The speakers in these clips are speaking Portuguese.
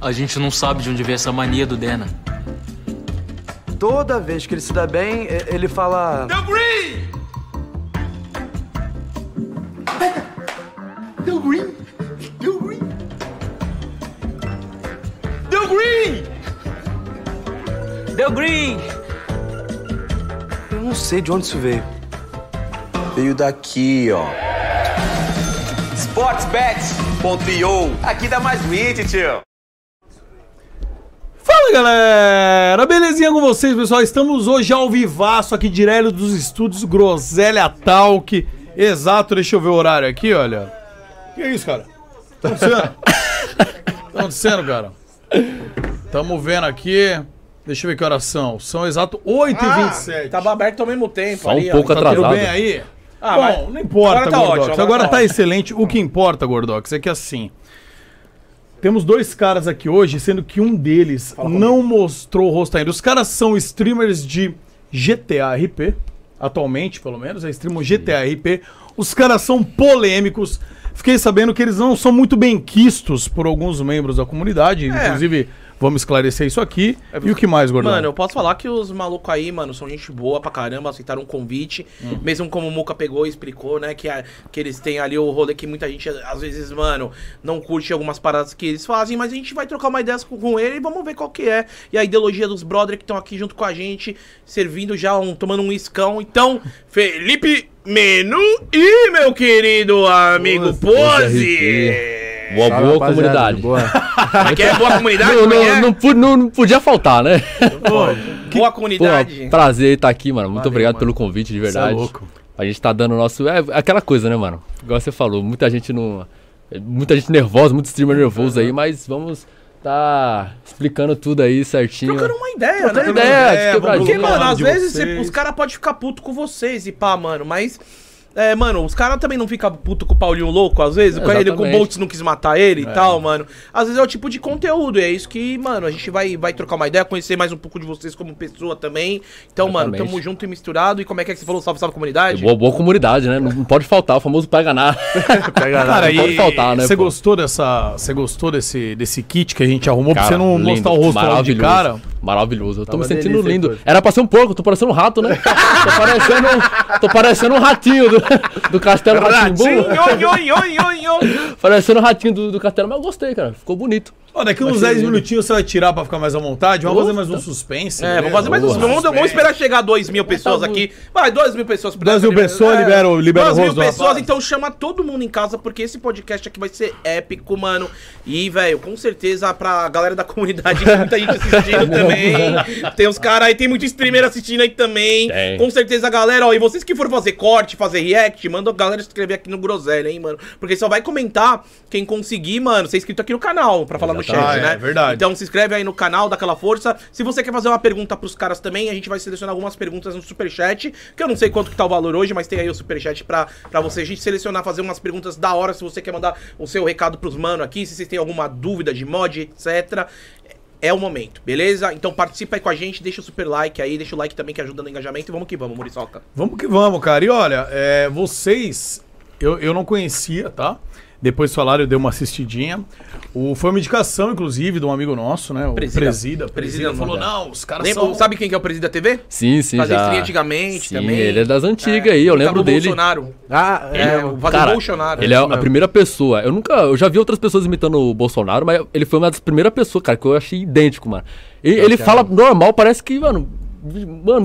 A gente não sabe de onde veio essa mania do Dena. Toda vez que ele se dá bem, ele fala... Deu green! Deu green! Deu green! Deu green! Deu green! Eu não sei de onde isso veio. Veio daqui, ó. Sportsbet.io. Aqui dá mais hit, tio. Fala, galera! Belezinha com vocês, pessoal? Estamos hoje ao vivaço aqui direto dos estúdios Groselha Talk. Exato, deixa eu ver o horário aqui, olha. Que é isso, cara? Tá acontecendo? Tá acontecendo, cara? Tamo vendo aqui. Deixa eu ver que horas são. São exato 8h27. Tava aberto ao mesmo tempo. Só ali, um pouco atrasado. Tá tudo bem aí? Ah, bom, mas... não importa, agora tá Gordox. Ótimo, agora tá excelente. O que importa, Gordox, é que assim... Temos dois caras aqui hoje, sendo que um deles não mostrou o rosto ainda. Os caras são streamers de GTA RP, atualmente pelo menos, é streamam GTA RP. Os caras são polêmicos. Fiquei sabendo que eles não são muito bem quistos por alguns membros da comunidade, inclusive... Vamos esclarecer isso aqui. E o que mais, Gordão? Mano, eu posso falar que os malucos aí, mano, são gente boa pra caramba, aceitaram um convite. Mesmo como o Muca pegou e explicou, né, que eles têm ali o rolê que muita gente, às vezes, mano, não curte algumas paradas que eles fazem, mas a gente vai trocar uma ideia com ele e vamos ver qual que é. E a ideologia dos brothers que estão aqui junto com a gente, servindo já, tomando um iscão. Então, Felipe Menu e meu querido amigo Pose... Boa, salve, boa comunidade. Boa. Aqui é boa comunidade? Não podia faltar, né? Boa comunidade. Pô, prazer estar aqui, mano. Muito obrigado, mano, pelo convite, de verdade. Você é louco. A gente tá dando o nosso... É aquela coisa, né, mano? Igual você falou, muita gente não... Muita gente nervosa, muito streamer nervoso aí, mas vamos... Tá explicando tudo aí certinho. Trocando uma ideia, trocando, né? Porque, mano, às vezes os caras podem ficar putos com vocês e pá, mano, mas... É, mano, os caras também não ficam putos com o Paulinho Louco, às vezes. Ele com o Boltz não quis matar ele e tal, mano. Às vezes é o tipo de conteúdo, e é isso que, mano, a gente vai trocar uma ideia, conhecer mais um pouco de vocês como pessoa também. Então, exatamente, mano, tamo junto e misturado. E como é que você falou? Salve, salve, comunidade. Boa comunidade, né? Não pode faltar, o famoso pega nada. Pega nada, cara, não pode faltar, né? Você gostou dessa... Você gostou desse kit que a gente arrumou, cara, pra você não lindo, mostrar o rosto logo de cara? Maravilhoso, eu tô me sentindo lindo. Coisa. Era pra ser um porco, tô parecendo um rato, né? tô parecendo um ratinho do Castelo Rá-Tim-Bum. Parecendo um ratinho do Castelo, mas eu gostei, cara. Ficou bonito. Ó, daqui uns 10 minutinhos você vai tirar pra ficar mais à vontade. Vamos fazer mais um suspense. É, vamos fazer mais um suspense. Vamos esperar chegar a 2.000 pessoas aqui. Vai, 2.000 pessoas. 2.000 pessoas, libera o rosto. 2.000 pessoas, então chama todo mundo em casa, porque esse podcast aqui vai ser épico, mano. E, velho, com certeza, pra galera da comunidade, tem muita gente assistindo também. Tem uns caras aí, tem muito streamer assistindo aí também. Com certeza, galera, ó, e vocês que forem fazer corte, fazer react, manda a galera se inscrever aqui no Groselha, hein, mano. Porque só vai comentar quem conseguir, mano, ser inscrito aqui no canal, pra falar no chat, né? É verdade. Então se inscreve aí no canal, dá aquela força. Se você quer fazer uma pergunta pros caras também, a gente vai selecionar algumas perguntas no superchat, que eu não sei quanto que tá o valor hoje, mas tem aí o superchat pra você, a gente selecionar, fazer umas perguntas da hora, se você quer mandar o seu recado pros mano aqui, se vocês têm alguma dúvida de mod, etc. É o momento, beleza? Então participa aí com a gente, deixa o super like aí, deixa o like também que ajuda no engajamento e vamos que vamos, Muriçoca. Vamos que vamos, cara. E olha, vocês, eu não conhecia, tá? Depois falaram, eu dei uma assistidinha. Foi uma indicação, inclusive, de um amigo nosso, né? O Presida falou, não, os caras são... Sabe quem que é o Presida TV? Sim, sim, fazia já. Fazia antigamente, sim, também. Ele é das antigas aí, eu lembro dele. Bolsonaro. Ah, o Bolsonaro. Ele é a primeira pessoa. Eu já vi outras pessoas imitando o Bolsonaro, mas ele foi uma das primeiras pessoas, cara, que eu achei idêntico, mano. Ele fala normal, parece que, mano,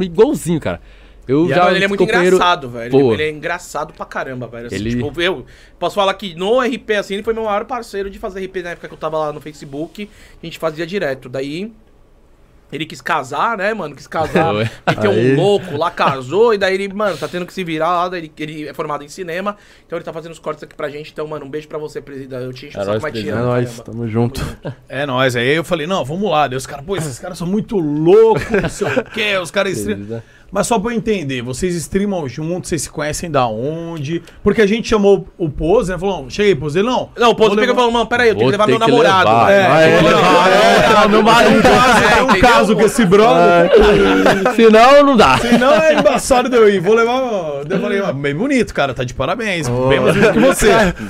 igualzinho, cara. Ele é muito engraçado, velho. Ele é engraçado pra caramba, velho. Assim, tipo, eu posso falar que no RP, assim, ele foi meu maior parceiro de fazer RP na época que eu tava lá no Facebook. A gente fazia direto. Daí, ele quis casar, né, mano? Quis casar. E tem um louco lá, casou. E daí ele, mano, tá tendo que se virar lá. Daí ele é formado em cinema. Então ele tá fazendo os cortes aqui pra gente. Então, mano, um beijo pra você, Presida. Eu te encho o saco, vai tirando. É nóis, tamo junto. É nóis. Aí eu falei, não, vamos lá. Daí os caras, pô, esses caras são muito loucos, não sei o quê. Os caras estranhos. Mas só pra eu entender, vocês streamam juntos, vocês se conhecem da onde? Porque a gente chamou o Pose, né? Falou, chega aí, Pose. Ele, não. Não, o Pose pegou e falou, mano, peraí, eu tenho que levar meu namorado. É, eu tenho que levar meu marido. É um Brazuca, esse brother. Senão não dá. Senão é embaçado de eu ir. Vou levar. Eu falei, bem bonito, cara. Tá de parabéns. Oh. Bem mais bonito que você.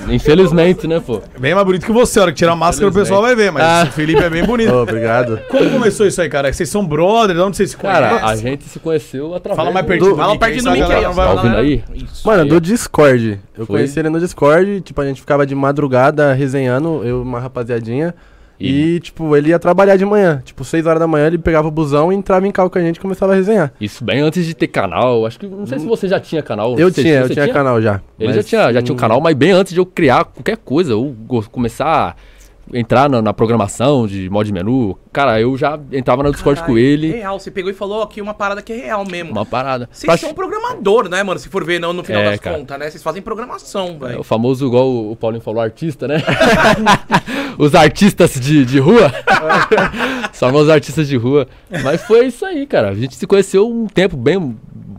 Infelizmente, né, pô? Bem mais bonito que você. A hora que tirar a máscara, o pessoal vai ver. Mas o Felipe é bem bonito. Oh, obrigado. Como começou isso aí, cara? Vocês são brothers? De onde vocês se conhecem? Cara, a gente se conheceu através. Fala mais pertinho. Fala pertinho do link aí. Tá ouvindo aí? Mano, do Discord. Eu conheci ele no Discord. Tipo, a gente ficava de madrugada resenhando, eu e uma rapaziadinha. E, tipo, ele ia trabalhar de manhã. Tipo, 6 horas da manhã ele pegava o busão e entrava em carro com a gente e começava a resenhar. Isso bem antes de ter canal. Acho que, não sei se você já tinha canal. Eu tinha canal já. Ele já tinha um canal, mas bem antes de eu criar qualquer coisa, ou começar a entrar na programação de mod menu. Cara, eu já entrava no Discord com ele. Real, você pegou e falou aqui uma parada que é real mesmo. Uma parada. Vocês são programador, né, mano? Se for ver, não, no final das contas, né? Vocês fazem programação, velho. É o famoso, igual o Paulinho falou, artista, né? Os artistas de rua. Só os artistas de rua. Mas foi isso aí, cara. A gente se conheceu um tempo bem...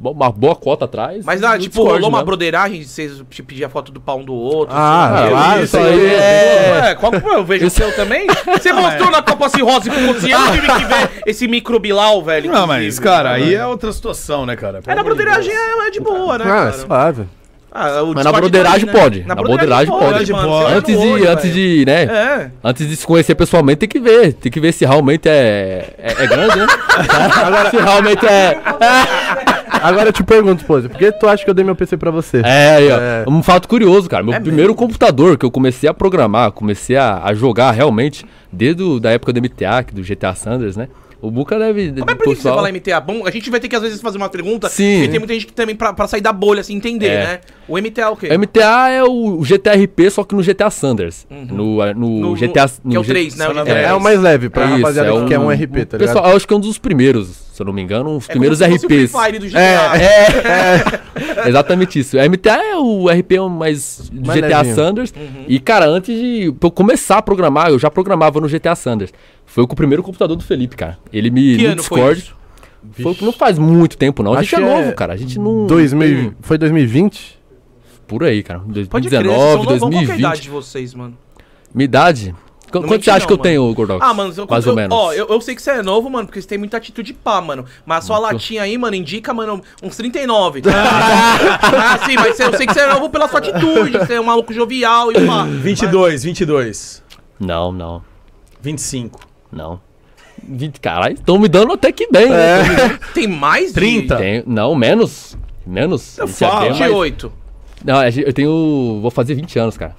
Uma boa cota atrás. Mas, tipo, rolou uma broderagem, vocês pediam foto do pau um do outro. Ah, isso aí. É, eu vejo o seu também. Você mostrou na Copa Cirrose pro cozinheiro que vê esse microbilau, velho. Não, mas, cara, aí é outra situação, né, cara? É, na broderagem é de boa, né, cara? É suave. Mas na broderagem pode. Na broderagem pode. Antes de, né? Antes de se conhecer pessoalmente, tem que ver. Tem que ver se realmente é grande, né? Se realmente é... Agora eu te pergunto, Pose, por que tu acha que eu dei meu PC pra você? É, um fato curioso, cara. Meu primeiro computador que eu comecei a programar, comecei a jogar realmente, desde da época do MTA, do GTA Sanders, né? O Muca deve... Mas por que você fala MTA? Bom, a gente vai ter que, às vezes, fazer uma pergunta. Sim. Porque tem muita gente que também, pra sair da bolha, assim, entender, né? O MTA é o quê? O MTA é o GTA RP, só que no GTA Sanders. Uhum. No GTA... Que é o 3, né? É o mais leve, pra rapaziada que é um RP, tá ligado? Pessoal, eu acho que é um dos primeiros... Se eu não me engano, os primeiros RPs. Free Fire do GTA. Exatamente isso. A MTA é o RP mais do GTA Sanders. Uhum. E, cara, antes de eu começar a programar, eu já programava no GTA Sanders. Foi com o primeiro computador do Felipe, cara. Ele me... Que ano Discord, foi isso? Não faz muito tempo, não. A gente é novo, cara. A gente não... 2000, foi 2020? Por aí, cara. 2019, pode crer, 2020. Qual é a idade de vocês, mano? Minha idade... Quanto você acha que eu tenho, Gordox? Ah, mano, mais ou menos. Ó, eu sei que você é novo, mano, porque você tem muita atitude pá, mano. Mas só a latinha aí, mano, indica, mano, uns 39. Sim, mas eu sei que você é novo pela sua atitude, você é um maluco jovial e pá. 22. Não. 25. Não. Caralho, estão me dando até que bem, né? Tem mais? 30? Não, menos. Menos. Eu falo, 28. Não, eu tenho... Vou fazer 20 anos, cara.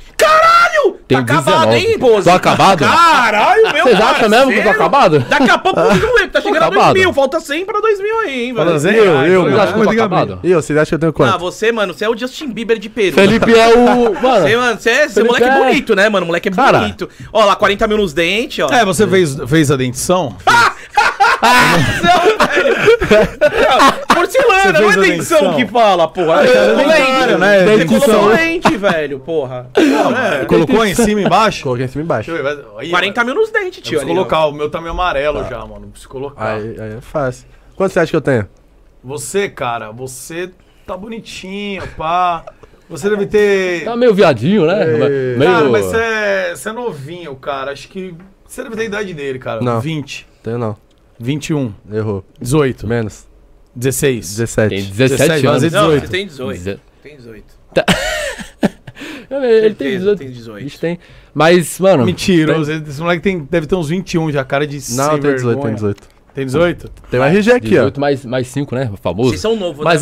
Tem tá 19. Acabado, hein, Pose? Tô acabado? Caralho, meu. Vocês acham mesmo que eu tô acabado? Daqui a pouco tá chegando a 2000. Falta 100 pra 2000 aí, hein, velho. Falta eu acho que eu tô acabado. E eu, vocês acham que eu tenho quanto? Ah, você, mano, você é o Justin Bieber de Peru. Felipe é o... Mano, você é moleque bonito, né, mano? Moleque é bonito. Ó lá, 40 mil nos dentes, ó. É, você fez a dentição? Porcelana, não é dentição que fala, porra. É dentução, lente, velho, porra. Colocou em cima e embaixo? Coloquei em cima e embaixo. 40 mil nos dentes, tio. Preciso colocar, o meu tá meio amarelo já, mano. Preciso colocar. Aí é fácil. Quanto você acha que eu tenho? Você, cara, você tá bonitinho, pá. Você deve ter... Tá meio viadinho, né? Cara, mas você é novinho, cara. Acho que você deve ter a idade dele, cara. Não. 20. Tenho não. 21. Errou. 18. Menos. 16. 17. Tem 17 anos. Não, você tem 18. Tem 18. Tá. Ele tem 18. Tem 18. Tem. Mas, mano... Mentiroso. Esse moleque deve ter uns 21 já, cara de... Não, tem 18, tem 18. Tem 18? Tem o RG aqui, 18 ó. 18 mais 5, né? O famoso. Vocês são novos, né? Mas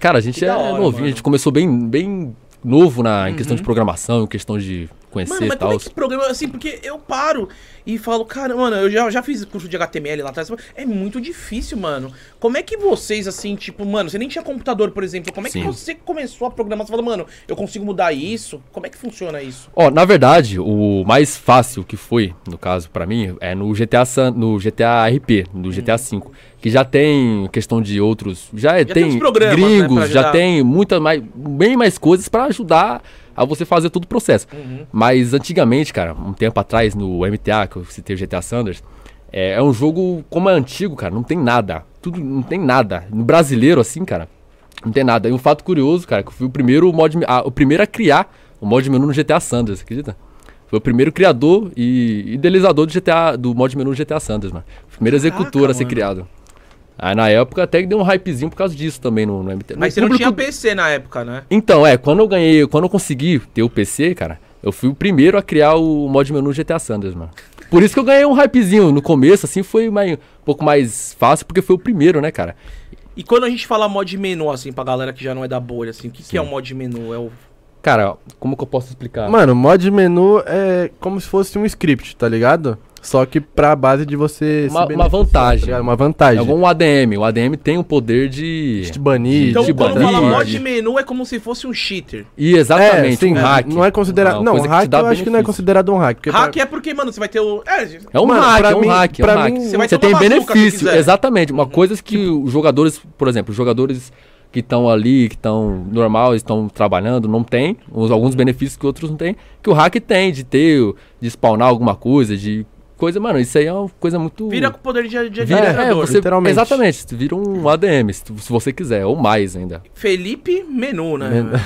cara, a gente é novinho. Mano. A gente começou bem novo em questão de programação, em questão de... Mano, mas como é que programa, assim, porque eu paro e falo, cara, mano, eu já fiz curso de HTML lá atrás, é muito difícil, mano. Como é que vocês, assim, tipo, mano, você nem tinha computador, por exemplo, como é que você começou a programar? Você fala, mano, eu consigo mudar isso? Como é que funciona isso? Ó, na verdade, o mais fácil que foi, no caso, pra mim, é no GTA RP, no GTA V, que já tem questão de outros, já tem gringos, né, já tem bem mais coisas pra ajudar a você fazer todo o processo. Mas antigamente, cara, um tempo atrás, no MTA, que eu citei o GTA Sanders, é um jogo, como é antigo, cara, não tem nada. Tudo, não tem nada. No brasileiro, assim, cara, não tem nada. E um fato curioso, cara, que eu fui o primeiro a criar o mod menu no GTA Sanders, acredita? Foi o primeiro criador e idealizador do GTA, do mod menu do GTA Sanders, mano. Primeiro executor a ser criado. Aí na época até que deu um hypezinho por causa disso também no MT. Mas você não tinha PC na época, né? Então, é, quando eu consegui ter o PC, cara, eu fui o primeiro a criar o mod menu GTA Sanders, mano. Por isso que eu ganhei um hypezinho no começo, assim, foi mais, um pouco mais fácil, porque foi o primeiro, né, cara? E quando a gente fala mod menu, assim, pra galera que já não é da bolha, assim, o que é um mod menu? É o... Cara, como que eu posso explicar? Mano, mod menu é como se fosse um script, tá ligado? Só que pra base de você... Uma vantagem. Tá, uma vantagem. É igual um ADM. O ADM tem o poder de... te banir. Então, quando fala mod menu, é como se fosse um cheater. E exatamente, sim, um hack. Não é considerado... Não, hack eu acho que não é considerado um hack. Hack pra... é porque, mano, você vai ter o... É um mano, hack, é um mim, hack. Pra mim, você tem benefício. Exatamente. Uma coisa que os jogadores... Por exemplo, os jogadores que estão ali, que estão normal, estão trabalhando, não tem. Alguns benefícios que outros não tem. Que o hack tem, de ter... de spawnar alguma coisa, de... coisa, mano, isso aí é uma coisa muito... Vira com o poder de gerador, você, literalmente. Exatamente, vira um ADM, se você quiser, ou mais ainda. Felipe Menu, né?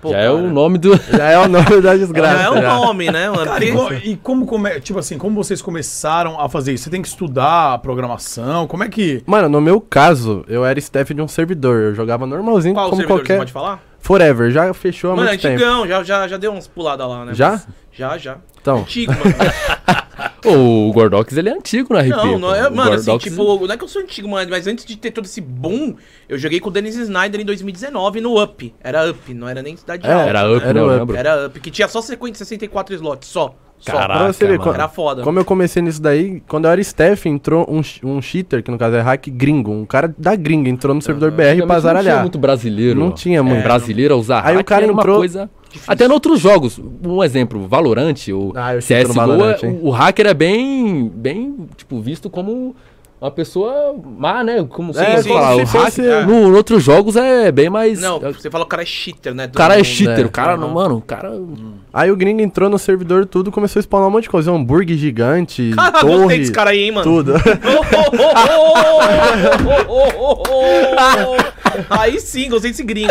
Pô, já cara. É o nome do... Já é o nome da desgraça. Já é o nome, né, mano? Cara, e como, tipo assim, como vocês começaram a fazer isso? Você tem que estudar a programação, como é que... Mano, no meu caso, eu era staff de um servidor, eu jogava normalzinho. Qual como servidor, qualquer... você pode falar? Forever, já fechou há muito tempo. Mano, é antigão, já deu uns puladas lá, né? Já? Mas, já. Então. Antigo, mano. O Gordox, ele é antigo na RP. Não é, mano, Gordox... assim, tipo, não é que eu sou antigo, mano, mas antes de ter todo esse boom, eu joguei com o Dennis Snyder em 2019 no Up. Era Up, não era nem Cidade Alta. Era Up, né? Não, eu lembro. Era Up, que tinha só sequência de 64 slots, só. Caraca, mano. Era foda. Como eu comecei nisso daí, quando eu era staff, entrou um cheater, que no caso é hack gringo, um cara da gringa, entrou no servidor BR pra zaralhar. Não tinha muito brasileiro. Não tinha muito. Brasileiro a usar hack. Aí o cara entrou... uma coisa... difícil. Até em outros jogos, um exemplo, Valorant, ou CSGO, Valorant, o hacker é bem tipo, visto como uma pessoa má, né? Como você fala, o hacker em outros jogos é bem mais... Não, você fala o cara é cheater, né? O cara é cheater, o cara não, mano, o cara... Aí o gringo entrou no servidor, tudo, começou a spawnar um monte de coisa, um hambúrguer gigante, cara, torre... gostei desse cara aí, hein, mano? Tudo. Aí sim, gostei desse gringo.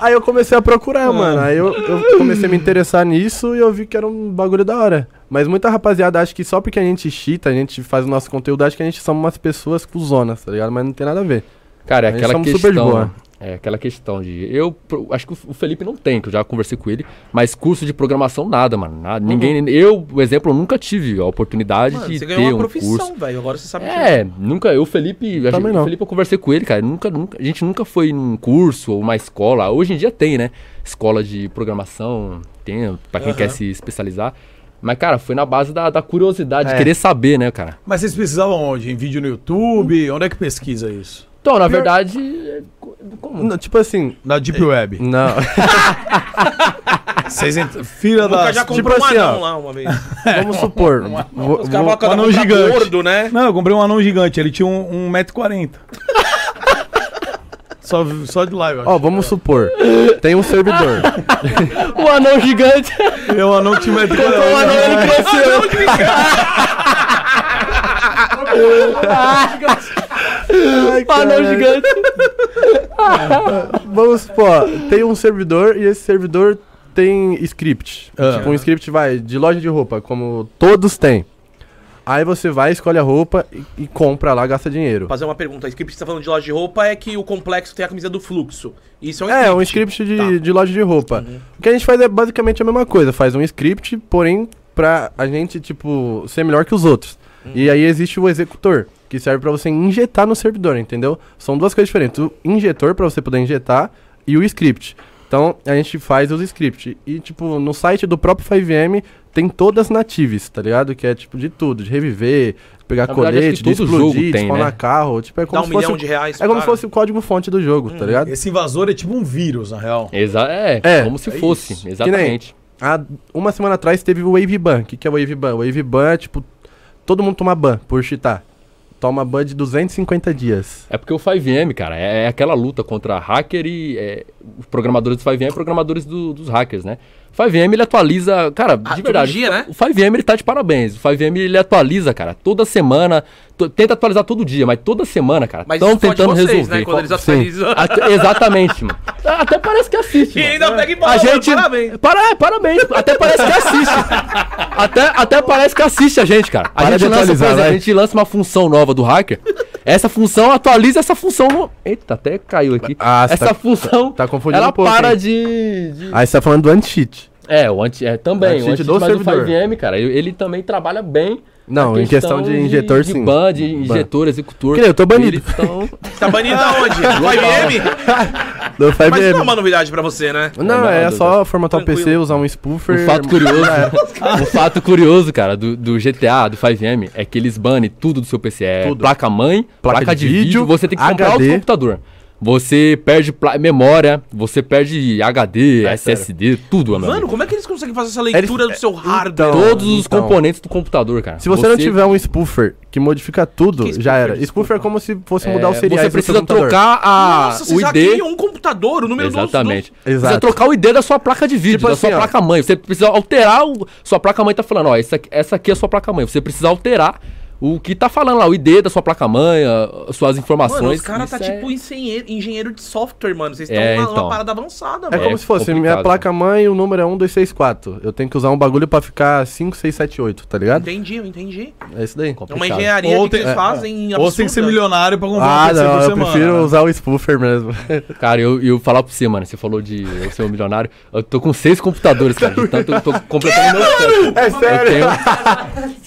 Aí eu comecei a procurar, mano. Aí eu comecei a me interessar nisso e eu vi que era um bagulho da hora. Mas muita rapaziada acha que só porque a gente cheata, a gente faz o nosso conteúdo, acha que a gente são umas pessoas cuzonas, tá ligado? Mas não tem nada a ver. Cara, é aquela questão... É aquela questão de... Eu acho que o Felipe não tem, que eu já conversei com ele, mas curso de programação nada, mano. Nada, ninguém... Eu, por exemplo, nunca tive a oportunidade de ter um curso. Você ganhou uma profissão, velho. Agora você sabe que... nunca... Eu, Felipe... Também não. O Felipe, eu conversei com ele, cara. A gente nunca foi num curso ou uma escola. Hoje em dia tem, né? Escola de programação, tem, pra quem quer se especializar. Mas, cara, foi na base da curiosidade, de querer saber, né, cara? Mas vocês pesquisavam onde? Em vídeo no YouTube? Onde é que pesquisa isso? Então, na verdade... Como? Não, tipo assim... Na Deep Web. Não. Vocês entram... Filha da... já comprou tipo um anão lá uma vez. Vamos supor. Um anão gigante. Gordo, né? Não, eu comprei um anão gigante. Ele tinha 1,40 m. Só de live, ó, vamos supor. Tem um servidor. O anão gigante. É um anão que tinha 1,40 m. O anão gigante. Ai, anão gigante. Vamos supor, tem um servidor e esse servidor tem script. Tipo, um script vai de loja de roupa, como todos têm. Aí você vai, escolhe a roupa e compra lá, gasta dinheiro. Fazer uma pergunta, o script que você tá falando de loja de roupa é que o complexo tem a camisa do fluxo. Isso é um script. É, um script de loja de roupa. O que a gente faz é basicamente a mesma coisa, faz um script, porém, pra a gente, tipo, ser melhor que os outros. E aí existe o executor, que serve pra você injetar no servidor, entendeu? São duas coisas diferentes. O injetor, pra você poder injetar, e o script. Então, a gente faz os scripts. E, tipo, no site do próprio FiveM tem todas natives, tá ligado? Que é, tipo, de tudo. De reviver, pegar colete, de explodir, spawnar carro. Tipo, é como se fosse... R$1 milhão. É como se fosse o código-fonte do jogo, tá ligado? Esse invasor é tipo um vírus, na real. Como se fosse. Isso. Exatamente. Uma semana atrás teve o Wave Ban. O que é o Wave Ban? O Wave Ban é, tipo, todo mundo toma ban por cheatar. toma ban de 250 dias. É porque o FiveM, cara, é aquela luta contra hacker e os programadores do FiveM e programadores dos hackers, né? O FiveM, ele atualiza, cara, de verdade, dia, né? O FiveM, ele tá de parabéns. O FiveM, ele atualiza, cara, toda semana, tenta atualizar todo dia, mas toda semana, cara, estão tentando vocês, resolver. Né? Quando eles atualizam. Exatamente, mano. Até parece que assiste. E ainda pega em a gente... Parabéns. Parabéns. Até parece que assiste. até parece que assiste a gente, cara. A gente lança uma função nova do hacker. Essa função atualiza essa função. No... Eita, até caiu aqui. Ah, essa função. Tá confundindo ela um pouco, para de. Ah, você tá falando do anti-cheat. É, o anti-cheat também. O anti-cheat do servidor. O FiveM, cara, ele também trabalha bem. Não, em questão de injetor, sim. De ban, de injetor, executor. Que eu tô banido. Tá banido aonde? Do FiveM? Mas não é uma novidade pra você, né? Não, é só formatar o PC, usar um spoofer. Um fato curioso, um fato curioso, cara, do GTA, do FiveM, é que eles banem tudo do seu PC. É placa-mãe, placa de vídeo, você tem que comprar outro computador. Você perde memória, você perde HD, SSD, tudo, mano. Mano, como é que eles conseguem fazer essa leitura do seu hardware? Todos os componentes do computador, cara. Se você não tiver um spoofer que modifica tudo, que já era. Spoofer é como se fosse mudar o serial. Você precisa trocar o ID. Um computador, o número do computador. Exatamente. Você trocar o ID da sua placa de vídeo, tipo da sua placa-mãe. Você precisa alterar. Sua placa-mãe tá falando, ó, essa aqui é a sua placa-mãe. Você precisa alterar. O que tá falando lá, o ID da sua placa-mãe, suas informações... Mano, os caras tá tipo engenheiro de software, mano. Vocês estão numa parada avançada, mano. É como se fosse minha placa-mãe, o número é 1264. Eu tenho que usar um bagulho pra ficar 5678, tá ligado? Entendi, eu entendi. É isso daí. É uma engenharia que eles fazem... Ou tem que ser milionário pra comprar um PC por semana. Eu prefiro usar o spoofer mesmo. Cara, eu falar pra você, mano. Você falou de eu ser um milionário. Eu tô com 6 computadores, cara. Então eu tô completando meu... É sério?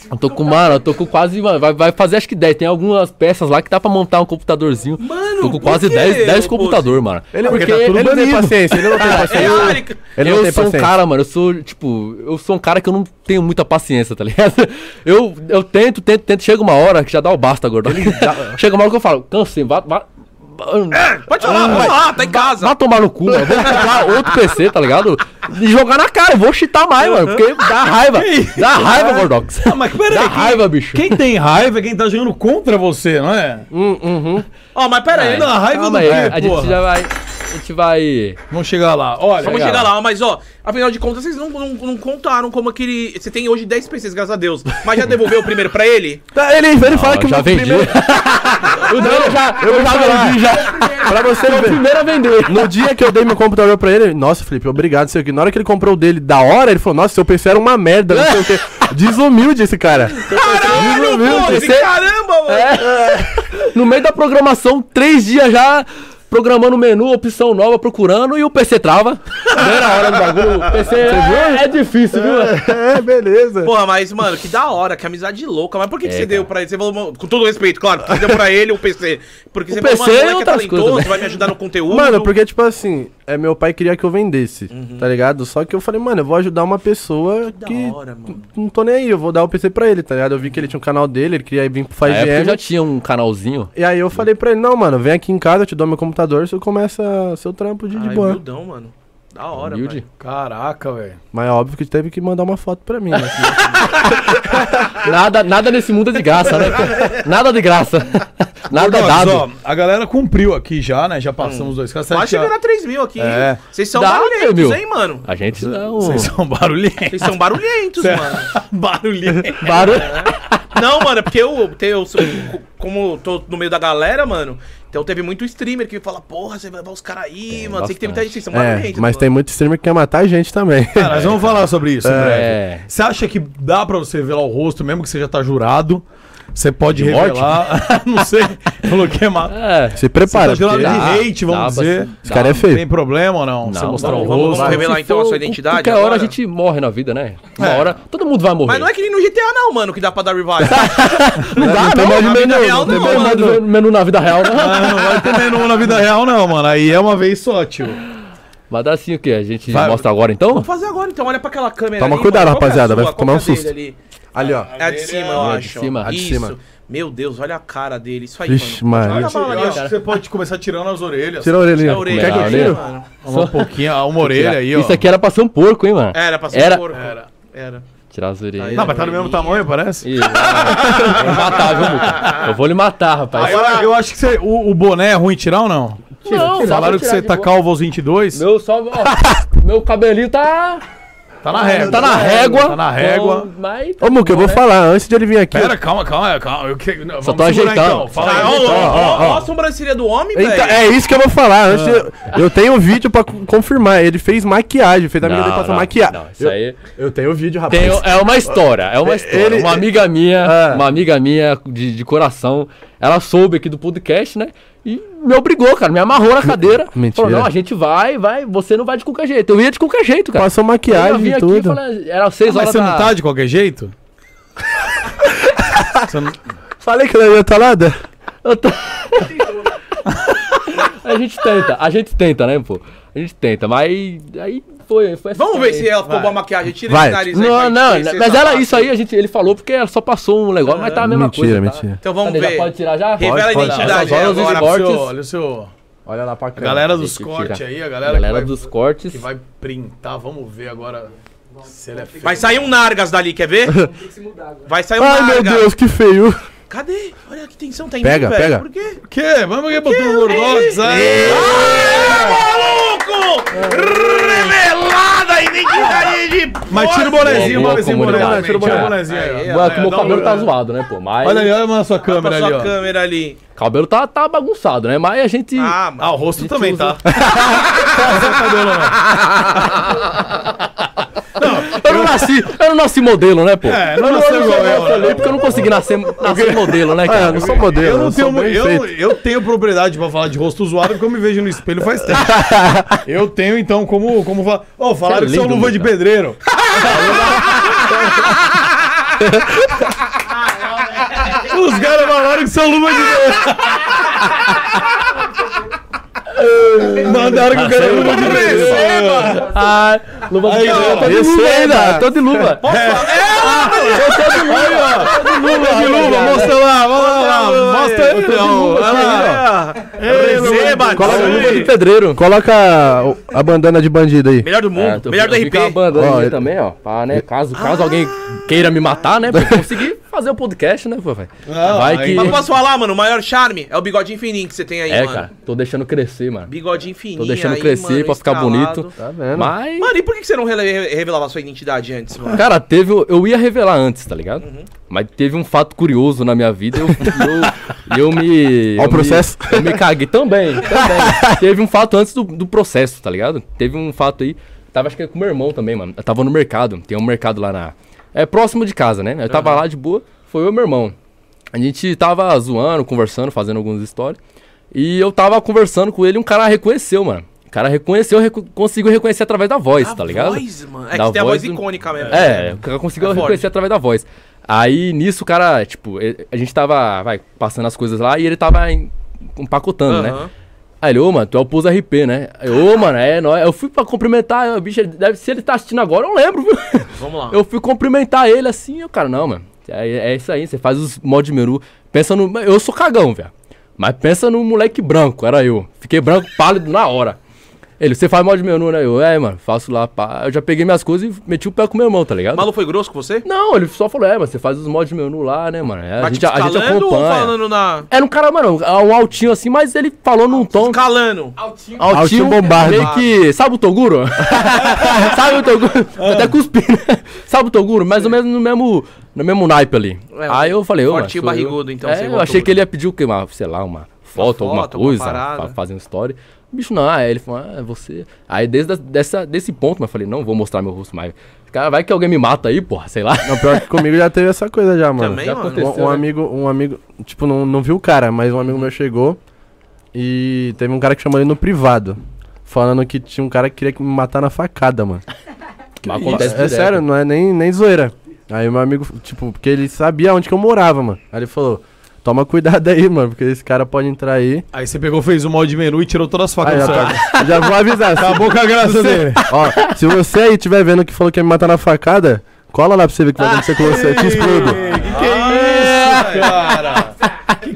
Eu tô com, mano, eu tô com quase... Mano, vai fazer acho que 10. Tem algumas peças lá que dá pra montar um computadorzinho. Mano, tô com quase 10 computadores, mano. Ele porque tá tudo ele não tem paciência, ele não tem paciência. Eu sou um cara, mano, eu sou um cara que eu não tenho muita paciência, tá ligado? Eu tento, chega uma hora que já dá o basta, Gordox. Chega uma hora que eu falo, cansei, pode falar, pode falar, tá em casa. Vai tomar no cu, mano. Vou comprar outro PC, tá ligado? E jogar na cara, eu vou cheatar mais, mano. Porque dá raiva. Dá raiva, Gordox. Ah, mas peraí. Dá raiva, bicho. Quem tem raiva é quem tá jogando contra você, não é? Uhum. Ó, mas peraí. Não, a raiva do quê, a gente já vai... A gente vai... Vamos chegar lá, olha. Vamos chegar lá, mas ó, afinal de contas, vocês não contaram como aquele... Você tem hoje 10 PCs, graças a Deus. Mas já devolveu o primeiro pra ele? Tá, ele fala que o meu primeiro... Eu já vendi. Pra você ver. O primeiro a vender. No dia que eu dei meu computador pra ele, nossa, Felipe, obrigado, sei o que. Na hora que ele comprou o dele, da hora, ele falou, nossa, seu PC era uma merda, não sei o que. Desumilde esse cara. Caralho, desumilde. Caramba, mano. No meio da programação, 3 dias já... Programando o menu, opção nova, procurando, e o PC trava. Era a hora do bagulho. O PC é difícil, viu? Beleza. Porra, mas, mano, que da hora, que amizade louca. Mas por que você deu pra ele? Você falou, com todo respeito, claro, porque você deu pra ele o PC. Porque você falou, mano, que é talentoso, vai me ajudar no conteúdo. Mano, porque, tipo assim, meu pai queria que eu vendesse, tá ligado? Só que eu falei, mano, eu vou ajudar uma pessoa que da hora, mano. Não tô nem aí, eu vou dar o PC pra ele, tá ligado? Eu vi que ele tinha um canal dele, ele queria vir pro FiveM. Eu já tinha um canalzinho. E aí eu falei pra ele, não, mano, vem aqui em casa, eu te dou meu computador. Você começa seu trampo de boa. Humildão, mano. Da hora, mano. Caraca, velho. Mas é óbvio que teve que mandar uma foto pra mim. Né? nada nesse mundo é de graça, né? Nada de graça. Nada dado. Ó, a galera cumpriu aqui já, né? Já passamos 2K. Mas chegando a 3.000 aqui. Vocês são barulhentos, hein, mano? A gente não. Vocês são barulhentos. Vocês são barulhentos, mano. Barulhentos. Não, mano, é porque eu como tô no meio da galera, mano... Então teve muito streamer que fala, porra, você vai levar os caras aí, mano. Sei que tem muita gente, são barulhentos. Mas tem muito streamer que quer matar a gente também. Cara, nós vamos falar sobre isso, André. Você acha que dá pra você revelar o rosto, mesmo que você já tá jurado? Você pode revelar. Não sei. Falou que é matar. Se prepara. Você tá jurado de hate, vamos dizer. Esse cara é feio. Tem problema ou não? Você mostrar o rosto. Vamos revelar então a sua identidade. Qualquer hora a gente morre na vida, né? Uma hora todo mundo vai morrer. Mas não é que nem no GTA, não, mano, que dá pra dar revive. Não dá, não. Não tem menu na vida real, não. Não vai ter menu na vida real, não, mano. Aí é uma vez só, tio. Mas dá assim o quê? A gente mostra agora, então? Vamos fazer agora, então. Olha pra aquela câmera ali. Toma cuidado, rapaziada. Vai tomar um susto. Ali, ó. É a de cima, eu acho. A de cima. Meu Deus, olha a cara dele. Isso aí, ixi, mano. Olha a mão ali, ó. Acho que você pode começar tirando as orelhas. Tira a orelha. Quer que eu tire, mano? Só um pouquinho, uma orelha aí, ó. Isso aqui era pra ser um porco, hein, mano? Era pra ser um porco. Era. Tirar as orelhas. Não, mas tá do mesmo tamanho, parece? Isso. Eu vou matar, viu, Muca? Eu vou lhe matar, rapaz. Aí, eu acho que você, o boné é ruim tirar ou não? Não, falaram que você tá calvo aos 22. Meu, só, ó, meu cabelinho tá... Tá na régua. Então, mas... Ô, Muca, eu vou falar antes de ele vir aqui. Pera, calma. Eu só tô ajeitando. Olha a sobrancelha do homem, velho. É isso que eu vou falar. Antes eu tenho um vídeo pra confirmar. Ele fez maquiagem. Fez a amiga dele passar maquiagem. Não, isso aí... Eu tenho o vídeo, rapaz. É uma história. Ele, uma amiga minha de coração, ela soube aqui do podcast, né? E me obrigou, cara, me amarrou na cadeira. Mentira. Falou, não, a gente vai, você não vai de qualquer jeito. Eu ia de qualquer jeito, cara. Passou maquiagem e tudo. Aqui, falei, era 6 horas. Mas você não tá de qualquer jeito? Não... Falei que não ia estar nada? Eu tô... A gente tenta, né, pô? A gente tenta, mas aí foi assim. Vamos ver se ela ficou boa a maquiagem, tira esse nariz aí. Não, mas ela, isso aí, ele falou porque ela só passou um negócio, mas tá a mesma coisa. Mentira. Tá? Então vamos ver. Já pode tirar já? Revela a identidade agora, olha o seu... Olha lá pra cá. Galera dos cortes aí, a galera dos cortes. Que vai printar, vamos ver agora... Vai sair um Nargas dali, quer ver? Tem que se mudar agora. Vai sair um Nargas. Ai, meu Deus, que feio. Cadê? Olha que tensão, tá em mim, velho. Pega. Por quê? O quê? Vamos ver, botou o Gordox aí. Revelada identidade de... Mas tira o bonezinho, tira o bonezinho. Meu cabelo tá zoado, né, pô? Mas... Olha na sua câmera ali, ó. Olha a sua câmera ali. O cabelo tá bagunçado, né? Mas a gente... Ah, o rosto também tá. Eu não nasci modelo, né, pô? É, eu não nasci igual eu, porque eu não consegui nascer modelo, né, cara? É, eu não sou modelo, eu tenho propriedade pra falar de rosto zoado, porque eu me vejo no espelho faz tempo. Eu tenho, então, como falar... Ô, falaram que são luva de pedreiro. Os caras falaram que são luva de pedreiro. Mandaram que o cara luva de luva. Luva de luva. Tô de luva. Eu tô de luva. Mostra lá, vamos lá. Mostra aí, Receba, coloca a luva de pedreiro. Coloca a bandana de bandido aí. Melhor do mundo. Melhor do RP. Bandana também, ó. Caso alguém queira me matar, né? Pra conseguir fazer o podcast, né, pô, velho? Mas posso falar, mano? O maior charme é o bigodinho fininho que você tem aí, mano. É, cara. Tô deixando crescer, mano. Bigodinho fininho. Tô deixando crescer pra ficar bonito. Tá vendo? Mas... Mano, e por que você não revelava a sua identidade antes, mano? Cara, eu ia revelar antes, tá ligado? Uhum. Mas teve um fato curioso na minha vida e eu me... Olha o processo. Eu me caguei também. Teve um fato antes do processo, tá ligado? Teve um fato aí. Tava, acho que com meu irmão também, mano. Eu tava no mercado. Tem um mercado lá na... É próximo de casa, né? Eu tava lá de boa, foi eu e meu irmão. A gente tava zoando, conversando, fazendo algumas histórias. E eu tava conversando com ele e um cara reconheceu, mano. O cara conseguiu reconhecer através da voz, tá ligado? Voz, mano. É que tem a voz icônica mesmo. É, o cara conseguiu reconhecer através da voz. Aí nisso o cara, tipo, a gente tava passando as coisas lá e ele tava empacotando, né? Aí ele, ô, mano, tu é o Pose RP, né? Ô, mano, é nóis. Eu fui pra cumprimentar, o bicho, se ele tá assistindo agora, eu lembro, viu? Vamos lá. Eu fui cumprimentar ele assim, o cara, não, mano. É isso aí, você faz os mod menu. Pensa no... Eu sou cagão, velho. Mas pensa no moleque branco, era eu. Fiquei branco, pálido na hora. Ele, você faz mod menu, né? Eu, mano, faço lá, pá. Eu já peguei minhas coisas e meti o pé com meu irmão, tá ligado? O maluco foi grosso com você? Não, ele só falou, mano, você faz os mod menu lá, né, mano? A gente acompanha. Falando na... Era um cara, mano, um altinho assim, mas ele falou num tom... Escalando. Altinho bombardo. Meio que... Sabe o Toguro? Sabe o Toguro? Até cuspi, né? Sabe o Toguro? Mais ou menos no mesmo naipe ali. Aí eu falei, ô, mano... Fortinho barrigudo, então. É, eu achei que ele ia pedir o quê? Sei lá, uma foto, alguma coisa, fazendo story. Bicho, não. Aí ele falou, ah, é você... Aí desde desse ponto, eu falei, não vou mostrar meu rosto mais. Cara, vai que alguém me mata aí, porra, sei lá. Não, pior que comigo já teve essa coisa já, mano. Também, já aconteceu, né? Um amigo, tipo, não viu o cara, mas um amigo meu chegou e teve um cara que chamou ele no privado, falando que tinha um cara que queria me matar na facada, mano. Mas acontece direto. É sério, não é nem zoeira. Aí meu amigo, tipo, porque ele sabia onde que eu morava, mano. Aí ele falou... Toma cuidado aí, mano, porque esse cara pode entrar aí. Aí você pegou, fez o mod menu e tirou todas as facas do cara. Já vou avisar. Acabou com a graça dele. Ó, se você aí estiver vendo que falou que ia me matar na facada, cola lá pra você ver o que vai acontecer com você. Te explodo. Que é isso, cara?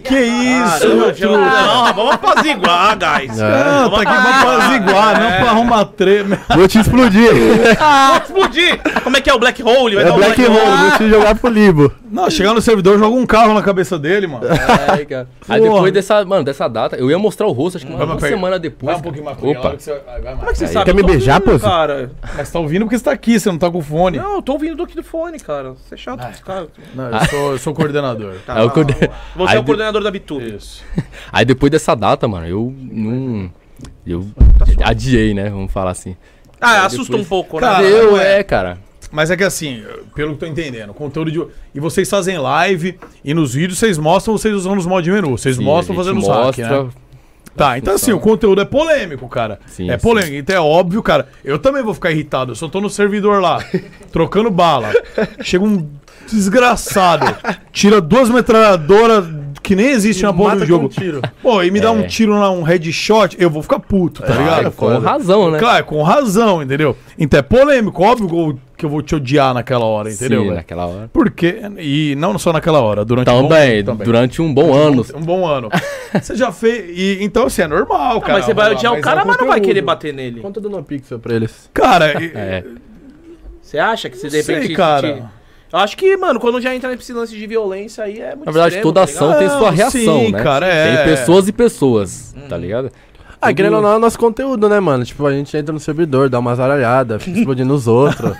Que isso, meu filho. Não, vamos apaziguar, guys. Não, tá aqui pra apaziguar, não pra arrumar treme. Vou te explodir. Vou te explodir. Como é que é o Black Hole? Vai é dar Black Hole, vou te jogar pro Libo. Não, chegar no servidor, joga um carro na cabeça dele, mano. É, cara. Aí depois dessa, mano, dessa data, eu ia mostrar o rosto, acho que uma semana depois. Vai um pouquinho mais pra que você... Como é que você sabe? Quer me beijar, pô? Cara, mas tá ouvindo porque você tá aqui, você não tá com o fone. Não, eu tô ouvindo do fone, cara. Você é chato, cara. Não, eu sou coordenador. Tá, eu você é o coordenador da Bitube. Isso. Aí depois dessa data, mano, eu não... Eu adiei, né? Vamos falar assim. Ah, aí assusta depois... um pouco, né? Cara, eu cara. Mas é que assim, pelo que tô entendendo, conteúdo de... E vocês fazem live e nos vídeos vocês mostram vocês usando os mods de menu. Vocês mostram fazendo os hack, né? Tá, então assim, o conteúdo é polêmico, cara. Sim, é polêmico, então é óbvio, cara. Eu também vou ficar irritado, eu só tô no servidor lá, trocando bala. Chega um desgraçado, tira duas metralhadoras que nem existe na porra do jogo. Pô, e me dá um tiro lá, um headshot, eu vou ficar puto, tá ligado? Com razão, né? Claro, com razão, entendeu? Então é polêmico, óbvio que eu vou te odiar naquela hora, entendeu? Sim, naquela hora. Porque, e não só naquela hora, durante um bom ano. Um bom ano. Você já fez, e, então assim, é normal, cara. Mas você vai odiar o cara, mas não vai querer bater nele. Conta do NoPixel pra eles. Cara, você acha que você de repente... Sei, cara. Eu acho que, mano, quando já entra nesse lance de violência aí é muito... Na verdade, extremo, toda ação tem sua reação, sim, né? Cara, tem pessoas e pessoas, tá ligado? Ah, querendo ou não, é o nosso conteúdo, né, mano? Tipo, a gente entra no servidor, dá umas aralhadas, fica explodindo os outros,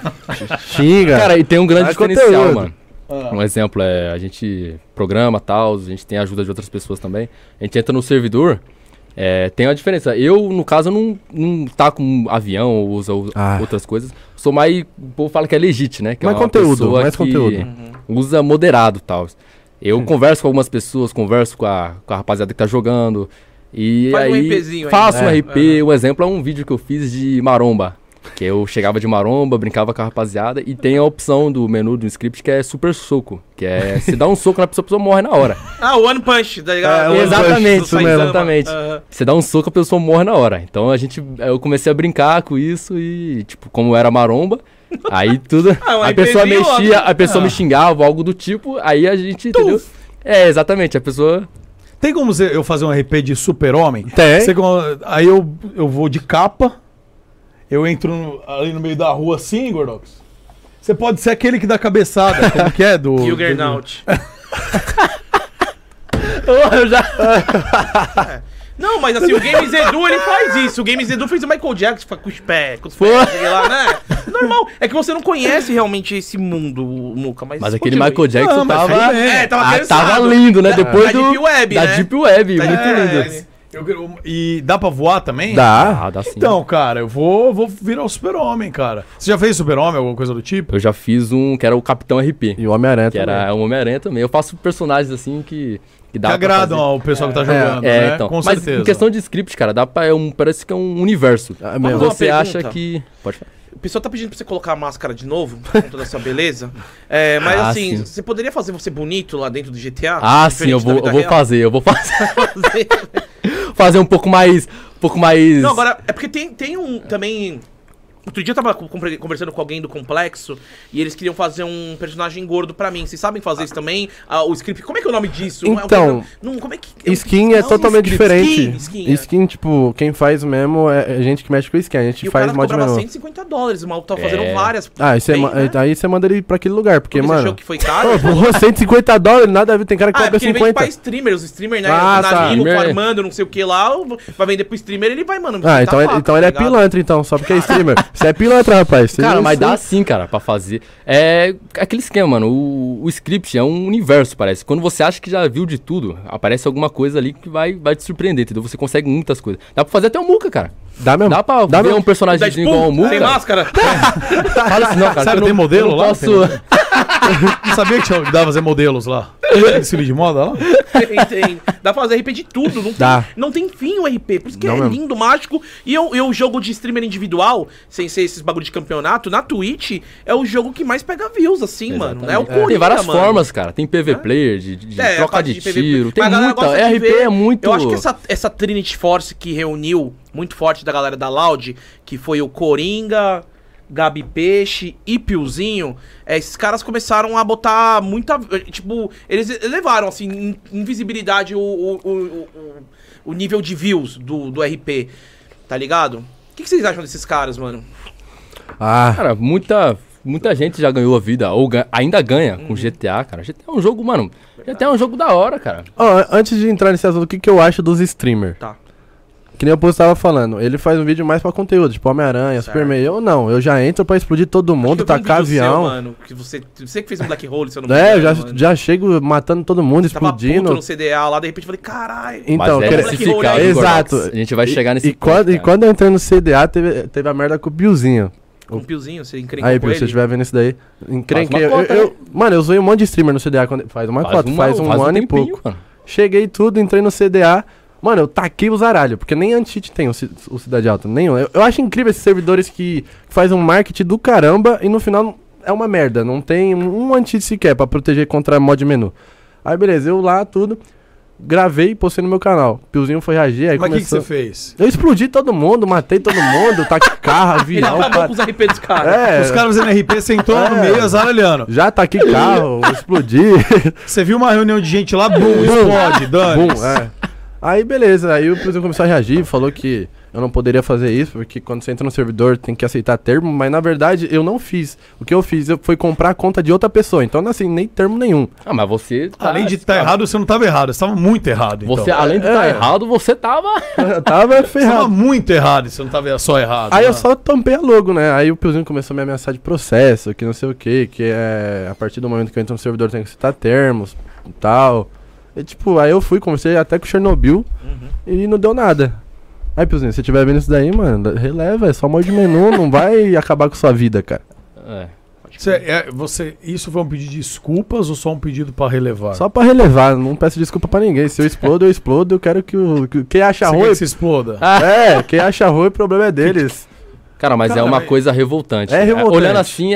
xinga. Cara, e tem um grande diferencial, mano. Um exemplo é, a gente programa tal, a gente tem a ajuda de outras pessoas também. A gente entra no servidor, tem uma diferença. Eu, no caso, não taco um avião ou uso outras coisas. Sou mais, o povo fala que é legit, né? Que mais é conteúdo, mais conteúdo. Usa moderado tal. Eu converso com algumas pessoas, converso com a rapaziada que tá jogando. E faz aí, um RPzinho aí. Faço um RP. O exemplo é um vídeo que eu fiz de maromba. Que eu chegava de maromba, brincava com a rapaziada. E tem a opção do menu do script que é super soco. Que é se dá um soco na pessoa, a pessoa morre na hora. Ah, one punch. Da exatamente. Você dá um soco, a pessoa morre na hora. Então eu comecei a brincar com isso e, tipo, como era maromba. Aí tudo. A pessoa mexia, a pessoa me xingava, algo do tipo. Aí a gente, entendeu? É, exatamente. A pessoa... Tem como eu fazer um RP de super-homem? Tem. Aí eu vou de capa, eu entro ali no meio da rua assim, Gordox. Você pode ser aquele que dá cabeçada, como que é? Do Juggernaut. Eu já... Não, mas assim, o Games Edu, ele faz isso. O Games Edu fez o Michael Jackson com os pés, sei lá, né? Normal. É que você não conhece realmente esse mundo, Muca, mas... Mas aquele Michael Jackson tava lindo, né? Depois do... Deep Web, né? Da Deep Web, muito lindo. E dá pra voar também? Dá sim. Então, cara, eu vou virar o Super-Homem, cara. Você já fez Super-Homem, alguma coisa do tipo? Eu já fiz um que era o Capitão RP. E o Homem-Aranha também. Que era o Homem-Aranha também. Eu faço personagens assim que agradam ao pessoal que tá jogando, né? Então. Com certeza. Mas em questão de script, cara, dá pra... parece que é um universo. Você acha que... Pode falar. O pessoal tá pedindo pra você colocar a máscara de novo, por conta da sua beleza. Mas assim, sim. Você poderia fazer você bonito lá dentro do GTA? Ah, sim, eu vou fazer. Fazer um pouco mais... Não, agora, é porque tem um também... Outro dia eu tava conversando com alguém do Complexo e eles queriam fazer um personagem gordo pra mim. Vocês sabem fazer isso também? O script... Como é que é o nome disso? Então... Como é que... Skin é totalmente diferente. Skin, tipo, quem faz mesmo é gente que mexe com skin. A gente faz mod menor. E o cara cobrava $150, o maluco tava fazendo várias. Aí você manda ele pra aquele lugar, porque, mano... Você achou que foi caro? $150, nada a ver, tem cara que cobra 50. Ele vende pra streamers, os streamers, né? Navio, farmando, não sei o que lá, vai vender pro streamer, ele vai, mano. Então ele é pilantra, então, só porque é streamer. Você é pilantra, rapaz. Cara, mas dá sim, cara, pra fazer. É aquele esquema, mano. O script é um universo, parece. Quando você acha que já viu de tudo, aparece alguma coisa ali que vai te surpreender, entendeu? Você consegue muitas coisas. Dá pra fazer até o Muca, cara. Dá mesmo. Dá pra ver um personagem igual o Muca. Tem máscara? Fala assim, não, cara. Sabe, tem modelo lá? Não sabia que dá pra fazer modelos lá. Tem desfile de moda lá? Tem. Dá pra fazer RP de tudo. Não tem fim o RP. Por isso que é lindo, mágico. E eu jogo de streamer individual, sem ser esses bagulho de campeonato, na Twitch é o jogo que mais pega views, assim, mano. É o Coringa. Tem várias formas, cara. Tem PV player, de troca de tiro. Tem muita. RP é muito... Eu acho que essa Trinity Force que reuniu muito forte da galera da Loud, que foi o Coringa... Gabi Peixe e Piozinho, esses caras começaram a botar muita... Tipo, eles elevaram, assim, invisibilidade o nível de views do RP, tá ligado? O que vocês acham desses caras, mano? Ah, cara, muita gente já ganhou a vida, ou ainda ganha com GTA, cara. GTA é um jogo, mano, GTA é um jogo da hora, cara. Oh, antes de entrar nesse assunto, o que, que eu acho dos streamers? Tá. Que nem o Pose tava falando, ele faz um vídeo mais pra conteúdo, tipo Homem-Aranha, Superman. Eu não, eu já entro pra explodir todo mundo, tacar avião. Seu, mano, que você que fez um Black Hole, se eu não me engano, eu já chego matando todo mundo, explodindo. Tava puto no CDA lá, de repente falei, caralho. Então, exato. A gente vai chegar nesse e quando eu entrei no CDA, teve a merda com o Piozinho. Com o Piozinho, você encrencou ele? Aí, Pio, se você estiver vendo isso daí, encrenquei. Mano, eu zoei um monte de streamer no CDA, faz um ano e pouco. Mano. Cheguei tudo, entrei no CDA... Mano, eu taquei os aralhos, porque nem anti-cheat tem o Cidade Alta, nenhum. Eu acho incrível esses servidores que fazem um marketing do caramba e no final é uma merda. Não tem um anti-cheat sequer pra proteger contra mod menu. Aí beleza, eu lá tudo, gravei e postei no meu canal. Piozinho foi reagir, aí começou... Mas o que você fez? Eu explodi todo mundo, matei todo mundo, taquei carro, avião... Ele acabou com os RP dos caras. É. Os caras fazendo RP, sentou no meio, azaralhando. Já taquei carro, explodi. Você viu uma reunião de gente lá, boom, explode, dane. Boom, Aí beleza, aí o Piozinho começou a reagir, falou que eu não poderia fazer isso, porque quando você entra no servidor tem que aceitar termo, mas na verdade eu não fiz. O que eu fiz foi comprar a conta de outra pessoa, então não assinei nem termo nenhum. Ah, mas você... Tá, além de estar errado, você não estava errado, você estava muito errado. Então. Você, além de estar errado, você estava... Tava ferrado. Você estava muito errado, você não estava só errado. Aí eu só tampei a logo, né? Aí o Piozinho começou a me ameaçar de processo, que não sei o quê, que é... A partir do momento que eu entro no servidor tem que aceitar termos e tal... E, tipo, aí eu fui, conversei até com o Chernobyl e não deu nada. Aí, Piozinho, se você estiver vendo isso daí, mano, releva, é só mod menu, não vai acabar com sua vida, cara. É. Isso foi um pedido de desculpas ou só um pedido pra relevar? Só pra relevar, não peço desculpa pra ninguém. Se eu explodo, eu explodo, eu quero que quem acha ruim... que se exploda. Quem acha ruim, o problema é deles. Cara, mas é uma coisa revoltante. É revoltante. Olhando assim,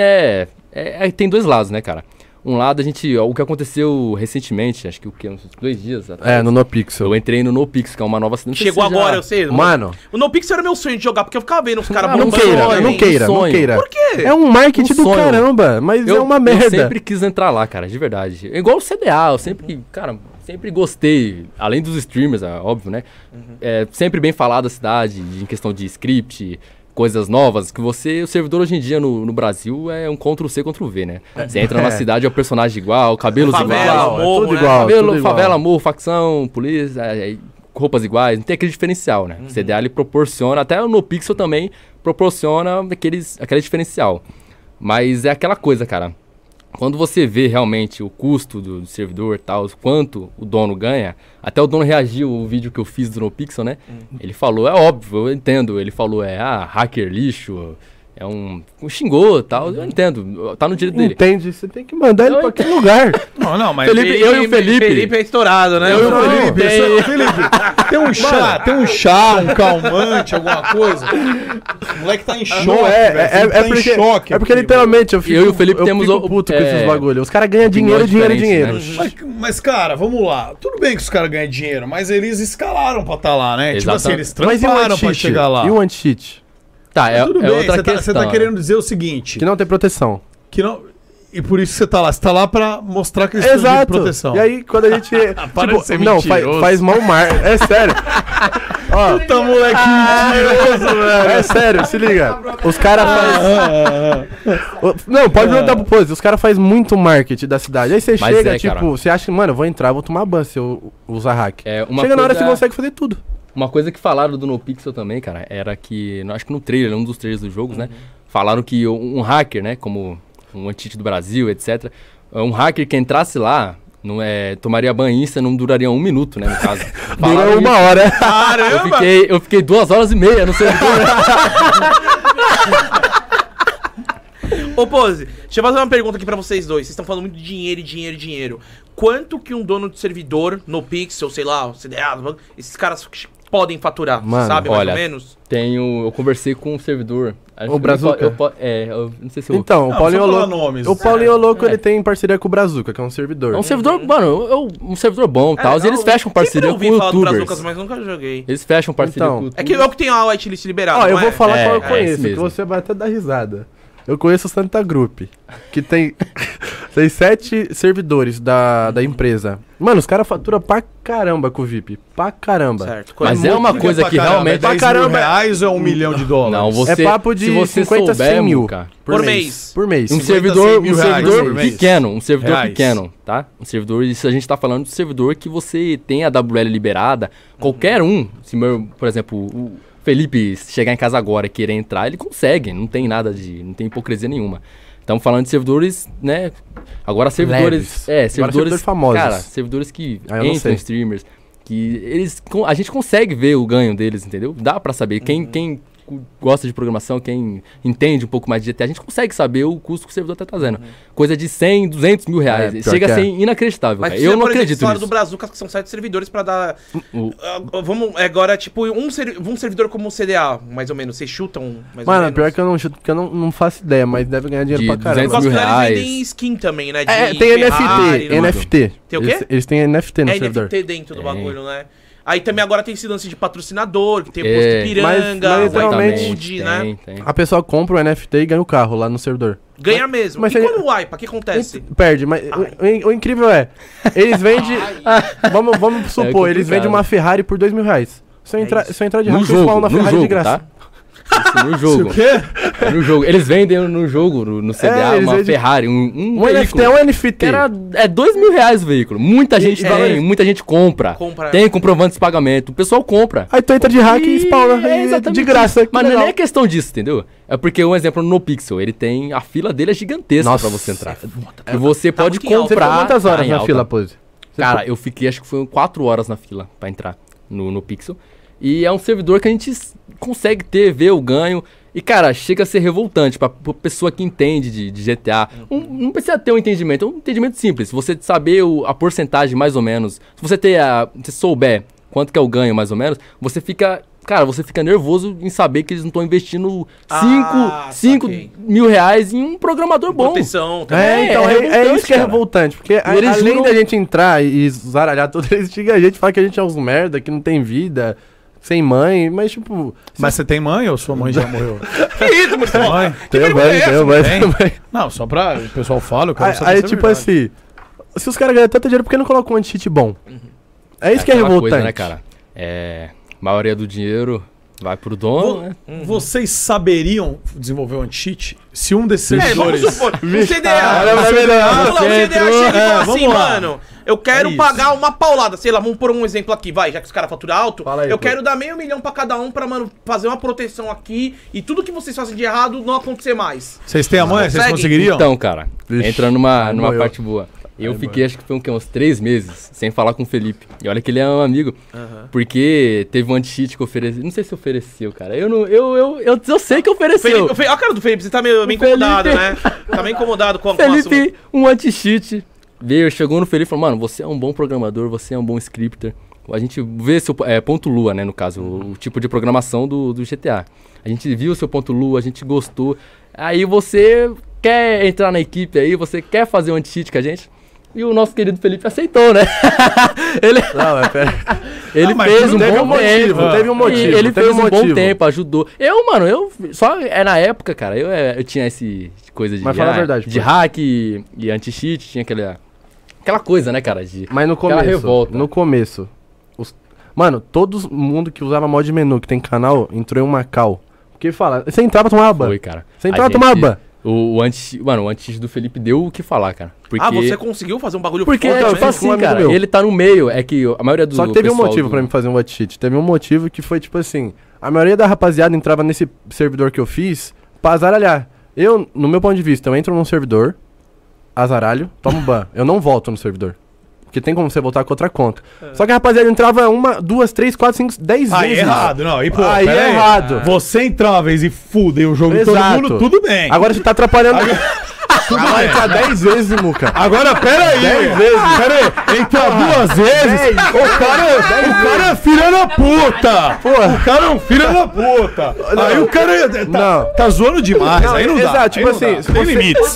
tem dois lados, né, cara? Um lado, o que aconteceu recentemente, acho que uns 2 dias atrás. No NoPixel. Eu entrei no NoPixel, que é uma nova... Chegou agora, eu sei. Mano. O NoPixel era meu sonho de jogar, porque eu ficava vendo os caras... Não queira. Por quê? É um marketing do caramba, mas é uma merda. Eu sempre quis entrar lá, cara, de verdade. Igual o CDA, eu sempre, cara, sempre gostei, além dos streamers, óbvio, né? Sempre bem falado a cidade, em questão de script... Coisas novas, que o servidor hoje em dia no Brasil é um Ctrl-C, Ctrl-V, né? Você entra na cidade, é o personagem igual, cabelos igual, tudo igual. Cabelo, favela, morro, facção, polícia, roupas iguais, não tem aquele diferencial, né? O CDA ele proporciona, até o NoPixel também proporciona aquele diferencial. Mas é aquela coisa, cara. Quando você vê realmente o custo do servidor e tal, quanto o dono ganha, até o dono reagiu ao vídeo que eu fiz do NoPixel, né? Ele falou, é óbvio, eu entendo. Ele falou, hacker lixo, xingou e tal, eu entendo, tá no direito dele. Entende, você tem que mandar ele pra aquele lugar. Não, mas... Eu e o Felipe... Felipe é estourado, né? Eu e o Felipe... Tem um chá, um calmante, alguma coisa... O moleque tá em choque, velho. É porque literalmente eu e o Felipe temos puto com esses bagulhos. Os caras ganham dinheiro. Né? Mas, cara, vamos lá. Tudo bem que os caras ganham dinheiro, mas eles escalaram pra estar lá, né? Exatamente. Tipo assim, eles tramparam pra chegar lá. E o anti-cheat? Tá, tudo bem, outra questão. Você tá querendo dizer o seguinte... Que não tem proteção. Que não... E por isso que você tá lá. Você tá lá pra mostrar que eles estão de proteção. E aí, quando a gente... faz mau mar. É sério. Ó, puta moleque mentiroso, velho. É sério, se liga. Os caras fazem... Não, pode perguntar pro Pose. Os caras fazem muito marketing da cidade. Aí você chega, tipo, você acha que, mano, eu vou entrar, vou tomar ban se eu usar hack. Chega na hora que você consegue fazer tudo. Uma coisa que falaram do NoPixel também, cara, era que... Acho que no trailer, um dos trailers dos jogos, né? Falaram que um hacker, né, como... um anti-cheat do Brasil, etc. Um hacker que entrasse lá, tomaria ban insta, não duraria 1 minuto, né, no caso. Durou 1 hora. Caramba! Eu fiquei 2 horas e meia, não sei o que. Ô, Pose, deixa eu fazer uma pergunta aqui pra vocês dois. Vocês estão falando muito de dinheiro. Quanto que um dono de servidor, NoPixel, sei lá, CDA, esses caras... podem faturar, mano, sabe, mais ou menos? Eu conversei com um servidor. O Brazuca? Eu não sei se eu... Então, o Paulinho Louco, ele tem parceria com o Brazuca, que é um servidor. É um servidor, mano, um servidor bom e tal. E eles fecham parceria com youtubers. Eu ouvi falar do Brazuca, mas nunca joguei. Eles fecham parceria com youtubers. É que tem a whitelist liberada. Ó, eu vou falar qual eu conheço, que você vai até dar risada. Eu conheço o Santa Group, que tem, tem 7 servidores da empresa. Mano, os caras faturam pra caramba com o VIP. Pra caramba. Certo. Mas é uma coisa que realmente... É 10 mil reais ou $1 milhão? Não, você... É papo de 50 a 100 mil por mês. Por mês. Um servidor pequeno. Um servidor pequeno, tá? Um servidor... Isso a gente tá falando de servidor que você tem a AWL liberada. Qualquer um. Se meu, por exemplo... Felipe, se chegar em casa agora e querer entrar, ele consegue, não tem nada de... não tem hipocrisia nenhuma. Estamos falando de servidores, né? Agora servidores... Leves. É, servidores famosos. Cara, servidores que entram, streamers, que eles... A gente consegue ver o ganho deles, entendeu? Dá pra saber. Quem gosta de programação, quem entende um pouco mais de GTA, a gente consegue saber o custo que o servidor tá trazendo. Coisa de 100, 200 mil reais. Chega a ser inacreditável. Mas eu não acredito nisso. Do Brazuca, que são 7 servidores para dar... vamos, agora, tipo, um servidor como o CDA, mais ou menos. Vocês chutam mais ou menos? Mano, pior que eu não chuto, porque eu não faço ideia, mas deve ganhar dinheiro pra caramba. Mas eles vendem skin também, né? É, tem NFT. Tem o quê? Eles têm NFT no servidor. NFT dentro do bagulho, né? Aí também agora tem esse lance de patrocinador, que tem o posto Piranga, mas literalmente, né? A pessoa compra o NFT e ganha o carro lá no servidor. Ganha mesmo. Mas e quando o Hype, o que acontece? Perde, mas o incrível é, eles vendem, vamos supor, eles vendem uma Ferrari por $2 mil. Se eu entrar de hack, eu falo na Ferrari de graça. Isso, no jogo. O quê? É no jogo. Eles vendem no jogo, no CDA, uma Ferrari, um veículo. É um NFT. Era, é $2 mil o veículo. Muita gente tem, muita gente compra. Tem comprovante de pagamento. O pessoal compra. Aí tu entra de hack e spawna. De graça. Mas não é questão disso, entendeu? É porque, um exemplo, no NoPixel, ele tem... A fila dele é gigantesca pra você entrar. E você pode comprar... Quantas horas na fila, Pose? Cara, eu fiquei, acho que foi 4 horas na fila pra entrar no NoPixel. E é um servidor que a gente consegue ver o ganho. E, cara, chega a ser revoltante pra pessoa que entende de GTA. Não precisa ter um entendimento, é um entendimento simples. Você saber a porcentagem, mais ou menos. Se você se souber quanto que é o ganho, mais ou menos, você fica... Cara, você fica nervoso em saber que eles não estão investindo 5 mil reais em um programador bom. Proteção, então é isso que é revoltante. Porque além da gente entrar e zaralhar tudo, eles chegam a gente, fala que a gente é uns merda, que não tem vida... Sem mãe, mas tipo... Mas você tem mãe ou sua mãe já morreu? Que isso, meu irmão? Mãe? Tenho mãe. Não, só pra... O pessoal fala, eu quero saber. Aí tipo assim... Se os caras ganham tanto dinheiro, por que não colocam um anti-cheat bom? É isso que é revoltante. Coisa, né, cara? A maioria do dinheiro vai pro dono, né? Vocês saberiam desenvolver um anti-cheat? Se um desses servidores... vamos supor, o CDA. O CDA chega e fala assim, mano... Eu quero pagar uma paulada, sei lá, vamos pôr um exemplo aqui, vai, já que os caras faturam alto, eu quero dar $500 mil pra cada um pra, mano, fazer uma proteção aqui e tudo que vocês fazem de errado não acontecer mais. Vocês têm a mãe? Vocês conseguiriam? Então, cara, entrando numa parte boa. Eu fiquei, acho que foi uns 3 meses sem falar com o Felipe. E olha que ele é um amigo. Porque teve um anti-cheat que ofereceu. Não sei se ofereceu, cara. Eu sei que ofereceu. Olha a cara do Felipe, você tá meio incomodado, né? Tá meio incomodado com a coisa. Felipe, um anti-cheat. Chegou no Felipe e falou, mano, você é um bom programador, você é um bom scripter. A gente vê seu ponto lua, né, no caso, o tipo de programação do GTA. A gente viu o seu ponto lua, a gente gostou. Aí você quer entrar na equipe aí, você quer fazer um anti-cheat com a gente? E o nosso querido Felipe aceitou, né? Ele fez um bom tempo, ajudou. Eu só na época, cara, eu tinha esse coisa de hack e anti-cheat, tinha aquela coisa, né, cara, de mas no começo, revolta. No começo, mano, todo mundo que usava mod menu, que tem canal, entrou em uma cal. Porque fala, você entrava pra tomar ban. Foi, cara. Você entrava pra tomar ban. O anti-cheat do Felipe deu o que falar, cara. Porque... você conseguiu fazer um bagulho porque, foda? Porque, tipo assim, cara, ele tá no meio, é que a maioria do pessoal... Só que teve um motivo pra mim fazer um anti-cheat. Teve um motivo que foi, tipo assim, a maioria da rapaziada entrava nesse servidor que eu fiz pra azaralhar. Eu, no meu ponto de vista, eu entro num servidor, azaralho, tomo ban. Eu não volto no servidor. Porque tem como você voltar com outra conta. Só que a rapaziada entrava 1, 2, 3, 4, 5, 10 vezes. Aí é errado, não. E, pô, aí é errado. Você entrar uma vez e fudeu o jogo de todo mundo, tudo bem. Agora você tá atrapalhando... tudo marca 10 vezes, Muca. Agora, peraí. 10 vezes, peraí. Entra duas vezes. O cara é filha da puta. Porra. O cara é um filho da puta. Não. Aí o cara tá zoando demais. Não, aí não dá. Exato, tipo assim, tem limites.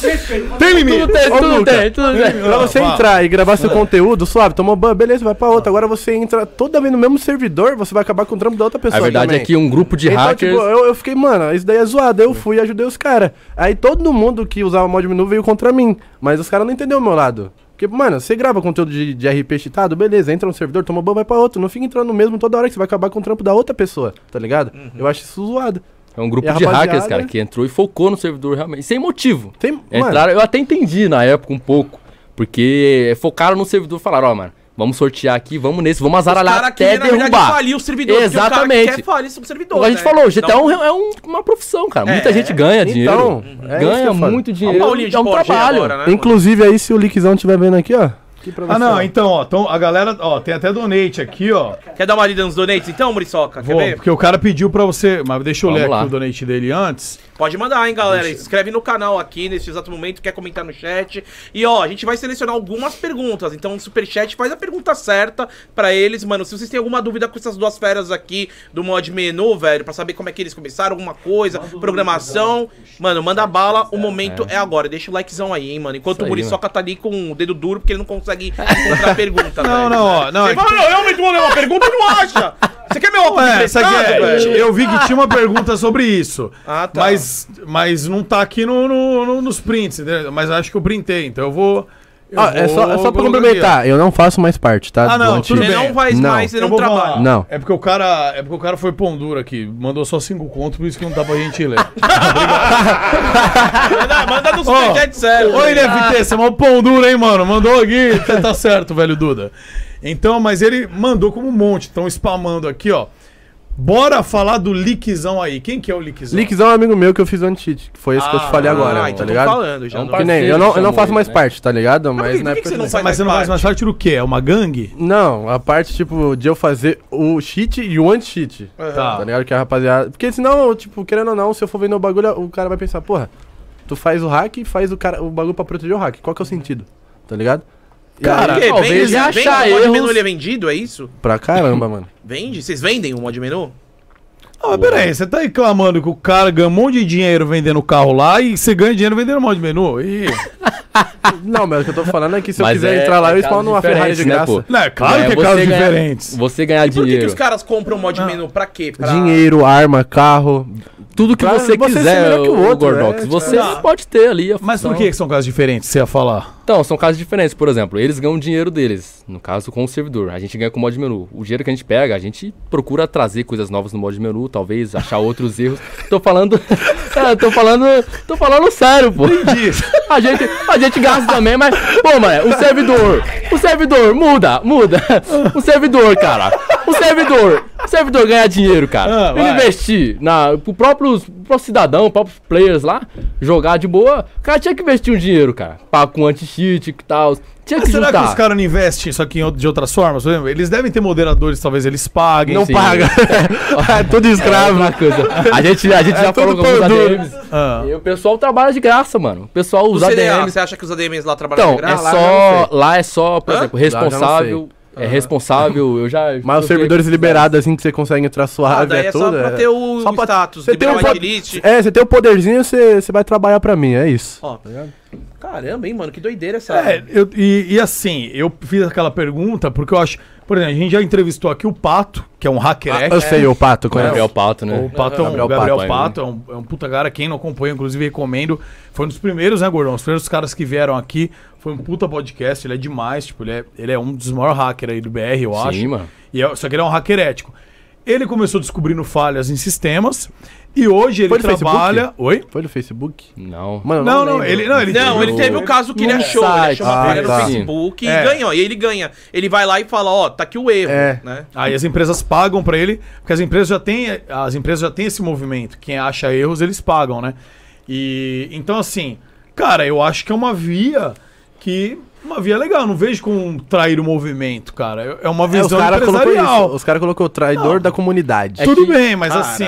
Tem limite. Tudo tem. Pra você entrar e gravar seu conteúdo, suave, tomou ban, beleza, vai pra outra. Agora você entra toda vez no mesmo servidor, você vai acabar com o trampo da outra pessoa. A verdade também. É que um grupo de hackers... Tipo, eu fiquei, mano, isso daí é zoado. Eu fui e ajudei os caras. Aí todo mundo que usava mod menu veio contra mim. Mas os caras não entenderam o meu lado. Porque, mano, você grava conteúdo de RP cheatado, beleza, entra no servidor, toma ban, vai pra outro. Não fica entrando no mesmo toda hora que você vai acabar com o trampo da outra pessoa, tá ligado? Uhum. Eu acho isso zoado. É um grupo de hackers, cara, que entrou e focou no servidor realmente, sem motivo. Entraram, eu até entendi na época um pouco, porque focaram no servidor e falaram, ó, mano, vamos sortear aqui, vamos nesse, vamos azaralhar até derrubar. Na verdade, falir o servidor. Exatamente. Porque o cara quer falir o servidor, como a gente falou, o GTA é uma profissão, cara. Muita gente ganha dinheiro. Então, ganha muito dinheiro. É um trabalho. Agora, né, inclusive, aí, se o Lickzão estiver vendo aqui, ó. Ah, não, então, ó, a galera, ó, tem até donate aqui, ó. Quer dar uma lida nos donates, então, Muriçoca? Quer ver? Porque o cara pediu pra você, mas deixa eu ler aqui o donate dele antes. Pode mandar, hein, galera. Se inscreve no canal aqui, nesse exato momento, quer comentar no chat. E, ó, a gente vai selecionar algumas perguntas, então, no superchat, faz a pergunta certa pra eles, mano. Se vocês têm alguma dúvida com essas duas feras aqui do mod menu, velho, pra saber como é que eles começaram, alguma coisa, programação, mano, manda bala, o momento é agora. Deixa o likezão aí, hein, mano. Enquanto o Muriçoca tá ali com o dedo duro, porque ele não consegue encontrar a pergunta. Não. Você fala, eu me dou uma pergunta e não acha. Você quer meu óculos emprestado, velho? Eu vi que tinha uma pergunta sobre isso. Ah, tá. Mas não tá aqui nos prints, né? Mas acho que eu printei, então eu vou... É só pra complementar, eu não faço mais parte, tá? Ah, não, tudo bem. Você não faz mais, você não trabalha. Não. É porque o cara foi pão duro aqui, mandou só 5 contos, por isso que não dá pra gente ler. Manda nos superchat sério. Oi, NFT, você é mó pão duro, hein, mano? Mandou aqui, tá certo, velho Duda. Então, mas ele mandou como um monte, estão spamando aqui, ó. Bora falar do Lickzão aí. Quem que é o Lickzão? Lickzão é um amigo meu que eu fiz o anti-cheat. Foi esse que eu te falei agora, tá então ligado? Falando, já eu não faço mais parte, tá ligado? Mas por que você não faz mais parte? Mas você não faz mais parte do quê? É uma gangue? Não, a parte, tipo, de eu fazer o cheat e o anti-cheat. Uhum. Tá ligado? Que a rapaziada... Porque senão, tipo, querendo ou não, se eu for vendo o bagulho, o cara vai pensar, porra, tu faz o hack e faz o bagulho pra proteger o hack. Qual que é o sentido? Tá ligado? Cara, talvez achar o mod menu ele é vendido, é isso? Pra caramba, mano. Vende? Vocês vendem o mod menu? Ah, mas peraí, você tá reclamando que o cara ganha um monte de dinheiro vendendo carro lá e você ganha dinheiro vendendo mod menu? E... Não, mas o que eu tô falando é que se eu quiser entrar lá, eu spawno uma Ferrari de graça. Né, não, é claro que é casos diferentes. Você ganhar dinheiro. E por que os caras compram mod menu? Pra quê? Pra... Dinheiro, arma, carro... Tudo que você quiser, o Gordox. Você pode ter ali. Mas por que são casos diferentes, você ia falar? Então, são casos diferentes. Por exemplo, eles ganham o dinheiro deles. No caso, com o servidor. A gente ganha com o mod menu. O dinheiro que a gente pega, a gente procura trazer coisas novas no mod menu. Talvez achar outros erros. Tô falando sério, pô. Entendi. A gente gasta também, mas... Pô, mano, o servidor muda. O servidor, cara. O servidor ganhar dinheiro, cara. Ele investir pro próprio cidadão, próprios players lá, jogar de boa. O cara tinha que investir um dinheiro, cara. Com anti-cheat e tal. Tinha que será que os caras não investem isso aqui de outras formas? Por exemplo, eles devem ter moderadores, talvez eles paguem. Não pagam. É tudo escravo. É uma coisa. A gente já falou com os ADMs. E o pessoal trabalha de graça, mano. O pessoal usa ADMs. Você acha que os ADMs lá trabalham de graça? Lá é só, por exemplo, responsável... É responsável, eu já... Mas os servidores liberados, assim, que você consegue entrar suave, daí é tudo... Só pra ter o status, liberar o adilite. É, você tem o poderzinho, você vai trabalhar pra mim, é isso. Ó, tá ligado? Caramba, hein, mano, que doideira essa... E assim, eu fiz aquela pergunta porque eu acho... Por exemplo, a gente já entrevistou aqui o Pato, que é um hacker. Eu sei, o Pato, conhece? Gabriel Pato, né? O Pato é Gabriel Pato, é um puta cara, quem não acompanha, inclusive recomendo. Foi um dos primeiros, né, Gordão? Os primeiros caras que vieram aqui. Foi um puta podcast, ele é demais, tipo, ele é um dos maiores hackers aí do BR, eu acho. Sim, mano. Só que ele é um hacker ético. Ele começou descobrindo falhas em sistemas e hoje ele trabalha... Oi? Foi no Facebook? Não. Mano, ele teve o caso que ele achou. Ele achou uma falha no Facebook e ganhou. E ele ganha. Ele vai lá e fala, ó, tá aqui o erro. Né? Aí as empresas pagam pra ele, porque as empresas já têm esse movimento. Quem acha erros, eles pagam, né? E então, assim, cara, eu acho que é uma via que... Uma via legal, não vejo com trair o movimento, cara. É uma visão empresarial. Os caras colocou traidor da comunidade. Tudo bem, mas assim...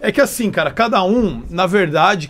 É que assim, cara, cada um, na verdade,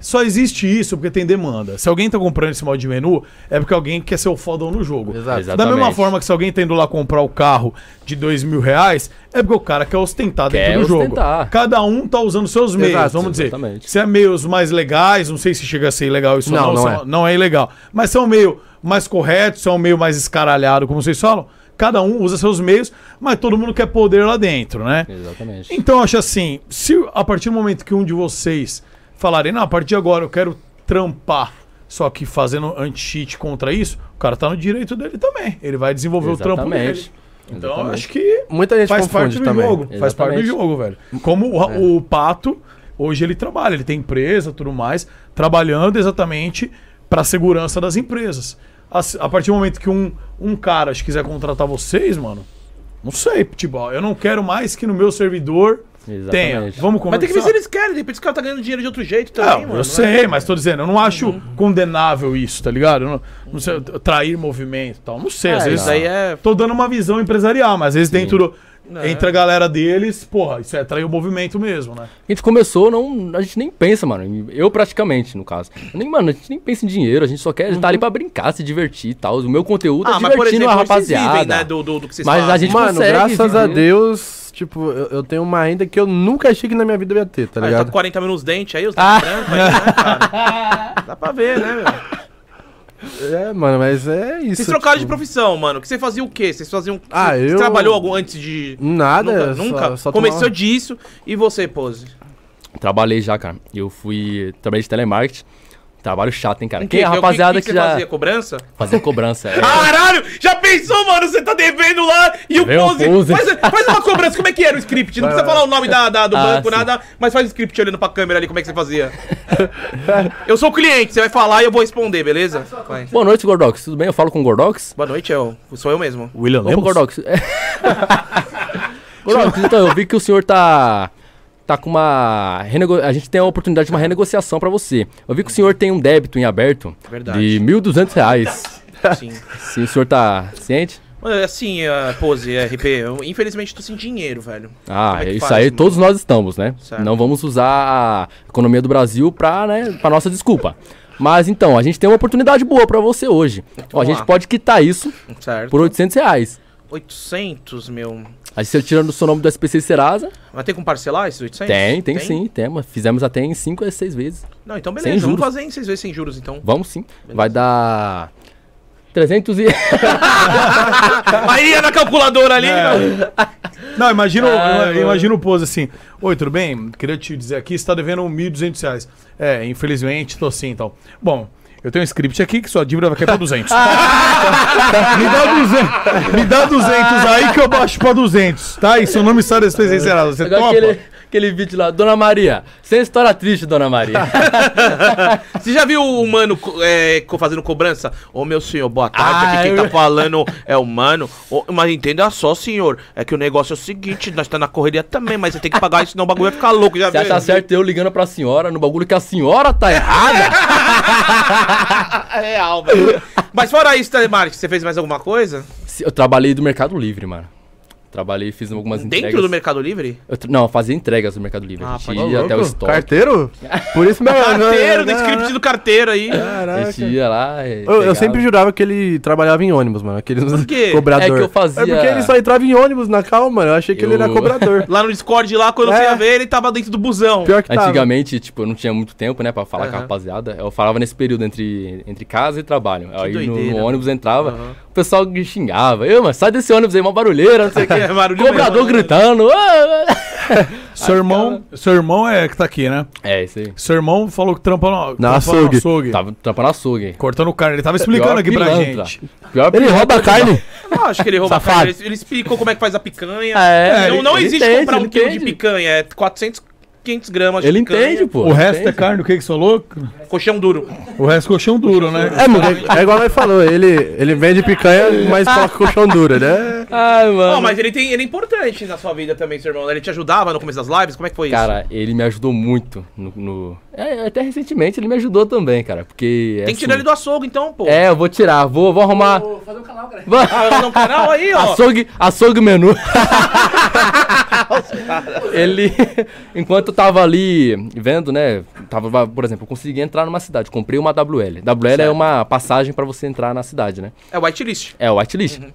Só existe isso porque tem demanda. Se alguém tá comprando esse mod de menu, é porque alguém quer ser o fodão no jogo. Exatamente. Da mesma forma que se alguém tá indo lá comprar o carro de R$2.000, é porque o cara quer ostentar dentro do jogo. Cada um tá usando seus meios, vamos dizer. Se é meios mais legais, não sei se chega a ser ilegal isso ou não. Não é ilegal. Mas se é um meio mais correto, se é um meio mais escaralhado, como vocês falam, cada um usa seus meios, mas todo mundo quer poder lá dentro, né? Exatamente. Então, eu acho assim, se a partir do momento que um de vocês... falarem, não, a partir de agora eu quero trampar, só que fazendo anti-cheat contra isso, o cara tá no direito dele também. Ele vai desenvolver o trampo dele. Então, acho que muita gente faz parte do jogo. Faz parte do jogo, velho. Como o Pato, hoje ele trabalha, ele tem empresa e tudo mais, trabalhando exatamente pra segurança das empresas. A partir do momento que um cara quiser contratar vocês, mano, não sei, tipo, eu não quero mais que no meu servidor... Tem, vamos conversar. Mas tem que ver se eles querem, de repente esse cara tá ganhando dinheiro de outro jeito também, mano. Eu sei, mas tô dizendo, eu não acho condenável isso, tá ligado? Eu não sei, trair movimento e tal, não sei. Às vezes aí é... Tô dando uma visão empresarial, mas às vezes dentro... Entre a galera deles, porra, isso é trair o movimento mesmo, né? A gente começou, a gente nem pensa, mano. Eu praticamente, no caso. A gente nem pensa em dinheiro, a gente só quer estar ali pra brincar, se divertir e tal. O meu conteúdo é divertindo a rapaziada. Vivem, né, do que vocês fazem. Mas a gente consegue, graças a Deus... Tipo, eu tenho uma renda que eu nunca achei que na minha vida eu ia ter, tá ligado? Tá com 40 mil nos dentes aí, os dentes brancos aí, né, cara? Dá pra ver, né, meu? É, mano, mas é isso. Vocês trocaram de profissão, mano. Que você fazia o quê? Vocês faziam... Você trabalhou algo antes de... Nada. Nunca? Só começou disso. E você, Pose? Trabalhei já, cara. Eu fui... Trabalhei de telemarketing. Trabalho chato, hein, cara. Quem é a rapaziada que já... Fazia cobrança? Fazia cobrança, é. Caralho! Já pensou, mano? Você tá devendo lá e o Pose... Faz uma cobrança, como é que era o script? Não precisa falar o nome do banco, nada, mas faz o script olhando pra câmera ali, como é que você fazia? Eu sou o cliente, você vai falar e eu vou responder, beleza? Vai. Boa noite, Gordox. Tudo bem? Eu falo com o Gordox? Boa noite, sou eu mesmo. William Lemos? Gordox. Gordox, então, eu vi que o senhor tá com uma... A gente tem a oportunidade de uma renegociação pra você. Eu vi que o senhor tem um débito em aberto de R$1.200. Sim. Sim, o senhor tá ciente? Assim, Pose RP, eu infelizmente tô sem dinheiro, velho. Isso aí, mano? Todos nós estamos, né? Certo. Não vamos usar a economia do Brasil pra nossa desculpa. Mas então, a gente tem uma oportunidade boa pra você hoje. Ó, a gente pode quitar isso por R$800. 800, meu... Aí você tirando o seu nome do SPC Serasa... Mas tem como parcelar esses 800? Tem sim, tem. Fizemos até em 5 a 6 vezes. Não, então beleza, sem juros. Vamos fazer em 6 vezes sem juros, então. Vamos sim, beleza. Vai dar... 300 e... Aí ia na calculadora ali. É. Não, imagina o Pose assim. Oi, tudo bem? Queria te dizer aqui, você tá devendo R$1.200. É, infelizmente, tô sim, então. Bom... Eu tenho um script aqui que sua dívida vai cair pra 200. Me dá 200 aí que eu baixo pra 200, tá? E seu nome sai das três encerradas, você topa? Aquele vídeo lá, Dona Maria, sem história triste, Dona Maria. Você já viu o Mano fazendo cobrança? Ô, meu senhor, boa tarde, aqui quem tá falando é o Mano. Mas entenda só, senhor, é que o negócio é o seguinte, nós tá na correria também, mas você tem que pagar, senão o bagulho vai ficar louco. Já você acha certo eu ligando pra senhora no bagulho que a senhora tá errada? Real, velho. Mas fora isso, telemarketing, você fez mais alguma coisa? Eu trabalhei do Mercado Livre, mano. Trabalhei, fiz algumas entregas. Dentro do Mercado Livre? Não, eu fazia entregas do Mercado Livre. A gente ia até o estoque. Carteiro? Por isso mesmo. Carteiro, do script do carteiro aí. Caraca. A gente ia lá. Eu sempre jurava que ele trabalhava em ônibus, mano. Por quê? Cobrador. É que eu fazia... É porque ele só entrava em ônibus na calma, mano. Eu achei que ele era cobrador. Lá no Discord, lá, quando eu ia ver, ele tava dentro do busão. Pior que tava. Antigamente, tipo, eu não tinha muito tempo, né, pra falar com a rapaziada. Eu falava nesse período entre casa e trabalho. Que aí no ônibus entrava, o pessoal xingava. Mas sai desse ônibus aí, uma barulheira, não sei o que. Cobrador gritando. Seu irmão é que tá aqui, né? É, isso aí. Seu irmão falou que trampa no açougue. Tava trampando açougue. Cortando carne. Ele tava explicando aqui pra gente. Ele rouba a carne. Eu acho que ele rouba a carne. Ele explicou como é que faz a picanha. Não existe comprar um quilo de picanha. É 400, 500 gramas de picanha. Ele entende, pô. O resto é carne, o que você falou? Coxão duro. O resto é coxão duro, né? É, mano, é igual ele falou, ele vende picanha, mas fala coxão duro, né? Ai, mano. Não, mas ele é importante na sua vida também, seu irmão. Ele te ajudava no começo das lives? Como é que foi isso? Cara, ele me ajudou muito até recentemente ele me ajudou também, cara, porque... Tem que tirar ele do açougue, então, pô. É, eu vou tirar, vou arrumar... Vou fazer um canal, cara. Vai fazer um canal aí, ó. Açougue Menu. Ele, enquanto tava ali vendo, né, tava, por exemplo, eu consegui entrar numa cidade, comprei uma WL. WL é uma passagem pra você entrar na cidade, né? É o whitelist. É o whitelist. Uhum.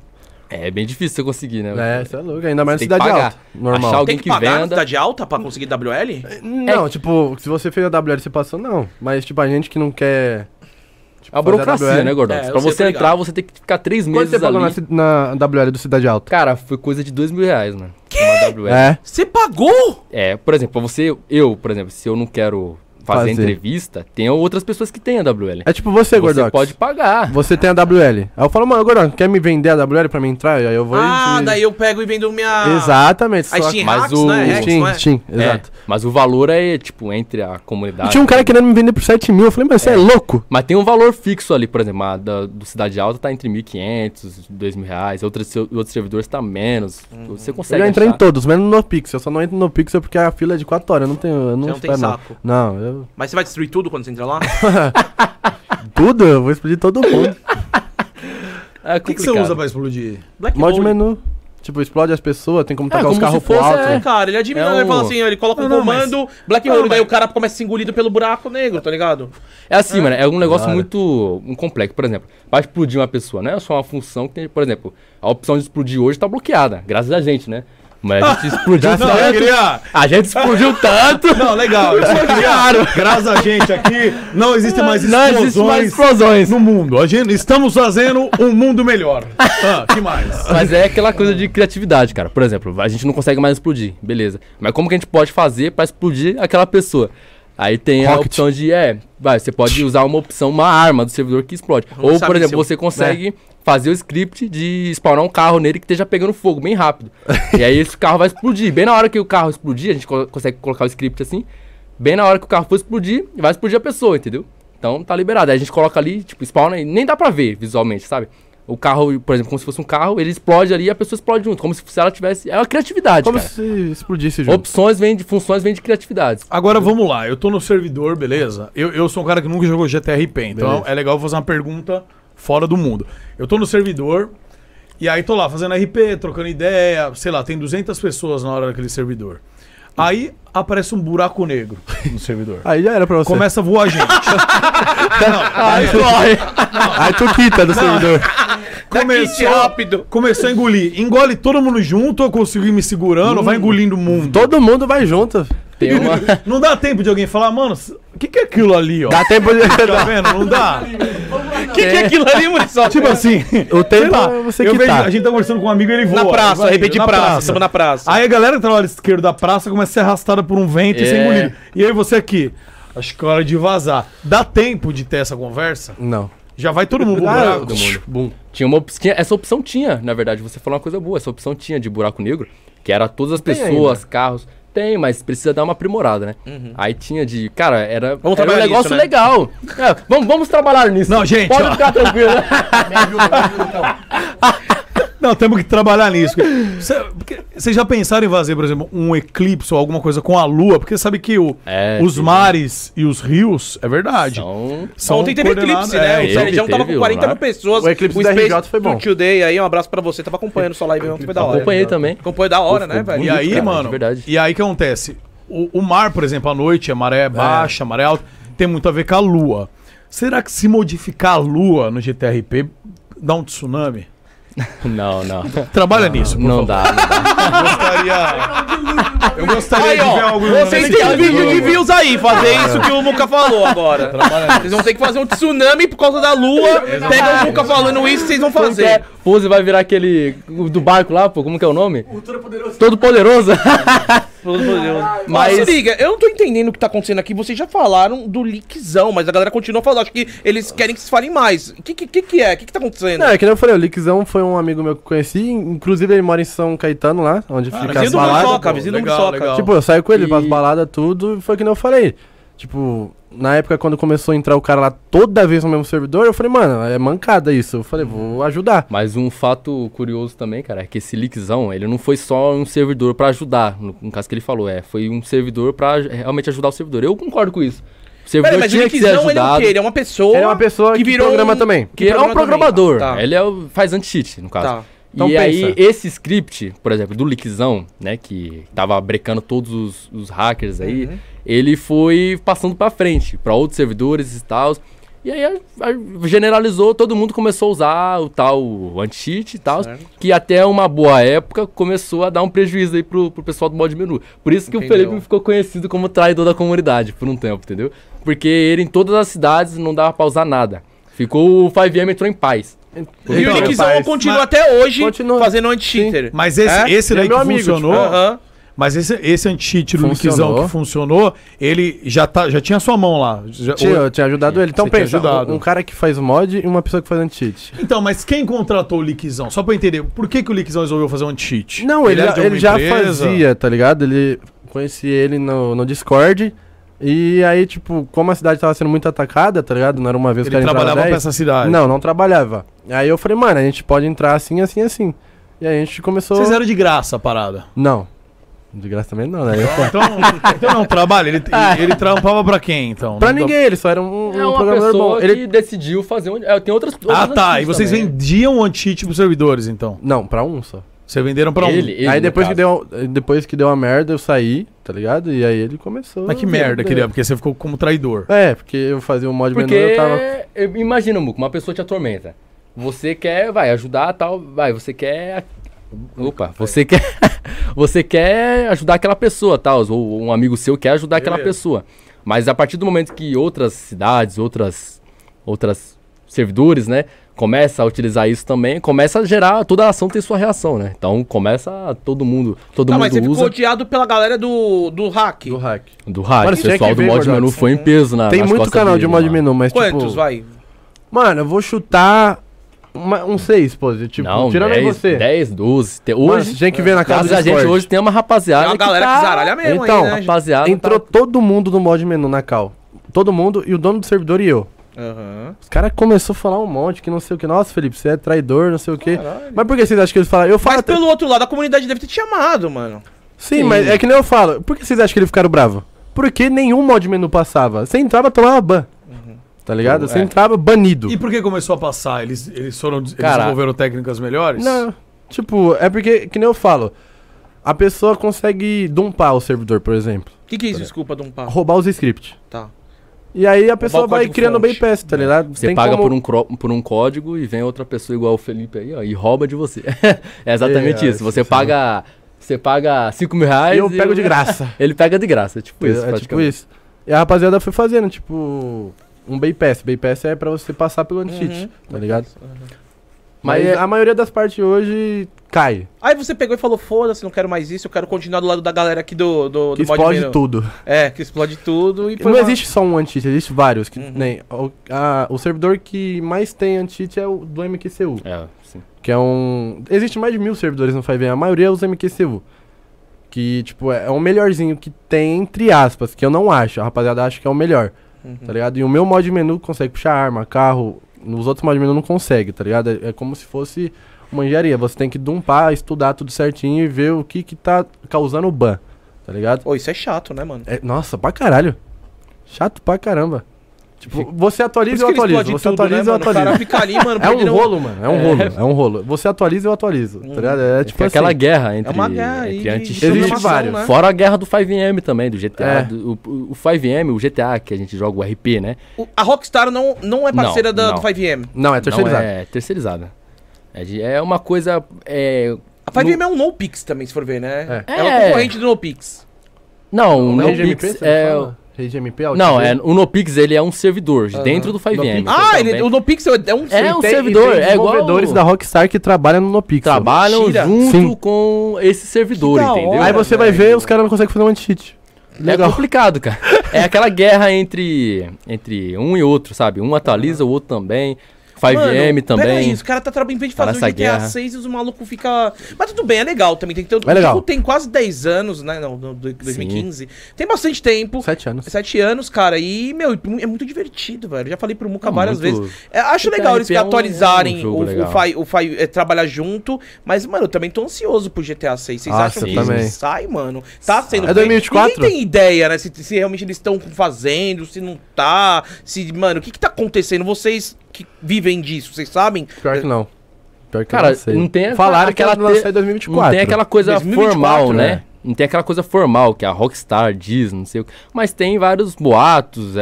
É bem difícil você conseguir, né? É, isso é louco. Ainda mais na cidade alta. Normal. Achar alguém que venda. Tem que pagar na cidade alta pra conseguir WL? Não, tipo, se você fez a WL, você passou, não. Mas, tipo, a gente que não quer... Tipo, a burocracia, né, Gordox? É, pra você entrar, você tem que ficar 3 meses ali. Quanto você pagou na WL do Cidade Alta? Cara, foi coisa de R$2.000, né? Que? Uma WL. É. Você pagou? É, por exemplo, pra você... Eu, por exemplo, se eu não quero... Fazer entrevista, tem outras pessoas que têm a WL. É tipo você, Gordox. Você pode pagar. Você tem a WL. Aí eu falo, mano, Gordox, quer me vender a WL pra mim entrar? Aí eu vou daí eu pego e vendo minha... Exatamente. Aí Steam Hacks, né? Steam, exato. Mas o valor é, tipo, entre a comunidade... E tinha um cara querendo me vender por 7 mil. Eu falei, mas você é louco? Mas tem um valor fixo ali, por exemplo, a do Cidade Alta tá entre R$1.500, R$2.000. Outros servidores tá menos. Você consegue achar. Eu já entrei em todos, menos no NoPixel. Eu só não entro no NoPixel porque a fila é de 4 horas. Não tem saco. Não, eu... Mas você vai destruir tudo quando você entrar lá? Tudo? Eu vou explodir todo mundo. É complicado. O que você usa pra explodir? Mod menu. Tipo, explode as pessoas, tem como tacar os carros pro alto. Cara, ele admira, ele fala assim, ele coloca um comando, black hole, daí o cara começa a ser engolido pelo buraco negro, tá ligado? É assim, mano, é um negócio muito complexo. Por exemplo, pra explodir uma pessoa, né? É só uma função que tem, por exemplo, a opção de explodir hoje tá bloqueada, graças a gente, né? Mas a gente explodiu tanto. A gente explodiu tanto. Não, legal. Graças a gente aqui, não existem mais explosões, no mundo. A gente, estamos fazendo um mundo melhor. Que mais? Mas é aquela coisa de criatividade, cara. Por exemplo, a gente não consegue mais explodir. Beleza. Mas como que a gente pode fazer pra explodir aquela pessoa? Aí tem a opção de... você pode usar uma opção, uma arma do servidor que explode. Ou, por exemplo, você consegue... fazer o script de spawnar um carro nele que esteja pegando fogo bem rápido. E aí esse carro vai explodir. Bem na hora que o carro explodir, a gente consegue colocar o script assim. Bem na hora que o carro for explodir, vai explodir a pessoa, entendeu? Então tá liberado. Aí a gente coloca ali, tipo, spawna e nem dá pra ver visualmente, sabe? O carro, por exemplo, como se fosse um carro, ele explode ali e a pessoa explode junto. Como se ela tivesse... É uma criatividade, como se explodisse junto. Opções vêm de... Funções vêm de criatividade. Agora, vamos lá. Eu tô no servidor, beleza? Eu sou um cara que nunca jogou GTA RP, então é legal fazer uma pergunta... fora do mundo. Eu tô no servidor e aí tô lá fazendo RP, trocando ideia, sei lá, tem 200 pessoas na hora daquele servidor. Aí aparece um buraco negro no servidor. Aí já era pra você. Começa a voar gente. Aí tu quita do servidor. Começou a engolir. Engole todo mundo junto, eu consigo ir me segurando, vai engolindo o mundo. Todo mundo vai junto. Não dá tempo de alguém falar, mano, o que é aquilo ali, ó? Dá tempo de... Tá vendo? Não dá. O que é aquilo ali, mano? Tipo assim... O tempo você que tá. A gente tá conversando com um amigo e ele voa. Na praça, repete praça, estamos na praça. Aí a galera que tá no lado esquerdo da praça começa a ser arrastada por um vento e ser engolida. E aí você aqui, acho que é hora de vazar. Dá tempo de ter essa conversa? Não. Já vai todo mundo pro buraco. Tinha uma opção... Essa opção tinha, na verdade, você falou uma coisa boa. Essa opção tinha de buraco negro, que era todas as pessoas, carros... Tem, mas precisa dar uma aprimorada, né? Aí tinha de... Cara, era um negócio nisso, né? Legal. Vamos trabalhar nisso. Não, gente, pode ficar tranquilo. Me ajuda, então. Não, temos que trabalhar nisso. Vocês já pensaram em fazer, por exemplo, um eclipse ou alguma coisa com a lua? Porque sabe que os mares e os rios, é verdade. Ontem teve eclipse, né? O CDA tava com 40 mil pessoas. O eclipse do RJ foi bom. Aí, um abraço pra você. Tava acompanhando sua live ontem, foi da hora. Acompanhei também. Acompanhei da hora, né, velho? E aí, mano, e aí o que acontece? O mar, por exemplo, à noite, a maré baixa, a maré alta, tem muito a ver com a lua. Será que se modificar a lua no GTA RP dá um tsunami? Não. Trabalha nisso, por favor. Não dá. Eu gostaria de ver algum... Vocês têm vídeo de views aí, fazer isso que o Muca falou agora. Vocês vão ter que fazer um tsunami por causa da lua. Pega o Muca falando isso, vocês vão fazer. Pose vai virar aquele... do barco lá, pô, como que é o nome? O Todo Poderoso. Todo Poderoso. Mas liga, eu não tô entendendo o que tá acontecendo aqui. Vocês já falaram do Lickzão, mas a galera continua falando. Acho que eles querem que vocês falem mais. O que é? O que tá acontecendo? Não, é que nem eu falei, o Lickzão foi um amigo meu que eu conheci. Inclusive ele mora em São Caetano lá, onde fica as baladas. Vizinho do Muçoca. Tipo, eu saio com ele pras baladas, tudo. E foi que nem eu falei. Tipo, na época quando começou a entrar o cara lá toda vez no mesmo servidor, eu falei, mano, é mancada isso. Eu falei, vou ajudar. Mas um fato curioso também, cara, é que esse Lickzão, ele não foi só um servidor pra ajudar, no caso que ele falou, foi um servidor pra realmente ajudar o servidor. Eu concordo com isso. Peraí, mas o Lickzão, ele é o quê? Ele é uma pessoa... Ele é uma pessoa que virou programa também. Que é um programador. Ele faz anti-cheat, no caso. Então, e pensa. Aí, esse script, por exemplo, do Lickzão, né, que tava brecando todos os hackers aí, ele foi passando pra frente, pra outros servidores e tal. E aí, generalizou, todo mundo começou a usar o tal anti-cheat e tal, que até uma boa época começou a dar um prejuízo aí pro pessoal do mod menu. Por isso que o Felipe ficou conhecido como traidor da comunidade por um tempo, entendeu? Porque ele em todas as cidades não dava pra usar nada. Ficou, o FiveM entrou em paz. Então, e o Lickzão continua até hoje fazendo anti-cheater. Mas esse daí que funcionou... Mas esse anti-cheat do Lickzão que funcionou, ele já tinha sua mão lá. Eu tinha ajudado ele. Então pensa, um cara que faz mod e uma pessoa que faz anti-cheat. Então, mas quem contratou o Lickzão? Só pra entender, por que o Lickzão resolveu fazer um anti-cheat? Não, ele já fazia, tá ligado? Conheci ele no Discord. E aí, tipo, como a cidade tava sendo muito atacada, tá ligado? Não era uma vez que ele trabalhava pra essa cidade. Não, não trabalhava. Aí eu falei, mano, a gente pode entrar assim, assim, assim. E aí a gente começou... Vocês eram de graça a parada? Não. De graça também não, né? Então não, trabalha. Ele trampava pra quem, então? Pra ninguém, ele só era um programador bom. Ele decidiu fazer... Tem outras e vocês também vendiam anti-cheat pros servidores, então? Não, pra um só. Vocês venderam pra um? Aí depois que deu a merda, eu saí, tá ligado? E aí ele começou... Mas que merda que deu, porque você ficou como traidor. É, porque eu fazia um mod menor, eu tava... Imagina, Muca, uma pessoa te atormenta. Você quer, ajudar tal... você quer... você quer ajudar aquela pessoa, tá? Ou um amigo seu quer ajudar aquela pessoa. Mas a partir do momento que outras cidades, outras servidores, né, começa a utilizar isso também, começa a gerar, toda a ação tem sua reação, né? Então começa todo mundo mas você usa. Ficou odiado pela galera do hack. Do hack. Mano, o pessoal do mod menu foi em peso na tem muito canal de mod menu, mas quantos, tipo, vai? Mano, eu vou chutar um 6, pô, tipo, não, tirando 10, você. 10, 12. Hoje tem que ver na casa da gente. Hoje tem uma rapaziada. Tem uma galera que zaralha mesmo, então, aí, né, rapaziada. Entrou todo mundo no mod menu na cal. Todo mundo e o dono do servidor e eu. Os caras começaram a falar um monte que não sei o que. Nossa, Felipe, você é traidor, não sei o que. Mas por que vocês acham que eles falaram? Mas pelo outro lado, a comunidade deve ter te chamado, mano. Sim, mas é que nem eu falo. Por que vocês acham que eles ficaram bravos? Porque nenhum mod menu passava. Você entrava, tomava ban. Tá ligado? Você entrava banido. E por que começou a passar? Eles desenvolveram técnicas melhores? Não. Tipo, é porque, que nem eu falo, a pessoa consegue dumpar o servidor, por exemplo. O que é isso? Desculpa, dumpar. Roubar os scripts. Tá. E aí a pessoa vai criando bypass, tá ligado? Você paga por um código e vem outra pessoa igual o Felipe aí, ó, e rouba de você. É exatamente isso. Você paga 5 mil reais. Eu pego de graça. Ele pega de graça. É tipo isso, praticamente. É tipo isso. E a rapaziada foi fazendo, tipo... Um bypass. Bypass é pra você passar pelo anti-cheat, tá ligado? Mas a maioria das partes hoje cai. Aí você pegou e falou, foda-se, não quero mais isso, eu quero continuar do lado da galera aqui do mod menu. Explode tudo. É, que explode tudo. E não existe só um anti-cheat, existe vários. O servidor que mais tem anti-cheat é o do MQCU. É, sim. Que é um... Existe mais de 1000 servidores no FiveM, a maioria usa MQCU. Que, tipo, é o melhorzinho que tem, entre aspas, que eu não acho. A rapaziada acha que é o melhor. Tá ligado? E o meu mod menu consegue puxar arma, carro. Nos outros mod menu não consegue, tá ligado? É como se fosse uma engenharia. Você tem que dumpar, estudar tudo certinho e ver o que tá causando o ban, tá ligado? Ô, isso é chato, né, mano? É, nossa, pra caralho. Chato pra caramba. Tipo, você atualiza e eu atualizo. Você atualiza e eu atualizo. O cara fica ali, mano, É um rolo. Você atualiza e eu atualizo, tá ligado? É tipo aquela guerra entre... É uma guerra entre existe vários, né? Fora a guerra do FiveM também, do GTA. É. O FiveM, o GTA, que a gente joga o RP, né? A Rockstar não é parceira do FiveM. Não, é terceirizada. É terceirizada. É uma coisa... A FiveM é um NoPix também, se for ver, né? Ela é concorrente do NoPix. Não, o NoPix é... RGMP, não, o NoPix ele é um servidor dentro do FiveM. O NoPix é um servidor. É um servidor, é igual... desenvolvedores da Rockstar que trabalham no NoPix. Trabalham junto com esse servidor, entendeu? Aí você vai ver, os caras não conseguem fazer um anti-cheat. É complicado, cara. É aquela guerra entre um e outro, sabe? Um atualiza, o outro também. FiveM também. Peraí, os caras em vez de fazer o GTA 6, os malucos ficam... Mas tudo bem, é legal também. Tem que ter o jogo tem quase 10 anos, né? Não, 2015. Sim. Tem bastante tempo. 7 anos. 7 anos, cara. E, meu, é muito divertido, velho. Eu já falei pro Muca várias vezes. Acho legal eles atualizarem trabalhar junto. Mas, mano, eu também tô ansioso pro GTA 6. Vocês acham que isso sai, mano? Tá sendo... É 2024? Ninguém tem ideia, né? Se realmente eles estão fazendo, se não tá... Mano, o que tá acontecendo? Vocês... que vivem disso, vocês sabem? Pior que não. Pior que cara, eu não tem. Falaram que ela vai lançar em 2024. Não tem aquela coisa 2024, formal, né? Não tem aquela coisa formal que a Rockstar diz, não sei o que. Mas tem vários boatos,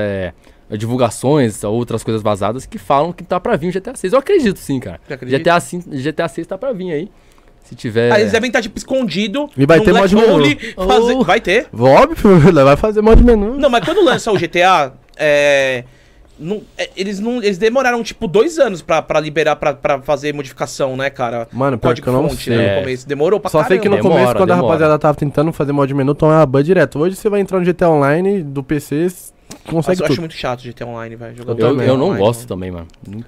divulgações, outras coisas vazadas que falam que tá pra vir o GTA 6. Eu acredito sim, cara. GTA 6 tá pra vir aí. Se tiver... Aí eles devem estar, tipo, escondido. E vai ter mod menu. Vai ter. Óbvio, vai fazer mod menu. Não, mas quando lança o GTA, eles demoraram, tipo, 2 anos pra liberar, pra fazer modificação, né, cara? Mano, pior que eu não sei. Né, no começo. Demorou pra caramba. Só sei que no começo, quando a rapaziada tava tentando fazer mod menu, tomava ban direto. Hoje você vai entrar no GTA Online do PC... Consegue. Eu acho muito chato GTA Online, velho. Eu não gosto também, mano.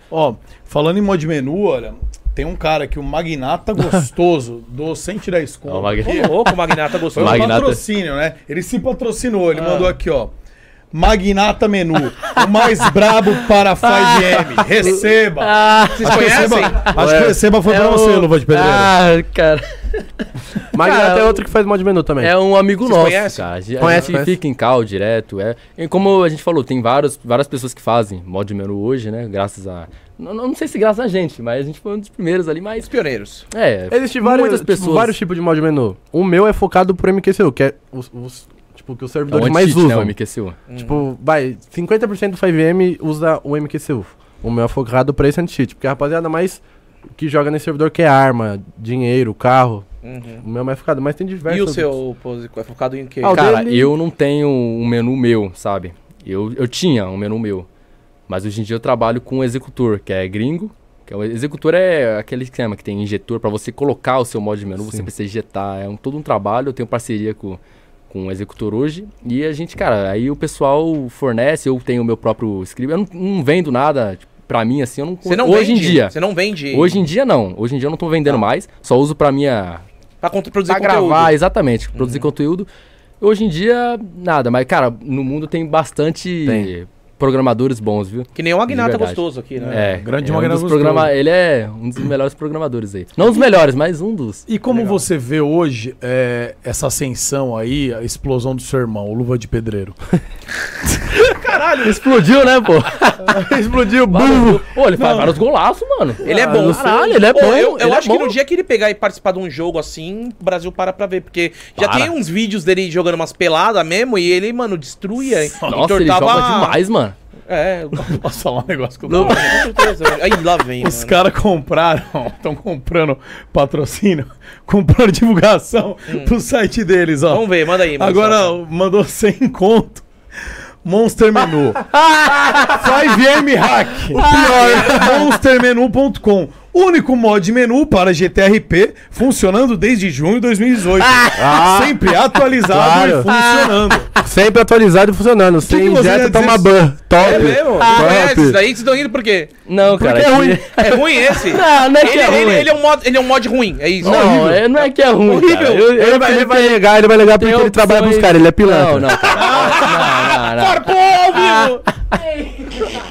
Ó, falando em mod menu, olha, tem um cara aqui, o Magnata Gostoso, do 110 conto. Ô louco, Magnata Gostoso. Foi um patrocínio, né? Ele se patrocinou, ele mandou aqui, ó. Magnata Menu, o mais brabo para a FiveM. Receba! Vocês conhecem? Acho que receba foi pra você, Luva de Pedreiro. Ah, cara. Magnata é outro que faz mod menu também. É um amigo nosso. Conhece? Cara. A gente fica em call direto. Como a gente falou, tem várias pessoas que fazem mod menu hoje, né? Graças a... Não sei se graças a gente, mas a gente foi um dos primeiros ali, mas... Os pioneiros. Existem vários tipos de mod menu. O meu é focado pro MQCU, que é tipo, que os servidores mais usam. É o MQCU. Tipo, vai, 50% do FiveM usa o MQCU. O meu é focado pra esse anti-cheat, porque a rapaziada mais que joga nesse servidor quer arma, dinheiro, carro. O meu é mais focado, mas tem diversos. E o seu, Pose, é focado em quê? Cara, eu não tenho um menu meu, sabe? Eu tinha um menu meu, mas hoje em dia eu trabalho com um executor, que é gringo. Que o executor é aquele esquema que tem injetor pra você colocar o seu mod de menu, você precisa injetar. É todo um trabalho, eu tenho parceria com o executor hoje, e a gente, cara, aí o pessoal fornece, eu tenho o meu próprio script, eu não vendo nada, tipo, pra mim, assim, eu não... Você não hoje vende? Em dia. Você não vende? Hoje em dia, não. Hoje em dia eu não tô vendendo mais, só uso pra minha... Pra produzir conteúdo. Pra gravar, exatamente, produzir conteúdo. Hoje em dia, nada, mas, cara, no mundo tem bastante... Programadores bons, viu? Que nem o Magnata Gostoso aqui, né? Grande Magnata Gostoso. Ele é um dos melhores programadores aí. Não os melhores, mas um dos. E como você vê hoje essa ascensão aí, a explosão do seu irmão, o Luva de Pedreiro? Caralho! Explodiu, né, pô? Explodiu, burro! Pô, ele faz vários golaços, mano. Ele é bom. Caralho, ele é bom. Eu acho que no dia que ele pegar e participar de um jogo assim, o Brasil para pra ver, porque já tem uns vídeos dele jogando umas peladas mesmo, e ele, mano, destruía. Nossa, ele joga demais, mano. Posso falar um negócio que eu tô falando? Aí lá vem. Os caras compraram, estão comprando patrocínio, comprando divulgação pro site deles, ó. Vamos ver, manda aí. Agora mandou 100 conto. Monster Menu. FiveM Hack. O pior, monstermenu.com. Único mod menu para GTA RP, funcionando desde junho de 2018. Sempre atualizado e funcionando. Sempre atualizado e funcionando. Sem injeta, toma ban. Top. É mesmo? Isso daí vocês estão indo por quê? Não, cara. Porque é ruim. É ruim esse? Não é que é ruim. Ele é um mod ruim, é isso? Não, não é que é ruim, cara. Ele vai negar porque ele trabalha pros caras, ele é pilantra. Não.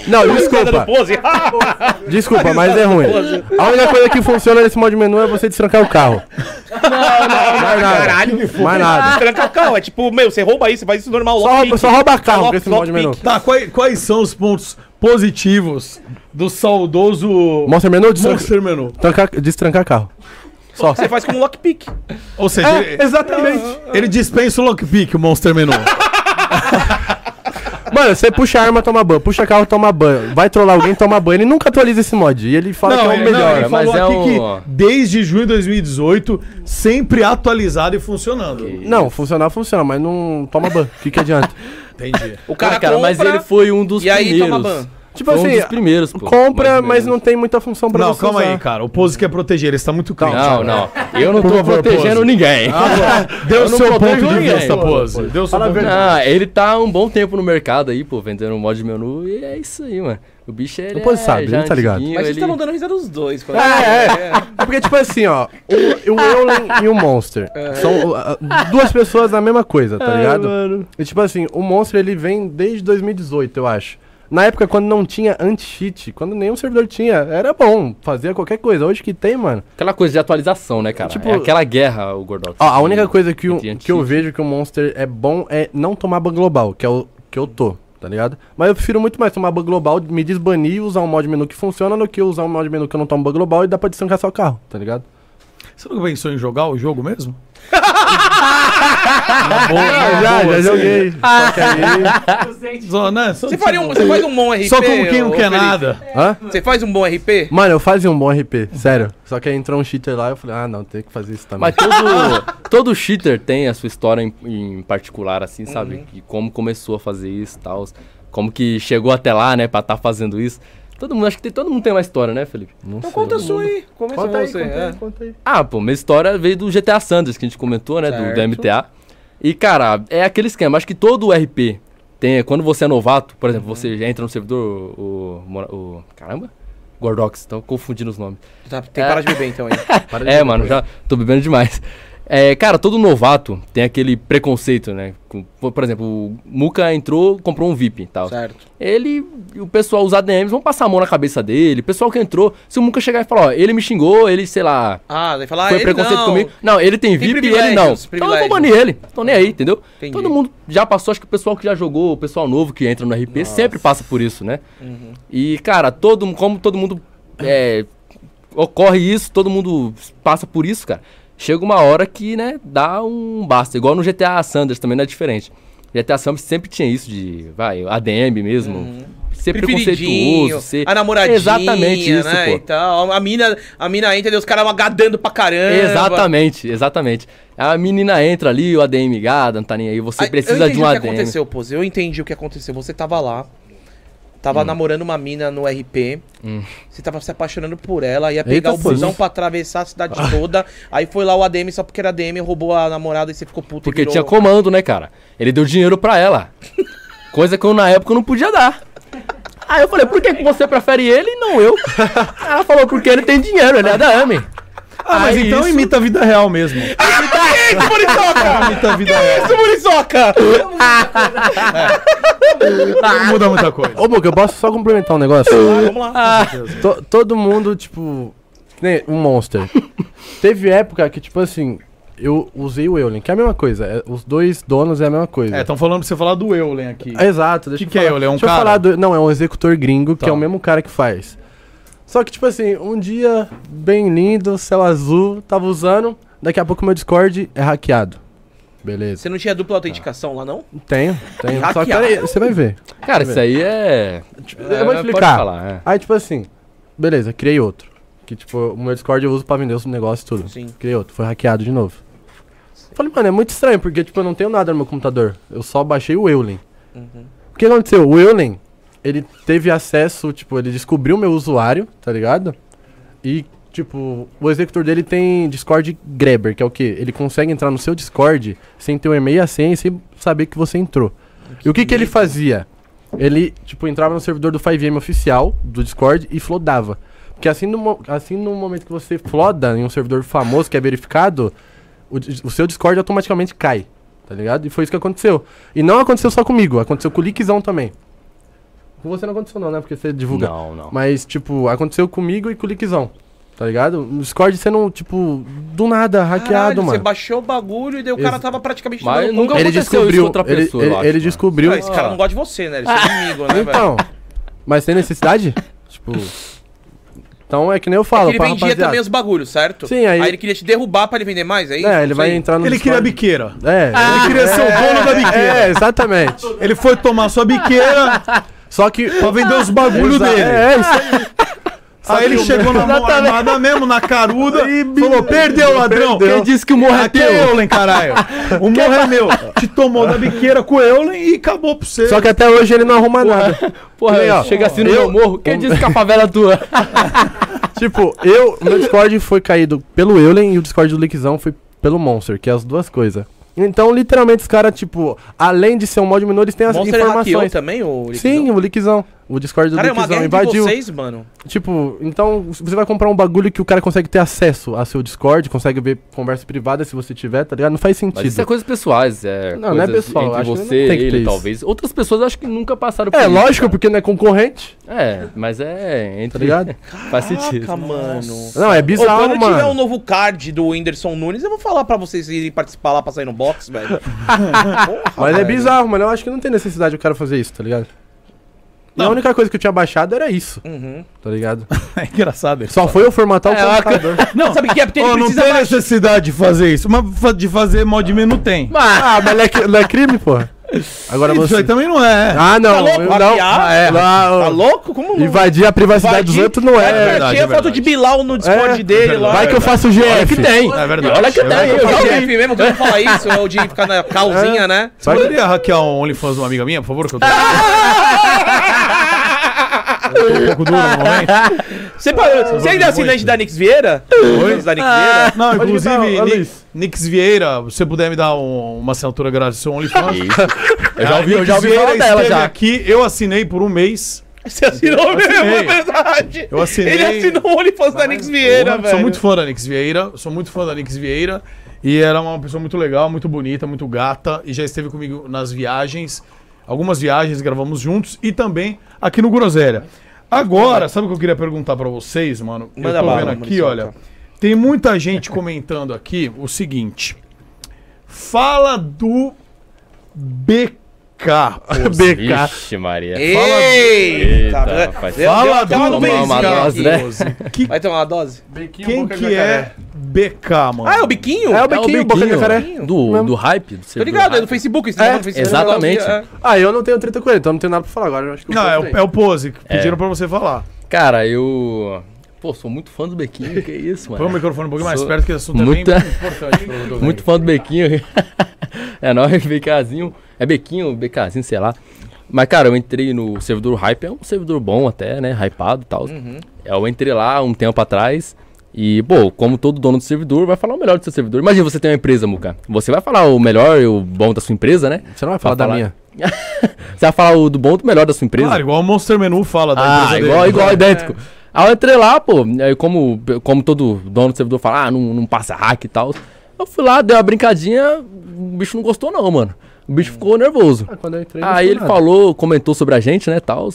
Não, desculpa. Desculpa, mas é ruim. A única coisa que funciona nesse mod menu é você destrancar o carro. Não, mais nada. Destrancar o carro é tipo, meu, você rouba isso, você faz isso normal. Só rouba carro com esse mod menu. Tá, quais são os pontos positivos do saudoso Monster Menu? Destrancar carro. Só. Você faz com um lockpick. Ou seja, exatamente. Ele dispensa o lockpick, o Monster Menu. Mano, você puxa arma, toma ban. Puxa carro, toma ban. Vai trollar alguém, toma ban. Ele nunca atualiza esse mod. E ele fala que é o melhor. Ele falou que desde junho de 2018, sempre atualizado e funcionando. Não, funcionar funciona, mas não toma ban. O que adianta? Entendi. O cara, mas ele foi um dos primeiros. E aí toma ban. Tipo assim, compra, mas não tem muita função pra você. Não, calma aí, cara. O Pose quer proteger, ele está muito calmo. Não. Eu não tô protegendo ninguém. Deu o seu ponto de vista, Pose. Ele tá um bom tempo no mercado aí, pô, vendendo um mod menu e é isso aí, mano. O bicho é... O Pose sabe, ele tá ligado. Mas vocês estavam dando risada dos dois. É porque, tipo assim, ó, o Eulen e o Monster são duas pessoas da mesma coisa, tá ligado? E tipo assim, o Monster, ele vem desde 2018, eu acho. Na época, quando não tinha anti-cheat, quando nenhum servidor tinha, era bom, fazia qualquer coisa. Hoje que tem, mano... Aquela coisa de atualização, né, cara? Tipo, aquela guerra, o Gordox. A única coisa que eu vejo que o Monster é bom é não tomar ban global, que é o que eu tô. tá ligado? Mas eu prefiro muito mais tomar ban global, me desbanir e usar um mod menu que funciona do que usar um mod menu que eu não tomo ban global e dá pra destancar só o carro, tá ligado? Você nunca pensou em jogar o jogo mesmo? Tá bom, já joguei. Você faz um bom RP? Só como quem não quer nada. Hã? Você faz um bom RP? Mano, eu fazia um bom RP, sério. Só que aí entrou um cheater lá e eu falei, ah não, tem que fazer isso também. Mas todo cheater tem a sua história em particular, assim, sabe? E como começou a fazer isso e tal. Como que chegou até lá, né, pra estar fazendo isso. Todo mundo, acho que todo mundo tem uma história, né, Felipe? Não então sei, conta a sua aí. Conta aí, conta aí. Ah, pô, minha história veio do GTA Sanders, que a gente comentou, né, do MTA. E, cara, é aquele esquema. Acho que todo RP tem... Quando você é novato, por exemplo, você já entra no servidor, caramba? Gordox, tô confundindo os nomes. Tá, tem que parar de beber, então, aí. É, mano, já tô bebendo demais. É, cara, todo novato tem aquele preconceito, né? Por exemplo, o Muca entrou, comprou um VIP e tal. Certo. O pessoal, os ADMs vão passar a mão na cabeça dele. O pessoal que entrou, se o Muca chegar e falar, ó, ele me xingou, ele, sei lá... Ah, vai falar, foi preconceito comigo. Não, ele tem VIP e ele não. Então eu vou banir ele. Tô nem aí, entendeu? Entendi. Todo mundo já passou, acho que o pessoal que já jogou, o pessoal novo que entra no RP, sempre passa por isso, né? Uhum. E, cara, como todo mundo ocorre isso, todo mundo passa por isso, cara. Chega uma hora que, né, dá um basta. Igual no GTA Sanders também não é diferente. GTA Sanders sempre tinha isso de, ADM mesmo. Ser preconceituoso, ser... A namoradinha, exatamente isso, né, pô. Então, a mina entra e os caras agadando pra caramba. Exatamente, exatamente. A menina entra ali, o ADM gada, não tá nem aí. Você precisa de um ADM. Eu entendi o que aconteceu, Pose. Eu entendi o que aconteceu. Você tava lá. Tava namorando uma mina no RP, você tava se apaixonando por ela, ia pegar o busão pra atravessar a cidade toda, aí foi lá o ADM, só porque era ADM, roubou a namorada e você ficou puto. Porque tinha comando, né, cara? Ele deu dinheiro pra ela, coisa que eu na época não podia dar. Aí eu falei, por que você prefere ele e não eu? Ela falou, porque ele tem dinheiro, ele é ADM. Ah, mas então isso... imita a vida real mesmo. Ah, que isso, Muriçoca? Imita a vida real. Que isso, Muriçoca? Não muda muita coisa. Ô, Boca, eu posso só complementar um negócio? Vamos lá. Todo mundo, tipo... Um monster. Teve época que, tipo assim... Eu usei o Eulen, que é a mesma coisa. Os dois donos é a mesma coisa. É, estão falando pra você falar do Eulen aqui. Exato. Deixa eu falar. É Eulen? É um cara? Não, é um executor gringo, que é o mesmo cara que faz. Só que, tipo assim, um dia, bem lindo, céu azul, tava usando, daqui a pouco meu Discord é hackeado. Beleza. Você não tinha dupla autenticação lá, não? Tenho. Só que peraí, você vai ver. Cara, isso aí é... Eu vou explicar. Aí, tipo assim, beleza, criei outro. Que, tipo, o meu Discord eu uso pra vender os negócios e tudo. Sim. Criei outro, foi hackeado de novo. Falei, mano, é muito estranho, porque, tipo, eu não tenho nada no meu computador. Eu só baixei o Eulen. O que aconteceu? O Eulen... Ele teve acesso, tipo, ele descobriu o meu usuário, tá ligado? E, tipo, o executor dele tem Discord Grabber, que é o quê? Ele consegue entrar no seu Discord sem ter o e-mail e a senha e sem saber que você entrou. E o que que ele fazia? Ele, tipo, entrava no servidor do FiveM oficial, do Discord, e flodava. Porque assim no momento que você floda em um servidor famoso que é verificado, o seu Discord automaticamente cai, tá ligado? E foi isso que aconteceu. E não aconteceu só comigo, aconteceu com o Lickzão também. Com você não aconteceu não, né? Porque você divulga. Não. Mas, tipo, aconteceu comigo e com o Lickzão, tá ligado? O Discord sendo, tipo, do nada, hackeado, mano. Você baixou o bagulho e daí o cara tava praticamente... Mas nunca aconteceu isso com outra pessoa, eu acho. Ele descobriu... Ah, esse cara não gosta de você, né? Ele é seu inimigo, né, velho? Então, mas tem necessidade? Tipo... Então é que nem eu falo, ele vendia também os bagulhos, certo? Sim, aí ele queria te derrubar pra ele vender mais, aí? É, ele vai entrar no... Ele queria a biqueira. É. Ele queria ser o dono da biqueira. É, exatamente. Ele foi tomar sua biqueira... Só que... Pra vender os bagulhos dele. É isso aí. Aí ele chegou na mão armada mesmo, na caruda, e falou, perdeu, ladrão. Quem disse que o morro é teu? Aqui é Eulen, caralho. O morro é meu. Te tomou da biqueira com o Eulen e acabou pra você. Só que até hoje ele não arruma nada. Porra, aí, ó, chega assim no meu morro. Quem disse que a favela é tua? Tipo, meu Discord foi caído pelo Eulen e o Discord do Lickzão foi pelo Monster, que é as duas coisas. Então, literalmente, os caras, tipo, além de ser um mod menor, eles têm as informações. O Monster hackeou também, o Lickzão? Sim, o Lickzão. O Discord do Lickzão invadiu. Vocês, mano. Tipo, então você vai comprar um bagulho que o cara consegue ter acesso a seu Discord, consegue ver conversa privada se você tiver, tá ligado? Não faz sentido. Mas isso é coisas pessoais, é. Não, não é pessoal. Entre acho você, que ele, talvez. Outras pessoas acho que nunca passaram por isso. É, lógico, cara. Porque não é concorrente. É, mas é. Entre... Tá ligado? Faz sentido. Caraca, mano. Não, é bizarro, mano. Quando eu tiver um novo card do Whindersson Nunes, eu vou falar pra vocês irem participar lá pra sair no box, velho. Mas é bizarro, mano. Eu acho que não tem necessidade o cara fazer isso, tá ligado? Não. E a única coisa que eu tinha baixado era isso. Uhum. Tá ligado? É engraçado isso. Só foi eu formatar o computador. Não, sabe que é porque ele precisa não tem necessidade de fazer isso. Mas de fazer mod menu tem. Ah, mas não é crime, porra. Agora isso você... aí também não é. Ah, não. Tá louco? Não. Tá louco? Como não? Invadir a privacidade dos outros não é. É verdade. Tinha foto de Bilal no Discord dele lá. Vai que eu faço o GF. Olha que tem. É verdade. Olha que tem. O GF mesmo, que eu não falo isso, é o de ficar na calzinha, né? Você poderia hackear um OnlyFans de uma amiga minha, por favor? Que eu tô... Um pouco duro no momento. Você ainda é assinante da Nix Vieira? Oi? Da Nix Vieira? Não, inclusive, Nix Vieira, se você puder me dar uma assinatura grátis do seu OnlyFans. Eu já ouvi falar dela já. Aqui, eu assinei por um mês. Você assinou mesmo, é verdade. Eu assinei. Ele assinou o OnlyFans da Nix Vieira, velho. Sou muito fã da Nix Vieira. E ela é uma pessoa muito legal, muito bonita, muito gata. E já esteve comigo nas viagens. Algumas viagens gravamos juntos e também aqui no Groselha. Agora, sabe o que eu queria perguntar pra vocês, mano? Eu tô vendo aqui, olha. Tem muita gente comentando aqui o seguinte. Fala do BK. BK. Vixe, Maria. Eita, fala do BK. Vai ter uma dose? Quem que é BK, mano? Ah, é o Bequinho? É o Bequinho, Boca de Jacaré. Do Hype? Tô ligado, é do Facebook. Exatamente. Ah, eu não tenho treta com ele, então não tenho nada pra falar agora. Não, é o Pose, pediram pra você falar. Cara, eu... Pô, sou muito fã do Bequinho, que isso, mano. Põe o microfone um pouquinho mais perto, que o assunto é bem importante. Muito fã do Bequinho. É nóis, BKzinho. É Bequinho, BKzinho, sei lá. Mas, cara, eu entrei no servidor Hype, é um servidor bom até, né? Hypado e tal. Uhum. Eu entrei lá um tempo atrás e, pô, como todo dono do servidor, vai falar o melhor do seu servidor. Imagina, você tem uma empresa, Muca. Você vai falar o melhor e o bom da sua empresa, né? Você não vai falar da minha. Você vai falar o do bom e do melhor da sua empresa. Claro, igual o Monster Menu fala da empresa dele. Igual, idêntico. Aí eu entrei lá, pô, aí como todo dono do servidor fala, ah, não passa hack e tal. Eu fui lá, dei uma brincadinha, o bicho não gostou não, mano. O bicho ficou nervoso. Ah, quando eu entrei, aí ele falou, comentou sobre a gente, né, tal.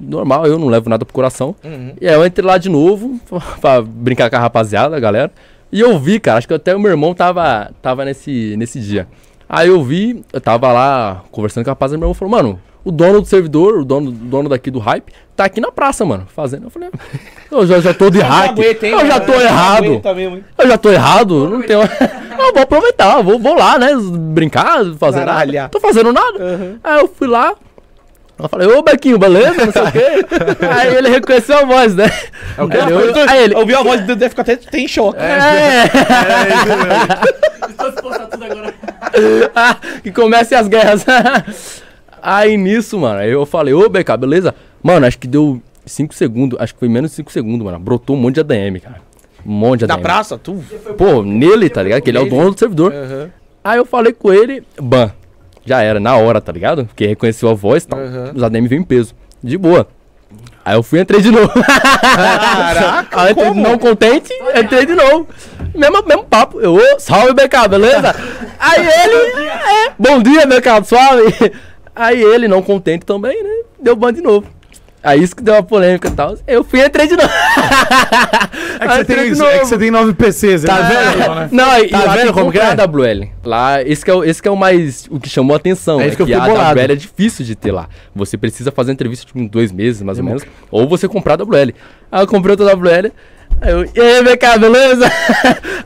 Normal, eu não levo nada pro coração. Uhum. E aí eu entrei lá de novo, pra brincar com a rapaziada, a galera. E eu vi, cara, acho que até o meu irmão tava nesse dia. Aí eu vi, eu tava lá conversando com a rapaziada, meu irmão falou, mano... O dono do servidor, o dono daqui do Hype, tá aqui na praça, mano, fazendo. Eu falei, eu já tô de hack. Eu já tô errado. Eu já tô errado. Não tenho. Eu vou aproveitar, vou lá, né? Brincar, fazer nada. Tô fazendo nada. Uhum. Aí eu fui lá. Eu falei, ô Bequinho, beleza? Não sei o quê. Aí ele reconheceu a voz, né? Aí ele ouviu a voz do deve ficar até em choque. É, que comecem as guerras. Aí nisso, mano, aí eu falei, ô BK, beleza? Mano, acho que deu 5 segundos, acho que foi menos de 5 segundos, mano. Brotou um monte de ADM, cara. Um monte de ADM. Da praça, tu? Pô, nele, tá ligado? Que ele é o dono do servidor. Uhum. Aí eu falei com ele, ban, já era, na hora, tá ligado? Porque reconheceu a voz e tal, os ADM veio em peso. De boa. Aí eu fui e entrei de novo. Caraca, aí entrei não contente, entrei de novo. Mesmo papo. Eu, salve, BK, beleza? Aí ele, bom dia, BK, suave. Aí ele, não contente também, né? Deu ban de novo. Aí isso que deu uma polêmica e tal. Eu fui e entrei de novo. É que você tem 9 PCs. Tá vendo? Né? Não, tá vendo como que é? A AWL. Lá, esse que é o mais... O que chamou a atenção. É que a AWL é difícil de ter lá. Você precisa fazer entrevista tipo, em 2 meses, mais ou menos. Ou você comprar a AWL. Aí eu comprei outra AWL. Aí eu, e aí, BK, beleza?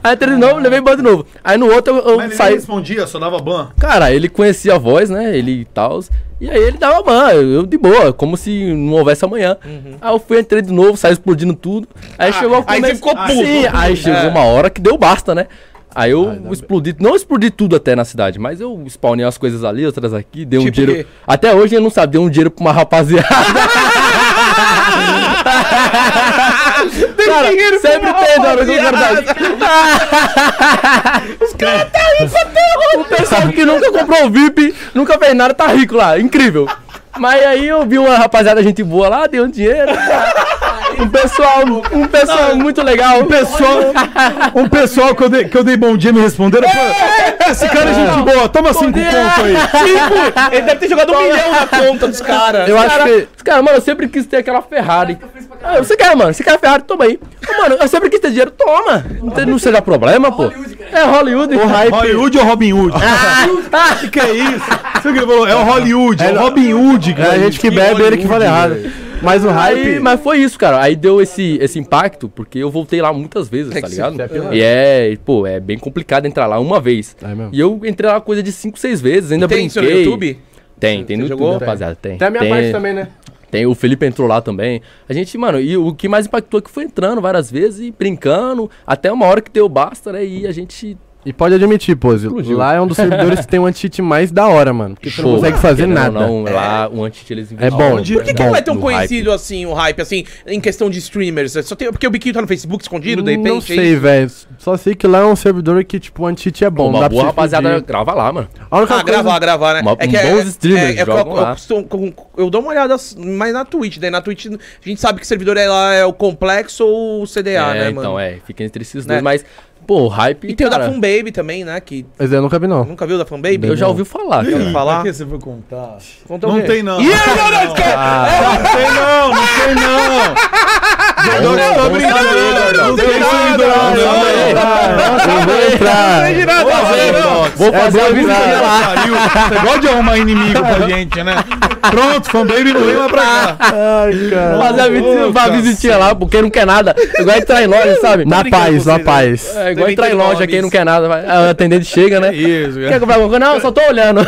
Aí entrei de novo, levei ban de novo. Aí no outro eu saí. Ele respondia, só dava ban. Cara, ele conhecia a voz, né? Ele e tal. E aí ele dava ban, eu de boa, como se não houvesse amanhã. Uhum. Aí eu fui, entrei de novo, saí explodindo tudo. Aí chegou ao começo. Aí você ficou puto. Sim, aí chegou uma hora que deu basta, né? Aí eu explodi, não explodi tudo até na cidade, mas eu spawnei umas coisas ali, outras aqui, dei um dinheiro. Até hoje eu não sabia, dei um dinheiro pra uma rapaziada. Cara, sempre tem dono do Gordox. Os caras tá rico até hoje. O pessoal que nunca comprou o VIP, nunca fez nada, tá rico lá. Incrível. Mas aí eu vi uma rapaziada, gente boa lá, deu um dinheiro. Um pessoal muito legal. Um pessoal que eu dei bom dia me responderam. Esse cara é gente boa, toma 5 conto aí. 5? Ele deve ter jogado 1 milhão na conta dos caras. Cara, mano, eu sempre quis ter aquela Ferrari. Ah, você quer, mano? Você quer a Ferrari? Toma aí. Mano, eu sempre quis ter dinheiro. Toma. Não seja problema, pô. É Hollywood. O Hype. Hollywood ou Robin Hood? O que é isso? Você que falou? É o Hollywood, é o Robin Hood, cara. É a gente que bebe, ele que fala errado. Mas o Hype... Mas foi isso, cara. Aí deu esse impacto, porque eu voltei lá muitas vezes, tá ligado? E pô, é bem complicado entrar lá uma vez. E eu entrei lá coisa de 5, 6 vezes, ainda brinquei. Tem no YouTube? Tem no YouTube, rapaziada, tem. Tem a minha parte também, né? Tem, o Felipe entrou lá também. A gente, mano, e o que mais impactou é que foi entrando várias vezes e brincando, até uma hora que deu basta, né? E a gente... E pode admitir, Pose, lá é um dos servidores que tem um anti-cheat mais da hora, mano. Porque você não consegue fazer nada. Não, lá o anti-cheat eles investem. É bom. Por que não é tão conhecido assim, o Hype, assim, em questão de streamers? Só tem, porque o Bequinho tá no Facebook escondido, de repente? Não sei, velho. Só sei que lá é um servidor que, tipo, o anti-cheat é bom. Uma boa rapaziada grava lá, mano. Gravar, né? É que bons streamers jogam lá. Eu dou uma olhada mais na Twitch, né? Na Twitch a gente sabe que o servidor é lá, é o Complexo ou o CDA, né, mano? Então, fica entre esses dois, mas... Pô, o Hype, e tem, cara, o da Funbaby também, né? Que... Mas eu nunca vi, não. Nunca viu o da Funbaby? Eu já ouvi falar. Por que você foi contar? Não tem, não. Não tem, não. Não tem nada. Vou fazer a visita lá. Você gosta de arrumar inimigo pra gente, né? Pronto, Funbaby não vem lá pra cá. Ai, cara. Fazer a visitinha lá, porque não quer nada. Igual entrar em loja, sabe? Na paz, na paz. É igual entrar em loja, quem não quer nada, o atendente chega, né? Isso, quer comprar alguma coisa? Não, só tô olhando.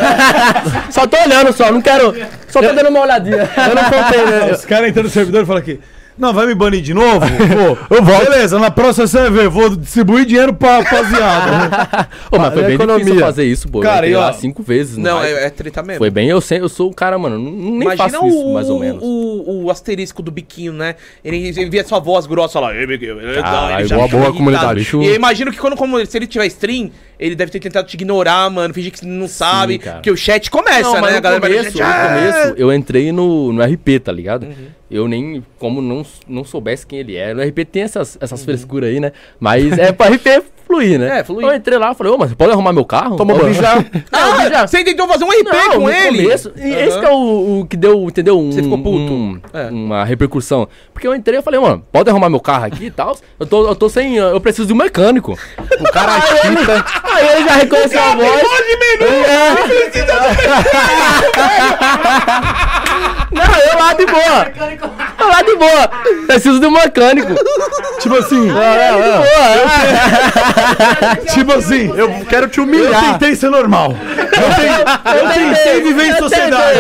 Só tô olhando, só. Não quero... Só tô dando uma olhadinha. Eu não contei, né? Os caras entram no servidor e falam aqui... Não, vai me banir de novo? Pô, eu volto. Beleza, na próxima você vê, vou distribuir dinheiro pra rapaziada. Pô, mas foi bem difícil fazer isso, pô. Cara, eu lá 5 vezes. Não, é treta mesmo. Foi bem, eu sou o cara, mano, nem imagina faço isso, mais ou menos. O asterisco do Bequinho, né? Ele via sua voz grossa lá. Ah, igual a boa comunidade. E eu imagino que se ele tiver stream, ele deve ter tentado te ignorar, mano, fingir que não sabe, porque o chat começa, né? A galera vai no começo, eu entrei no RP, tá ligado? Eu nem, como não soubesse quem ele era. No RP tem essas frescuras aí, né? Mas é pra RP fluir, né? É, fluir. Eu entrei lá e falei, ô, mas você pode arrumar meu carro? Toma banho. Você tentou fazer um RP com ele? Esse que é o que deu, entendeu? Você ficou puto. Uma repercussão. Porque eu entrei e falei, mano, pode arrumar meu carro aqui e tal? Eu tô sem... Eu preciso de um mecânico. O cara chita. Aí ele já reconheceu a voz. Não, eu lá de boa. Lá de boa. Preciso de um mecânico. Tipo assim. Tipo assim, eu quero te humilhar. Eu tentei ser normal. Eu tentei viver em sociedade.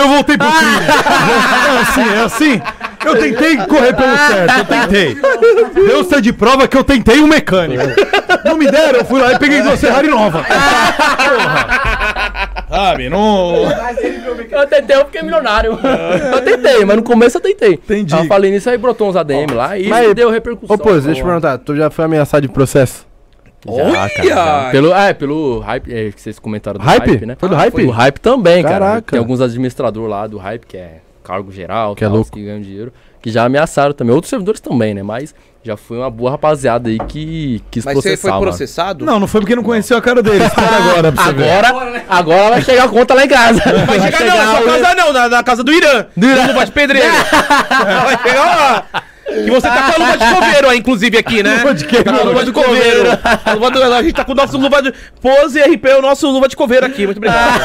Eu voltei pro crime. É assim. Eu tentei correr pelo certo. Eu tentei. Deus tá de prova que eu tentei um mecânico. Não me deram, eu fui lá e peguei uma Ferrari nova. Porra. Sabe, não... Eu tentei, eu fiquei milionário. Eu tentei, mas no começo eu tentei. Entendi. Eu falei nisso, aí brotou uns ADM lá e mas deu repercussão. Ô, pô, deixa eu perguntar, tu já foi ameaçado de processo? Já, cara. Pelo Hype, que vocês comentaram do Hype, né? Foi do Hype? O Hype também, cara. Tem alguns administradores lá do Hype, que é cargo geral, que é louco, que ganham dinheiro, que já ameaçaram também. Outros servidores também, né? Mas... Já foi uma boa rapaziada aí que quis processar. Mas você foi processado? Mano. Não foi porque não conheceu a cara dele. Agora vai chegar a conta lá em casa. Vai chegar não, na sua casa não, na casa do Irã. Luva de pedreiro. Vai chegar lá. Que você tá com a luva de coveiro, inclusive, aqui, né? Luva de que? Luva de coveiro. A gente tá com o nosso luva de... Pose RP é o nosso luva de coveiro aqui. Muito obrigado.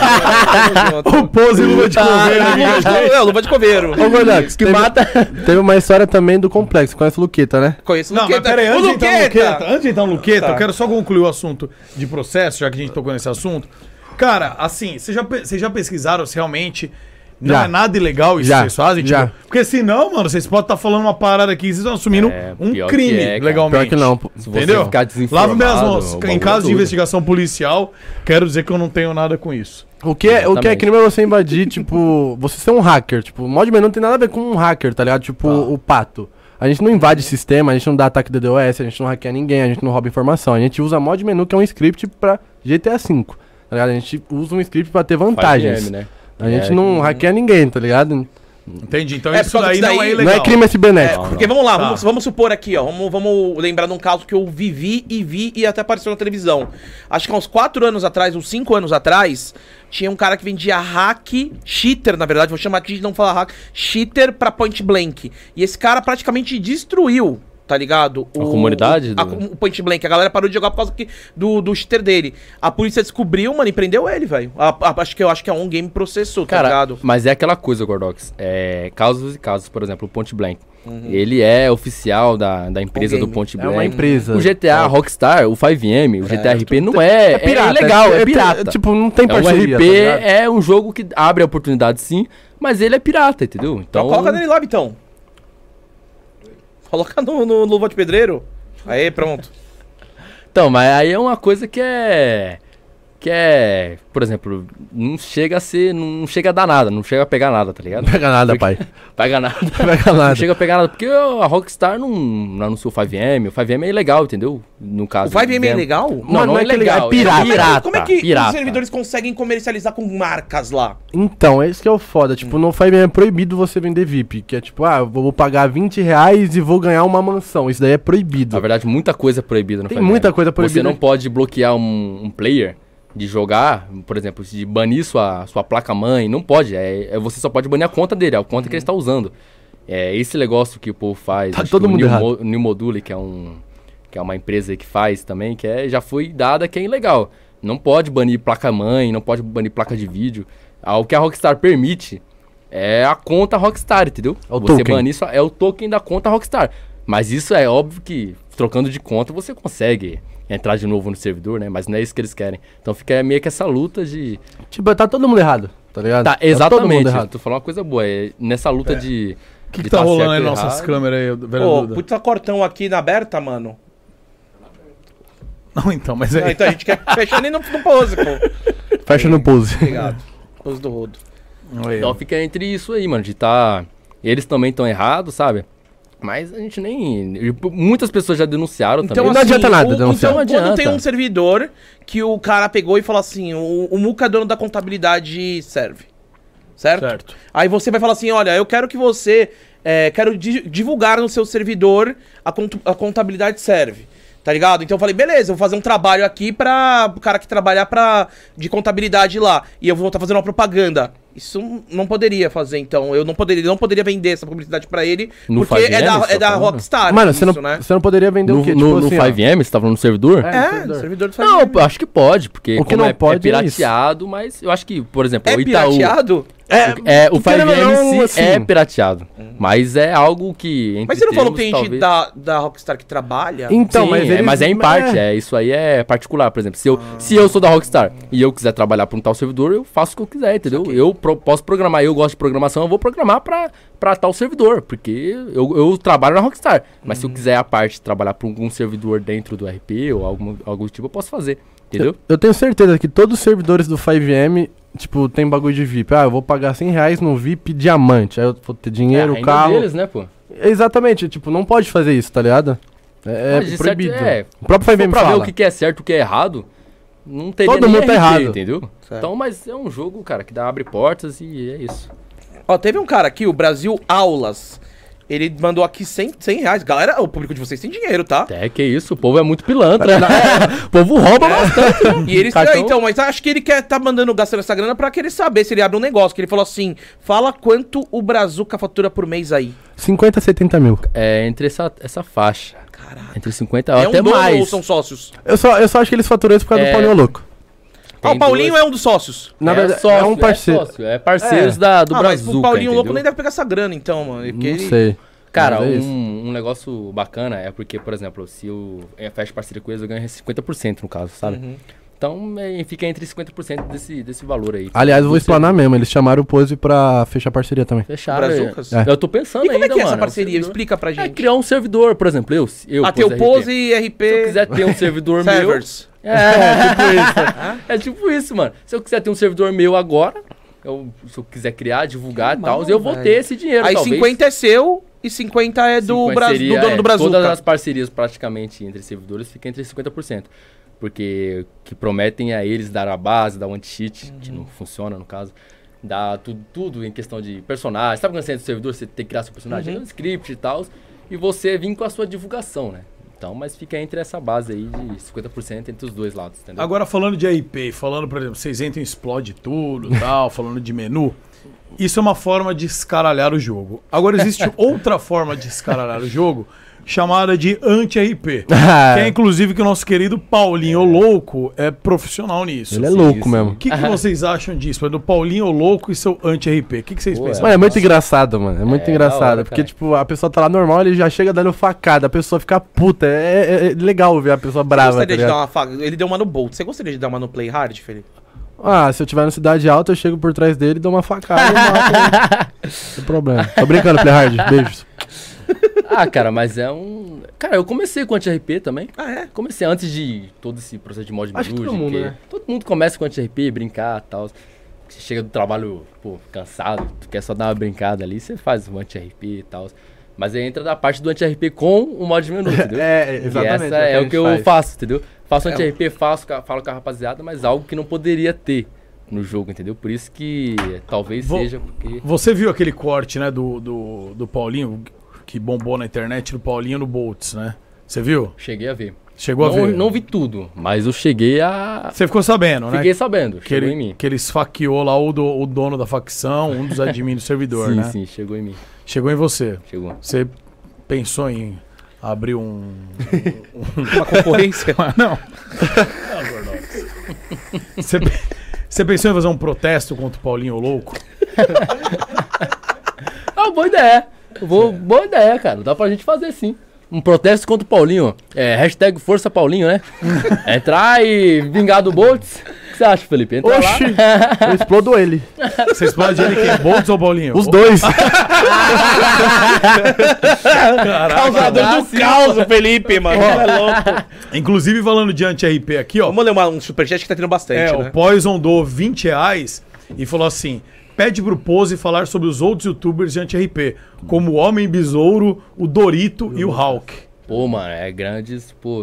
O Pose luva de coveiro. É, luva de coveiro. Ô, Gordox, que mata... Teve uma história também do Complexo. Conhece o Luqueta, né? Conheço o Luqueta. Não, mas peraí, antes de entrar no Luqueta, eu quero só concluir o assunto de processo, já que a gente tocou nesse assunto. Cara, assim, vocês já pesquisaram se realmente... Não é nada ilegal isso que vocês fazem? Tipo, porque senão, mano, vocês podem estar falando uma parada aqui, vocês estão assumindo um crime legalmente. Pior que não. Se você ficar desinformado... Lavo minhas mãos. Em caso de investigação policial, quero dizer que eu não tenho nada com isso. O que é crime é você invadir, tipo... Você ser um hacker. Tipo, o mod menu não tem nada a ver com um hacker, tá ligado? Tipo, o Pato. A gente não invade sistema, a gente não dá ataque DDoS, a gente não hackeia ninguém, a gente não rouba informação. A gente usa mod menu, que é um script pra GTA V. Tá ligado? A gente usa um script pra ter vantagens. FiveM, né? A gente não hackeia ninguém, tá ligado? Entendi, então isso daí não é ilegal. Não é crime cibernético. Porque vamos lá, vamos supor aqui, ó. Vamos lembrar de um caso que eu vivi e vi e até apareceu na televisão. Acho que há uns 4 anos atrás, uns 5 anos atrás, tinha um cara que vendia hack, cheater, na verdade, vou chamar de não falar hack, cheater pra Point Blank. E esse cara praticamente destruiu, tá ligado? A comunidade? O Point Blank. A galera parou de jogar por causa do cheater dele. A polícia descobriu, mano, e prendeu ele, velho. Acho que a On Game processou, tá ligado? Mas é aquela coisa, Gordox. É, casos e casos, por exemplo, o Point Blank. Uhum. Ele é oficial da empresa do Point Blank. É uma empresa. O GTA Rockstar, o FiveM, o GTA RP não é... É pirata. É legal, é pirata. Tipo, não tem parceria. O RP é um jogo que abre a oportunidade, sim, mas ele é pirata, entendeu? Então coloca nele lá, então. Coloca no luva de pedreiro. Aí, pronto. Então, mas aí é uma coisa que é, por exemplo, não chega a dar nada, não chega a pegar nada, tá ligado? Pega nada, pai. Pega nada. Pega nada. Não chega a pegar nada, porque a Rockstar não anunciou o FiveM. O FiveM é ilegal, entendeu? No caso. O FiveM é ilegal? Não é ilegal, é pirata. Como é que os servidores conseguem comercializar com marcas lá? Então, é isso que é o foda. Tipo, no FiveM é proibido você vender VIP, que é tipo, vou pagar 20 reais e vou ganhar uma mansão. Isso daí é proibido. Na verdade, muita coisa é proibida no FiveM. Tem muita coisa proibida. Você não pode bloquear um player de jogar, por exemplo, de banir sua placa-mãe, não pode. Você só pode banir a conta dele, a conta que ele está usando. É esse negócio que o povo faz. Tá todo mundo errado. O New Module, que é uma empresa que faz também, já foi dada que é ilegal. Não pode banir placa-mãe, não pode banir placa de vídeo. O que a Rockstar permite é a conta Rockstar, entendeu? Você banir só é o token da conta Rockstar. Mas isso é óbvio que, trocando de conta, você consegue entrar de novo no servidor, né? Mas não é isso que eles querem. Então fica meio que essa luta de... Tipo, tá todo mundo errado, tá ligado? Tá, exatamente. Tu falou uma coisa boa. Nessa luta de... O que tá rolando aí nas nossas câmeras aí, velho? Pô, puta cortão aqui na aberta, mano. Não, então, mas aí... Não, então a gente quer fechar nem no pose, pô. Fecha no pose. Obrigado. Pose do rodo. Então fica entre isso aí, mano. De tá... Eles também estão errados, sabe? Mas a gente nem... Muitas pessoas já denunciaram então, também. Assim, não adianta nada denunciar. Então, quando tem um servidor que o cara pegou e falou assim, o Muca é dono da contabilidade serve, certo? Aí você vai falar assim, olha, eu quero que você... quero divulgar no seu servidor a contabilidade serve, tá ligado? Então eu falei, beleza, eu vou fazer um trabalho aqui pra o cara que trabalhar de contabilidade lá. E eu vou estar fazendo uma propaganda. Isso não poderia fazer, então. Eu não poderia vender essa publicidade pra ele, no porque é da Rockstar. Mano, isso, você não poderia vender o quê? No tipo assim, FiveM, você tava falando no servidor? No servidor do FiveM. Não, acho que pode, porque é pirateado, é mas eu acho que, por exemplo, o Itaú... Pirateado? O FiveM assim, é pirateado, mas é algo que... Mas você não falou que tem gente da Rockstar que trabalha? Então, sim, mas é em parte, isso aí é particular, por exemplo. Se eu sou da Rockstar e eu quiser trabalhar pra um tal servidor, eu faço o que eu quiser, entendeu? Posso programar, eu gosto de programação, eu vou programar pra tal servidor, porque eu trabalho na Rockstar. Mas se eu quiser a parte de trabalhar pra algum servidor dentro do RP ou algum tipo, eu posso fazer, entendeu? Eu tenho certeza que todos os servidores do FiveM, tipo, tem bagulho de VIP. Eu vou pagar 100 reais no VIP diamante, aí eu vou ter dinheiro, carro... Deles, né, pô? Exatamente, tipo, não pode fazer isso, tá ligado? É proibido. O próprio FiveM fala. Pra ver o que é certo e o que é errado... Não teria todo mundo RP, errado, entendeu? Certo. Então, mas é um jogo, cara, que abre portas e é isso. Ó, teve um cara aqui, o Brasil Aulas. Ele mandou aqui 100 reais. Galera, o público de vocês tem dinheiro, tá? Que isso, o povo é muito pilantra. O povo rouba bastante. Né? E eles então, mas acho que ele quer gastando essa grana pra querer saber se ele abre um negócio. Que ele falou assim, fala quanto o Brazuca fatura por mês aí. 50, 70 mil. É, entre essa faixa. Caraca. Entre 50 e até mais. Ou são sócios? Eu só acho que eles faturam isso por causa do Paulinho Louco. O Paulinho é um dos sócios. Na verdade, sócio, é um parceiro. Parceiros do Brazuca, mas o Paulinho Louco nem deve pegar essa grana, então, mano. Não sei. Cara, um negócio bacana é porque, por exemplo, se eu fecho parceria com eles, eu ganho 50% no caso, sabe? Uhum. Então, fica entre 50% desse valor aí. Aliás, eu vou explanar mesmo. Eles chamaram o Pose pra fechar parceria também. Fecharam. Eu tô pensando ainda, mano. E como é que é essa parceria? Explica pra gente. É criar um servidor, por exemplo. Ter o Pose e RP. Se eu quiser ter um servidor meu... tipo isso. É tipo isso, mano. Se eu quiser ter um servidor meu agora, se eu quiser criar, divulgar e tal, eu vou ter esse dinheiro, aí talvez. 50 é seu... E 50 é do dono do Brazuca. Todas as parcerias praticamente entre servidores fica entre 50%. Porque que prometem a eles dar a base, dar o anti-cheat, que não funciona no caso. Dá tudo em questão de personagem. Sabe quando você entra no servidor, você tem que criar seu personagem? Uhum. Um script e tal. E você vir com a sua divulgação, né? Então, mas fica entre essa base aí de 50% entre os dois lados, entendeu? Agora, falando de IP, falando, por exemplo, vocês entram em explode tudo e tal, falando de menu. Isso é uma forma de escaralhar o jogo. Agora, existe outra forma de escaralhar o jogo, chamada de anti-RP. Que é, inclusive, que o nosso querido Paulinho Louco é profissional nisso. Ele é louco mesmo. O que, que vocês acham disso? Do Paulinho Louco e seu anti-RP? O que, que vocês pensam? Mano, é muito engraçado, mano. É muito engraçado. Porque, tipo, a pessoa tá lá normal, ele já chega dando facada. A pessoa fica puta. É legal ver a pessoa brava. Você gostaria de dar uma facada? Ele deu uma no Bolt. Você gostaria de dar uma no Play Hard, Felipe? Ah, se eu tiver na Cidade Alta, eu chego por trás dele, dou uma facada e mato. Sem problema. Tô brincando, Play Hard. Beijos. Ah, cara, mas é um... Cara, eu comecei com anti-RP também. Ah, é? Comecei antes de todo esse processo de mod de todo mundo, né? Todo mundo começa com anti-RP, brincar e tal. Você chega do trabalho, pô, cansado, tu quer só dar uma brincada ali, você faz um anti-RP e tal. Mas aí entra da parte do anti-RP com o mod de menu, entendeu? Exatamente. E essa é o que eu faço, entendeu? Faço anti-RP, falo com a rapaziada, mas algo que não poderia ter no jogo, entendeu? Por isso que talvez seja porque... Você viu aquele corte, né, do Paulinho, que bombou na internet, do Paulinho no Bolts, né? Você viu? Cheguei a ver. Chegou a ver? Não vi tudo, mas eu cheguei a... Você ficou sabendo, né? Fiquei sabendo, que chegou em mim. Que ele esfaqueou lá o dono da facção, um dos admin do servidor, né? Sim, chegou em mim. Chegou em você. Chegou. Você pensou em abrir uma concorrência? Não. Não, Gordox. Você pensou em fazer um protesto contra o Paulinho Louco? É uma boa ideia. Boa ideia, cara. Dá pra gente fazer sim. Um protesto contra o Paulinho. É, hashtag Força Paulinho, né? Entrar e vingar do Bolts. O que você acha, Felipe? Entra lá. Eu explodo ele. Você explode ele quem? Bolts ou Paulinho? Os dois. Caraca, causador do caos, Felipe, mano. É inclusive, falando de anti-RP aqui, ó. Vamos ler um superchat que tá tendo bastante, né? O Poison doou 20 reais e falou assim... Pede pro Pose falar sobre os outros youtubers de anti-RP, como o Homem Besouro, o Dorito e o Hulk. Pô, mano,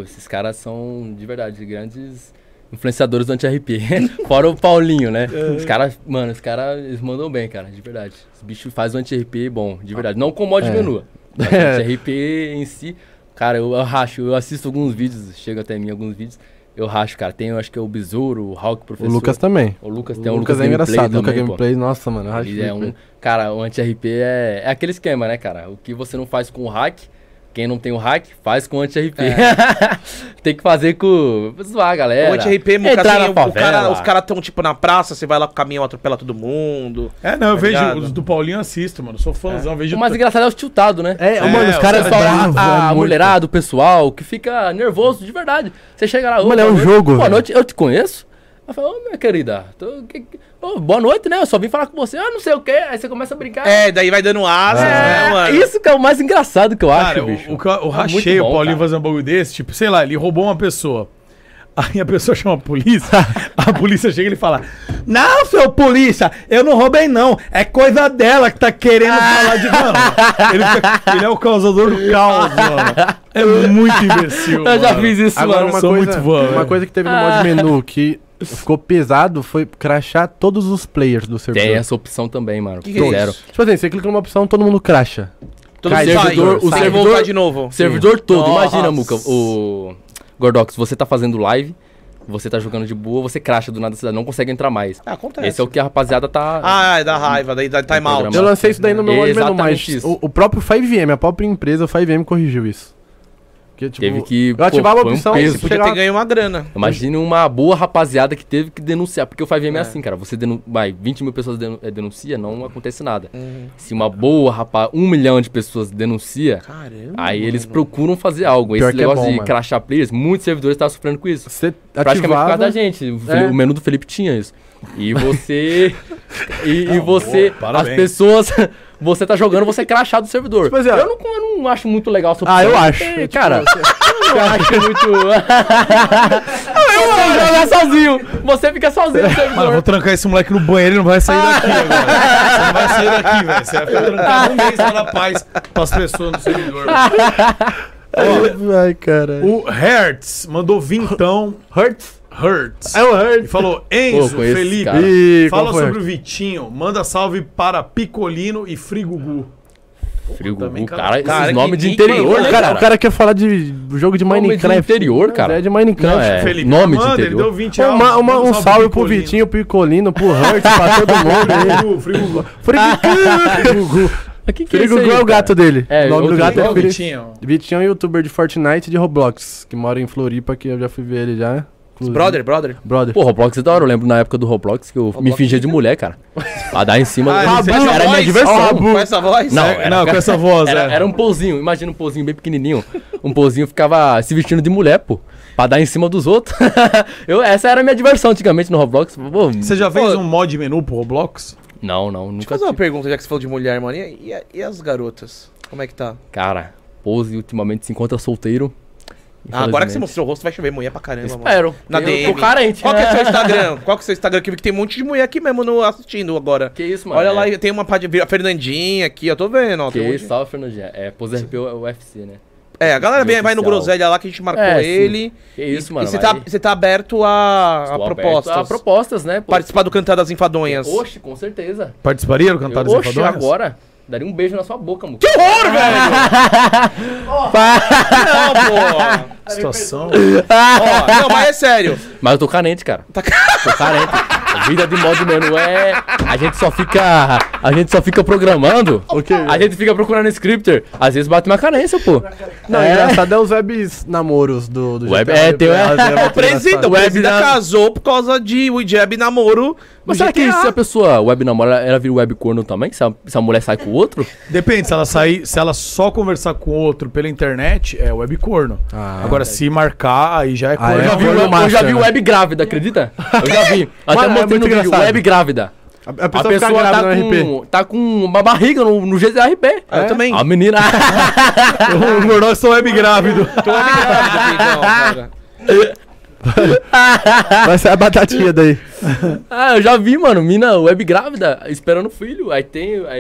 esses caras são, de verdade, grandes influenciadores do anti-RP. Fora o Paulinho, né? Os caras, mano, eles mandam bem, cara, de verdade. Os bichos fazem o anti-RP bom, de verdade. Não com o mod menu, mas o anti-RP em si, cara, eu racho, eu assisto alguns vídeos, chega até mim alguns vídeos. Eu racho, cara. Tem, eu acho que é o Besouro, o Hulk, o Professor. O Lucas também. O Lucas é engraçado. O Lucas Gameplay, nossa, mano. Eu racho cara, o anti-RP é aquele esquema, né, cara? O que você não faz com o hack, quem não tem o hack, faz com o anti-RP. Tem que fazer com... Zoar, galera. O anti-RP, os caras estão, tipo, na praça, você vai lá com o caminhão, atropela todo mundo. Eu vejo os do Paulinho, assisto, mano. Sou fãzão, vejo... O mais engraçado é os tiltados, né? Mano, os caras só... A mulherada, o pessoal, que fica nervoso de verdade. Você chega lá... Mano, é um jogo. Boa noite, eu te conheço? Ela fala, minha querida, boa noite, né? Eu só vim falar com você, não sei o quê. Aí você começa a brincar. Daí vai dando asas, né, mano? Isso que é o mais engraçado que eu acho, bicho. Eu rachei o Paulinho fazendo um bagulho desse, tipo, sei lá, ele roubou uma pessoa. Aí a pessoa chama a polícia, a polícia chega e ele fala, não, seu polícia, eu não roubei não, é coisa dela que tá querendo falar de mano. Ele é o causador do caos, mano. É muito imbecil, mano. Eu já fiz isso, mano. Uma coisa que teve no mod menu que... Ficou pesado, foi crashar todos os players do servidor. Tem essa opção também, mano. Que fizeram. É tipo assim, você clica numa opção, todo mundo crasha. O servidor de novo. Servidor todo. Nossa. Imagina, Muca, o Gordox, você tá fazendo live, você tá jogando de boa, você crasha do nada, você não consegue entrar mais. Acontece. Esse é o que a rapaziada tá... Dá raiva, daí dá time out. Eu lancei isso daí no meu mod menu, mas o próprio FiveM, a própria empresa, o FiveM corrigiu isso. Porque, tipo, teve que... Eu ativava a opção, você podia ter ganho uma grana. Imagina uma boa rapaziada que teve que denunciar. Porque o FiveM é assim, cara. Você vai, 20 mil pessoas denuncia, não acontece nada. Se uma boa rapaz, 1 milhão de pessoas denuncia, caramba, aí eles procuram fazer algo. Esse negócio de crashar players, muitos servidores estavam sofrendo com isso. Você praticamente ativava... por causa da gente. O menu do Felipe tinha isso. E você... As pessoas... Você tá jogando, você é crashado do servidor. Tipo assim, eu não acho muito legal essa opção. Eu acho. Cara, eu não acho muito... Você joga sozinho. Você fica sozinho no servidor. Mano, vou trancar esse moleque no banheiro, ele não vai sair daqui agora. Você não vai sair daqui, velho. Você vai ficar trancado um mês lá na paz com as pessoas no servidor. Ai, caralho. O Hertz mandou vintão. Hertz? Hertz. É o Hertz. E falou, Enzo, Felipe, fala sobre o Vitinho. Manda salve para Picolino e Frigugu. Frigugu, cara, esses nomes de interior, cara. O cara quer falar de jogo de Minecraft. Nome de interior, cara. É de Minecraft. Não, é. Felipe, nome de interior. Ele deu 20 reais. Um salve pro Vitinho, pro Picolino, pro Hertz, pra todo mundo. Frigugu. Frigugu. Frigugu é o gato dele. O nome do gato é Vitinho. Vitinho é um youtuber de Fortnite e de Roblox, que mora em Floripa, que eu já fui ver ele já. Brother. Pô, Roblox é da hora. Eu lembro na época do Roblox que eu me fingia de mulher, cara. Pra dar em cima. Era minha diversão. Com essa voz? Não, com essa voz. Era um pouzinho. Imagina um pouzinho bem pequenininho. Um pouzinho ficava se vestindo de mulher, pô. Pra dar em cima dos outros. Essa era a minha diversão antigamente no Roblox. Pô, você já fez um mod menu pro Roblox? Não. Nunca. Deixa eu fazer uma pergunta, já que você falou de mulher, mano. E as garotas? Como é que tá? Cara, Pose ultimamente se encontra solteiro. Ah, agora que você mostrou o rosto, vai chover mulher pra caramba. Espero. Mano. Na DM. Eu tô carente. Qual que é o seu Instagram? Qual que é o seu Instagram? Que eu vi que tem um monte de mulher aqui mesmo assistindo agora. Que isso, mano. Olha lá, tem uma pá de Fernandinha aqui, eu tô vendo. Ó, que isso, salve, Fernandinha. É, Pose RP é o UFC, né? É, a galera vai no Groselha lá que a gente marcou ele. Que isso, mano. E você tá aberto a propostas. Aberto a propostas, né? Pô. Participar do Cantar das Enfadonhas. Oxe, com certeza. Participaria do Cantar das Enfadonhas? Agora. Daria um beijo na sua boca, Muca. Que horror, velho! Não, pô! Situação. Não, mas é sério. Mas eu tô carente, cara. Tô carente. A vida de modo menu é... A gente só fica programando. Okay. A gente fica procurando scripter. Às vezes bate uma carência, pô. Não, engraçado é os web namoros do web GTA. É o presidente. O web casou por causa de web namoro. Mas será que se a pessoa web namora, ela vira web corno também? Se a mulher sai com o outro? Depende. Se ela só conversar com o outro pela internet, é web corno. Ah, agora, se marcar, aí já é corno. Eu já vi web grávida, acredita? Eu já vi. Até mostrei no vídeo, web grávida. A pessoa tá com uma barriga no GTA RP. Eu também. A menina. O Gordox é web grávido. Tô web grávido, vai sair a batatinha daí. Eu já vi, mano. Mina web grávida esperando filho. Aí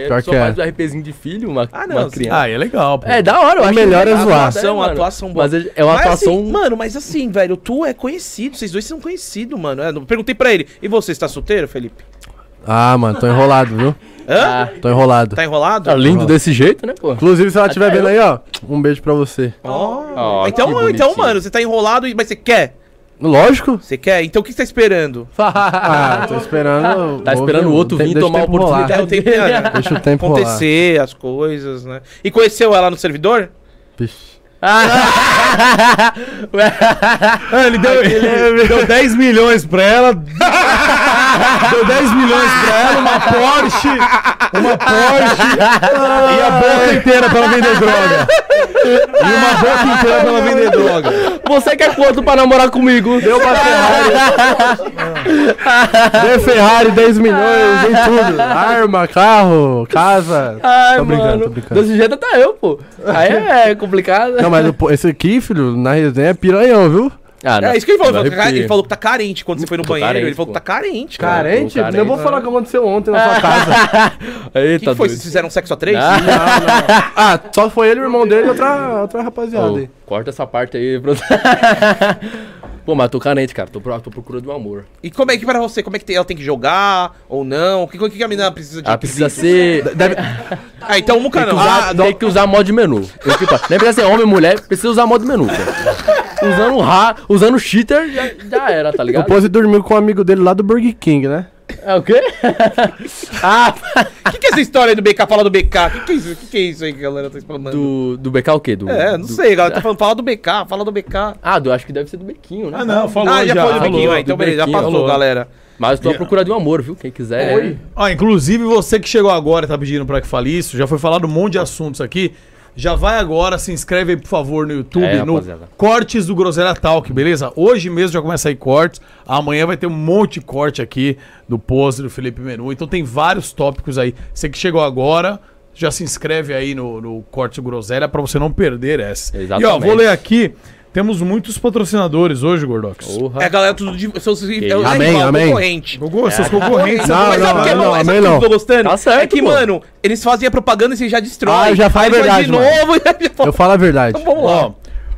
a pessoa faz o RPzinho de filho, uma criança. É legal, pô. É da hora, eu acho. Melhor é zoar. Atuação boa. Mas é uma atuação. Assim, mano, mas assim, velho, tu é conhecido. Vocês dois são conhecidos, mano. Eu perguntei pra ele. E você, está solteiro, Felipe? Ah, mano, tô enrolado, viu? Hã? Tô enrolado. Tá enrolado? Tá lindo desse jeito, né, pô? Inclusive, se ela estiver vendo aí, ó, um beijo pra você. Então, mano, você tá enrolado, mas você quer? Lógico. Você quer? Então o que você tá esperando? Tô esperando... Tá esperando o outro vir tomar a oportunidade. Deixa o tempo acontecer, as coisas, né? E conheceu ela no servidor? Pixe. Ele deu 10 milhões pra ela. Deu 10 milhões pra ela, uma Porsche e a boca inteira pra ela vender droga. E uma boca inteira pra ela vender droga. Você quer quanto pra namorar comigo? Deu pra Ferrari. Deu Ferrari, 10 milhões, deu tudo. Arma, carro, casa. Ai, tô brincando, mano. Tô brincando. Desse jeito até eu, pô. Aí é complicado. Não, mas esse aqui, filho, na resenha é piranhão, viu? Isso que ele falou. Ele falou que tá carente quando você foi no banheiro. Ele falou que tá carente, cara. Carente? Eu vou falar o que aconteceu ontem na sua casa. Eita, que foi? Vocês fizeram sexo a 3? Não. Só foi ele, o irmão dele e outra rapaziada aí. Corta essa parte aí, bro. Pô, mas tô carente, cara. Tô procurando um amor. E como é que pra você? Como é que ela tem que jogar ou não? O que a menina precisa de... Ela precisa ser... então o Muca não. Tem que usar mod menu. Nem precisa ser homem, mulher. Precisa usar mod menu, cara. Usando cheater, já era, tá ligado? O Pose dormiu com um amigo dele lá do Burger King, né? É o quê? Que é essa história aí do BK? Fala do BK. Que é isso aí que a galera tá falando? Do BK o quê? Não sei, a galera tá falando, fala do BK. Acho que deve ser do Bequinho, né? Não, falou já. Já falou do Bequinho, então beleza, já passou, falou, galera. Mas tô à procura de um amor, viu? Quem quiser. Inclusive você que chegou agora e tá pedindo pra que fale isso, já foi falado um monte de assuntos aqui. Já vai agora, se inscreve aí, por favor, no YouTube, no Cortes do Groselha Talk, beleza? Hoje mesmo já começa aí cortes, amanhã vai ter um monte de corte aqui do Pose, do Felipe Menu, então tem vários tópicos aí. Você que chegou agora, já se inscreve aí no Cortes do Groselha pra você não perder essa. Exatamente. E ó, vou ler aqui, temos muitos patrocinadores hoje, Gordox. É, galera, tudo de... Amém. Concorrente. Seus concorrentes. Não. Tô gostando. Tá certo, pô. Mano, eles fazem a propaganda e você já destrói. Eu já falo a verdade, de novo. Eu falo a verdade. Então, vamos lá.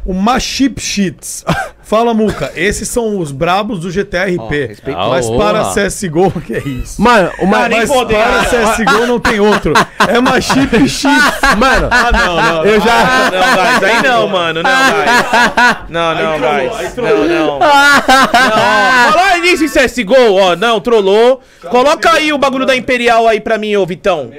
O Machip Sheets. Fala, Muca. Esses são os brabos do GTA RP. Oh, mas para CSGO, que é isso? Mano, mas para CSGO não tem outro. É uma chip. Mano, Não, guys. Falar nisso em CSGO, ó. Não, trollou. Coloca aí o bagulho da Imperial aí pra mim, ô Vitão.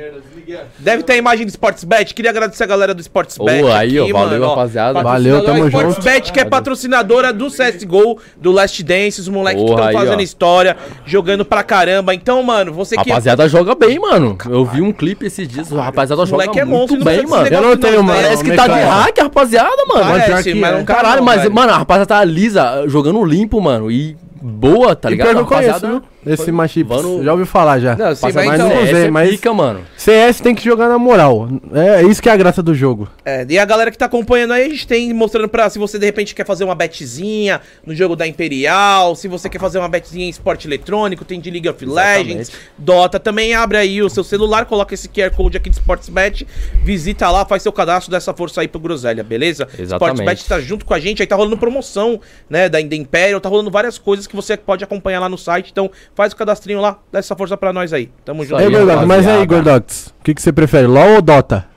Deve ter a imagem do Sportsbet. Queria agradecer a galera do Sportsbet. Aí, aqui, ó, valeu, mano, rapaziada. Valeu, tamo junto. Sportsbet, que é patrocinadora do CSGO, do Last Dance. Os moleques que estão fazendo história, jogando pra caramba. Então, mano, você que... Rapaziada joga bem, mano. Caramba. Eu vi um clipe esses dias. O rapaziada joga muito bem, mano. Eu não tenho, mano. Parece que tá de hack, rapaziada, mano. Parece, mas caralho, mas, mano, a rapaziada tá lisa, jogando limpo, mano. E... boa, tá ligado? Eu conheço, né? Esse machip, já ouvi falar já. Não, sim, mas então, mas fica, mano. CS tem que jogar na moral. É isso que é a graça do jogo. É, e a galera que tá acompanhando aí, a gente tem mostrando pra... Se você de repente quer fazer uma betzinha no jogo da Imperial, se você quer fazer uma betzinha em esporte eletrônico, tem de League of Legends, Dota também, abre aí o seu celular, coloca esse QR Code aqui de Sportsbet, visita lá, faz seu cadastro, dá essa força aí pro Groselha, beleza? Exatamente. Sportsbet tá junto com a gente, aí tá rolando promoção, né, da Imperial, tá rolando várias coisas que você pode acompanhar lá no site, então faz o cadastrinho lá, dá essa força pra nós aí. Tamo junto. Ei, mas aí, Gordox, o que você prefere, LOL ou Dota?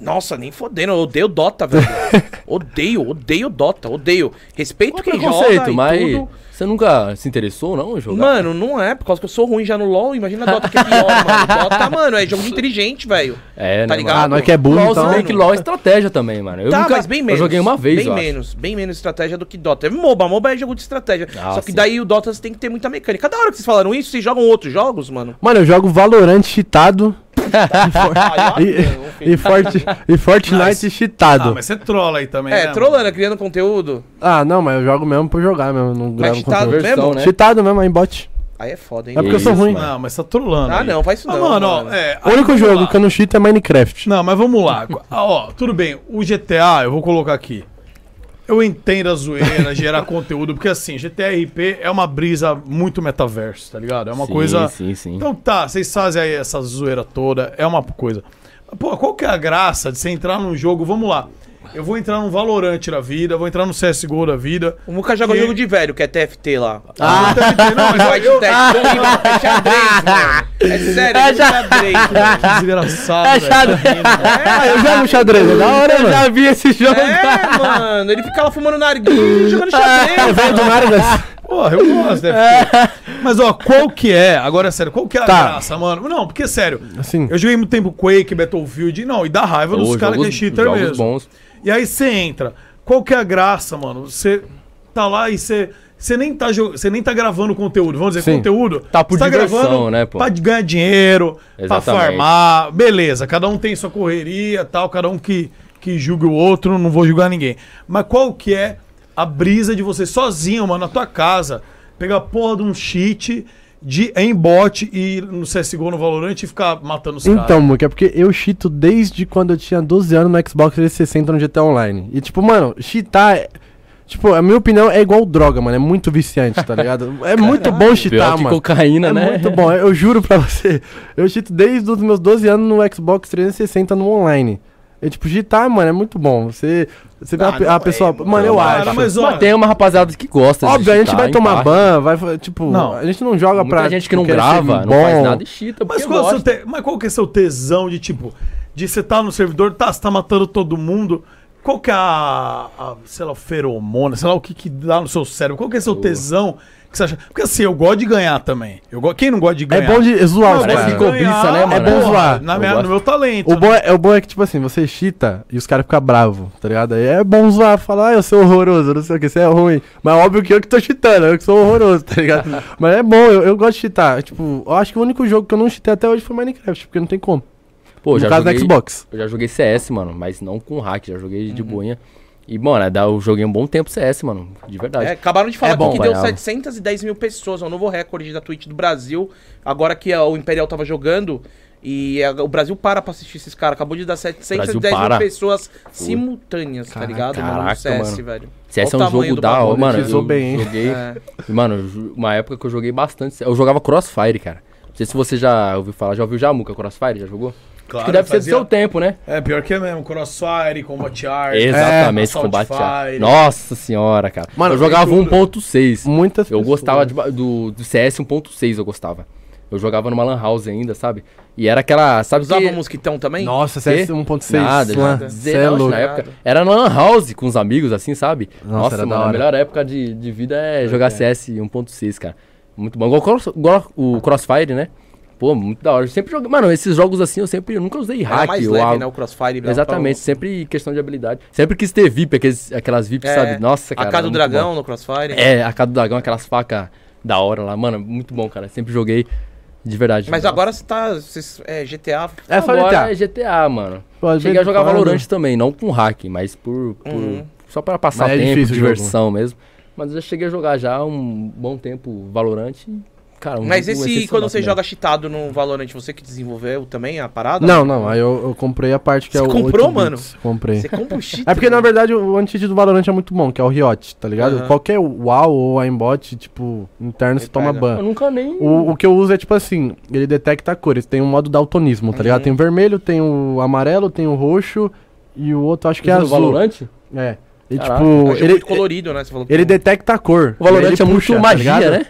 Nossa, nem fodendo, eu odeio Dota, velho. odeio Dota. Respeito quem joga e tudo. Você nunca se interessou, não, em jogar? Mano, não é, por causa que eu sou ruim já no LoL, imagina Dota que é pior, mano. Dota, mano, é jogo inteligente, velho. É, tá, né, ligado? Ah, não é que é burro, LoL, então. É que LoL é estratégia também, mano. Eu nunca, mas bem menos. Eu joguei uma vez, Bem menos estratégia do que Dota. É MOBA, MOBA é jogo de estratégia. Ah, só que daí o Dota você tem que ter muita mecânica. Cada hora que vocês falaram isso, vocês jogam outros jogos, mano? Mano, eu jogo Valorant cheatado. E Fortnite cheatado. Ah, mas você trola aí também, né? É, trollando, criando conteúdo. Ah, não, mas eu jogo mesmo por jogar mesmo. Não gravo conteúdo. Mesmo, né? Cheatado mesmo, aí em bot. Aí é foda, hein? É porque eu sou ruim. Não, mas você tá trollando. Ah, não, faz isso não. Mano, ó, o único jogo que eu não cheato é Minecraft. Não, mas vamos lá. Ó, tudo bem, o GTA, eu vou colocar aqui. Eu entendo a zoeira, gerar conteúdo, porque assim, GTA RP é uma brisa muito metaverso, tá ligado? É uma coisa... Sim, sim. Então tá, vocês fazem aí essa zoeira toda, é uma coisa. Pô, qual que é a graça de você entrar num jogo, vamos lá, eu vou entrar no Valorant da vida, vou entrar no CSGO da vida. O Muca joga jogo de velho, que é TFT lá. Ah, TFT não, mas é xadrez, mano. É sério, é xadrez, mano. Desgraçado, é xadrez. Eu jogo xadrez, da hora, eu já vi esse jogo. É, mano, ele fica lá fumando narguilho, jogando xadrez. É velho do nada. Porra, eu gosto, né? Mas, ó, qual que é? Agora é sério, qual que é a graça, mano? Não, porque sério, assim, eu joguei muito tempo Quake, Battlefield, e dá raiva dos caras que é cheater mesmo. Bons. E aí você entra. Qual que é a graça, mano? Você tá lá e você nem tá gravando conteúdo, vamos dizer, conteúdo. Tá por diversão, gravando, né, pô? Pra ganhar dinheiro, pra farmar, beleza. Cada um tem sua correria, tal, cada um que julga o outro, não vou julgar ninguém. Mas qual que é a brisa de você sozinho, mano, na tua casa, pegar a porra de um cheat em bot e ir no CSGO, no Valorant e ficar matando os caras? Então, Muca, é porque eu cheato desde quando eu tinha 12 anos no Xbox 360 no GTA Online. E tipo, mano, cheatar... Tipo, a minha opinião é igual droga, mano. É muito viciante, tá ligado? É muito bom cheatar, mano. Cocaína, né? É muito bom. Eu juro pra você. Eu cheato desde os meus 12 anos no Xbox 360 no online. É tipo, digitar, mano, é muito bom. Você vê a pessoa... Mano, eu acho. Mas tem uma rapaziada que gosta de digitar. Óbvio, a gente vai tomar ban, vai... Tipo, não, a gente não joga pra... Muita gente que não grava, não faz nada e chita. Mas qual que é seu tesão de, tipo... De você tá no servidor, você tá matando todo mundo... Qual que é a sei lá, feromona, sei lá o que dá no seu cérebro? Qual que é seu tesão que você acha? Porque assim, eu gosto de ganhar também. Quem não gosta de ganhar? É bom de zoar, parece que cobiça, né, mano? É bom zoar. No meu talento. O bom é que, tipo assim, você cheata e os caras ficam bravos, tá ligado? Aí é bom zoar, falar, eu sou horroroso, não sei o que, você é ruim. Mas óbvio que eu que tô cheatando, eu que sou horroroso, tá ligado? Mas é bom, eu gosto de cheatar. Tipo, eu acho que o único jogo que eu não cheatei até hoje foi Minecraft, porque não tem como. Pô, eu já joguei CS, mano, mas não com hack, já joguei de boinha. E, mano, eu joguei um bom tempo CS, mano, de verdade. É, acabaram de falar que deu 710 mil pessoas, é um novo recorde da Twitch do Brasil, agora que o Imperial tava jogando, e o Brasil pra assistir esses caras, acabou de dar 710 mil pessoas simultâneas, tá ligado, mano, no CS, velho. CS é um jogo da hora, mano, Mano, uma época que eu joguei bastante, eu jogava Crossfire, cara. Não sei se você já ouviu falar, já ouviu Muca Crossfire, já jogou? Claro, que deve ser do seu tempo, né? É, pior que é mesmo. Crossfire, Combat Art. Exatamente, Combat Art. Nossa senhora, cara. Mano, eu jogava 1.6. Muitas eu gostava do CS 1.6, eu gostava. Eu jogava numa Lan House ainda, sabe? E era aquela, sabe? Usava um mosquitão também? Nossa, CS 1.6. Nada. Zero na época. Era na Lan House com os amigos, assim, sabe? Nossa, mano, a melhor época de vida é jogar CS 1.6, cara. Muito bom. Igual o Crossfire, né? Pô, muito da hora. Eu sempre joguei... Mano, esses jogos assim, eu nunca usei hack. É mais leve, né? O Crossfire. Exatamente. Sempre questão de habilidade. Sempre quis ter VIP, aquelas VIPs, sabe? Nossa, cara. A Casa do Dragão no Crossfire. É, a Casa do Dragão, aquelas facas da hora lá. Mano, muito bom, cara. Sempre joguei de verdade. Mas agora você tá... GTA... Agora é GTA, mano. Cheguei a jogar Valorant também. Não com hack, mas só para passar tempo, diversão mesmo. Mas eu já cheguei a jogar já um bom tempo Valorant. Cara, mas esse, quando você joga cheatado no Valorant, você que desenvolveu também a parada? Não, aí eu comprei a parte que é o... Você comprou, mano? Comprei. Você compra o cheat? É porque, na verdade, o anti-cheat do Valorant é muito bom, que é o Riot, tá ligado? Qualquer WoW ou aimbot, tipo, interno, você toma ban. Eu nunca nem... O que eu uso é, tipo assim, ele detecta cores. Tem um modo daltonismo, tá ligado? Tem o vermelho, tem o amarelo, tem o roxo e o outro, acho que é azul. No Valorant? É. E, tipo, ele é muito colorido, né? Você falou que ele detecta a cor. O Valorant é muito magia, né?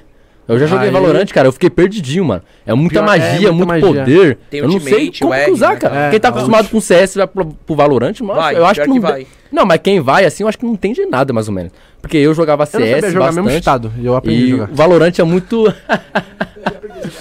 Eu já joguei Valorant, cara. Eu fiquei perdidinho, mano. É muita magia, é muito poder. Tem ultimate, não sei como usar, cara. Quem tá acostumado com CS vai pro Valorant, mas eu acho que não vai. Não, mas quem vai, assim, eu acho que não entende nada, mais ou menos. Porque eu jogava CS bastante. Eu jogava mesmo estado, eu aprendi a jogar. Valorant é muito...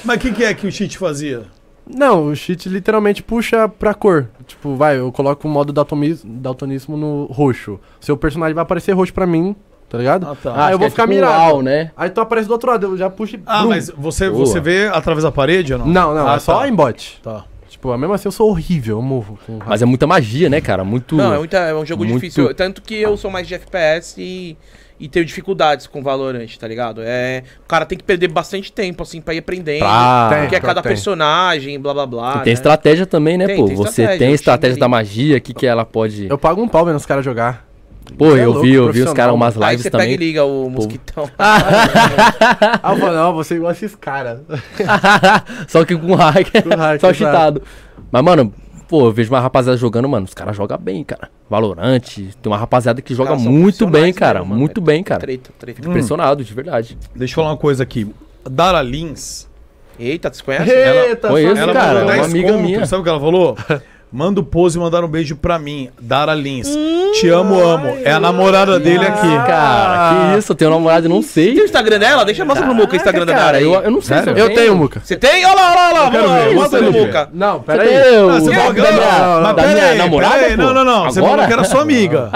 Mas o que é que o cheat fazia? Não, o cheat literalmente puxa pra cor. Tipo, eu coloco o modo daltonismo no roxo. Seu personagem vai aparecer roxo pra mim. Tá ligado? Eu vou ficar mirado, né? Aí tu aparece do outro lado, eu já puxo. Mas você vê através da parede ou não? Não, é só aimbot. Tá. Tipo, mesmo assim eu sou horrível, eu morro. Mas é muita magia, né, cara? Muito. Não, é um jogo difícil. Tanto que eu sou mais de FPS e tenho dificuldades com Valorant, tá ligado? O cara tem que perder bastante tempo, assim, pra ir aprendendo. Porque é cada personagem, blá, blá, blá. E tem estratégia também, né, pô? Você tem estratégia da magia, que ela pode... Eu pago um pau vendo os caras jogar. Pô, eu vi os caras umas lives também. Aí você pega e liga o mosquitão. Eu falo, não, você igual esses caras. Só que com hack, só cheatado. Mas, mano, pô, eu vejo uma rapaziada jogando, mano, os caras jogam bem, cara. Valorant, tem uma rapaziada que joga muito bem, cara. Muito bem, cara. Fico impressionado, de verdade. Deixa eu falar uma coisa aqui. Dara Lins. Eita, você conhece? Eita, ela, cara, uma amiga minha. Sabe o que ela falou? Manda o Pose e mandar um beijo pra mim, Dara Lins. Te amo, amo. É a namorada dele aqui. Cara, que isso? Eu tenho namorada e não sei. Tem o Instagram dela? Deixa eu mostrar pro Muca o Instagram da Dara aí. Eu não sei. Eu tenho, Muca. Você tem? Olha lá. Mostra pro Muca. Não, pera aí. Mas pera aí. Namorada? Não. Você falou que era sua amiga.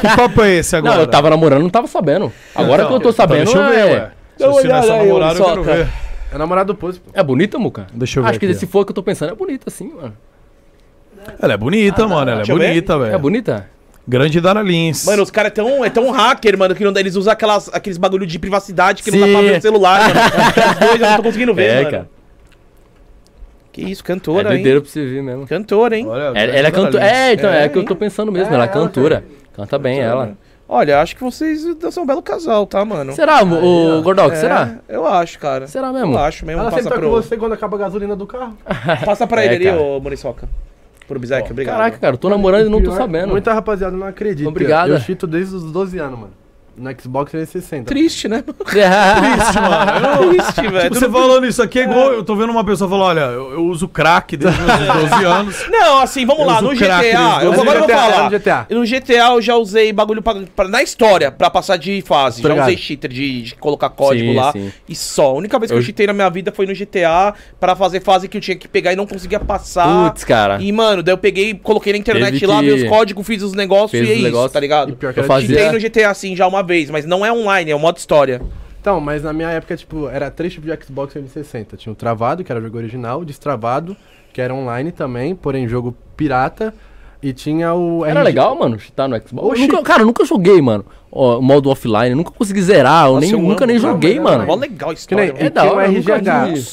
Que papo é esse agora? Não, eu tava namorando, não tava sabendo. Agora que eu tô sabendo. Deixa eu ver, ué. Se você não é sua namorada, eu quero ver. É namorada do Pose. É bonita, Muca? Deixa eu ver. Acho que se for o que eu tô pensando, é bonita sim, mano. Ela é bonita, mano. Ela é bonita, velho. É bonita? Grande Dara Lins. Mano, os caras é tão hacker, mano, que eles usam aqueles bagulho de privacidade que não dá pra ver no celular, mano. As coisas eu não tô conseguindo ver, mano. Cara. Que isso, cantora, hein? É doideira pra você ver mesmo. Cantora, hein? Olha, ela é cantora. Então, é que eu tô pensando mesmo. Ela é cantora. Canta bem, ela. Olha, acho que vocês são um belo casal, tá, mano? Será, o Gordox? Será? Eu acho, cara. Será mesmo? Eu acho mesmo. Ela sempre tá com você quando acaba a gasolina do carro. Passa pra ele ali, ô Muriçoca. Bizarro, obrigado. Caraca, cara, eu tô namorando e não tô sabendo. Muita rapaziada não acredita. Obrigado. Eu cheato desde os 12 anos, mano. No Xbox 360. Triste, né? Triste, mano. Triste, velho. Tipo, você falando isso aqui é igual... Eu tô vendo uma pessoa falar, olha, eu uso crack desde os 12 anos. Não, assim, vamos lá. No GTA... Agora eu vou falar. No GTA eu já usei bagulho na história, pra passar de fase. Obrigado. Já usei cheater de colocar código lá. Sim. E só. A única vez que eu cheatei na minha vida foi no GTA, pra fazer fase que eu tinha que pegar e não conseguia passar. Putz, cara. E, mano, daí eu peguei, coloquei na internet lá, meus códigos, fiz os negócios e é isso, tá ligado? Eu cheatei no GTA, assim, já uma vez, mas não é online, é o modo história. Então, mas na minha época, tipo, era 3 tipos de Xbox 360. Tinha o travado, que era o jogo original, o destravado, que era online também, porém jogo pirata, e tinha o... Era legal, mano, cheatar no Xbox? Cara, eu nunca joguei, mano, modo offline, nunca consegui zerar, eu nunca joguei, mano. Mó legal isso, né?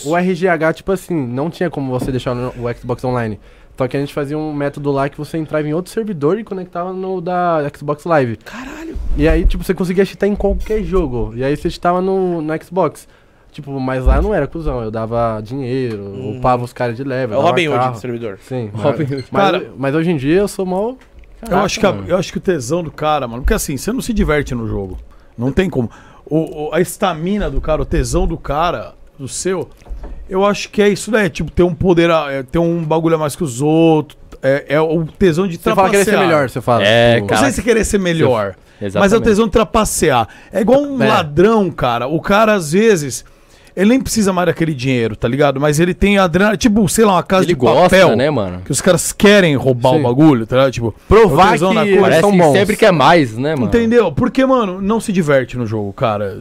O RGH, tipo assim, não tinha como você deixar o Xbox online. Só que a gente fazia um método lá que você entrava em outro servidor e conectava no da Xbox Live. Caralho! E aí, tipo, você conseguia cheatar em qualquer jogo. E aí você cheatava no Xbox. Tipo, mas lá eu não era cuzão, eu dava dinheiro, upava os caras de level. É o Robin Hood do servidor. Sim, Robin Hood. Mas hoje em dia eu sou mal. Caraca, eu acho que o tesão do cara, mano, porque assim, você não se diverte no jogo. Não tem como. A estamina do cara, o tesão do cara, do seu, eu acho que é isso, né? Tipo, ter um poder, ter um bagulho a mais que os outros. É o tesão de trapacear. Você fala querer ser melhor, você fala. É, cara. Não sei se querer ser melhor, mas é o tesão de trapacear. É igual um ladrão, cara. O cara, às vezes, ele nem precisa mais daquele dinheiro, tá ligado? Mas ele tem adrenalina, tipo, sei lá, uma casa ele de gosta, papel, né, mano? Que os caras querem roubar o bagulho, tá ligado? Tipo, provar que eles são bons. Sempre quer mais, né, mano? Entendeu? Porque, mano, não se diverte no jogo, cara.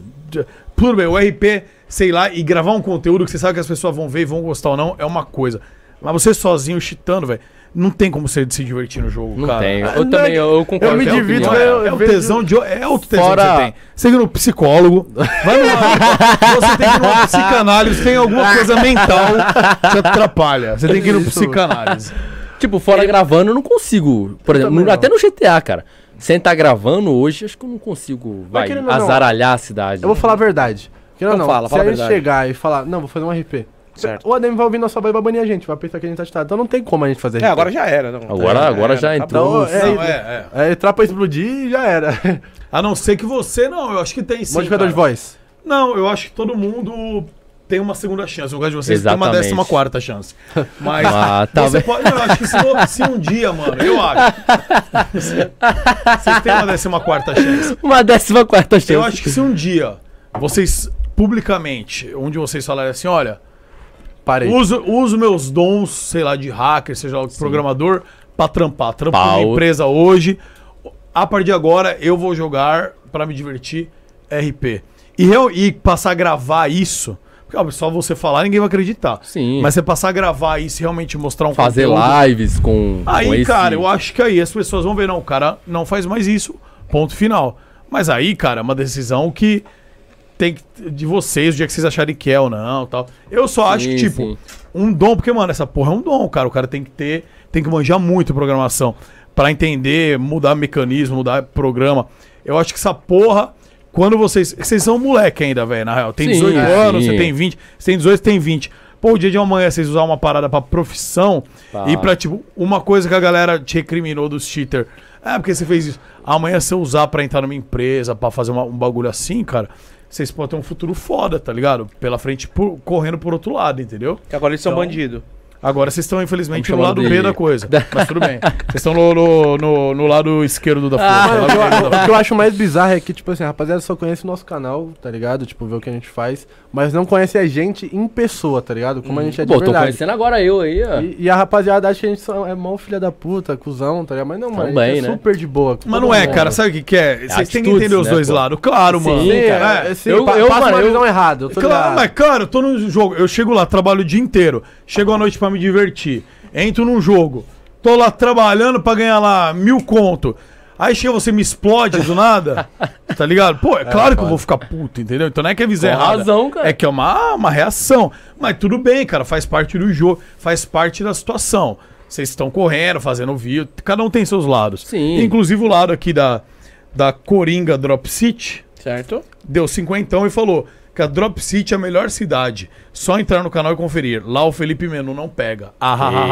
Tudo bem, o RP, sei lá, e gravar um conteúdo que você sabe que as pessoas vão ver e vão gostar ou não, é uma coisa. Mas você sozinho, cheatando, velho, não tem como você se divertir no jogo, cara. Não tem. Eu também, eu concordo. Eu me divido, é o tesão de... É outro tesão que você tem. Você vira um psicólogo, vai no lado, você tem que ir numa psicanálise, tem alguma coisa mental que atrapalha. Você tem que ir no psicanálise. Tipo, fora gravando, eu não consigo. Por exemplo, até no GTA, cara. Sem estar gravando hoje, acho que eu não consigo azaralhar a cidade. Eu vou falar a verdade. Se a gente chegar e falar, não, vou fazer um RP. Certo. O ADM vai ouvir nossa voz e vai banir a gente, vai pensar que a gente tá titado. Então não tem como a gente fazer. Agora já era. Não. Agora já entrou. Entrar pra explodir e já era. A não ser que você não, eu acho que tem sim. Modificador de voz? Não, eu acho que todo mundo tem uma segunda chance. No caso de vocês tem uma 14ª chance. Mas você pode, eu acho que se um dia, mano, eu acho. Vocês têm uma 14ª chance. Uma 14ª chance. Eu acho que se um dia vocês, publicamente, onde vocês falarem assim, olha... Uso meus dons, sei lá, de hacker, seja lá, de programador, pra trampar. Trampo na empresa hoje. A partir de agora, eu vou jogar pra me divertir RP. E passar a gravar isso, porque ó, só você falar, ninguém vai acreditar. Sim. Mas você passar a gravar isso e realmente mostrar um fazer conteúdo, lives com... Aí, cara, eu acho que aí as pessoas vão ver, não, o cara não faz mais isso, ponto final. Mas aí, cara, é uma decisão que... Tem de vocês, o dia que vocês acharem que é ou não, tal. Eu só acho que, tipo, um dom, porque, mano, essa porra é um dom, cara. O cara tem que ter, tem que manjar muito programação pra entender, mudar mecanismo, mudar programa. Eu acho que essa porra, quando vocês... Vocês são moleque ainda, velho, na real. Tem 18 anos, você tem 20. Você tem 18, tem 20. Pô, o dia de amanhã vocês usar uma parada pra profissão e pra, tipo, uma coisa que a galera te recriminou dos cheaters. É, porque você fez isso. Amanhã você usar pra entrar numa empresa, pra fazer um bagulho assim, cara... Vocês podem ter um futuro foda, tá ligado? Pela frente, correndo por outro lado, entendeu? Que agora eles são bandidos. Agora vocês estão, infelizmente, no lado B da coisa. Mas tudo bem. Vocês estão no lado esquerdo da força. O que eu acho mais bizarro é que, tipo assim, a rapaziada só conhece o nosso canal, tá ligado? Tipo, vê o que a gente faz. Mas não conhece a gente em pessoa, tá ligado? Como a gente é de verdade. Pô, tô conhecendo agora eu aí, ó. E a rapaziada acha que a gente é mó filha da puta, cuzão, tá ligado? Mas não, mano, é super de boa. Mas não é, cara. Sabe o que que é? Vocês têm que entender os dois lados. Claro, mano. Sim, cara. Eu passo uma visão errada. Claro, mas, cara, eu tô no jogo. Eu chego lá, trabalho o dia inteiro. Chego à noite pra me divertir, entro num jogo, tô lá trabalhando pra ganhar lá 1000 conto, aí chega você me explode do nada, tá ligado? Pô, é claro que eu vou ficar puto, entendeu? Então não é que é visão errada, razão, cara. É que é uma reação, mas tudo bem, cara, faz parte do jogo, faz parte da situação, vocês estão correndo, fazendo vídeo, cada um tem seus lados. Sim. Inclusive o lado aqui da Coringa Drop City, certo? Deu 50 e falou... A Drop City é a melhor cidade. Só entrar no canal e conferir. Lá o Felipe Menu não pega. Caraca!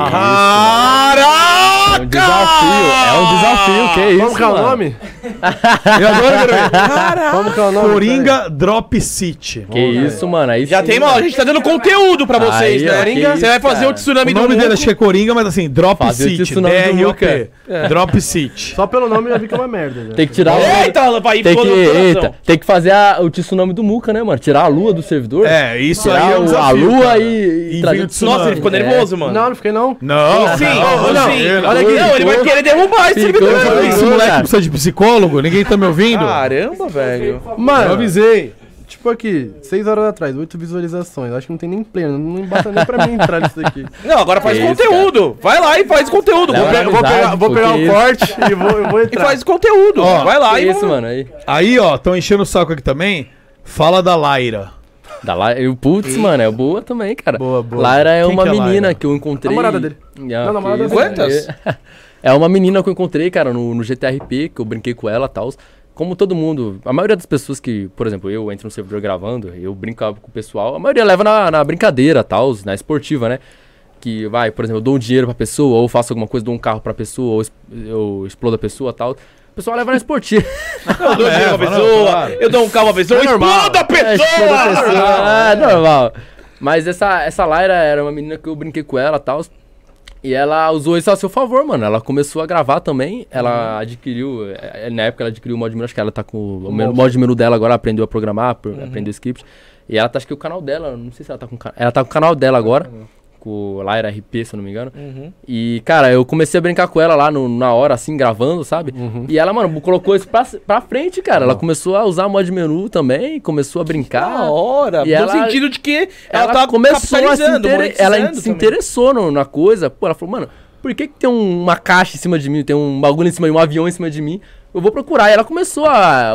É um desafio. Que é isso? Vamos calar o nome? E agora, caraca! Coringa Drop City. Que isso, mano. Aí já tem, mano. A gente tá dando conteúdo pra vocês, né? Coringa, você vai fazer o tsunami do Muca. O nome dele achei Coringa, mas assim, Drop City. DROP. Drop City. Só pelo nome já fica uma merda. Tem que tirar o... Eita, tem que fazer o tsunami do Muca, né, mano? Tirar a lua do servidor? É, isso aí é um desafio, a lua, cara. Nossa, ele ficou nervoso, mano. Não, não fiquei não. Não, sim. Olha aqui. Não, ele vai querer derrubar esse servidor. Esse moleque precisa de psicólogo? Ninguém tá me ouvindo? Caramba, velho. Mano, eu avisei. Tipo aqui, 6 horas atrás, 8 visualizações. Acho que não tem nem pleno, não basta nem pra mim entrar nisso daqui. Não, agora faz conteúdo. Cara. Vai lá e faz conteúdo. Vou pegar um corte e vou entrar. E faz conteúdo. Vai lá e... Isso, mano. Aí, ó, tão enchendo o saco aqui também. Fala da Laira. Putz, mano, é boa também, cara. Boa. Laira é uma menina que eu encontrei. Namorada dele. Não, namorada dele. Quantas? É uma menina que eu encontrei, cara, no GTA RP, que eu brinquei com ela e tal. como todo mundo, a maioria das pessoas que, por exemplo, eu entro no servidor gravando, eu brincava com o pessoal, a maioria leva na brincadeira, tal, na esportiva, né? Que vai, por exemplo, eu dou um dinheiro pra pessoa, ou faço alguma coisa, dou um carro pra pessoa, ou eu explodo a pessoa, tal. O pessoal leva na esportiva. Eu dou dinheiro pra pessoa, claro. Eu dou um carro pra pessoa, é explodo a pessoa! É normal. Mas essa Laira era uma menina que eu brinquei com ela, tal. E ela usou isso a seu favor, mano. Ela começou a gravar também. Ela adquiriu... Na época ela adquiriu o mod menu. Acho que ela tá com o mod menu dela agora. Aprendeu a programar, aprendeu o script. E ela tá, acho que o canal dela... Não sei se ela tá com o canal... Ela tá com o canal dela agora. Com o Laira RP, se eu não me engano. E, cara, eu comecei a brincar com ela lá na hora, assim, gravando, sabe? E ela, mano, colocou isso pra frente, cara. Ela começou a usar mod menu também. Começou a brincar. Na hora. E no sentido de que ela tá capitalizando. Ela se interessou na coisa. Pô, ela falou, mano, por que tem uma caixa em cima de mim? Tem um bagulho em cima de mim, um avião em cima de mim? Eu vou procurar. E ela começou a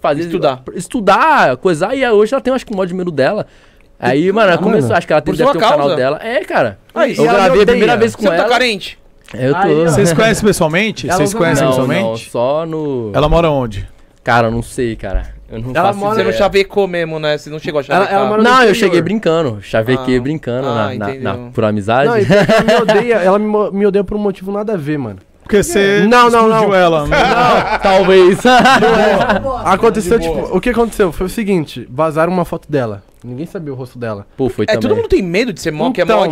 fazer... Estudar, coisar. E hoje ela tem, acho que o mod menu dela. Aí, mano, ela começou, acho que ela deve ter o canal dela. É, cara. Aí, eu gravei a primeira vez com ela. Você tá carente? Eu tô. Vocês conhecem pessoalmente? Vocês conhecem pessoalmente? Não, só no... Ela mora onde? Cara, eu não sei, cara. Eu não faço ideia. Você não chavecou mesmo, né? Você não chegou a chavecar. Não, eu cheguei brincando. Chavequei brincando por amizade. Não, ela me odeia por um motivo nada a ver, mano. Porque você explodiu ela, né? Não, talvez. Aconteceu, tipo... O que aconteceu? Foi o seguinte, vazaram uma foto dela. Ninguém sabia o rosto dela. Pô, foi também. Todo mundo tem medo de ser mod, que é mod,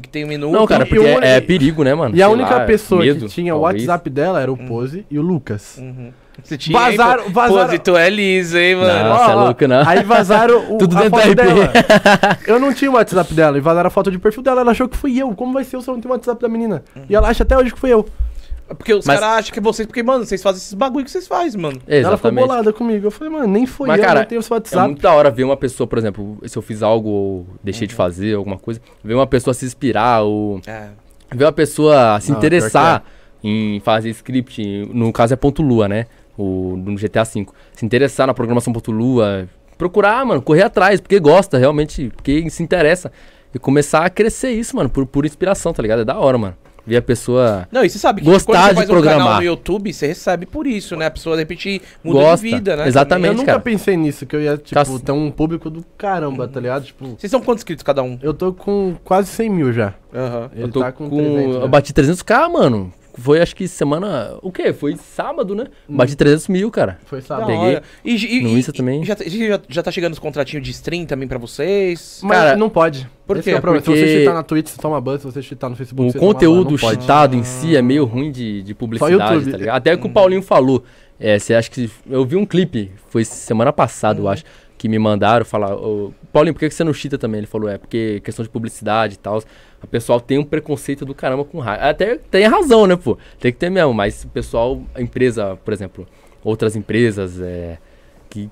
que tem menu. Não, cara, porque é perigo, né, mano? E a única pessoa que tinha o WhatsApp dela era o Pose e o Lucas. Você tinha, vazaram... Pose, tu é liso, hein, mano? Nossa, é louco, não. Aí vazaram tudo dentro da RP. Eu não tinha o WhatsApp dela, e vazaram a foto de perfil dela, ela achou que fui eu. Como vai ser eu se eu não tenho o WhatsApp da menina? E ela acha até hoje que fui eu. Porque os caras acham que é vocês, porque, mano, vocês fazem esses bagulho que vocês fazem, mano. Exatamente. Ela ficou bolada comigo. Eu falei, mano, nem foi. Mas, eu, cara, não tenho o seu WhatsApp. É muito da hora ver uma pessoa, por exemplo, se eu fiz algo ou deixei de fazer alguma coisa, ver uma pessoa se inspirar ou ver uma pessoa se interessar em fazer script, no caso é ponto lua, né? No GTA V. Se interessar na programação ponto lua, procurar, mano, correr atrás, porque gosta realmente, porque se interessa. E começar a crescer isso, mano, por inspiração, tá ligado? É da hora, mano. Ver a pessoa. Não, e você sabe que gostar de programar. Um canal no YouTube, você recebe por isso, né? A pessoa, de repente, muda de vida, né? Exatamente. Eu nunca pensei nisso, que eu ia, tipo, ter um público do caramba, tá ligado? Tipo. Vocês são quantos inscritos cada um? Eu tô com quase 100 mil já. Ele eu tô tá com 300, né? Eu bati 300k, mano. Foi, acho que semana... O quê? Foi sábado, né? Bati 300 mil, cara. Foi sábado. Peguei. E isso também. Já tá chegando os contratinhos de stream também pra vocês? Mas cara, não pode. Por quê? É porque... Se você cheatar na Twitch, você toma ban. Se você cheatar no Facebook, você toma ban. O conteúdo cheatado em si é meio ruim de publicidade, tá ligado? Até que o Paulinho falou. Você acha que... Eu vi um clipe, foi semana passada, eu acho, que me mandaram falar... Paulinho, por que você não cheata também? Ele falou, porque questão de publicidade e tal... O pessoal tem um preconceito do caramba com rádio. Até tem razão, né, pô? Tem que ter mesmo, mas o pessoal, a empresa, por exemplo, outras empresas que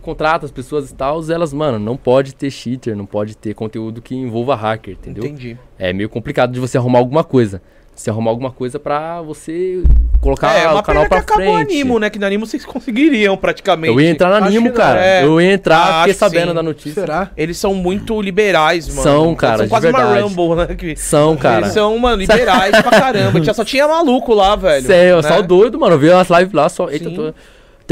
contratam as pessoas e tal, elas, mano, não pode ter cheater, não pode ter conteúdo que envolva hacker, entendeu? Entendi. É meio complicado de você arrumar alguma coisa. Se arrumar alguma coisa pra você colocar o canal pra frente. Acabou o Animo, né? Que no Animo vocês conseguiriam praticamente. Eu ia entrar no Animo, cara. Eu ia entrar, fiquei sabendo da notícia. Será? Eles são muito liberais, mano. São, cara. São quase uma Rumble, né? São, cara. Eles são, mano, liberais pra caramba. Só tinha maluco lá, velho. Sério, só doido, mano. Eu vi umas lives lá, só. Eita,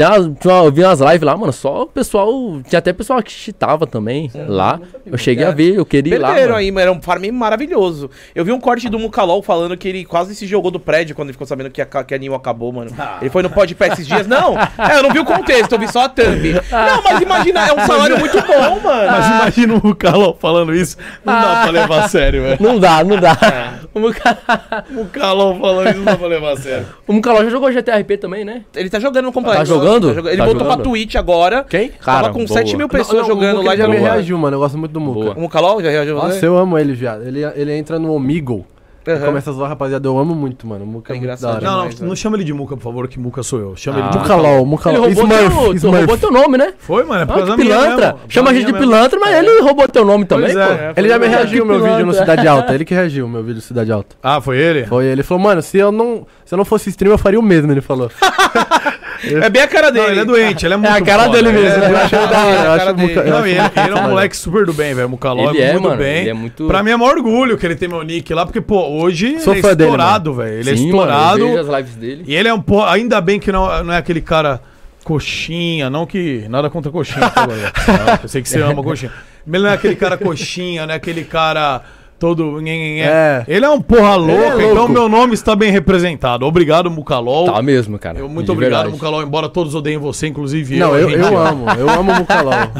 eu vi umas lives lá, mano, só o pessoal... Tinha até pessoal que cheatava também lá. Eu cheguei a ver, eu queria ir lá. Aí, mano, era um farm maravilhoso. Eu vi um corte do Muca falando que ele quase se jogou do prédio quando ele ficou sabendo que a Ninho acabou, mano. Ele foi no podcast esses dias. Não, eu não vi o contexto, eu vi só a thumb. Não, mas imagina, é um salário muito bom, mano. Mas imagina o Muca falando isso. Não dá pra levar a sério, velho. Não dá, não dá. O Muca falando isso não dá pra levar a sério. O Muca já jogou GTA RP também, né? Ele tá jogando no Complexo. Tá jogando? Ele voltou pra Twitch agora. Quem? Cara, tava com 7 mil pessoas jogando lá. Ele já me reagiu, mano. Eu gosto muito do Muca. O Muca já reagiu. Nossa, eu amo ele, viado. Ele entra no Omegle. Começa a zoar, rapaziada. Eu amo muito, mano. O Muca é engraçado. Não chama ele de Muca, por favor, que Muca sou eu. Chama ele de Muca. Muca LOL. Ele roubou teu nome, né? Foi, mano. É por causa da pilantra. Chama a gente de pilantra, mas ele roubou teu nome também, pô. Ele já me reagiu meu vídeo no Cidade Alta. Ele que reagiu meu vídeo no Cidade Alta. Ah, foi ele? Foi ele. Ele falou, mano, se eu não fosse stream, eu faria o mesmo, ele falou. É bem a cara dele. Não, ele é doente, ele é muito. É a cara foda, dele mesmo. É, eu acho da hora. Eu acho Muca, não, ele é um moleque super do bem, velho. Muca Louco, muito bem. Ele é muito... Pra mim é maior orgulho que ele tem meu nick lá, porque, pô, hoje sou ele é estourado, velho. Ele é estourado. Eu vejo as lives dele. E ele é um, pô, ainda bem que não é aquele cara coxinha, não que nada contra coxinha. Eu sei que você ama coxinha. Ele não é aquele cara coxinha, não é aquele cara todo... É. Ele é um porra louco, então meu nome está bem representado. Obrigado, Muca Louco. Tá mesmo, cara. Muito obrigado, Muca Louco, embora todos odeiem você, inclusive eu. Não, eu amo o Muca Louco.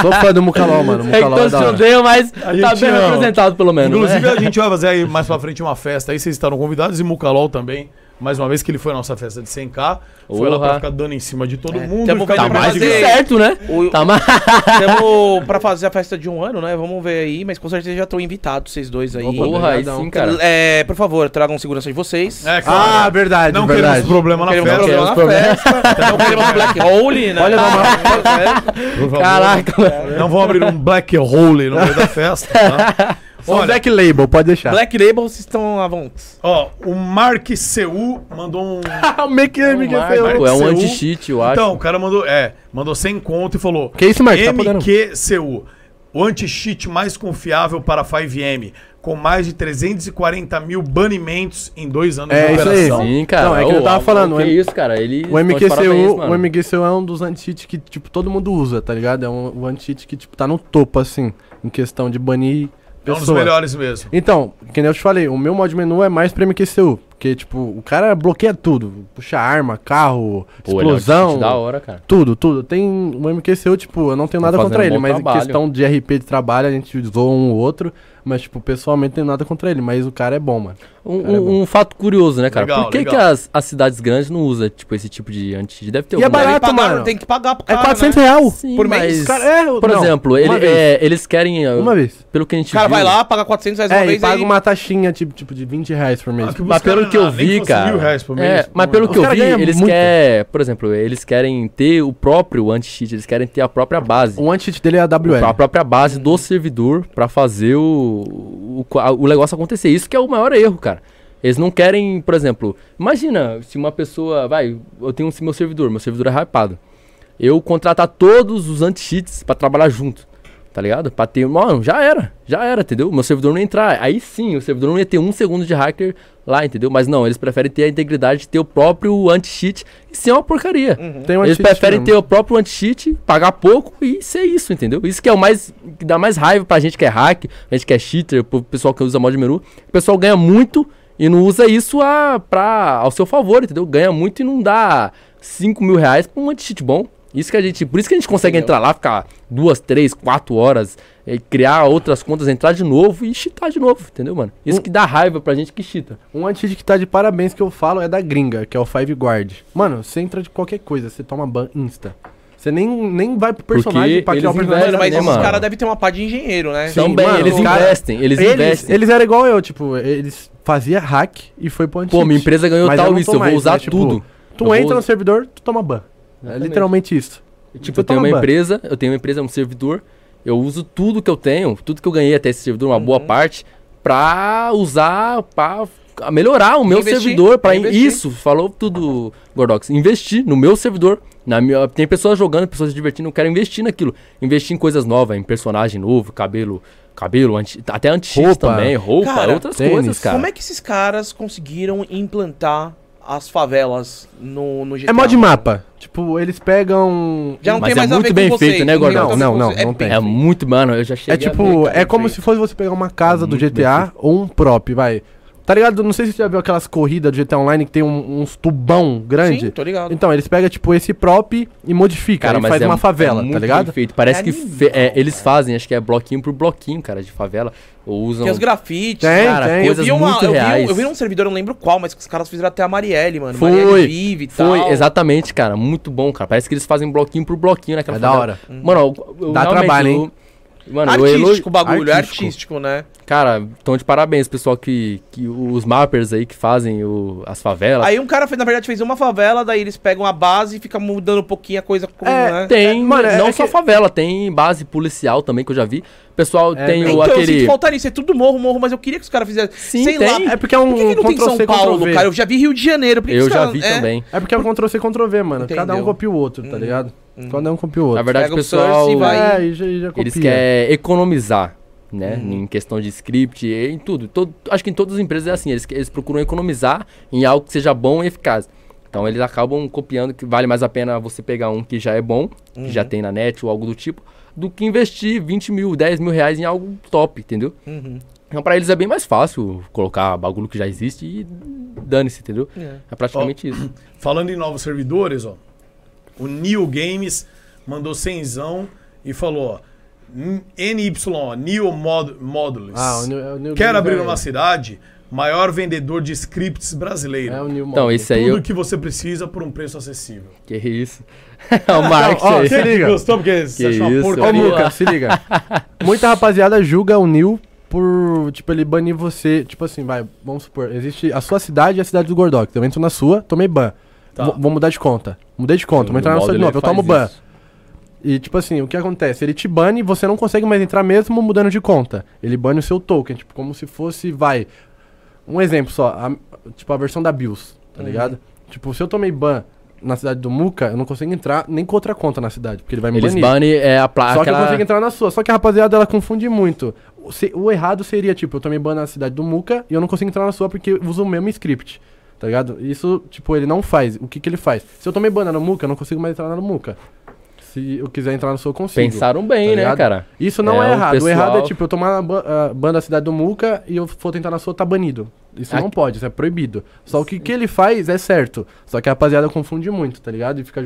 Sou fã do Muca Louco, mano. Então se odeiam, mas tá bem representado pelo menos. Inclusive a gente vai fazer aí mais pra frente uma festa aí, vocês estarão convidados, e Muca Louco também. Mais uma vez que ele foi à nossa festa de 100k, foi lá pra ficar dando em cima de todo mundo. Temos tá mais certo, né? Temos pra fazer a festa de 1 ano, né? Vamos ver aí, mas com certeza já tô invitado, vocês dois aí. Porra, aí sim, cara. É, por favor, tragam segurança de vocês. É, claro. Ah, verdade, não verdade. Queremos problema na festa. Não queremos black hole, né? Olha, caraca. Não vão abrir um black hole no meio da festa, tá? Olha, Black Label, pode deixar. Black Label, vocês estão à vontade. Ó, o MQCU mandou um... o MQCU. É um anti-cheat, eu acho. Então, o cara mandou... É, mandou 100 conto e falou... Que isso, Mark? MQCU, o anti-cheat mais confiável para a FiveM, com mais de 340 mil banimentos em 2 anos de operação. Sim, cara. Não, é que eu tava falando. Que isso, cara? Ele o MQCU é um dos anti-cheats que, tipo, todo mundo usa, tá ligado? É um anti-cheat que, tipo, tá no topo, assim, em questão de banir... É um dos melhores mesmo. Então, que nem eu te falei, o meu mod menu é mais pra MQCU. Porque, tipo, o cara bloqueia tudo. Puxa arma, carro, explosão. Da hora, cara. Tudo, tudo. Tem o MQCU, tipo, eu não tenho nada contra ele. Mas em questão de RP de trabalho, a gente usou um ou outro. Mas, tipo, pessoalmente não tenho nada contra ele. Mas o cara é bom, mano. Um fato curioso, né, cara? Por que as cidades grandes não usam, tipo, esse tipo de anti-cheat? Deve ter. E é barato, mano. Tem que pagar pro cara, é 400 reais por mês. Por exemplo, eles querem... Uma vez. Pelo que a gente viu... O cara vai lá, paga 400 reais uma vez e... paga uma taxinha, tipo, de 20 reais por mês. Mas pelo que eu vi, cara... Mas pelo que eu vi, eles querem... Por exemplo, eles querem ter o próprio anti-cheat. Eles querem ter a própria base. O anti-cheat dele é a AWL. A própria base do servidor pra fazer o negócio acontecer. Isso que é o maior erro, cara. Eles não querem, por exemplo, imagina se uma pessoa, vai, eu tenho meu servidor é hypado, eu contratar todos os anti-cheats pra trabalhar junto, tá ligado? Pra ter, mano, já era, entendeu? Meu servidor não ia entrar, aí sim, o servidor não ia ter um segundo de hacker lá, entendeu? Mas não, eles preferem ter a integridade de ter o próprio anti-cheat e ser uma porcaria. Eles preferem ter o próprio anti-cheat, pagar pouco e ser isso, entendeu? Isso que é o mais, que dá mais raiva pra gente que é hack, pra gente que é cheater, pro pessoal que usa mod menu. O pessoal ganha muito e não usa isso ao seu favor, entendeu? Ganha muito e não dá 5 mil reais pra um anti-cheat bom. Por isso que a gente consegue entrar lá, ficar 2, 3, 4 horas, criar outras contas, entrar de novo e cheatar de novo, entendeu, mano? Isso que dá raiva pra gente que cheata. Um anti-cheat que tá de parabéns que eu falo é da gringa, que é o Five Guard. Mano, você entra de qualquer coisa, você toma ban insta. Você nem vai pro personagem pra criar o personagem. Mas esses caras devem ter uma pá de engenheiro, né? Sim, também, mano, eles investem. Eles eram igual eu, tipo, eles faziam hack e foi pro anti-cheat. Pô, minha empresa ganhou tal isso, eu vou usar tudo. Tipo, tu entra no servidor, tu toma ban. É literalmente isso. Tipo, eu tenho uma empresa, um servidor, eu uso tudo que eu tenho, tudo que eu ganhei até esse servidor, uma boa parte, pra usar, pra melhorar o meu servidor. Pra isso, falou tudo, Gordox. Investir no meu servidor. Tem pessoas jogando, pessoas se divertindo, eu quero investir naquilo. Investir em coisas novas, em personagem novo, cabelo, até anti-cheat também, roupa, cara, outras coisas, cara. Como é que esses caras conseguiram implantar as favelas no GTA? É mod mapa. Tipo, eles pegam... Já não tem mais a ver com você. Mas é muito bem feito, né, Gordão? Não tem. É muito, mano, eu já cheguei tipo, é como se fosse você pegar uma casa do GTA ou um prop, vai. Tá ligado? Não sei se você já viu aquelas corridas do GTA Online que tem uns tubão grande. Sim, tô ligado. Então, eles pegam, tipo, esse prop e modificam. Cara, faz uma favela, tá ligado? Bem feito. Parece que eles fazem, acho que é bloquinho por bloquinho, cara, de favela. Ou usam... Tem os grafites, cara, coisas muito reais. Eu vi um servidor, eu não lembro qual, mas que os caras fizeram até a Marielle, mano. Marielle vive e tal. Foi, exatamente, cara. Muito bom, cara. Parece que eles fazem bloquinho por bloquinho naquela favela. É da hora. Mano, dá trabalho, hein? Mano, artístico o bagulho, artístico, né? Cara, então de parabéns, pessoal, que os mappers aí que fazem as favelas. Aí um cara, na verdade, fez uma favela, daí eles pegam a base e ficam mudando um pouquinho a coisa. Como, é, né? Tem, mano, não só favela, tem base policial também, que eu já vi. Pessoal, tem então, aquele... Então, eu sinto falta nisso, é tudo morro, mas eu queria que os caras fizessem... Sim, sei tem. Lá. É porque é um... Por que não tem São Paulo, cara? Eu já vi Rio de Janeiro. Eu já vi também. É porque é um Ctrl-C, Ctrl-V, mano. Cada um copia o outro, tá ligado? Cada um copia o outro. Na verdade, o pessoal... Eles querem economizar, né? Em questão de script, em tudo. Acho que em todas as empresas é assim. Eles procuram economizar em algo que seja bom e eficaz. Então, eles acabam copiando que vale mais a pena você pegar um que já é bom, que já tem na net ou algo do tipo... do que investir 20 mil, 10 mil reais em algo top, entendeu? Então, pra eles é bem mais fácil colocar bagulho que já existe e dane-se, entendeu? É praticamente isso. Falando em novos servidores, ó, o Neo Games mandou cenzão e falou, ó, NY, Neo Modules. Quero abrir uma cidade... Maior vendedor de scripts brasileiro. É o New Model. Então, esse aí. Tudo que você precisa por um preço acessível. Que isso? É o Marx. Ó, se liga. Gostou porque você achou uma porcaria. Ô, Muca, se liga. Muita rapaziada julga o New por, tipo, ele banir você. Tipo assim, vai, vamos supor, existe a sua cidade e a cidade do Gordox. Eu entro na sua, tomei ban. Tá. Vou mudar de conta. Mudei de conta, vou entrar na sua de novo, eu tomo ban. E, tipo assim, o que acontece? Ele te bane e você não consegue mais entrar mesmo mudando de conta. Ele bane o seu token, tipo, como se fosse, vai... Um exemplo só, tipo a versão da BIOS, tá ligado? Tipo, se eu tomei ban na cidade do Muca, eu não consigo entrar nem com outra conta na cidade, porque ele vai me banir. Eles banem a placa... Só que eu consigo entrar na sua, só que a rapaziada, ela confunde muito. O errado seria, tipo, eu tomei ban na cidade do Muca e eu não consigo entrar na sua porque eu uso o mesmo script, tá ligado? Isso, tipo, ele não faz. O que ele faz? Se eu tomei ban no Muca, eu não consigo mais entrar na Muca. Se eu quiser entrar no seu consigo. Pensaram bem, tá, né, ligado? Cara? Isso não é errado. Pessoal... O errado é, tipo, eu tomar a banda da cidade do Muca e eu for tentar na sua, tá banido. Isso não pode, isso é proibido. Só o que ele faz é certo. Só que a rapaziada confunde muito, tá ligado? E fica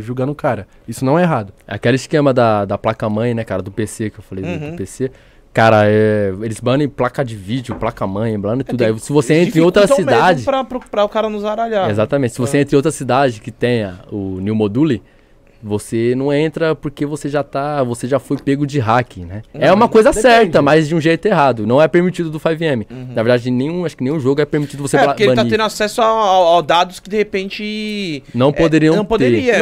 julgando o cara. Isso não é errado. Aquele esquema da placa-mãe, né, cara? Do PC, que eu falei do PC... Cara, eles banem placa de vídeo, placa-mãe, banem tudo. Aí, se você entra em outra cidade... Pra o cara nos aralhar. Exatamente. Se você entra em outra cidade que tenha o New Module... Você não entra porque você já foi pego de hack, né? É uma coisa certa, mas de um jeito errado. Não é permitido do FiveM. Na verdade, acho que nenhum jogo é permitido você banir. É, porque ele tá tendo acesso a dados que, de repente... Não poderiam ter. Não poderia,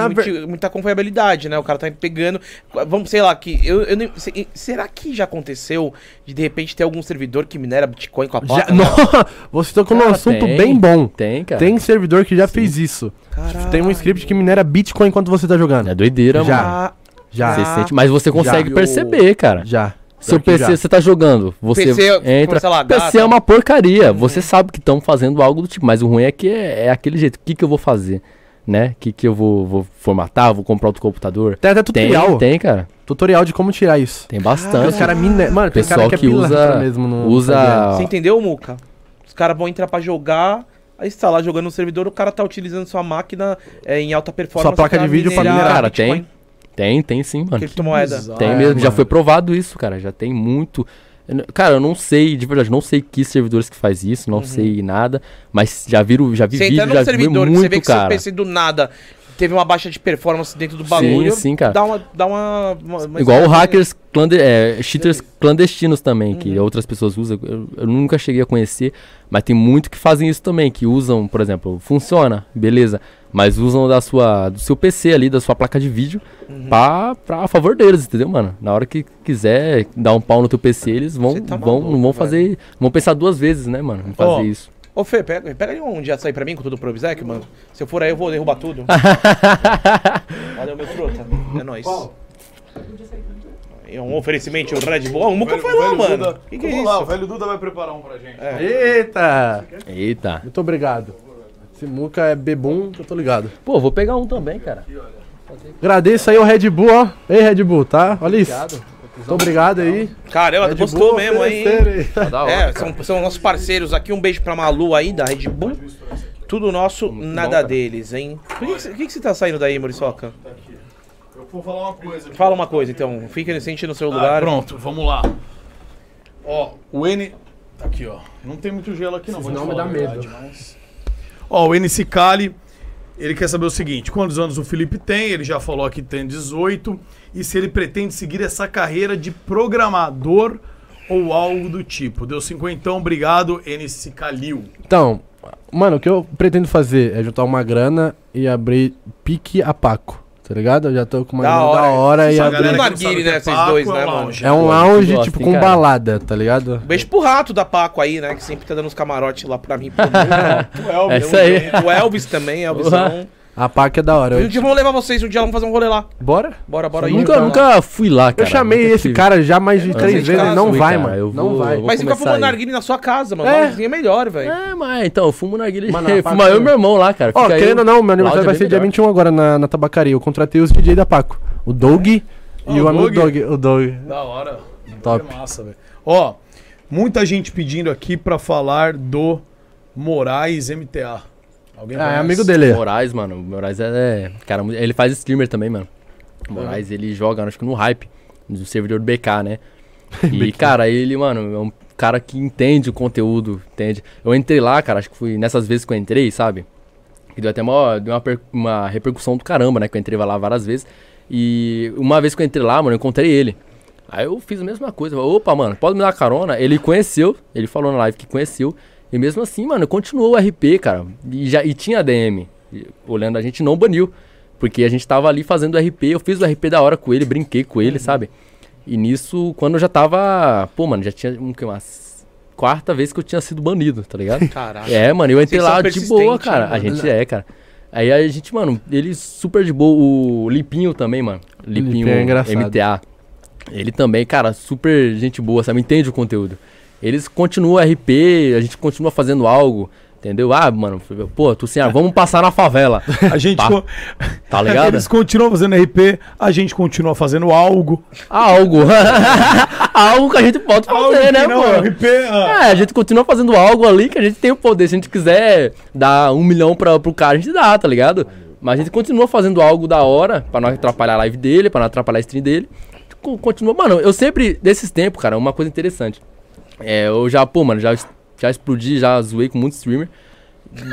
muita confiabilidade, né? O cara tá pegando... Vamos, sei lá, que... será que já aconteceu de repente, ter algum servidor que minera Bitcoin com a placa? Você tocou num assunto bem bom. Tem, cara. Tem servidor que já fez isso. Tipo, tem um script que minera Bitcoin enquanto você tá jogando. É doideira, mano. Você sente, mas você consegue perceber, cara. Seu PC, você tá jogando, você entra... PC é uma porcaria. Você sabe que estão fazendo algo do tipo, mas o ruim é que é aquele jeito. O que eu vou fazer, né? O que eu vou formatar? Vou comprar outro computador? Tem até tutorial. Tem, cara. Tutorial de como tirar isso. Tem bastante. Os caras minera... Mano, tem cara que usa... Você entendeu, Muca? Os caras vão entrar pra jogar... Aí você tá lá jogando no servidor, o cara tá utilizando sua máquina em alta performance. Sua placa de vídeo pra minerar. Cara, tem sim, mano. Criptomoeda. Tem mesmo, mano. Já foi provado isso, cara. Já tem muito... Cara, eu não sei, de verdade, não sei que servidores que faz isso, não sei nada. Mas já vi vídeo, já vi muito, cara. Você entra no servidor, você vê que seu PC do nada teve uma baixa de performance dentro do bagulho. Sim, cara. Dá uma igual o hackers, cheaters clandestinos também, que outras pessoas usam. Eu nunca cheguei a conhecer, mas tem muito que fazem isso também, que usam, por exemplo, funciona, beleza, mas usam do seu PC ali, da sua placa de vídeo, pra a favor deles, entendeu, mano? Na hora que quiser dar um pau no teu PC, eles vão pensar duas vezes, né, mano, em fazer isso. Ô Fê, pega aí um dia sair pra mim com tudo pro Obsec, mano. Se eu for aí, eu vou derrubar tudo. Valeu, meu truta. É nóis. É um oferecimento Red Bull. O Muca foi lá, mano. Que é isso? Vamos lá, o velho Duda vai preparar um pra gente. Eita. Muito obrigado. Esse Muca é bebum, que eu tô ligado. Pô, vou pegar um também, cara. Agradeço aí o Red Bull, ó. Ei, Red Bull, tá? Olha isso. Obrigado. Muito obrigado aí. Caramba, gostou mesmo aí. São nossos parceiros aqui. Um beijo pra Malu aí, da Red Bull. Tudo nosso, nada deles, hein? Por que você tá saindo daí, Muriçoca? Tá aqui. Eu vou falar uma coisa. Fala uma coisa, então. Fica sentindo no seu lugar. Pronto, vamos lá. Ó, o N... Tá aqui, ó. Não tem muito gelo aqui, não. Não me dá medo. Ó, o N Cicali Ele quer saber o seguinte, quantos anos o Felipe tem? Ele já falou que tem 18. E se ele pretende seguir essa carreira de programador ou algo do tipo. Deu 50, obrigado, NC Calil. Então, mano, o que eu pretendo fazer é juntar uma grana e abrir pique a Paco, tá ligado? Eu já tô com uma grana da hora e abrir... É narguile, né, vocês dois, né, mano? É um lounge, tipo, com balada, tá ligado? Um beijo pro rato da Paco aí, né, que sempre tá dando uns camarotes lá pra mim. É isso aí. O Elvis também, Elvis não... A Paca é da hora. E um dia vamos levar vocês, um dia vamos fazer um rolê lá. Bora? Bora, bora. Nunca fui lá, cara. Eu chamei esse cara já mais de 3 vezes, ele não vai, mano. Eu não vai. Mas fica fumando narguile na sua casa, mano. É melhor, velho. É, mas então, eu fumo narguile. Fuma eu e meu irmão lá, cara. Ó, querendo ou não, meu aniversário vai ser dia 21 agora na tabacaria. Eu contratei os DJ da Paco. O Doug e o amigo Doug. O Doug. Da hora. Top. Massa, velho. Ó, muita gente pedindo aqui pra falar do Moraes MTA. Alguém é amigo dele. Moraes, mano. O Moraes é... Cara, ele faz streamer também, mano. O Moraes, ele joga, acho que no Hype, no servidor do BK, né? E, cara, ele, mano, é um cara que entende o conteúdo, entende? Eu entrei lá, cara, acho que foi nessas vezes que eu entrei, sabe? E deu até uma repercussão do caramba, né? Que eu entrei lá várias vezes. E uma vez que eu entrei lá, mano, eu encontrei ele. Aí eu fiz a mesma coisa. Opa, mano, pode me dar carona? Ele conheceu, ele falou na live que conheceu. E mesmo assim, mano, continuou o RP, cara. E tinha ADM. Olhando, a gente não baniu. Porque a gente tava ali fazendo RP. Eu fiz o RP da hora com ele, brinquei com ele, sabe? E nisso, quando eu já tava... Pô, mano, já tinha uma quarta vez que eu tinha sido banido, tá ligado? Caraca. É, mano, eu entrei lá de boa, cara. Mano. A gente é, cara. Aí a gente, mano, ele super de boa. O Lipinho também, mano. Lipinho é engraçado. MTA. Ele também, cara, super gente boa, sabe? Entende o conteúdo. Eles continuam RP, a gente continua fazendo algo, entendeu? Ah, mano, pô, tu assim, vamos passar na favela. A gente... Tá ligado? Eles continuam fazendo RP, a gente continua fazendo algo. Algo. Algo que a gente pode fazer, algo, né, não, pô? RP, a gente continua fazendo algo ali que a gente tem o poder. Se a gente quiser dar 1 milhão pro cara, a gente dá, tá ligado? Mas a gente continua fazendo algo da hora, pra não atrapalhar a live dele, pra não atrapalhar a stream dele. Continua. Mano, eu sempre, desses tempos, cara, uma coisa interessante. É, eu já, pô, mano, já explodi, já zoei com muito streamer.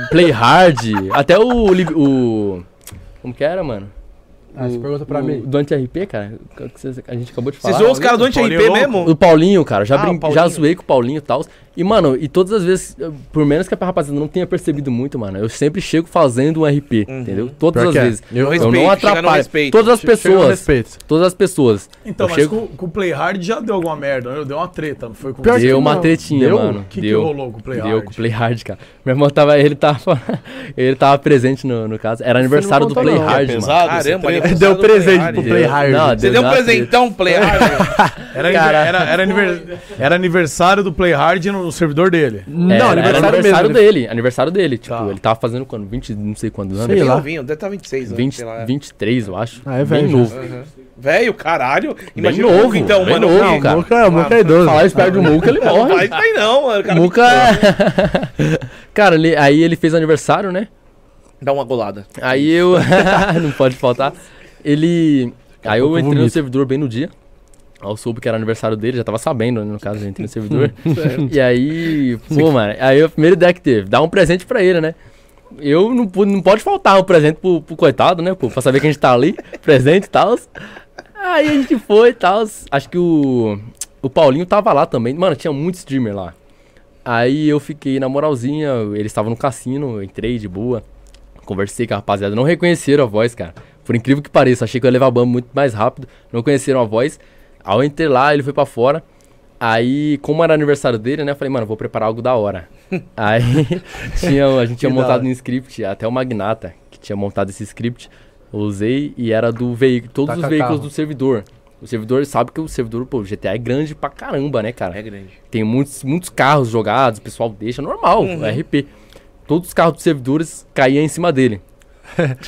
Play Hard, até o... Como que era, mano? Ah, você pergunta pra mim. Do anti-RP, cara? A gente acabou de falar. Você zoou os caras do anti-RP mesmo? O Paulinho, cara. Já zoei com o Paulinho e tal. E, mano, e todas as vezes, por menos que a rapaziada não tenha percebido muito, mano, eu sempre chego fazendo um RP, entendeu? Todas as vezes. Eu não atrapalho. Todas as pessoas. Todas as pessoas. Então, mas com o Play Hard já deu alguma merda. Deu uma treta, não foi? Deu uma tretinha, mano. O que rolou com o Play Hard? Deu com o Play Hard, cara. Meu irmão tava, ele tava presente no caso. Era aniversário do Play Hard, mano. Caramba, deu presente pro Play Hard. Você deu um presentão pro Play Hard? Era aniversário do Play Hard no servidor dele. Não, aniversário dele. Aniversário dele. Tipo, ele tava fazendo quando? 20, não sei quantos anos. Sei lá. Deve estar 26 anos. 23, eu acho. Ah, é velho. Bem novo. Velho, caralho. Imagina o Muca, então, mano. Não, o Muca é idoso. Falar isso perto do Muca, ele morre. Mas aí não, mano. Muca... Cara, aí ele fez aniversário, né? Dá uma golada. Aí eu... Não pode faltar. Ele... Aí eu entrei no servidor bem no dia. Aí eu soube que era aniversário dele. Já tava sabendo, no caso. Eu entrei no servidor. E aí... Pô, mano. Aí a primeira ideia que teve. Dar um presente pra ele, né? Eu... Não pode faltar um presente pro coitado, né? Pô, pra saber que a gente tá ali. Presente e tal. Aí a gente foi e tal. Acho que o Paulinho tava lá também. Mano, tinha muito streamer lá. Aí eu fiquei na moralzinha. Eles estavam no cassino. Eu entrei de boa. Conversei com a rapaziada, não reconheceram a voz, cara. Por incrível que pareça, achei que eu ia levar ban muito mais rápido. Não conheceram a voz. Ao entrar lá, ele foi pra fora. Aí, como era aniversário dele, né? Eu falei, mano, vou preparar algo da hora. Aí, a gente tinha montado um script, até o Magnata, que tinha montado esse script. Eu usei e era do veículo, todos os veículos do servidor. O servidor, sabe que o servidor, pô, GTA é grande pra caramba, né, cara? É grande. Tem muitos carros jogados, o pessoal deixa, normal, RP. Todos os carros dos servidores caíam em cima dele.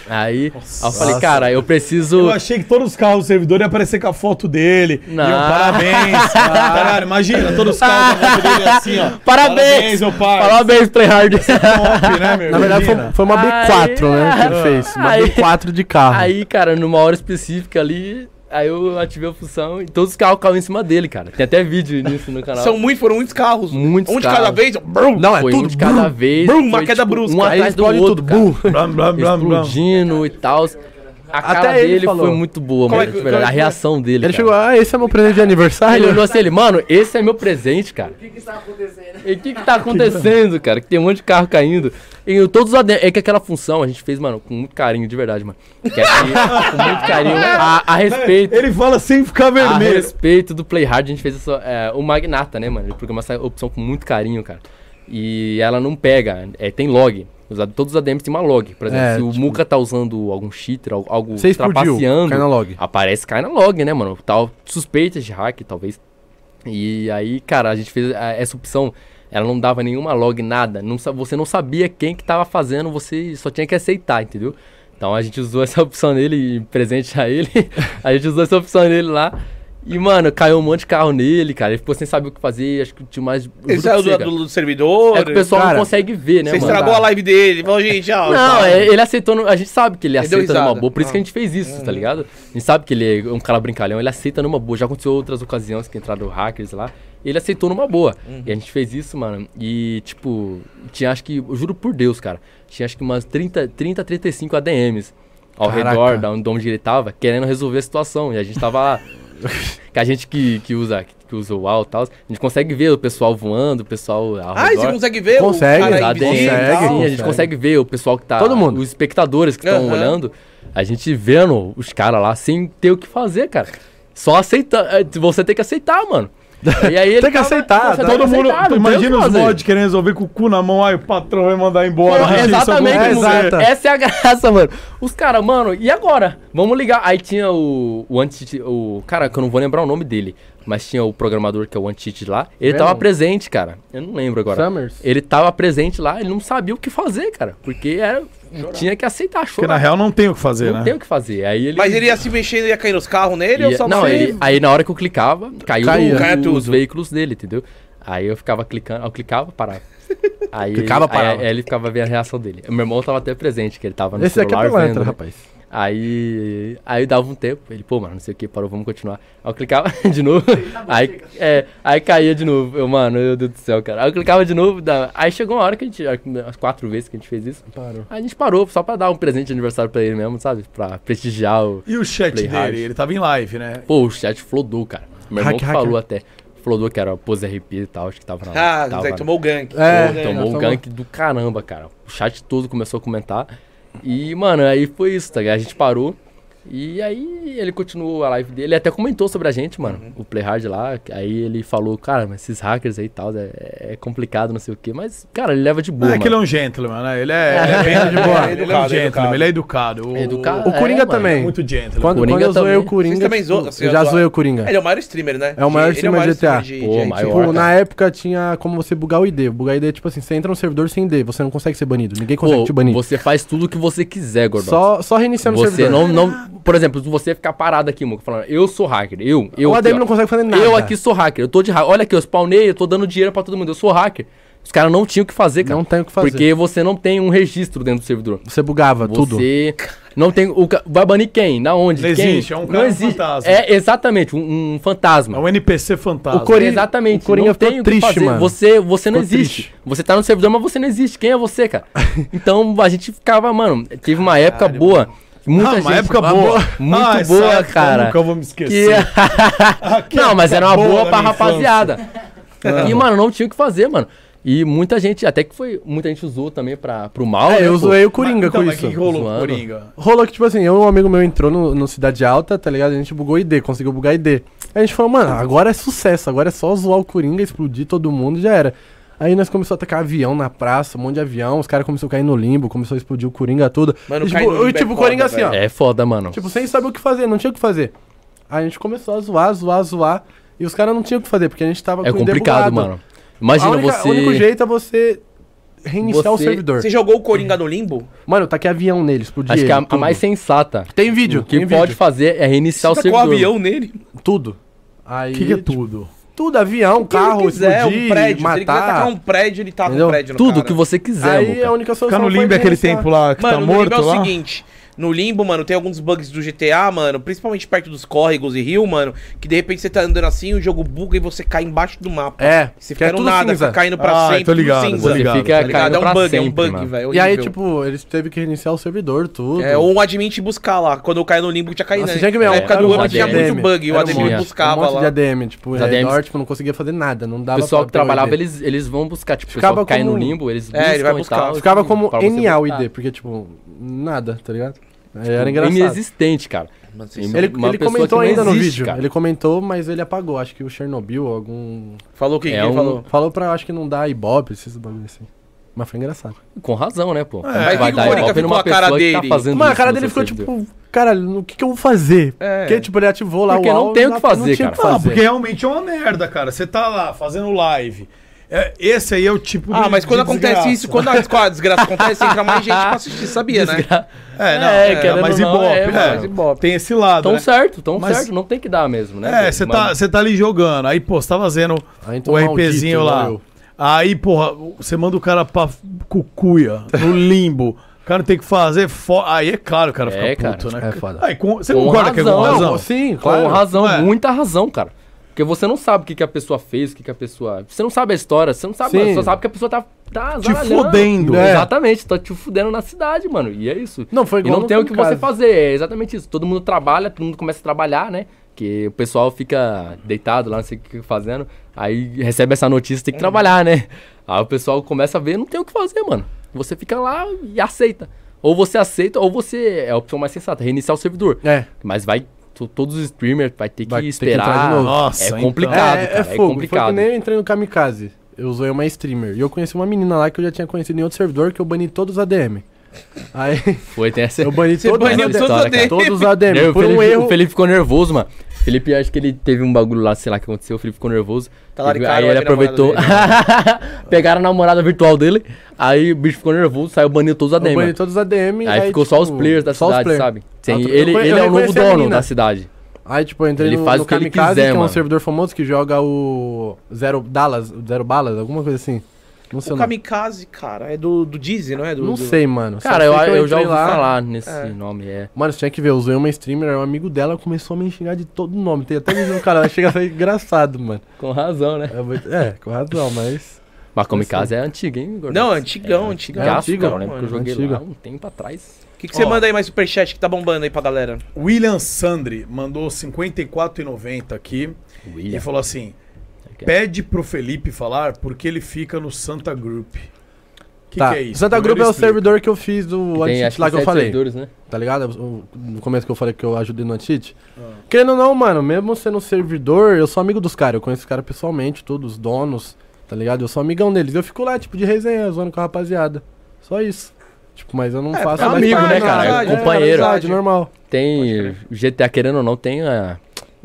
Aí, nossa, eu falei, cara, eu preciso... Eu achei que todos os carros do servidor iam aparecer com a foto dele. Não. Parabéns, cara. Imagina, todos os carros com a foto dele assim, ó. Parabéns, meu pai. Parabéns, Play Hard. Top, né, meu? Na verdade, foi uma B4, né, que ele fez. Uma B4 de carro. Aí, cara, numa hora específica ali, Aí eu ativei a função e todos os carros caíram em cima dele, cara. Tem até vídeo nisso no canal. Foram muitos carros. Muitos carros. Um de cada vez. Brum, não, é foi tudo. Um de cada brum, vez. Brum, uma queda tipo, brusca. Um atrás do outro, cara. Explodindo e tal. A cara até dele falou. Foi muito boa, mano. A reação dele, Ele chegou, ah, esse é meu presente de aniversário? Ele olhou assim, mano, esse é meu presente, cara. O que tá acontecendo? E o que tá acontecendo, cara? Que tem um monte de carro caindo. E todos os adendos. É que aquela função a gente fez, mano, com muito carinho, de verdade, mano. Que com muito carinho, a respeito... Ele fala sem ficar vermelho. A respeito do Play Hard, a gente fez o Magnata, né, mano? Ele programou essa opção com muito carinho, cara. E ela não pega, tem log. Todos os ADMs tem uma log. Por exemplo, se o Muca tá usando algum cheater, algo trapaceando, cai na log. Aparece, cai na log, né, mano? Tal, suspeitas de hack, talvez. E aí, cara, a gente fez essa opção. Ela não dava nenhuma log, nada. Você não sabia quem que tava fazendo, você só tinha que aceitar, entendeu? Então a gente usou essa opção nele, presente a ele. A gente usou essa opção nele lá. E, mano, caiu um monte de carro nele, cara. Ele ficou sem saber o que fazer. Acho que tinha mais... Ele saiu do servidor. É que o pessoal não consegue ver, né, mano? Você estragou a live dele. Falou, gente, ó... Não, ele aceitou... A gente sabe que ele aceita numa boa. Por isso que a gente fez isso, tá ligado? A gente sabe que ele é um cara brincalhão. Ele aceita numa boa. Já aconteceu outras ocasiões que entraram hackers lá. Ele aceitou numa boa. E a gente fez isso, mano. E, tipo... Tinha, acho que... Eu juro por Deus, cara. Tinha, acho que umas 35 ADMs ao redor da onde ele tava, querendo resolver a situação. E a gente tava lá... Que a gente que usa o UAU e tal, a gente consegue ver o pessoal voando, o pessoal ao redor. Ah, você consegue ver? Consegue. A gente consegue ver o pessoal que tá... Todo mundo. Os espectadores que estão olhando, a gente vendo os caras lá sem ter o que fazer, cara. Só aceitar, você tem que aceitar, mano. E aí ele tem que aceitar. Todo mundo imagina os mods querendo resolver com o cu na mão. Aí o patrão vai mandar embora. Não, exatamente. Essa é a graça, mano. Os caras, mano, e agora? Vamos ligar. Aí tinha o cara, que eu não vou lembrar o nome dele, mas tinha o programador que é o anti-cheat lá. Ele tava presente, cara. Eu não lembro agora. Summers. Ele tava presente lá. Ele não sabia o que fazer, cara. Porque era... Tinha que aceitar, chorar. Porque na real não tem o que fazer, né? Não tem o que fazer. Aí ele... Mas ele ia se mexendo, ia cair nos carros nele? Ia... Ou só não, ele... Aí na hora que eu clicava, caía os veículos dele, entendeu? Aí eu ficava clicando, eu clicava, parava. Aí clicava, parava. Aí ele ficava vendo a reação dele. Meu irmão tava até presente, que ele tava no celular vendo, letra, né? Rapaz. Aí eu dava um tempo, ele, pô, mano, não sei o que, parou, vamos continuar. Aí eu clicava de novo, aí caía de novo, meu Deus do céu, cara. Aí eu clicava de novo, aí chegou uma hora que a gente, as 4 vezes que a gente fez isso, parou. Aí a gente parou só pra dar um presente de aniversário pra ele mesmo, sabe? Pra prestigiar o... E o chat Play dele? Hard. Ele tava em live, né? Pô, o chat flodou, cara. Meu irmão falou até... Flodou que era o Pose RP e tal, acho que tava na... Ah, tomou o gank. Tomou o gank do caramba, cara. O chat todo começou a comentar. E, mano, aí foi isso, tá ligado? A gente parou. E aí ele continuou a live dele. Ele até comentou sobre a gente, mano. O Play Hard lá. Aí ele falou, cara, mas esses hackers aí e tal, é complicado, não sei o quê. Mas, cara, ele leva de boa. Aquele é um gentleman, né? Ele é bem de boa. Ele é um gentleman, ele é educado. O Coringa também. Muito gentleman. Quando eu zoei o Coringa. Eu já zoei o Coringa. Ele é o maior streamer, né? É o maior streamer de GTA. Tipo, na época tinha como você bugar o ID. Bugar o ID é tipo assim, você entra no servidor sem ID, você não consegue ser banido. Ninguém consegue te banir. Você faz tudo o que você quiser, Gordox. Só reiniciando o servidor. Por exemplo, se você ficar parado aqui, Muca, falando, eu sou hacker, o ADM não consegue fazer nada. Eu aqui sou hacker, eu tô de hacker. Olha aqui, eu spawnei, eu tô dando dinheiro pra todo mundo, eu sou hacker. Os caras não tinham o que fazer, cara. Não tem o que fazer. Porque você não tem um registro dentro do servidor. Você bugava tudo. Você não tem... Vai banir quem? Na onde? Não existe, é um cara fantasma. É, exatamente, um fantasma. É um NPC fantasma. Exatamente. O Coringa ficou triste, mano. Você não existe. Você tá no servidor, mas você não existe. Quem é você, cara? Então, a gente ficava, mano... Teve uma época boa... Uma época boa. Muito boa, cara. Eu nunca vou me esquecer. Não, mas era uma boa pra rapaziada. E, mano, não tinha o que fazer, mano. E muita gente, até que foi... Muita gente usou também pro mal. É, né, eu zoei o Coringa com isso. Mas que rolou o Coringa? Rolou que, tipo assim, um amigo meu entrou no Cidade Alta, tá ligado? A gente bugou ID, conseguiu bugar ID. Aí a gente falou, mano, agora é sucesso. Agora é só zoar o Coringa, explodir todo mundo e já era. Aí nós começamos a atacar avião na praça, um monte de avião, os caras começaram a cair no limbo, começou a explodir o Coringa tudo. Mano, o Coringa assim, ó. É foda, mano. Tipo, sem saber o que fazer, não tinha o que fazer. Aí a gente começou a zoar, e os caras não tinham o que fazer, porque a gente tava com o ID complicado, mano. Imagina você... O único jeito é você reiniciar o servidor. Você jogou o Coringa no limbo? Mano, tá aqui avião nele, explodiu. Acho que é a mais sensata. Tem vídeo. O que pode fazer é reiniciar o servidor. Você tacou avião nele? Tudo. Aí... O que é tudo? Tudo, avião, carro, explodir, um prédio, matar. Se ele quiser tacar um prédio, ele taca um prédio no cara. Tudo que você quiser. Aí a única solução... Ficar no limbo é aquele tempo lá que tá morto lá. Mano, o limbo é o seguinte... no limbo, mano, tem alguns bugs do GTA, mano, principalmente perto dos córregos e rio, mano, que de repente você tá andando assim, o jogo buga e você cai embaixo do mapa. É, você fica no nada, cinza. Fica caindo pra sempre, ligado, cinza. Fica ligado, é um bug, velho. E aí, tipo, eles teve que reiniciar o servidor, tudo. É, ou um admin te buscar lá, quando eu caí no limbo tinha caído, né? Na época do ADM tinha muito bug, o ADM buscava lá. Os ADMs, tipo, não conseguia fazer nada, não dava. O pessoal que trabalhava, eles vão buscar, tipo, o pessoal cai no limbo, eles buscam e tal. Ficava como NAUID, porque, tipo, nada, tá ligado? Era engraçado. Inexistente, cara. Ele comentou ainda existe, no vídeo. Cara. Ele comentou, mas ele apagou. Acho que o Chernobyl, algum... Falou o que? Falou pra, acho que não dar ibope, esses bagulho assim. Mas foi engraçado. Com razão, né, pô? É, vai dar ibope numa pessoa que tá fazendo isso. Mas a cara dele ficou tipo... Caralho, o que eu vou fazer? É. Porque, tipo, ele ativou lá o... Porque não tem o que fazer, cara. Não, porque realmente é uma merda, cara. Você tá lá, fazendo live... Esse aí é o tipo de... Ah, mas quando acontece isso, quando a desgraça acontece, entra mais gente pra assistir, sabia, né? Mas ibope. Tem esse lado, né? Tão certo, não tem que dar mesmo, né? É, você tá ali jogando, aí, pô, você tá fazendo o RPzinho lá. Aí, porra, você manda o cara pra cucuia, no limbo. O cara tem que fazer... Aí é claro o cara fica puto, né? É foda. Você concorda que é com razão? Sim, com razão, muita razão, cara. Porque você não sabe o que a pessoa fez, o que a pessoa... Você não sabe a história, você não sabe, mano, você só sabe que a pessoa tá te fudendo, né? Exatamente, tá te fudendo na cidade, mano. E é isso. Não foi igual. E não tem o que você fazer, é exatamente isso. Todo mundo trabalha, todo mundo começa a trabalhar, né? Que o pessoal fica deitado lá, não sei o que fazendo. Aí recebe essa notícia, tem que trabalhar, né? Aí o pessoal começa a ver, não tem o que fazer, mano. Você fica lá e aceita. Ou você aceita, ou você... É a opção mais sensata, reiniciar o servidor. É. Mas vai... Todos os streamers vai ter que esperar. Que nossa, é complicado, então. Cara, fogo. É complicado. Foi que nem eu entrei no Kamikaze. Eu usei uma streamer. E eu conheci uma menina lá que eu já tinha conhecido em outro servidor, que eu bani todos os ADM. Aí... Foi, tem essa... Eu bani todos os ADM. O Felipe ficou nervoso, mano. Felipe, acho que ele teve um bagulho lá, sei lá o que aconteceu, o Felipe ficou nervoso. Tá ele, aí ele aproveitou. Pegaram a namorada virtual dele, aí o bicho ficou nervoso, saiu banindo todos os ADM. Baniu todos os ADM. Aí ficou tipo, só os players da cidade, sabe? Sim, ele é o novo dono da cidade. Aí, tipo, eu entrei ele faz no Kamikaze, que é um servidor famoso que joga o Zero Balas, alguma coisa assim. Não sei o Kamikaze, cara, é do Dizzy, não é? Não sei, mano. Cara, eu já ouvi falar nesse nome, Mano, você tinha que ver, eu usei uma streamer, um amigo dela começou a me xingar de todo nome. Tem até mesmo um cara, ela chega a ser engraçado, mano. Com razão, né? Com razão, mas... Mas Kamikaze é antiga, hein, Gordox? Não, antigão, né? Porque eu joguei lá um tempo atrás. O que você manda aí mais superchat que tá bombando aí pra galera? William Sandri mandou 54,90 aqui e falou assim... Pede pro Felipe falar porque ele fica no Santa Group. Que é isso? Santa Group é o servidor que eu fiz do anti-cheat lá que eu falei. Né? Tá ligado? No começo que eu falei que eu ajudei no anti-cheat. Querendo ou não, mano, mesmo sendo servidor, eu sou amigo dos caras. Eu conheço os caras pessoalmente, todos os donos, tá ligado? Eu sou amigão deles. Eu fico lá, tipo, de resenha, zoando com a rapaziada. Só isso. Tipo, mas eu não faço... É amigo, né, cara? É companheiro. É normal. Tem GTA, querendo ou não, tem a...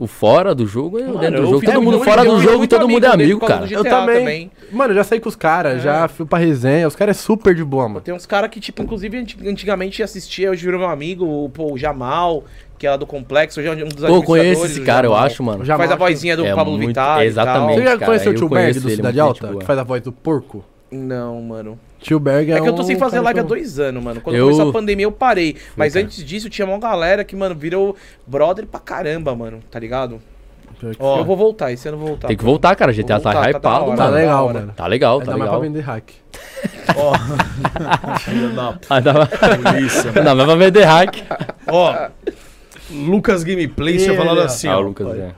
O fora do jogo e o dentro do jogo. Todo mundo fora do jogo e todo mundo é amigo, cara. Eu também. Mano, eu já saí com os caras, já fui pra resenha. Os caras é super de boa, mano. Tem uns caras que, tipo, inclusive, antigamente assistia, hoje virou meu amigo, o Jamal, que é lá do Complexo, hoje é um dos administradores. Pô, conheço esse cara, eu acho, mano. Faz a vozinha do Pablo Vittar. Exatamente. Você já conheceu o Tio Berg do Cidade Alta, que faz a voz do porco? Não, mano. Tio Berg é que eu tô sem fazer live há 2 anos, mano. Quando começou a pandemia eu parei. Mas antes disso tinha uma galera que, mano, virou brother pra caramba, mano. Tá ligado? Ó, eu vou voltar, esse ano eu vou voltar. Tem que voltar, cara. GTA tá hypado, mano. Tá legal, mano. Tá legal, tá legal. Dá mais pra vender hack. Ó. Dá mais pra vender hack. Ó. Lucas Gameplay tinha falado assim,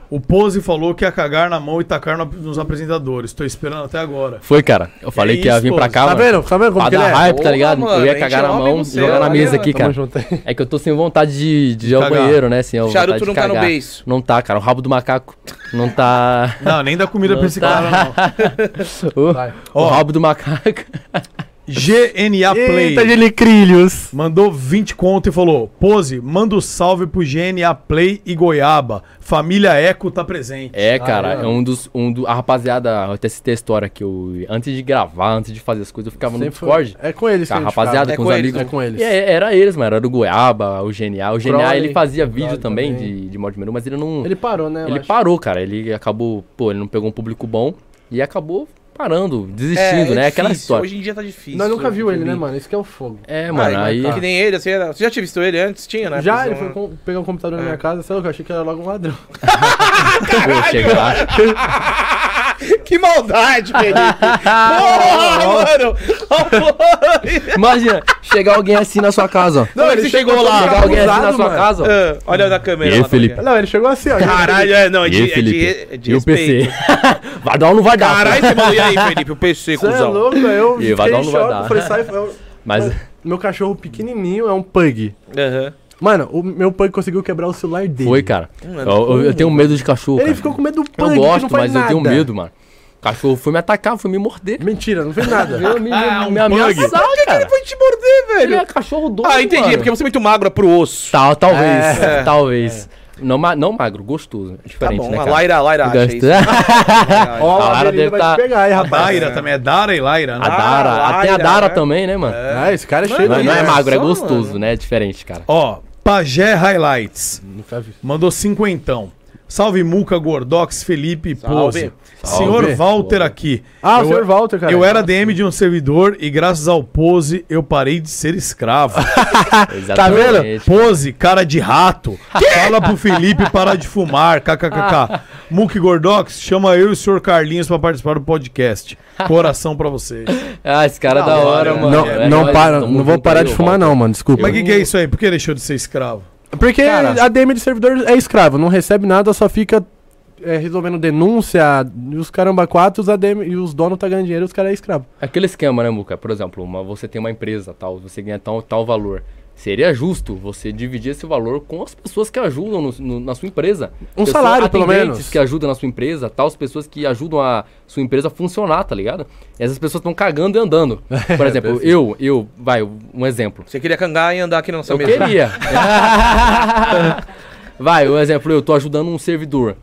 o Pose falou que ia cagar na mão e tacar nos apresentadores. Tô esperando até agora. Foi, cara. Eu falei que ia vir pra cá, mano. Tá vendo como que ele é? Hype, tá ligado? Mano, eu ia cagar na mão e jogar na mesa aqui, cara. É que eu tô sem vontade de ir ao banheiro, né? Assim, charuto não tá no beiço. Não tá, cara. O rabo do macaco não tá... Não, nem dá comida pra esse cara, não. O rabo do macaco... GNA Play. Eita, Gelicrilhos. Mandou 20 conto e falou: Pose, manda um salve pro GNA Play e Goiaba. Família Eco tá presente. É, cara, é a rapaziada, até citei a história que eu, antes de gravar, antes de fazer as coisas, eu ficava no Discord. É com eles, cara. A rapaziada, com os amigos. É com eles. E era eles, mano. Era o Goiaba, o GNA. O GNA, ele fazia vídeo também de mod menu, mas ele não... Ele parou, né? Ele parou, cara. Ele acabou, pô, ele não pegou um público bom e acabou parando, desistindo, né? Aquela história. Hoje em dia tá difícil. Nós nunca viu ele, né, mano? Isso que é o fogo. É, mano. Aí... que nem ele, assim, era... Você já tinha visto ele antes? Tinha, né? Já, ele foi pegar um computador na minha casa, sei lá, eu achei que era logo um ladrão. Que maldade, Felipe! Porra, mano! Imagina, chegar alguém assim na sua casa, ó. Não, ele chegou lá. Chegar alguém assim na sua casa, ó. Olha na câmera. E aí, Felipe? Não, ele chegou assim, ó. Caralho, não, é de e o PC? Vai dar ou não vai dar? Caralho, você falou, e aí, Felipe? O PC, cuzão. Você é louco, eu fiquei em choque. Mas... meu cachorro pequenininho é um pug. Aham. Mano, o meu pug conseguiu quebrar o celular dele. Foi, cara. Eu tenho medo de cachorro. Ele ficou com medo do pug. Eu gosto, mas eu tenho medo, mano. Cachorro foi me atacar, foi me morder. Mentira, não fez nada. Me ameaçou, cara. Por que ele foi te morder, velho? Ele é cachorro doido, mano. Ah, entendi. Mano. Porque você é muito magro pro osso. Talvez. Talvez. Não, não magro, gostoso. Diferente, tá bom, né, cara? Laira acha isso. A Laira deve estar... A Laira também é Dara e Laira, né? A Dara. Até a Dara também, né, mano? Ah, esse cara é cheio. Não é magro, é gostoso, né? É diferente, cara. Ó. Pajé Highlights, mandou 50. Salve Muca, Gordox, Felipe, Pose. Senhor Walter aqui. Ah, o senhor Walter, cara. Eu era DM de um servidor e graças ao Pose eu parei de ser escravo. Tá vendo? Pose, cara de rato. Fala pro Felipe parar de fumar, kkkk. Muca e Gordox, chama eu e o senhor Carlinhos pra participar do podcast. Coração pra vocês. Ah, esse cara é da hora, mano. Não vou parar de fumar não, mano, desculpa. Mas o que é isso aí? Por que deixou de ser escravo? Porque a DM de servidor é escravo, não recebe nada, só fica resolvendo denúncia, e os caramba quatro, os ADM, e os donos tá ganhando dinheiro, os caras é escravo. Aquele esquema, né, Muca? Por exemplo, você tem uma empresa, tal, você ganha tal valor. Seria justo você dividir esse valor com as pessoas que ajudam na sua empresa. Um salário, pelo menos. Que ajudam na sua empresa, tal, as pessoas que ajudam a sua empresa a funcionar, tá ligado? E essas pessoas estão cagando e andando. Por exemplo, vai, um exemplo. Você queria cagar e andar aqui na nossa mesa? Eu queria. Vai, um exemplo, eu tô ajudando um servidor.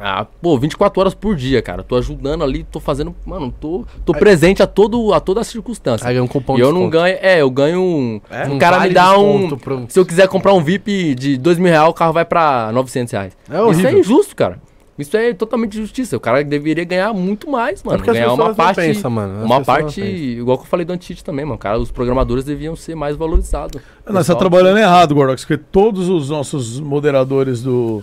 Ah, pô, 24 horas por dia, cara. Tô ajudando ali, tô fazendo... Mano, tô presente a toda a circunstância. Aí ganha um cupom de desconto. Eu não ganho... eu ganho um... um cara vale me dá um... Se eu quiser comprar um VIP de R$2.000, o carro vai pra R$900. É horrível. Isso é injusto, cara. Isso é totalmente injustiça. O cara deveria ganhar muito mais, mano. É ganhar uma parte... Pensa, mano. Uma parte... Igual que eu falei do Antite também, mano. Cara, os programadores deviam ser mais valorizados. Nós tá trabalhando errado, Gordox. Porque todos os nossos moderadores do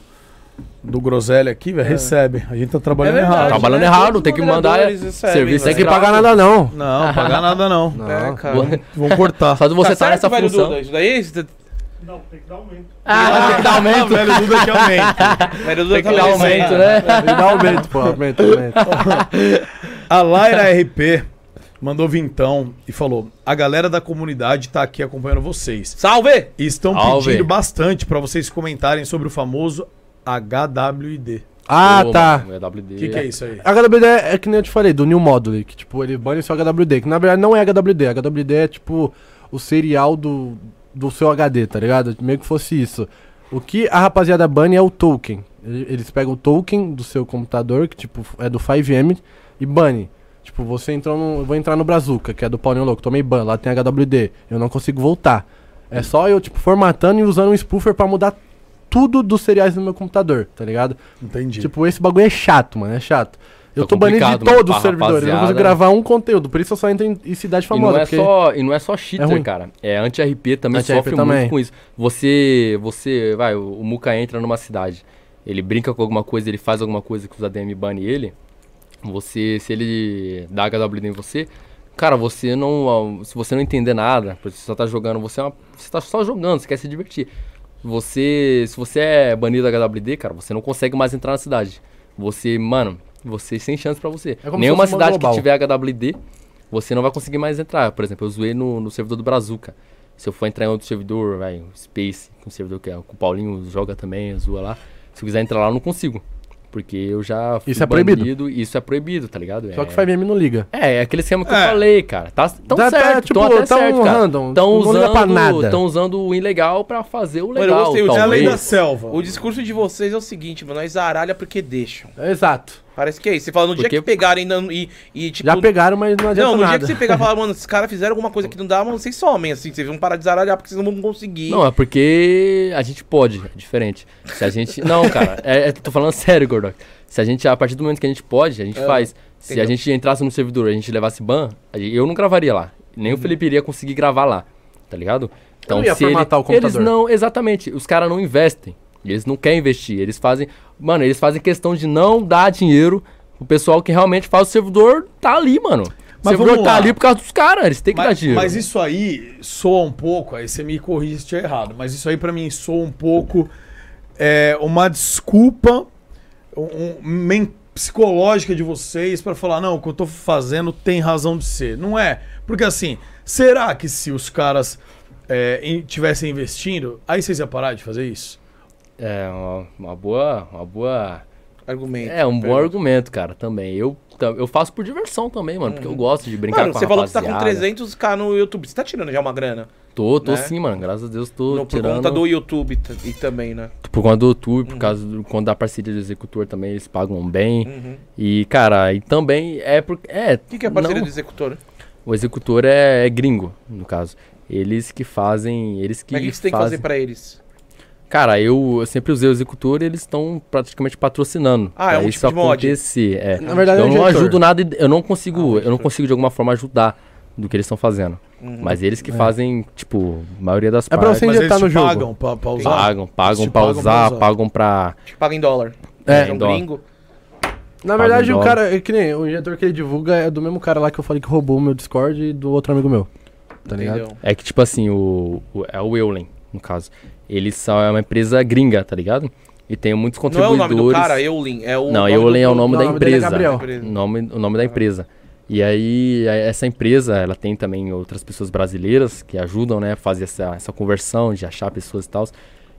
Groselha aqui, velho, recebe. A gente tá trabalhando errado. Trabalhando errado, tem que mandar serviço. Tem que pagar nada não. Não, pagar nada não. Cara. Vão cortar. Só de você estar nessa função. Não, tem que dar aumento. Tem que dar aumento. Velho Duda que aumenta. Tem que dar aumento, né? Tem que dar aumento, pô. A Laira RP mandou vintão e falou: a galera da comunidade tá aqui acompanhando vocês. Salve! E estão pedindo bastante pra vocês comentarem sobre o famoso HWD. Ah, tá. O que é isso aí? HWD é que nem eu te falei, do New Model, que tipo, ele bane seu HWD, que na verdade não é HWD. HWD é tipo o serial do seu HD, tá ligado? Meio que fosse isso. O que a rapaziada bane é o token. Eles pegam o token do seu computador, que tipo, é do FiveM, e bane. Tipo, você entrou no... Eu vou entrar no Brazuca, que é do Paulinho Louco, tomei ban, lá tem HWD, eu não consigo voltar. É só eu, tipo, formatando e usando um spoofer pra mudar tudo dos cereais no meu computador, tá ligado? Entendi. Tipo, esse bagulho é chato, mano, é chato. Eu tô banido de todos os servidores, eu não consigo gravar um conteúdo, por isso eu só entro em cidade famosa. E não é só cheater, cara, é anti-RP também, sofre muito com isso. Você vai, o Muca entra numa cidade, ele brinca com alguma coisa, ele faz alguma coisa que os ADM bane ele, se ele dá HWD em você... Cara, se você não entender nada, você só tá jogando, você tá só jogando, você quer se divertir. Se você é banido da HWD, cara, você não consegue mais entrar na cidade. Você sem chance pra você. Nenhuma cidade que tiver HWD, você não vai conseguir mais entrar. Por exemplo, eu zoei no servidor do Brazuca. Se eu for entrar em outro servidor, vai, Space, um servidor que o Paulinho joga também, zoa lá. Se eu quiser entrar lá, eu não consigo. Porque eu já fui banido, isso é proibido, tá ligado? Só que o FiveM não liga. É aquele esquema que eu falei, cara. Tá tão certo, tão até certo, cara. Estão usando o ilegal pra fazer o legal. Eu gostei, é a lei da selva. O discurso de vocês é o seguinte, mano, nós aralha porque deixam. Exato. Parece que é isso. Você fala, no dia que pegaram ainda e tipo... Já pegaram, mas não adianta nada. Não, no dia que você pegar, fala, mano, esses caras fizeram alguma coisa que não dá, mano, vocês somem, assim. Vocês vão parar de zaralhar porque vocês não vão conseguir. Não, é porque a gente pode, é diferente. Se a gente... Não, cara, tô falando sério, Gordox. Se a gente, a partir do momento que a gente pode, a gente faz. Se a gente entrasse no servidor e a gente levasse ban, eu não gravaria lá. Nem o Felipe iria conseguir gravar lá, tá ligado? Então, não ia formatar o computador. Eles não, exatamente. Os caras não investem. Eles não querem investir, eles fazem... Mano, eles fazem questão de não dar dinheiro pro pessoal que realmente faz o servidor tá ali, mano. O servidor tá ali por causa dos caras, eles têm que dar dinheiro. Mas isso aí soa um pouco, aí você me corrige se estiver errado, mas isso aí pra mim soa um pouco uma desculpa psicológica de vocês pra falar, não, o que eu tô fazendo tem razão de ser. Não é? Porque assim, será que se os caras tivessem investindo, aí vocês iam parar de fazer isso? É, uma boa argumento. É, bom argumento, cara, também. Eu faço por diversão também, mano, porque eu gosto de brincar, mano, com a rapaziada. Mano, você falou que você tá com 300k no YouTube. Você tá tirando já uma grana? Tô né? Sim, mano, graças a Deus tô tirando. Por conta do YouTube e também, né? Por conta do YouTube, por causa da parceria do executor também, eles pagam bem. E, cara, e também é porque... O que é a parceria do executor? O executor é gringo, no caso. Eles que fazem... Mas o que você tem que fazer pra eles? Cara, eu sempre usei o executor e eles estão praticamente patrocinando. Ah, é um tipo de mod. Na verdade, eu não ajudo nada, eu não consigo de alguma forma ajudar do que eles estão fazendo. Mas eles que fazem, tipo, a maioria das partes. É pra você injetar no jogo. Pagam pra usar? Pagam pra usar, pagam pra... Pagam em dólar. É um gringo. Na verdade, o cara, que nem o injetor que ele divulga é do mesmo cara lá que eu falei que roubou o meu Discord e do outro amigo meu. Tá ligado? É que, tipo assim, é o Eulen, no caso. Eles são uma empresa gringa, tá ligado? E tem muitos contribuidores. Não é o nome do cara, Eulen? Não, Eulen é o nome da empresa. O nome da empresa. E aí, essa empresa, ela tem também outras pessoas brasileiras que ajudam, né? A fazer essa conversão, de achar pessoas e tal.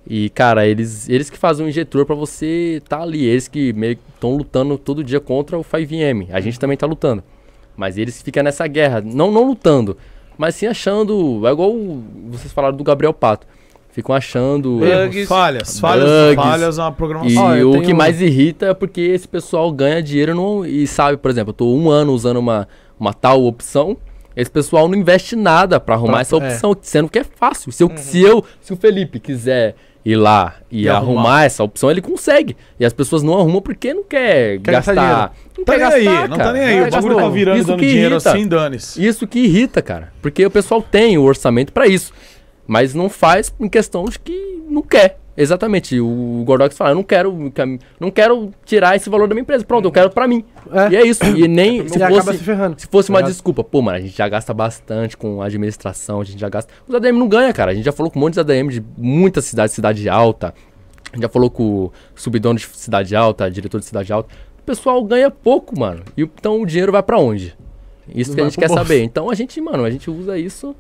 E, cara, eles que fazem um injetor pra você tá ali. Eles que meio que estão lutando todo dia contra o FiveM. A gente também tá lutando. Mas eles ficam nessa guerra. Não lutando, mas sim achando... É igual vocês falaram do Gabriel Pato. Ficam achando falhas na programação. E o que mais irrita é porque esse pessoal ganha dinheiro e sabe, por exemplo, eu tô um ano usando uma tal opção, esse pessoal não investe nada pra arrumar essa opção, sendo que é fácil. Se o Felipe quiser ir lá e arrumar essa opção, ele consegue. E as pessoas não arrumam porque não quer gastar. Não tá nem aí, não tá nem aí. O bagulho tá virando, dando dinheiro assim, dane-se. Isso que irrita, cara. Porque o pessoal tem o orçamento pra isso. Mas não faz em questão de que não quer. Exatamente. O Gordox fala, eu não quero tirar esse valor da minha empresa. Pronto, eu quero pra mim. E é isso. E nem se acaba se ferrando. Se fosse uma desculpa, pô, mano, a gente já gasta bastante com administração, a gente já gasta... Os ADM não ganha, cara. A gente já falou com um monte de ADM de muitas cidades, Cidade Alta. A gente já falou com o subdono de Cidade Alta, diretor de Cidade Alta. O pessoal ganha pouco, mano. E então o dinheiro vai pra onde? Isso que a gente quer saber. Então a gente usa isso...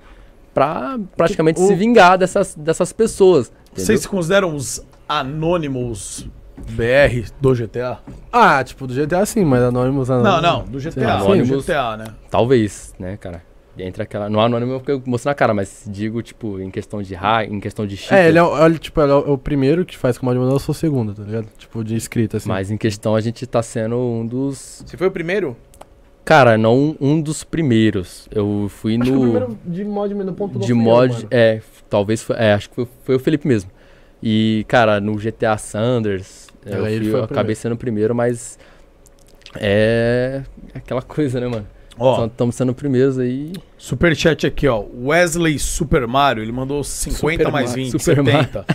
pra praticamente se vingar dessas pessoas. Entendeu? Vocês se consideram os Anonymous BR do GTA? Ah, tipo, do GTA sim, mas Anonymous... Não, do GTA. Sim, Anonymous, do GTA, né? Talvez, né, cara? Entre aquela... No Anonymous eu mostro na cara, mas digo, tipo, em questão de hack, em questão de cheater. Ele é o primeiro que faz com o Anonymous, eu sou o segundo, tá ligado? Tipo, de escrita, assim. Mas em questão a gente tá sendo um dos... Você foi o primeiro? Cara, não um dos primeiros. Eu fui acho no... Que o primeiro de mod no ponto de mod, eu, talvez foi... acho que foi o Felipe mesmo. E, cara, no GTA Sanders, eu acabei sendo o primeiro, mas... É... Aquela coisa, né, mano? Ó, estamos sendo primeiros aí... Superchat aqui, ó. Wesley Super Mario, ele mandou 50 Super mais 20, Super 70.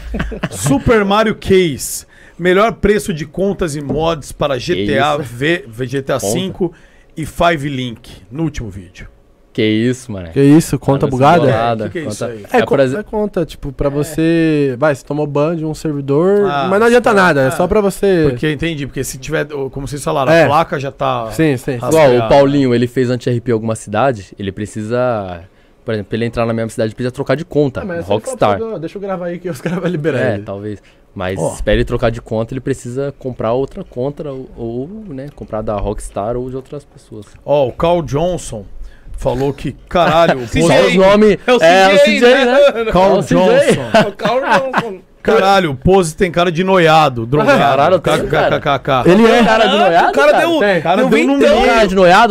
Super Mario Case. Melhor preço de contas e mods para GTA V, GTA V... E Five Link, no último vídeo. Que isso, mano. Que isso, conta bugada? Que é isso aí? É conta, tipo, pra você... Vai, você tomou ban de um servidor, mas não adianta nada, é só pra você... Porque se tiver, como vocês falaram, a placa já tá... Sim. Igual o Paulinho, ele fez anti-RP em alguma cidade, ele precisa... Por exemplo, ele entrar na mesma cidade, precisa trocar de conta, Rockstar. Deixa eu gravar aí que os caras vão liberar ele. Talvez... Mas espera ele trocar de conta, ele precisa comprar outra conta, ou né, comprar da Rockstar ou de outras pessoas. Ó, o Carl Johnson falou que, caralho, o nome é o CJ, né? Carl Johnson. Caralho, o Pose tem cara de noiado, drogado. Caralho, cara. Ele é cara de noiado? O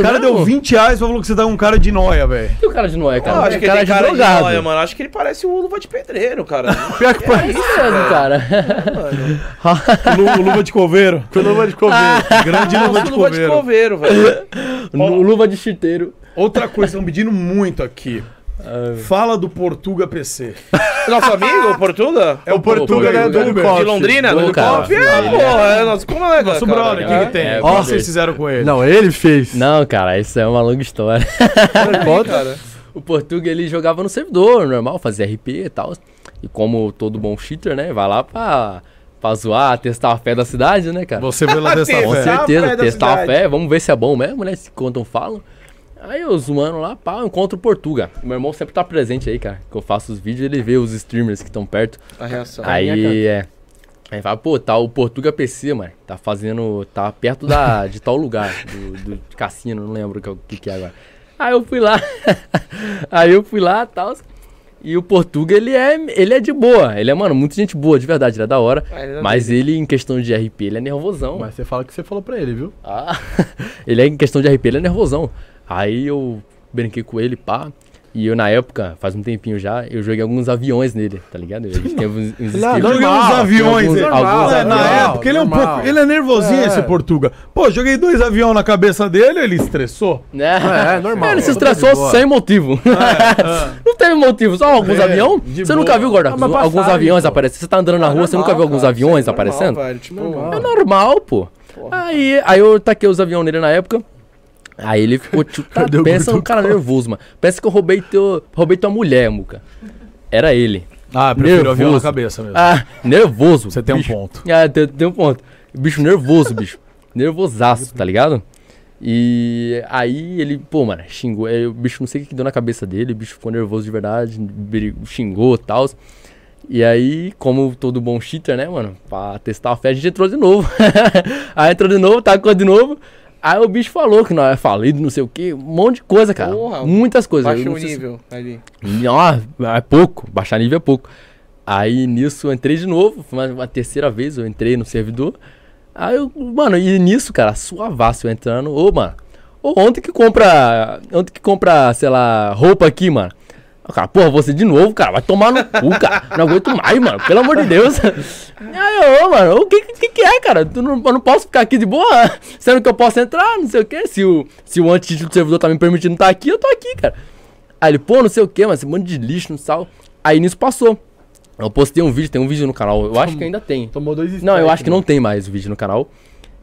cara deu, deu 20 reais pra falar que você tá com um cara de noia, velho. Que o cara de noia, cara? Acho que ele tem cara de noia, mano. Acho que ele parece o Luva de Pedreiro, cara. Pior que parece, cara. O Luva de Coveiro. O Luva de Coveiro. Grande Luva de Coveiro, velho. Luva de chiteiro. Outra coisa, estão pedindo muito aqui. Fala do Portuga PC. Nosso amigo, o Portuga? É o Portuga, né? Do Uber. De Londrina? Do Coffee? É, porra, é nosso colega. Nosso brother, o que que tem? É, o que vocês fizeram com ele? Não, ele fez. Não, cara, isso é uma longa história. Cara. O Portuga, ele jogava no servidor, normal, fazia RP e tal. E como todo bom cheater, né? Vai lá pra zoar, testar a fé da cidade, né, cara? Você foi lá testar com certeza, testar a fé. Vamos ver se é bom mesmo, né? Se contam, falam. Aí eu zoando lá, pá, eu encontro o Portuga. Meu irmão sempre tá presente aí, cara. Que eu faço os vídeos, ele vê os streamers que estão perto. A reação. Aí é. Aí fala, pô, tá o Portuga PC, mano. Tá fazendo. Tá perto de tal lugar. Do cassino, não lembro o que é agora. Aí eu fui lá. Aí eu fui lá e tal. E o Portuga, ele é de boa. Ele é, mano, muita gente boa, de verdade. Ele é da hora. Mas ele, em questão de RP, ele é nervosão. Mas você fala que você falou pra ele, viu? Ah. Ele é, em questão de RP, ele é nervosão. Aí eu brinquei com ele, pá. E eu, na época, faz um tempinho já, eu joguei alguns aviões nele, tá ligado? Eu joguei uns aviões. Na época, ele é um pouco... Ele é nervosinho, esse Portuga. Pô, joguei 2 aviões na cabeça dele, ele estressou. É normal. Ele se estressou sem motivo. Não teve motivo, só alguns aviões. Você nunca viu, Gordox? Alguns aviões aparecendo. Você tá andando na rua, você nunca viu alguns aviões aparecendo? É normal, pô. Aí eu taquei os aviões nele na época. Aí ele ficou tipo, pensa um cara nervoso, mano. Pensa que eu roubei tua mulher, Muca. Era ele. Ah, prefiro avião na cabeça mesmo. Ah, nervoso. Você tem um ponto. Ah, tem um ponto. Bicho nervoso, bicho. Nervosaço, tá ligado? E aí ele, pô, mano, xingou. Aí, o bicho não sei o que deu na cabeça dele. O bicho ficou nervoso de verdade, xingou e tal. E aí, como todo bom cheater, né, mano? Pra testar a fé, a gente entrou de novo. Aí entrou de novo, tacou de novo. Aí o bicho falou que não é falido, não sei o que, um monte de coisa, cara. Porra, muitas coisas. Baixou o nível ali. Não, é pouco. Baixar nível é pouco. Aí nisso eu entrei de novo, foi uma terceira vez eu entrei no servidor. Aí eu, mano, e nisso, cara, suavaço eu entrando. Ô, mano, ontem que compra, sei lá, roupa aqui, mano. Cara, porra, você de novo, cara, vai tomar no cu, cara. Não aguento mais, mano, pelo amor de Deus. Aí, ô, mano, o que é, cara? Eu não posso ficar aqui de boa, sendo que eu posso entrar, não sei o que. Se o antídoto do servidor tá me permitindo estar aqui, eu tô aqui, cara. Aí ele, pô, não sei o que, mas esse monte de lixo no sal. Aí nisso passou. Eu postei um vídeo, tem um vídeo no canal, eu acho que ainda tem. Tomou 2 strikes. Não, eu acho que não tem mais o vídeo no canal.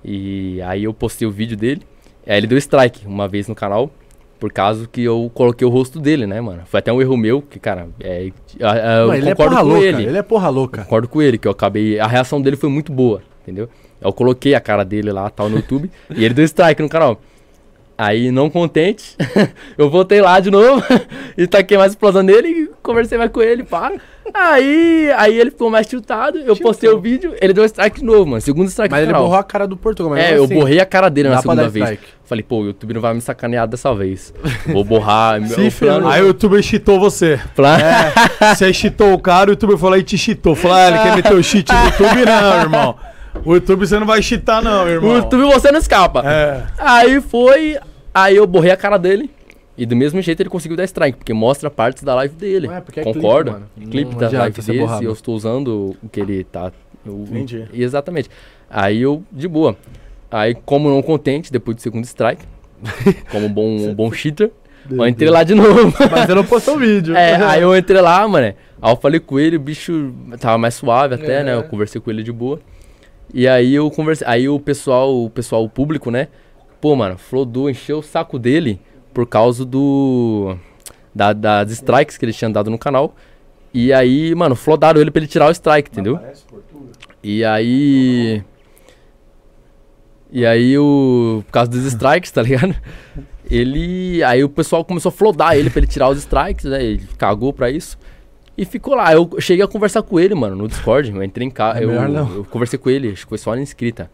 E aí eu postei o vídeo dele. Aí ele deu strike uma vez no canal. Por causa que eu coloquei o rosto dele, né, mano? Foi até um erro meu, que, cara, eu concordo com ele. Ele é porra louca. Concordo com ele, que eu acabei... A reação dele foi muito boa, entendeu? Eu coloquei a cara dele lá, tal, no YouTube, e ele deu strike no canal. Aí, não contente, eu voltei lá de novo, e taquei mais explosão nele, e conversei mais com ele, pá. Aí ele ficou mais tiltado, eu postei o vídeo, ele deu strike de novo, mano. Segundo strike no canal. Mas ele borrou a cara do Portugal. Mas eu borrei a cara dele na segunda vez. Strike. Falei, pô, o YouTube não vai me sacanear dessa vez. Vou borrar. Aí o YouTuber cheatou você. Você cheatou o cara, o YouTuber falou, aí te cheatou. Falou, ah, ele quer meter o cheat no YouTube? Não, irmão. O YouTube você não vai cheatar não, irmão. O YouTube você não escapa. É. Aí eu borrei a cara dele. E do mesmo jeito ele conseguiu dar strike, porque mostra partes da live dele. Ué, porque é concorda? Clipe, mano. Clipe da live dele, se eu estou usando o que ele tá... Entendi. Exatamente. Aí eu, de boa. Aí, como não contente, depois do segundo strike, como um bom cheater, eu entrei lá de novo. Mas eu não postou o vídeo. Aí eu entrei lá, mano. Aí eu falei com ele, o bicho tava mais suave até, né? Eu conversei com ele de boa. E aí eu conversei... Aí o pessoal, o público, né? Pô, mano, flodou, encheu o saco dele... Por causa das strikes que ele tinha dado no canal. E aí, mano, flodaram ele pra ele tirar o strike, entendeu? E aí, por causa dos strikes, tá ligado? Aí o pessoal começou a flodar ele pra ele tirar os strikes, né? Ele cagou pra isso. E ficou lá. Eu cheguei a conversar com ele, mano, no Discord. Eu entrei em casa. Eu conversei com ele, acho que foi só na inscrita.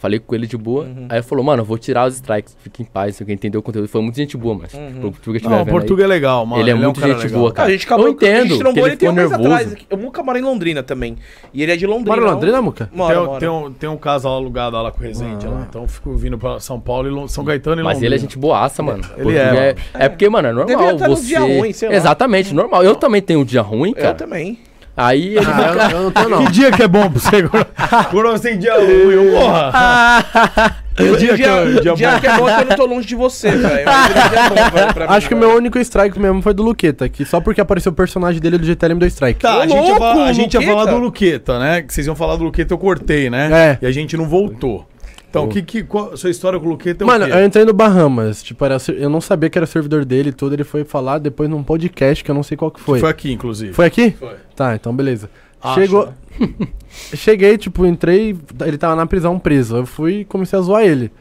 Falei com ele de boa, aí ele falou, mano, eu vou tirar os strikes, fica em paz, se alguém entendeu o conteúdo. Foi muito gente boa, mas tipo, o Portuga tiver Portuga é legal, mano. Ele é muito gente boa, cara. A gente acabou, eu entendo, trombou ele tem um mês atrás. Eu nunca moro em Londrina também. E ele é de Londrina. Mora em Londrina, Muca? Tem um casal alugado lá com o Resende, lá. Então eu fico vindo pra São Paulo, São Gaetano e Londrina. Mas ele é gente boaça, mano. Ele é. É porque, mano, é normal você... dia ruim, sei lá. Exatamente, normal. Eu também tenho um dia ruim, cara. Eu também. Aí ele eu não tô, não. Que dia que é bom pra você? Quando você tem dia ruim, porra. Dia que é bom que eu não tô longe de você, velho. Acho que o meu único strike mesmo foi do Luqueta, que só porque apareceu o personagem dele do GTA me deu strike. Tá, a gente ia falar do Luqueta, né? Que vocês iam falar do Luqueta, eu cortei, né? É. E a gente não voltou. Então, qual sua história com o Luqueta? Mano, eu entrei no Bahamas, tipo, eu não sabia que era servidor dele e tudo, ele foi falar depois num podcast que eu não sei qual que foi. Foi aqui, inclusive. Foi aqui? Foi. Tá, então beleza. Acho, né? Cheguei, tipo, entrei, ele tava na prisão preso, eu fui e comecei a zoar ele.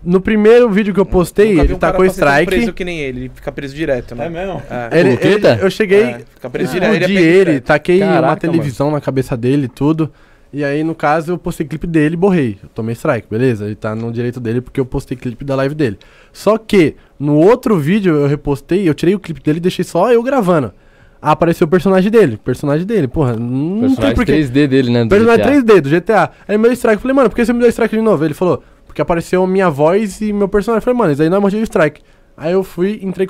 No primeiro vídeo que eu postei, ele tá com strike. Preso que nem ele fica preso direto, né? É mesmo? É. Eu cheguei, fica preso direto, ele taquei uma televisão na cabeça dele e tudo. E aí, no caso, eu postei clipe dele e borrei. Eu tomei strike, beleza? Ele tá no direito dele porque eu postei clipe da live dele. Só que, no outro vídeo, eu repostei, eu tirei o clipe dele e deixei só eu gravando. Ah, apareceu o personagem dele. Porra, não tem porquê. Personagem 3D dele, né? Personagem 3D, do GTA. Aí me deu strike. Eu falei, mano, por que você me deu strike de novo? Ele falou, porque apareceu minha voz e meu personagem. Eu falei, mano, isso aí não é motivo de strike. Aí eu fui, entrei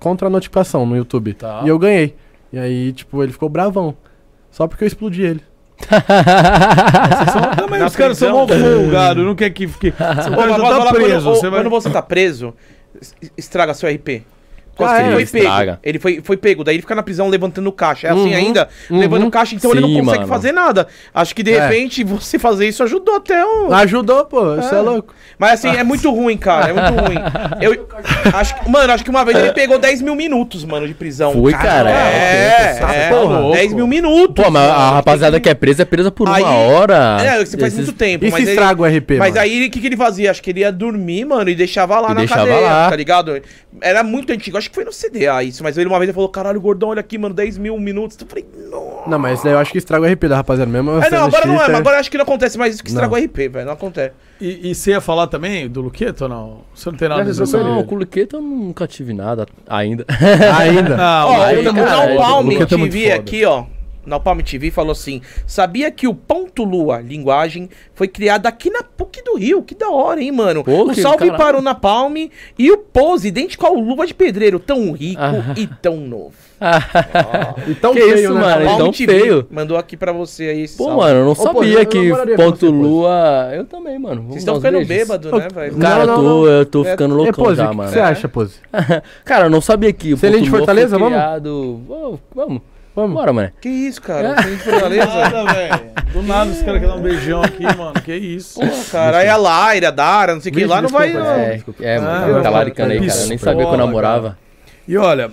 contra a notificação no YouTube. Tá. E eu ganhei. E aí, tipo, ele ficou bravão. Só porque eu explodi ele. Os caras são mal folgados, não quer que fique. Quando você tá preso, estraga seu RP. Ele foi pego, daí ele fica na prisão levantando caixa. É assim ainda? Levando caixa, então ele não consegue fazer nada. Acho que de repente você fazer isso ajudou até o. Ajudou, pô, isso é louco. Mas assim, é muito ruim, cara. É muito ruim. Eu acho que uma vez ele pegou 10 mil minutos, mano, de prisão. Foi, cara. É, porra. 10 mil minutos. Pô, mas a rapaziada que é presa por uma hora. É, você faz muito tempo. Isso estraga o RP, mano. Mas aí o que ele fazia? Acho que ele ia dormir, mano, e deixava lá na cadeia, tá ligado? Era muito antigo. Acho que foi no CDA isso, mas ele uma vez falou, caralho, Gordão, olha aqui, mano, 10 mil minutos. Eu falei, nossa. Não, mas eu acho que estraga o RP da rapaziada mesmo. Agora acho que não acontece mais isso que estraga o RP, velho, não acontece. E você ia falar também do Luqueta ou não? Você não tem nada a dizer? Não, com o Luqueta eu nunca tive nada ainda. Ainda? Ó, o Napalm TV aqui, ó. Napalm TV falou assim, sabia que o Ponto Lua, linguagem, foi criada aqui na PUC do Rio? Que da hora, hein, mano? Um salve para o Napalm e o Pose, idêntico ao Luva de Pedreiro, tão rico e tão novo. E tão que feio, isso, né, mano? Então feio. Mandou aqui pra você aí esse salve. Pô, mano, eu não sabia que Ponto Lua... Eu também, mano. Vocês estão ficando bêbado, né, velho? Cara, eu tô ficando loucão já, mano. O que você acha, Pose? Cara, eu não sabia que o Ponto Lua foi criado... Vamos. Bora, mano. Que isso, cara? Do nada, os caras querem dar um beijão aqui, mano. Que isso. Pô, cara, aí a Laira, Dara, não sei o que lá, não vai, não. Mano, tá laricando aí, cara. Eu nem sabia que eu namorava. E olha,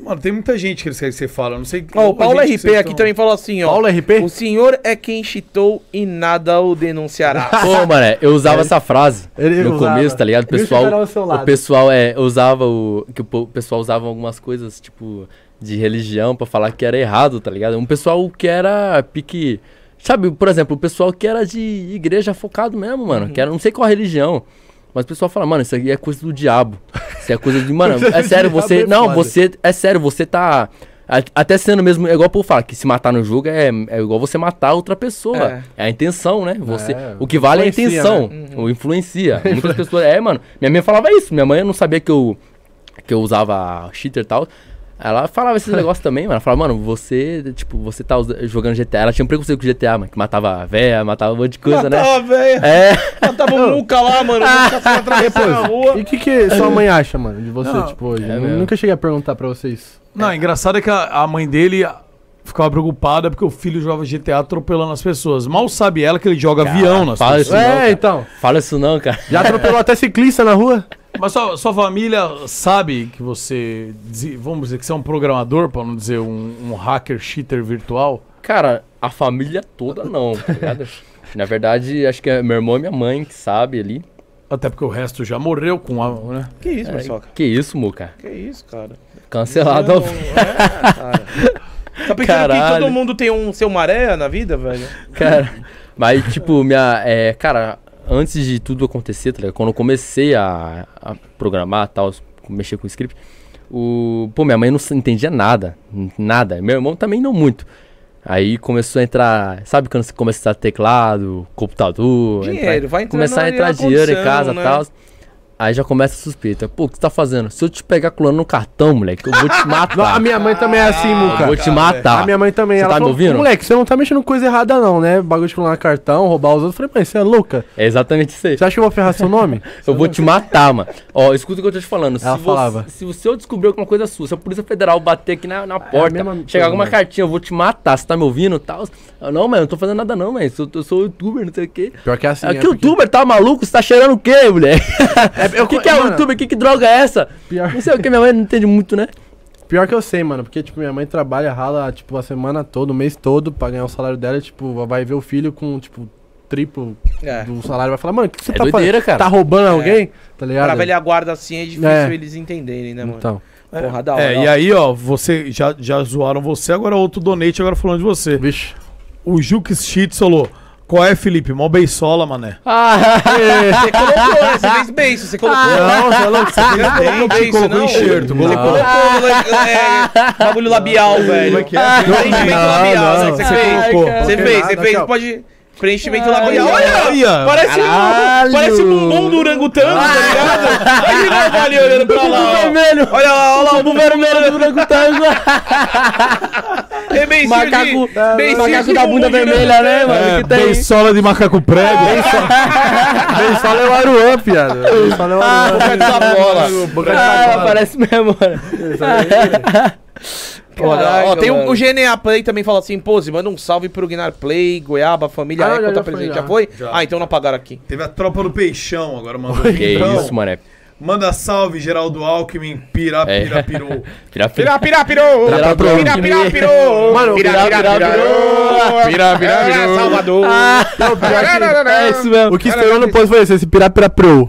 mano, tem muita gente que eles querem que você fala. Não sei. Ó, o Paulo RP aqui também falou assim, ó. Paulo RP? O senhor é quem cheatou e nada o denunciará. Pô, mano, eu usava essa frase no começo, tá ligado? O pessoal usava o... Que o pessoal usava algumas coisas, tipo... de religião pra falar que era errado, tá ligado? Um pessoal que era pique... Sabe, por exemplo, o pessoal que era de igreja focado mesmo, mano. Que era não sei qual a religião. Mas o pessoal fala, mano, isso aqui é coisa do diabo. Isso é coisa de... Mano, é sério, você... Não, você... É sério, você tá... Até sendo mesmo, é igual o povo fala, que se matar no jogo é igual você matar outra pessoa. É a intenção, né? O que vale é a intenção. Né? Ou influencia. Muitas pessoas... Mano, minha mãe falava isso. Minha mãe não sabia que eu usava cheater e tal... Ela falava esses negócios também, mano. Ela falava, mano, você, tipo, você tá jogando GTA. Ela tinha um preconceito com GTA, mano, que matava a véia, matava um monte de coisa, né? Matava a véia. Matava o Muca lá, mano. Na rua. E o que sua mãe acha, mano, de você, tipo, hoje? Eu nunca cheguei a perguntar pra vocês. Não, engraçado é que a mãe dele ficava preocupada porque o filho jogava GTA atropelando as pessoas. Mal sabe ela que ele joga avião nas pessoas. Então. Fala isso não, cara. Já atropelou até ciclista na rua? Mas sua família sabe que você, vamos dizer, que você é um programador, para não dizer um hacker, cheater virtual? Cara, a família toda não, tá ligado? Na verdade, acho que é meu irmão e minha mãe que sabe ali. Até porque o resto já morreu com a... Né? Que isso, pessoal? Que isso, Muca? Que isso, cara? Cancelado. Cara. Tá pensando que todo mundo tem um seu maré na vida, velho? Cara... Mas, tipo, minha... É, cara, antes de tudo acontecer, tá ligado? Quando eu comecei a programar e tal, mexer com o script, pô, minha mãe não entendia nada. Nada. Meu irmão também não muito. Aí começou a entrar, sabe quando você começa a teclado, computador... Dinheiro, vai entrar, começar a entrar dinheiro em casa e tal. Aí já começa a suspeita. Pô, o que você tá fazendo? Se eu te pegar colando no cartão, moleque, eu vou te matar. A minha mãe também é assim, Muca. Eu vou te matar. A minha mãe também. Você ela tá falou, me ouvindo? Moleque, você não tá mexendo coisa errada não, né? Bagulho de colar no cartão, roubar os outros. Eu falei, mãe, você é louca? É exatamente isso aí. Você acha que eu vou ferrar seu nome? Eu vou te matar, mano. Ó, escuta o que eu tô te falando. Ela falava. Se eu descobrir alguma coisa sua, se a Polícia Federal bater aqui na porta, chegar alguma cartinha, eu vou te matar. Você tá me ouvindo e tal? Não, mano, eu não tô fazendo nada não, mano. Eu sou youtuber, não sei o quê. Pior que é assim. Que youtuber, tá maluco? Você tá cheirando o quê, moleque? O que é o YouTube? Que droga é essa? Pior... Não sei o que, minha mãe não entende muito, né? Pior que eu sei, mano, porque, tipo, minha mãe trabalha, rala, tipo, a semana toda, o mês todo, pra ganhar o salário dela, tipo, vai ver o filho com, tipo, triplo do salário, vai falar, mano, o que você tá doideira, fazendo? Cara. Tá roubando alguém? Tá ligado? Pra velha guarda assim é difícil eles entenderem, né, mano? Então. Porra, da hora. E aí, ó, você, já zoaram você, agora outro donate, agora falando de você. Vixe. O Jukes Cheats falou... Qual é, Felipe? Mó beisola, mané. Você colocou, né? Você fez beijo, você colocou. Não, você é louco, você colocou beijo, colocou enxerto. Você colocou bagulho labial, velho. Como é que é? Preenchimento labial, você fez. Você fez, pode... Preenchimento labial. Olha, parece um bumbum do orangotango, tá ligado? Olha o ali olhando pra lá, vermelho. Olha lá, o bumbum vermelho do orangotango. É bem macaco da bunda vermelha, né, mano? Beisola de macaco prego. Beisola é o Aruan, piada. Beisola é o Aruan. Boca de sabola. Parece mesmo, mano. Caraca, ó, tem o GNA Play também fala assim, Pose, manda um salve pro Gnar Play, Goiaba, família Eco, tá presente, já foi? Já. Ah, então não apagaram aqui. Teve a tropa do Peixão, agora mandou. Que isso, mané. Manda salve, Geraldo Alckmin, pirapirapirou. Pirapirapirou! Pirapirapirou! Mano, pirapirapirou! Pirapirapirou! Salvador! É isso mesmo. O que esperou não pôs foi esse pirapirapirou.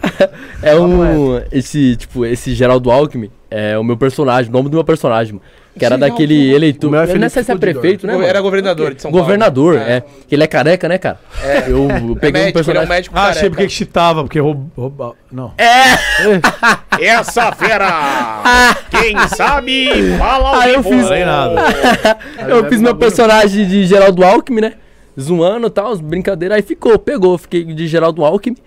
É um... Esse Geraldo Alckmin é o meu personagem, o nome do meu personagem, mano. Que era daquele eleitor. Eu não sei se é prefeito, né? Era governador de São Paulo. Governador, é. Ele é careca, né, cara? É. Eu peguei um personagem. Médico careca. Achei porque chitava, porque roubava. Não. É! Essa fera! Quem sabe fala o que não tem nada. Eu fiz meu personagem de Geraldo Alckmin, né? Zoando e tal, brincadeira. Aí fiquei de Geraldo Alckmin.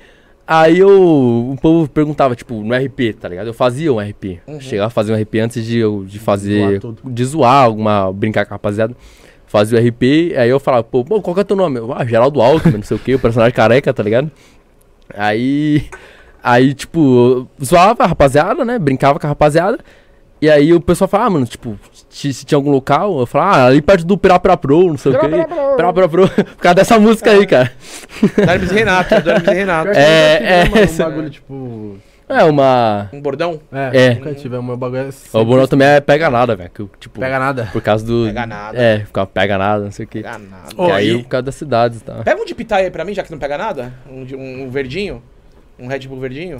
Aí o povo perguntava, tipo, no RP, tá ligado? Eu fazia um RP. Uhum. Chegava a fazer um RP antes de fazer... De zoar alguma... Brincar com a rapaziada. Fazia o RP, aí eu falava, pô, qual que é teu nome? Eu, Geraldo Alckmin, não sei o que, o personagem careca, tá ligado? Aí, tipo, zoava a rapaziada, né? Brincava com a rapaziada. E aí o pessoal falava, mano, tipo, se tinha algum local, eu falava, ali perto do Pirapira Pro, não sei o que. Pirapira Pro, por causa dessa música aí, cara. Darmes Renato. É um bagulho, tipo... É uma... Um bordão? É. Nunca tive, o meu bagulho é... O bordão também é pega nada, velho. Tipo, pega nada. Por causa do... Pega nada. É, ficava pega nada, não sei o que. Pega nada. E aí por causa das cidades e tal. Pega um de pitaia aí pra mim, já que não pega nada. Um verdinho. Um Red Bull verdinho.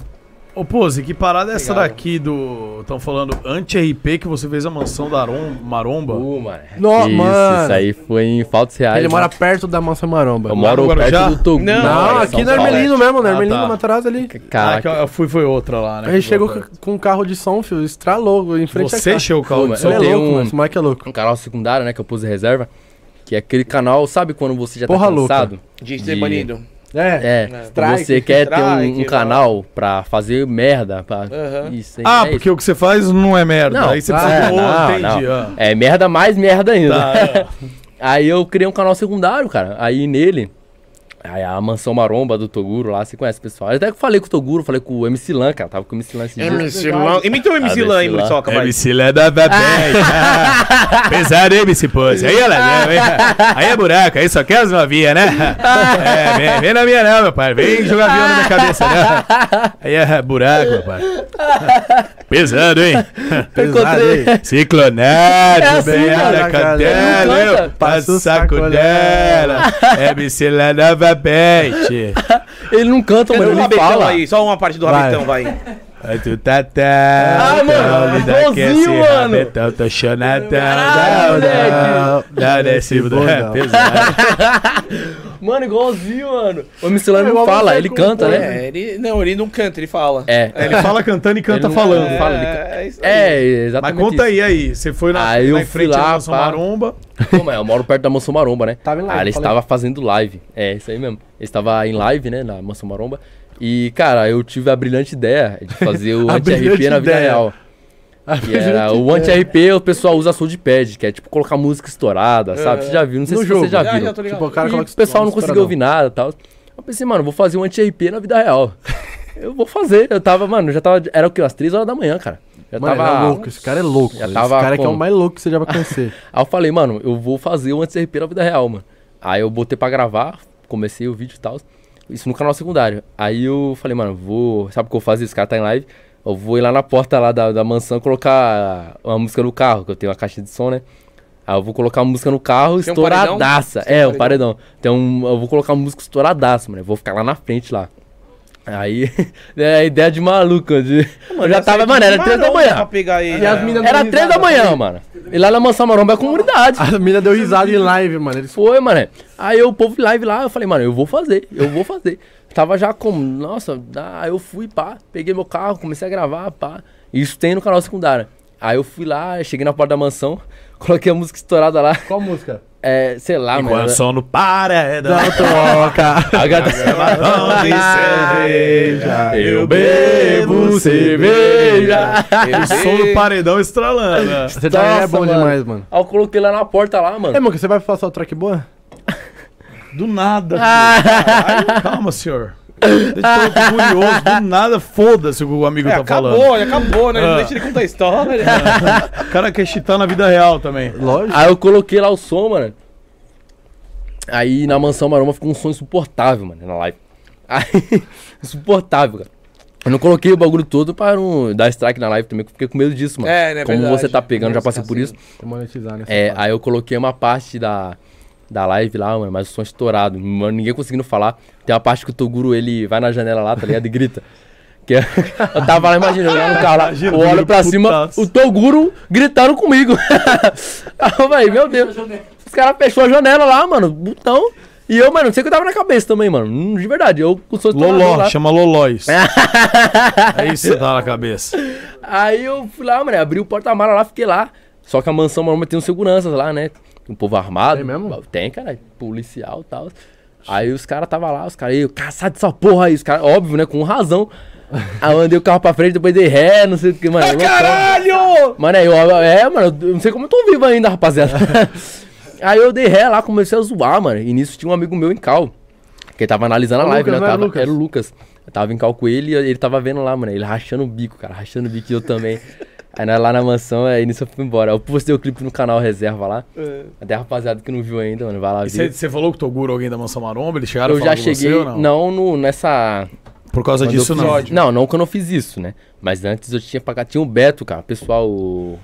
Ô, Pose, que parada é essa daqui do... Estão falando anti-RP que você fez a mansão da Maromba? Mano. Nossa, mano. Isso aí foi em Faltos Reais. Ele mora perto da Mansão Maromba. Eu moro perto do Toguro. Não, aqui no Hermelino mesmo, no Hermelino, Matarazzo ali. Caraca, eu fui outra lá, né? Ele chegou com um carro de som, filho, estralou em frente a casa. Você encheu o carro de som? Ele é louco, mano. Esse moleque é louco. Um canal secundário, né, que eu pus em reserva. Que é aquele canal, sabe quando você já tá cansado? De ser banido. Você quer ter um canal pra fazer merda. Pra... Uhum. Isso, porque o que você faz não é merda. Não, aí você precisa de entendi. Não. É merda mais merda ainda. Aí eu criei um canal secundário, cara. Aí nele, a Mansão Maromba do Toguro lá, você conhece, pessoal. Eu até falei com o Toguro, falei com o MC Lan, cara. Tava com o MC Lan esse dia. Imita o MC Lan aí, Muriçoca, vai. MC Lan da Babé. Pesado, hein, MC Pose? Aí ela aí é buraco, aí só quer as novinhas, né? Vem na minha não, meu pai. Vem jogar avião na minha cabeça, né? Aí é buraco, meu pai. Pesado, hein? Pesado, hein? Ciclonado, beada, cantela, passo saco dela. MC Lan da Babé. Ele não canta, mano. Ele fala aí, só uma parte do rabetão, vai. Tu tá mano, bonzinho, mano. Rabetão, tô chonatão. Dá, dá, dá, dá, dá, dá, dá, dá, Mano, igualzinho, mano. O MC Lano não fala, ele canta, né? Ele não canta, ele fala. É, ele fala cantando e canta falando. É, exatamente. Mas conta aí. Você foi na frente da Mansão Maromba. Eu moro perto da Mansão Maromba, né? Tava em live. Ah, ele estava fazendo live. É, isso aí mesmo. Ele estava em live, né, na Mansão Maromba. E, cara, eu tive a brilhante ideia de fazer o anti-RP na vida real. Que era o anti-RP, o pessoal usa soulpad, que é tipo colocar música estourada, sabe? Você já viu, não sei se você já viu. Tipo, o pessoal não conseguiu ouvir nada e tal. Eu pensei, mano, vou fazer um anti-RP na vida real. Eu vou fazer. Eu tava, mano, já tava. Era o quê? Umas 3 horas da manhã, cara. Mano, tava louco, esse cara é louco. Esse cara que é o mais louco que você já vai conhecer. Aí eu falei, mano, eu vou fazer o anti-RP na vida real, mano. Aí eu botei pra gravar, comecei o vídeo e tal. Isso no canal secundário. Aí eu falei, mano, vou. Sabe o que eu vou fazer? Esse cara tá em live. Eu vou ir lá na porta lá da mansão colocar uma música no carro, que eu tenho uma caixa de som, né? Aí eu vou colocar a música no carro estouradaça. Um paredão. Então eu vou colocar a música estouradaça, mano. Eu vou ficar lá na frente lá. Aí, é a ideia de maluco. Eu já tava, mano, era 3 da manhã. Era 3 da manhã, mano. E lá na Mansão Maromba é a comunidade. A mina deu risada em live, mano. Foi, mano. Aí o povo live lá, eu falei, mano, eu vou fazer. Tava já como, nossa, eu fui, pá. Peguei meu carro, comecei a gravar, pá. Isso tem no canal secundário. Aí eu fui lá, cheguei na porta da mansão, coloquei a música estourada lá. Qual música? É, sei lá, mano. Enquanto o som não para, não toca. A gata de cerveja, eu bebo cerveja. O som do paredão estralando. Você é bom demais, mano. Aí eu coloquei lá na porta lá, mano. É, mano, você vai passar o track boa? Do nada. Aí, calma, senhor. Deixa eu curioso, do nada, foda-se o que o amigo tá falando. Acabou, né? Deixa ele contar a história. O cara quer cheatar na vida real também. Lógico. Aí eu coloquei lá o som, mano. Aí na Mansão Maromba ficou um som insuportável, mano, na live. Aí, insuportável, cara. Eu não coloquei o bagulho todo pra não dar strike na live também, porque eu fiquei com medo disso, mano. É, né? Como verdade. Você tá pegando, já passei por isso. Monetizar nessa parte. Aí eu coloquei uma parte da live lá, mano, mas o som estourado, mano, ninguém conseguindo falar. Tem uma parte que o Toguro, ele vai na janela lá, tá ligado, e grita. Que eu tava lá, imaginando, lá no carro lá, eu olho pra cima, o Toguro gritaram comigo. Eu falei, meu Deus, os caras fechou a janela lá, mano, botão. E eu, mano, não sei o que eu tava na cabeça também, mano, de verdade, eu... Loló, chama Lolóis. É isso que tava na cabeça. Aí eu fui lá, mano, abri o porta-mala lá, fiquei lá. Só que a Mansão Maromba tem uns seguranças lá, né? Um povo armado. Tem mesmo? Tem, cara. Policial e tal. Aí os caras tava lá, os caras, eu caçado dessa porra aí. Os caras, óbvio, né? Com razão. Aí eu andei o carro pra frente, depois dei ré, não sei o que, mano. Caralho! Mano, aí eu não sei como eu tô vivo ainda, rapaziada. Aí eu dei ré lá, comecei a zoar, mano. E nisso tinha um amigo meu em cal, que ele tava analisando a live, né? Era o Lucas. Eu tava em cal com ele e ele tava vendo lá, mano. Ele rachando o bico, cara. Rachando o bico e eu também. Aí lá na mansão, aí nisso eu fui embora. Eu postei o clipe no canal Reserva lá. Até a rapaziada que não viu ainda, mano, vai lá ver. Você falou que o Toguro, alguém da Mansão Maromba, eles chegaram a falar com você ou não? Não, nessa... Por causa disso não? Não quando eu fiz isso, né? Mas antes eu tinha pagado... Tinha o Beto, cara, pessoal...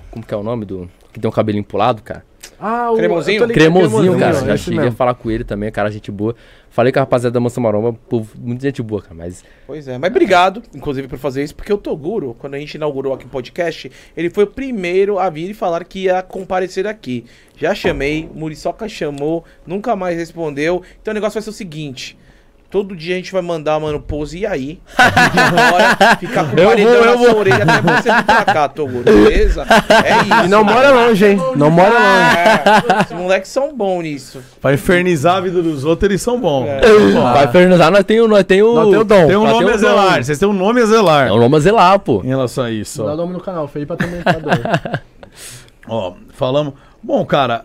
Como que é o nome do... Que tem um cabelinho pro lado, cara? Ah, o... Cremosinho, cara. Já cheguei a falar com ele também, cara, gente boa. Falei com a rapaziada da Mansão Maromba, povo, muita gente boa, cara, mas... Pois é, mas obrigado, inclusive, por fazer isso, porque o Toguro, quando a gente inaugurou aqui o podcast, ele foi o primeiro a vir e falar que ia comparecer aqui. Já chamei, Muriçoca chamou, nunca mais respondeu. Então o negócio vai ser o seguinte... Todo dia a gente vai mandar, mano, pose e aí. Hora, ficar com o paredão na sua orelha até você vir pra cá, Toguro, beleza? É isso. E não mora longe, hein? Não mora longe. Os moleques são bons nisso. Pra infernizar a vida dos outros, eles são bons. Pra infernizar, nós tem o dom. Tem um nome a zelar. Vocês têm um nome a zelar. É um nome a zelar, pô. Em relação a isso. Dá o nome no canal, feio pra também ficar doido. Ó, falamos... Bom, cara,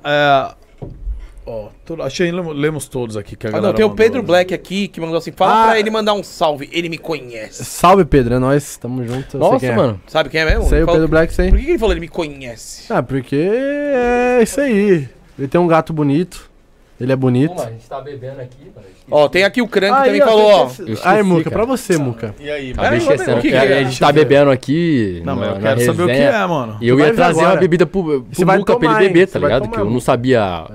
ó, achei lemos todos aqui que a galera tem o Pedro Black aqui que mandou assim, fala pra ele mandar um salve, ele me conhece. Salve, Pedro, é nóis, tamo junto. Nossa, mano. É. Sabe quem é mesmo? Sei, o Pedro Black, sei. Por que ele falou ele me conhece? Ah, porque é isso aí. Ele tem um gato bonito, ele é bonito. Pô, a gente tá bebendo aqui, mano. Ó, tem aqui o Crank que também falou, ó. Aí, Muca, pra você, Muca. E aí, mano? A gente tá bebendo aqui. Não, mas eu quero saber o que é, mano. E eu ia trazer uma bebida pro Muca pra ele beber, tá ligado? Que eu não sabia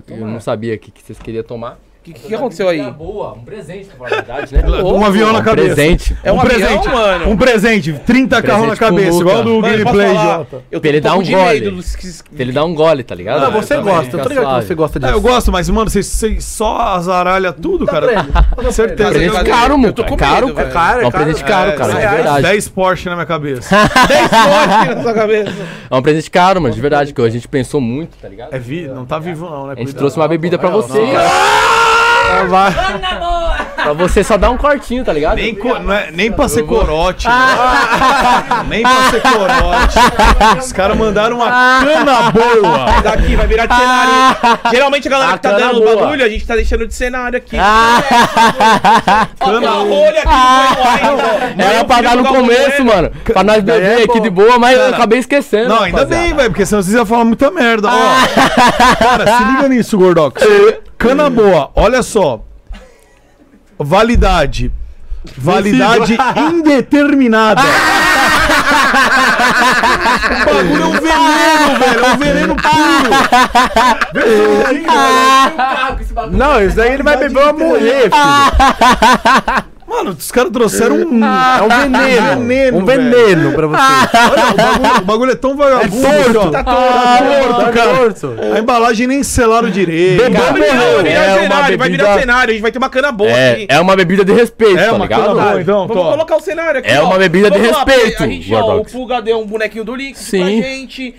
que vocês queriam tomar. O que aconteceu aí? Uma boa, um presente, na verdade, né? Um avião na cabeça. Presente. É um presente, mano. Um presente, 30 carros na cabeça, igual do gameplay, Jota. Ele dá um gole. Ele dá um gole, tá ligado? Não, você gosta, eu tô ligado que você gosta disso. Eu gosto, mas, mano, vocês só azaralha tudo, cara. Com certeza. É caro, mano. É caro, cara. É um presente caro, cara, é verdade. 10 Porsche na minha cabeça. 10 Porsche na sua cabeça. É um presente caro, mano, de verdade, que a gente pensou muito, tá ligado? É vida, não tá vivo não, né? A gente trouxe uma bebida pra você, cara. Pra você só dar um cortinho, tá ligado? Nem, nem pra ser corote. Nem pra ser corote. Os caras mandaram uma cana boa. Daqui vai virar de cenário. Geralmente a galera que tá dando bagulho, a gente tá deixando de cenário aqui. Cana rolha aqui. Era pra dar no começo, mano. Pra nós beber aqui de boa, mas eu acabei esquecendo. Não, ainda bem, velho, porque senão vocês iam falar muita merda. Cara, se liga nisso, Gordox. Cana boa, olha só. Validade. Validade indeterminada. O bagulho é um veneno, velho. É um veneno puro. Não, isso daí ele vai beber uma morrer, filho. Mano, os caras trouxeram um... É um veneno. Um veneno pra vocês. Olha, o bagulho é tão vagabundo. É torto. Tá torto, cara. Torto. A embalagem nem selaram direito. Vai virar cenário. A gente vai ter uma cana boa aqui. É uma bebida de respeito, tá ligado? Cana boa, então, vamos colocar o cenário aqui, ó. É uma bebida de respeito. A gente, ó, o Puga deu um bonequinho do Lickz pra gente.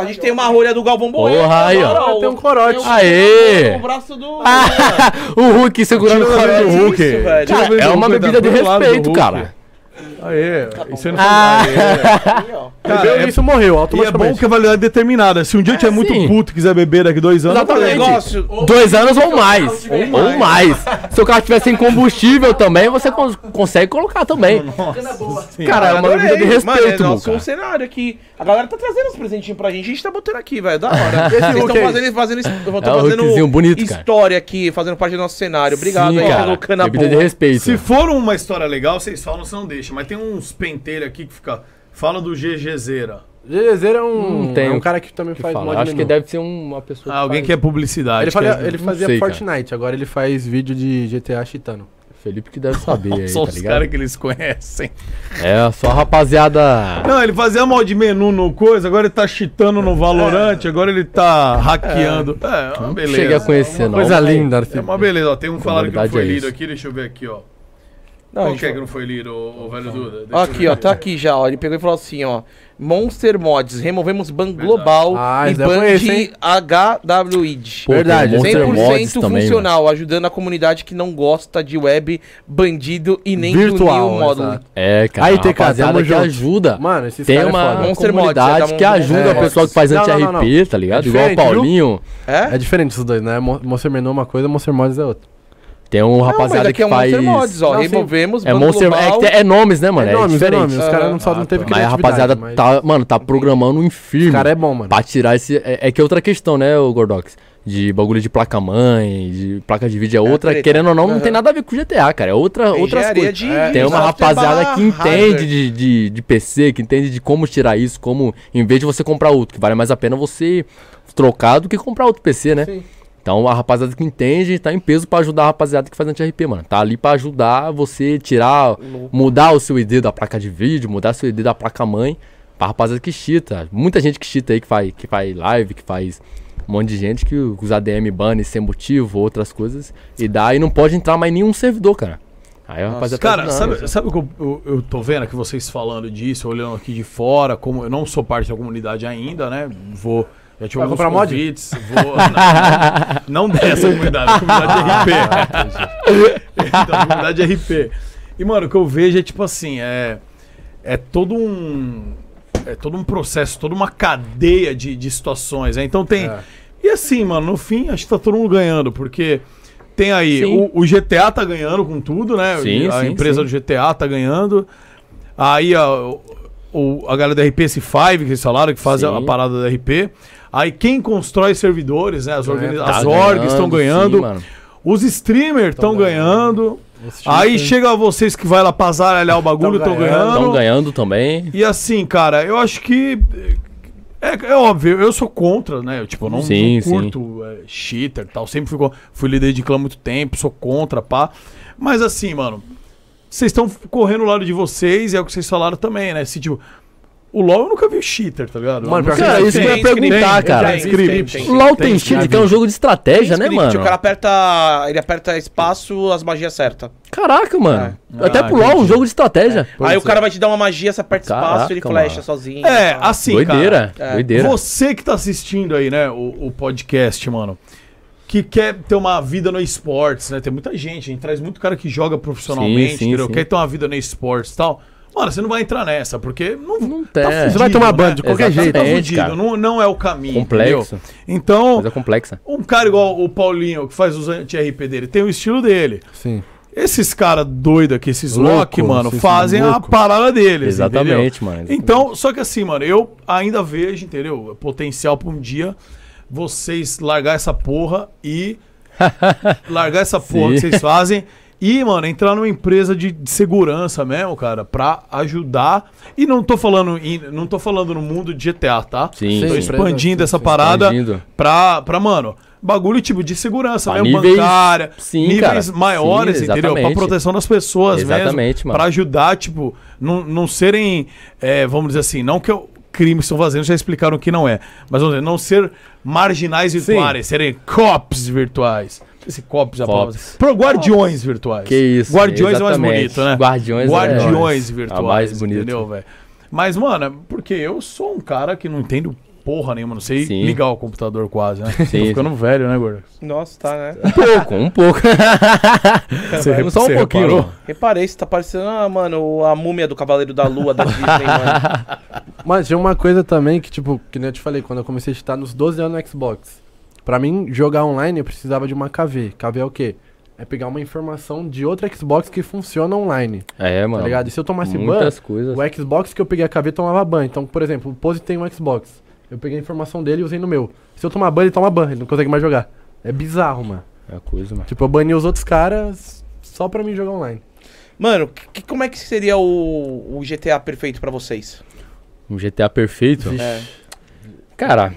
A gente tem uma rolha do Galvão Bueno. Porra, aí, ó. Tem um corote. Aê! O braço do... O Hulk segurando o corote do Hulk. É uma bebida de respeito, cara. Aê, isso não foi. Bebeu isso, morreu automaticamente. E é bom que a validade é determinada. Se um dia tiver muito puto e quiser beber daqui 2 anos... Exatamente. 2 anos ou mais. Ou mais. Se o carro tiver sem combustível também, você consegue colocar também. Cara, é uma bebida de respeito, mano. É um cenário aqui. A galera tá trazendo os presentinhos pra gente. A gente tá botando aqui, velho. Da hora. Vocês estão fazendo história aqui, fazendo parte do nosso cenário. Obrigado aí pelo canal. Bebida de respeito. Se for uma história legal, vocês falam, você não deixa. Mas tem uns penteiros aqui que fica... Fala do GGZera. GGZera é um... é um cara que também faz mod menu. Acho que deve ser uma pessoa... alguém que é publicidade. Ele fazia Fortnite, agora ele faz vídeo de GTA cheatando. Felipe que deve saber aí, tá ligado? Os caras que eles conhecem. É, só a rapaziada... Não, ele fazia mod menu no coisa, agora ele tá cheatando no Valorant, agora ele tá hackeando. É uma beleza. Cheguei a conhecer, não. Coisa linda, Felipe. É uma beleza, ó. Tem um falaram que não foi lido aqui, deixa eu ver aqui, ó. Qual que é que não foi lido, o velho Duda? Aqui, ó, tá aqui já, ó. Ele pegou e falou assim, ó. Monster Mods, removemos ban global e ban de HWID. Verdade, 100% funcional, também, ajudando a comunidade que não gosta de web, bandido e nem virtual, do new model. É, cara, aí tem rapaziada que ajuda. Mano, esses tem uma Monster comunidade Mods, que ajuda o pessoal que faz anti-RP, tá ligado? É igual o Paulinho. É diferente esses dois, né? Monster Menu é uma coisa, Monster Mods é outra. Tem um rapaziada que faz... Monster Mods, ó. Não, removemos, Monster global... é nomes, né, mano? É nomes, diferente. É nomes. Os caras não teve criatividade. Mas a rapaziada tá, mano, tá programando um infirmo. Os caras é bom, mano. Pra tirar esse... É que é outra questão, né, o Gordox? De bagulho de placa-mãe, de placa de vídeo é outra. Querendo ou não, não tem nada a ver com GTA, cara. É outras coisas. Tem uma rapaziada que entende de PC, que entende de como tirar isso, como... Em vez de você comprar outro, que vale mais a pena você trocar do que comprar outro PC, né? Sim. Então a rapaziada que entende tá em peso pra ajudar a rapaziada que faz anti-RP, mano. Tá ali pra ajudar você tirar, mudar o seu ID da placa de vídeo, mudar o seu ID da placa-mãe pra rapaziada que cheata. Muita gente que cheata aí, que faz live, que faz um monte de gente que usa ADM ban sem motivo, outras coisas. E daí não pode entrar mais em nenhum servidor, cara. Aí a rapaziada tá ajudando. Cara, sabe o que eu tô vendo aqui vocês falando disso, olhando aqui de fora, como eu não sou parte da comunidade ainda, né? Já tive alguns convites, não dessa comunidade RP. Então, comunidade RP. E, mano, o que eu vejo é tipo assim, é todo um processo, toda uma cadeia de situações, né? Então tem... E assim, mano, no fim, acho que tá todo mundo ganhando, porque tem aí, o GTA tá ganhando com tudo, né? Sim, a empresa do GTA tá ganhando. Aí, a galera da RP, esse Five, que eles falaram, que faz a parada da RP. Aí quem constrói servidores, né? As orgs estão ganhando. Os streamers estão ganhando. Aí chega vocês que vai lá pra zaralhar o bagulho, estão ganhando. Estão ganhando também. E assim, cara, eu acho que É óbvio, eu sou contra, né? Eu, tipo, eu não, não curto cheater e tal. Sempre fui líder de clã há muito tempo, sou contra, pá. Mas assim, mano, vocês estão correndo o lado de vocês, é o que vocês falaram também, né? Se, tipo, o LoL eu nunca vi cheater, tá ligado? Mano, cara, isso que eu ia perguntar, cara. LoL tem cheater, que é um jogo de estratégia, né, mano? O cara aperta, ele aperta espaço, as magias certas. Caraca, mano. É. Até pro LoL, um jogo de estratégia. É. Aí o cara vai te dar uma magia, você aperta espaço, ele flecha sozinho. É, assim, doideira, cara. Doideira. Você que tá assistindo aí, né, o podcast, mano, que quer ter uma vida no esportes, né? Tem muita gente, a gente traz muito cara que joga profissionalmente, entendeu? Quer ter uma vida no esportes e tal. Mano, você não vai entrar nessa, porque não tem. Tá fudido, você vai tomar banho de qualquer jeito. Tá fudido, não é o caminho. Complexo. Entendeu? Então, coisa complexa. Um cara igual o Paulinho, que faz os anti-RP dele, tem o estilo dele. Sim. Esses caras doidos aqui, esses loucos, mano, fazem a parada deles. Exatamente, mano. Então, só que assim, mano, eu ainda vejo, entendeu? Potencial pra um dia vocês largar essa porra e. Largar essa porra que vocês fazem. E, mano, entrar numa empresa de segurança mesmo, cara, pra ajudar. E não tô falando no mundo de GTA, tá? Sim. Tô expandindo essa parada pra, mano, bagulho tipo de segurança mesmo, bancária, níveis maiores, entendeu? Pra proteção das pessoas mesmo. Mano. Pra ajudar, tipo, não serem, vamos dizer assim, não que eu... crimes estão fazendo, já explicaram o que não é. Mas vamos dizer, não ser marginais virtuais, serem cops virtuais. Esse cops, a palavra. Pro guardiões virtuais. Que isso. Guardiões exatamente. É mais bonito, né? Guardiões virtuais. É mais bonito. Entendeu, velho? Mas, mano, porque eu sou um cara que não entendo porra nenhuma, não sei ligar o computador quase, né? Sim. Tô ficando velho, né, Gordox? Nossa, tá, né? Um pouco. Só um pouquinho. Reparou? Reparei, você tá parecendo, mano, a múmia do Cavaleiro da Lua da Disney, mano. Mas tinha uma coisa também que, tipo, que nem eu te falei, quando eu comecei a estar nos 12 anos no Xbox, pra mim jogar online eu precisava de uma KV. KV é o quê? É pegar uma informação de outra Xbox que funciona online. É, mano. Tá ligado? E se eu tomasse ban, o Xbox que eu peguei a KV tomava ban. Então, por exemplo, o Pose tem um Xbox. Eu peguei a informação dele e usei no meu. Se eu tomar ban, ele toma ban. Ele não consegue mais jogar. É bizarro, mano. É a coisa, mano. Tipo, eu bani os outros caras só pra mim jogar online. Mano, como é que seria o GTA perfeito pra vocês? Um GTA perfeito? É. Cara,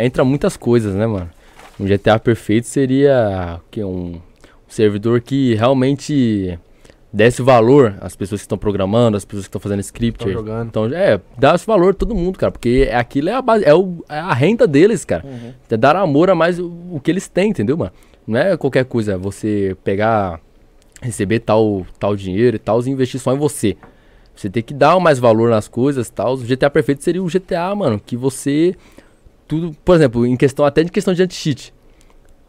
entra muitas coisas, né, mano? Um GTA perfeito seria um servidor que realmente desse valor às pessoas que estão programando, às pessoas que estão fazendo script. Então, dá esse valor a todo mundo, cara, porque aquilo é a base, é a renda deles, cara. Uhum. É dar amor a mais o que eles têm, entendeu, mano? Não é qualquer coisa, você pegar, receber tal dinheiro e tal, e investir só em você. Você tem que dar mais valor nas coisas e tal. O GTA perfeito seria o GTA, mano, que você... tudo, por exemplo, em questão até de questão de anti-cheat.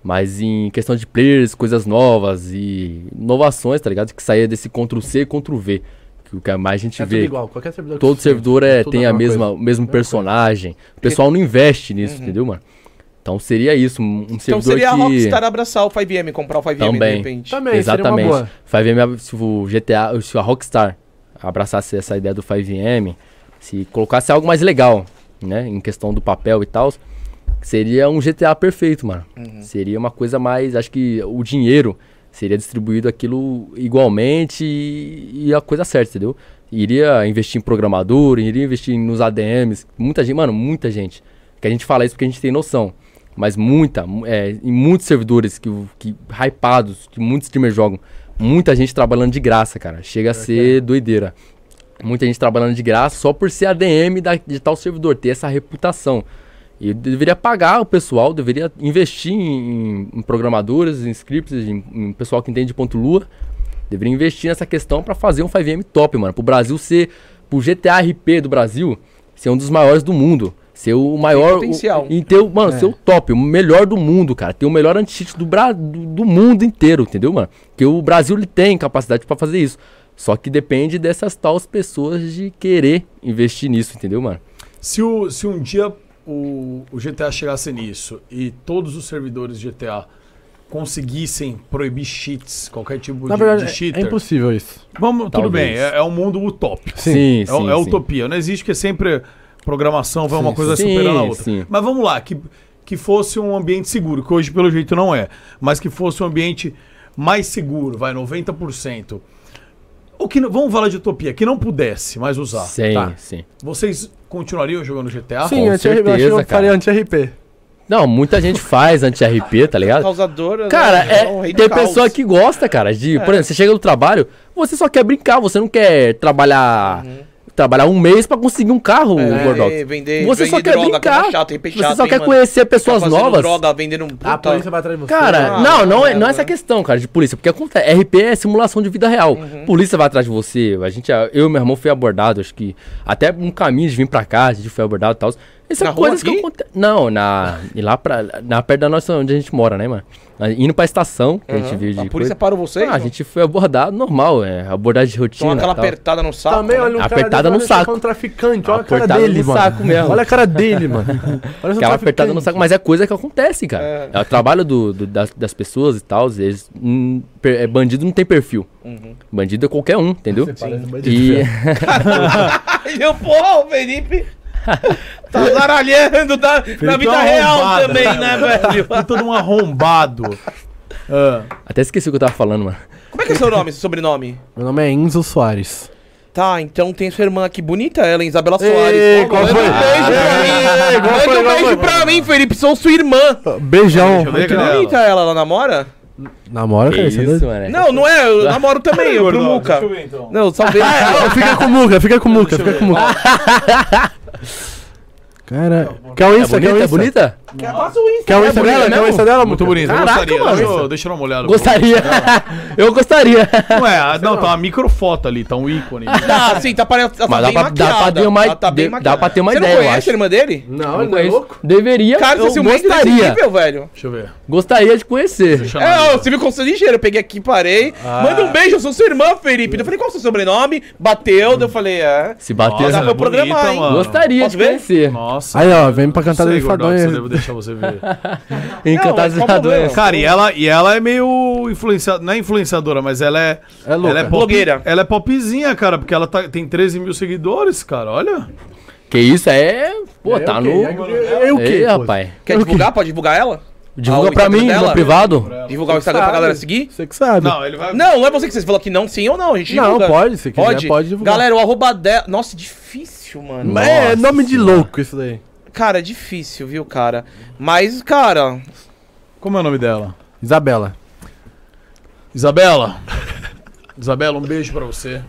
Mas em questão de players, coisas novas e inovações, tá ligado? Que saia desse Ctrl-C e Ctrl-V. Que o que mais a gente vê. Tudo igual. Qualquer servidor todo servidor tem o mesmo personagem. O pessoal não investe nisso, entendeu, mano? Então seria isso, um servidor que... Então seria a Rockstar abraçar o FiveM, comprar o FiveM de repente. Também, exatamente. Seria uma boa. FiveM, se o GTA, se a Rockstar abraçasse essa ideia do FiveM, se colocasse algo mais legal, né, em questão do papel e tal, seria um GTA perfeito, mano. Uhum. Seria uma coisa mais, acho que o dinheiro seria distribuído aquilo igualmente e a coisa certa, entendeu? Iria investir em programador, iria investir nos ADMs, muita gente, mano, muita gente. Que a gente fala isso porque a gente tem noção, mas em muitos servidores que hypados, que muitos streamers jogam, muita gente trabalhando de graça, cara. Chega a ser doideira. Muita gente trabalhando de graça só por ser ADM de tal servidor, ter essa reputação. E deveria pagar o pessoal, deveria investir em programadores, em scripts, em pessoal que entende de ponto lua. Deveria investir nessa questão para fazer um FiveM top, mano. Pro Brasil ser, pro GTA RP do Brasil, ser um dos maiores do mundo. Ser o maior... potencial. E ter ser o top, o melhor do mundo, cara. Ter o melhor anti-cheat do mundo inteiro, entendeu, mano? Porque o Brasil ele tem capacidade para fazer isso. Só que depende dessas tais pessoas de querer investir nisso, entendeu, mano? Se um dia o GTA chegasse nisso e todos os servidores de GTA conseguissem proibir cheats, qualquer tipo de cheater... é impossível isso. Tudo bem, é um mundo utópico. Sim. É utopia, não existe, porque sempre programação vai uma coisa superando a outra. Sim. Mas vamos lá, que fosse um ambiente seguro, que hoje pelo jeito não é, mas que fosse um ambiente mais seguro, vai, 90%. ou que não, vamos falar de utopia, que não pudesse mais usar. Sim, tá? Sim. Vocês continuariam jogando GTA? Sim, anti-RP, eu faria anti-RP. Não, muita gente faz anti-RP, tá ligado? Causadora, cara, né? É, tem pessoa que gosta, cara, de... É. Por exemplo, você chega no trabalho, você só quer brincar, você não quer trabalhar... Uhum. Trabalhar um mês pra conseguir um carro, Gordox. Você só quer droga, brincar. Chato, você só quer conhecer pessoas novas. Droga, um puta. A polícia vai atrás de você. Cara, não é essa questão, cara, de polícia. Porque acontece, RP é simulação de vida real. Uhum. Polícia vai atrás de você. A gente, eu e meu irmão foi abordado, acho que... Até um caminho de vir pra cá, a gente foi abordado e tal. Essas coisas que acontecem... Não, perto da nossa, onde a gente mora, né, mano? Indo pra estação, que a gente viu de... A polícia parou vocês? Ah, a gente foi abordado, normal, abordagem de rotina. Então, aquela apertada no saco. Também, olha, apertada no saco. Um traficante, olha a cara dele, mano. Saco mesmo. Olha a cara dele, mano. Olha aquela apertada no saco, mas é coisa que acontece, cara. É o trabalho das pessoas e tal, eles... Bandido não tem perfil. Uhum. Bandido é qualquer um, entendeu? Você parece um bandido. Caralho, porra, o Felipe... Tá zaralhando na vida real também, né, velho? Todo um arrombado. Até esqueci o que eu tava falando, mano. Como é que é seu nome, seu sobrenome? Meu nome é Enzo Soares. Tá, então tem sua irmã aqui bonita, ela, Isabela Soares. Ei, qual foi? Manda um beijo pra mim, Felipe, sou sua irmã. Beijão. Que bonita ela namora? Namora, cara? Isso, mano. Não, não é, eu namoro também, eu pro Muca. Deixa eu ver, então. Não, só vejo. Fica com o Muca, fica com o Muca, fica com o Muca. Cara, quer o Insta? É bonita? Quer o Insta dela? Quer o Insta dela? Muito bonita. Caraca, eu gostaria, mano. Deixa eu dar uma olhada. Gostaria. Eu gostaria. Ué, não, tá uma microfoto ali, tá um ícone. Ah, sim, tá parecendo. Mas dá pra ter uma ideia, eu acho. Você não conhece a irmã dele? Não, ele não é louco. Deveria. Cara, você é um velho. Deixa eu ver. Gostaria de conhecer. É, você viu como você é ligeiro. Eu peguei aqui, parei. Manda um beijo, eu sou sua irmã, Felipe. Eu falei, qual é o seu sobrenome? Bateu, daí eu falei, é. Se bater, dá pra eu programar, hein? Gostaria de conhecer. Nossa, aí, ó, vem pra cantar do Fadonha. Eu devo deixar você ver. Encantadora. Cara, e ela é meio influenciadora. Não é influenciadora, mas ela é. Ela é blogueira. Ela é popzinha, cara, porque ela tem 13 mil seguidores, cara. Olha. Que isso é. Pô, tá no. É o quê, rapaz? Quer divulgar? Pode divulgar ela? Divulga pra mim, no privado. Divulgar o Instagram pra galera seguir? Você que sabe. Não, ele vai... não é você que você falou que não, sim ou não. A gente divulga. Não, pode, se quiser, pode divulgar. Galera, o arroba dela. Nossa, difícil, mano. Mas é nome de louco isso daí. Cara, é difícil, viu, cara? Mas, cara... Como é o nome dela? Isabela. Isabela. Isabela, um beijo pra você.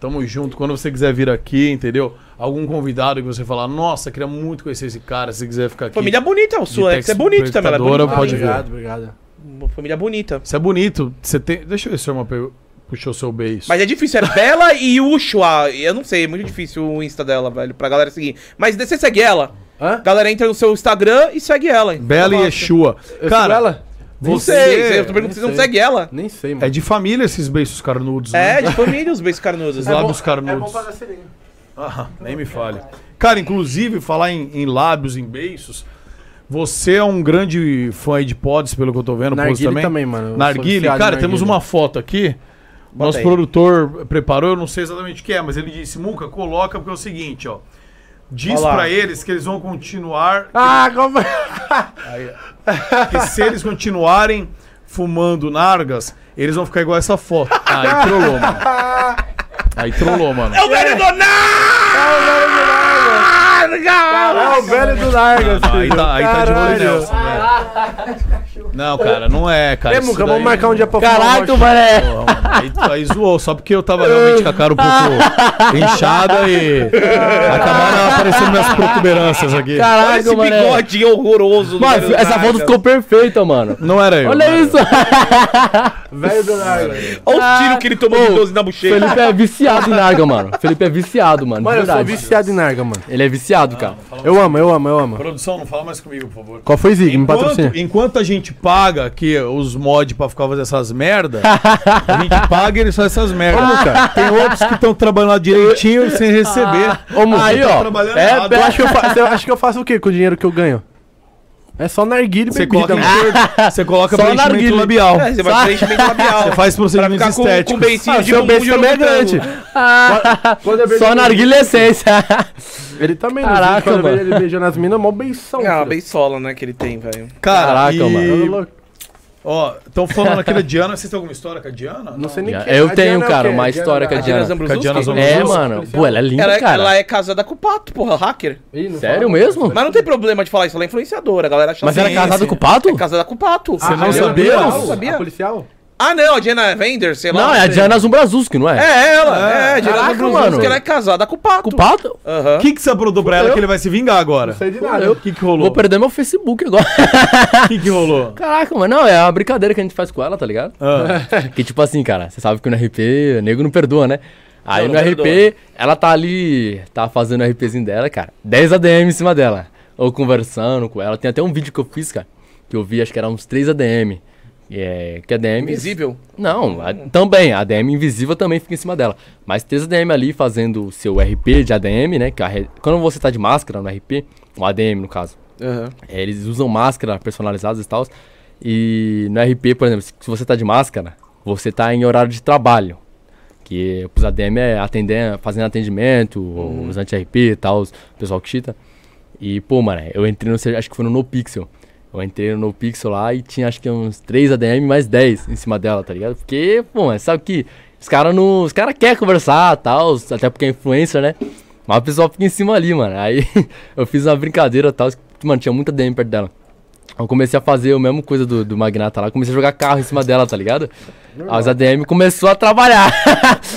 Tamo junto. Quando você quiser vir aqui, entendeu? Algum convidado que você falar, nossa, queria muito conhecer esse cara, se quiser ficar aqui. Família bonita, o sua é bonito também. Ela é bonita. Pode ver. Obrigado, obrigado. Uma família bonita. Você é bonito. Você tem... Deixa eu ver se eu puxou seu beijo. Mas é difícil, é Bela e Ushua. Eu não sei, é muito difícil o Insta dela, velho, pra galera seguir. Mas você segue ela. Hã? Galera entra no seu Instagram e segue ela. Bela e Ushua. Cara... Ela? Você, eu tô perguntando se você não segue ela. Nem sei, mano. É de família esses beijos carnudos, né? É, de família os beijos carnudos. Os lábios carnudos. É bom fazer serinho. Ah, nem me fale. Cara, inclusive, falar em lábios, em beiços, você é um grande fã aí de pods, pelo que eu tô vendo. Narguile também, mano. Narguile, cara, temos uma foto aqui. Nosso produtor preparou, eu não sei exatamente o que é, mas ele disse, Muca, coloca, porque é o seguinte, ó. Diz pra eles que eles vão continuar... Ah, como... que se eles continuarem fumando nargas, eles vão ficar igual essa foto. Aí trollou, mano. Aí trollou, mano. É o velho do Nargas! É o velho do Nargas! Aí tá de olho Nelson, velho. Não, cara, não é, cara. É, Muca, vamos marcar um dia pra fumar. Caraca, mano. Aí zoou, só porque eu tava realmente com a cara um pouco inchada e acabaram aparecendo minhas protuberâncias aqui. Caraca, olha esse bigode horroroso. Mas essa foto ficou perfeita, mano. Não era eu. Olha isso. Velho do Narga. Olha o tiro que ele tomou de 12 na bochecha. Felipe é viciado em Narga, mano. Felipe é viciado, mano. Mano, eu sou viciado em Narga, mano. Ele é viciado, cara. Eu amo. Produção, não fala mais comigo, por favor. Qual foi, Zig? Me patrocina. Enquanto a gente paga aqui os mods pra ficar fazendo essas merdas, a gente paga eles só essas merdas, cara. Tem outros que estão trabalhando direitinho sem receber. Aí, ó. Eu acho que eu faço o quê com o dinheiro que eu ganho? É só narguilha e bebida. Você coloca preenchimento labial. É, você vai preenchimento labial. Você faz procedimentos estéticos. Com beicinho de seu beijo também é grande. Só narguilha é essência. Ele também. Caraca, mano. Ele beijando as minas, é mó beição. É uma beiçola, né, que ele tem, velho. Caraca, mano. Ó, estão falando aqui da Diana. Vocês têm alguma história com a Diana? Não sei nem o que. Eu tenho, cara, uma história com a Diana Zumbrazuski. É, mano. Pô, ela é linda, cara. Ela é casada com o Pato, porra, hacker. Sério mesmo? Mas não tem problema de falar isso, ela é influenciadora, a galera acha. Mas ela é casada com o Pato? É casada com o Pato. Você não sabia? Não sabia. Policial? Ah, não, a Diana Vendor, sei lá. Não, é a Diana Zumbrazuski, não é? É ela, é a Diana Zumbrazuski, ela é casada com o Pato. Com o Pato? Aham. O que que você aprontou pra ela que ele vai se vingar agora? Não sei de nada. O que que rolou? Vou perder meu Facebook agora. O que que rolou? Caraca, mano, não, é uma brincadeira que a gente faz com ela, tá ligado? Que tipo assim, cara, você sabe que no RP, o nego não perdoa, né? Aí no RP, ela tá ali, tá fazendo o RPzinho dela, cara. 10 ADM em cima dela. Ou conversando com ela. Tem até um vídeo que eu fiz, cara, que eu vi, acho que era uns 3 ADM. Que a DM... Invisível? Não, também. A DM invisível também fica em cima dela. Mas tem a DM ali fazendo o seu RP de ADM, né? Que quando você tá de máscara no RP, o ADM no caso, eles usam máscara personalizadas e tal. E no RP, por exemplo, se você tá de máscara, você tá em horário de trabalho. Que pros ADM é fazendo atendimento, os anti-RP e tal, o pessoal que cheata. E, pô, mano, eu entrei no... Acho que foi no NoPixel. Eu entrei no NoPixel lá e tinha acho que uns 3 ADM mais 10 em cima dela, tá ligado? Porque, pô, sabe que os caras não... Os caras querem conversar e tal, até porque é influencer, né? Mas o pessoal fica em cima ali, mano. Aí eu fiz uma brincadeira e tal, mano, tinha muita ADM perto dela. Eu comecei a fazer a mesma coisa do Magnata lá, comecei a jogar carro em cima dela, tá ligado? As ADM começou a trabalhar.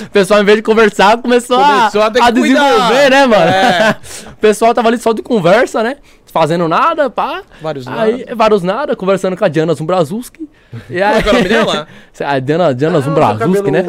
O pessoal, em vez de conversar, começou a desenvolver, né, mano? É. O pessoal tava ali só de conversa, né? Fazendo nada, pá. Vários nada, conversando com a Diana Zumbrazuski. E aí, qual é o nome dela? A Diana Zumbrazuski, né?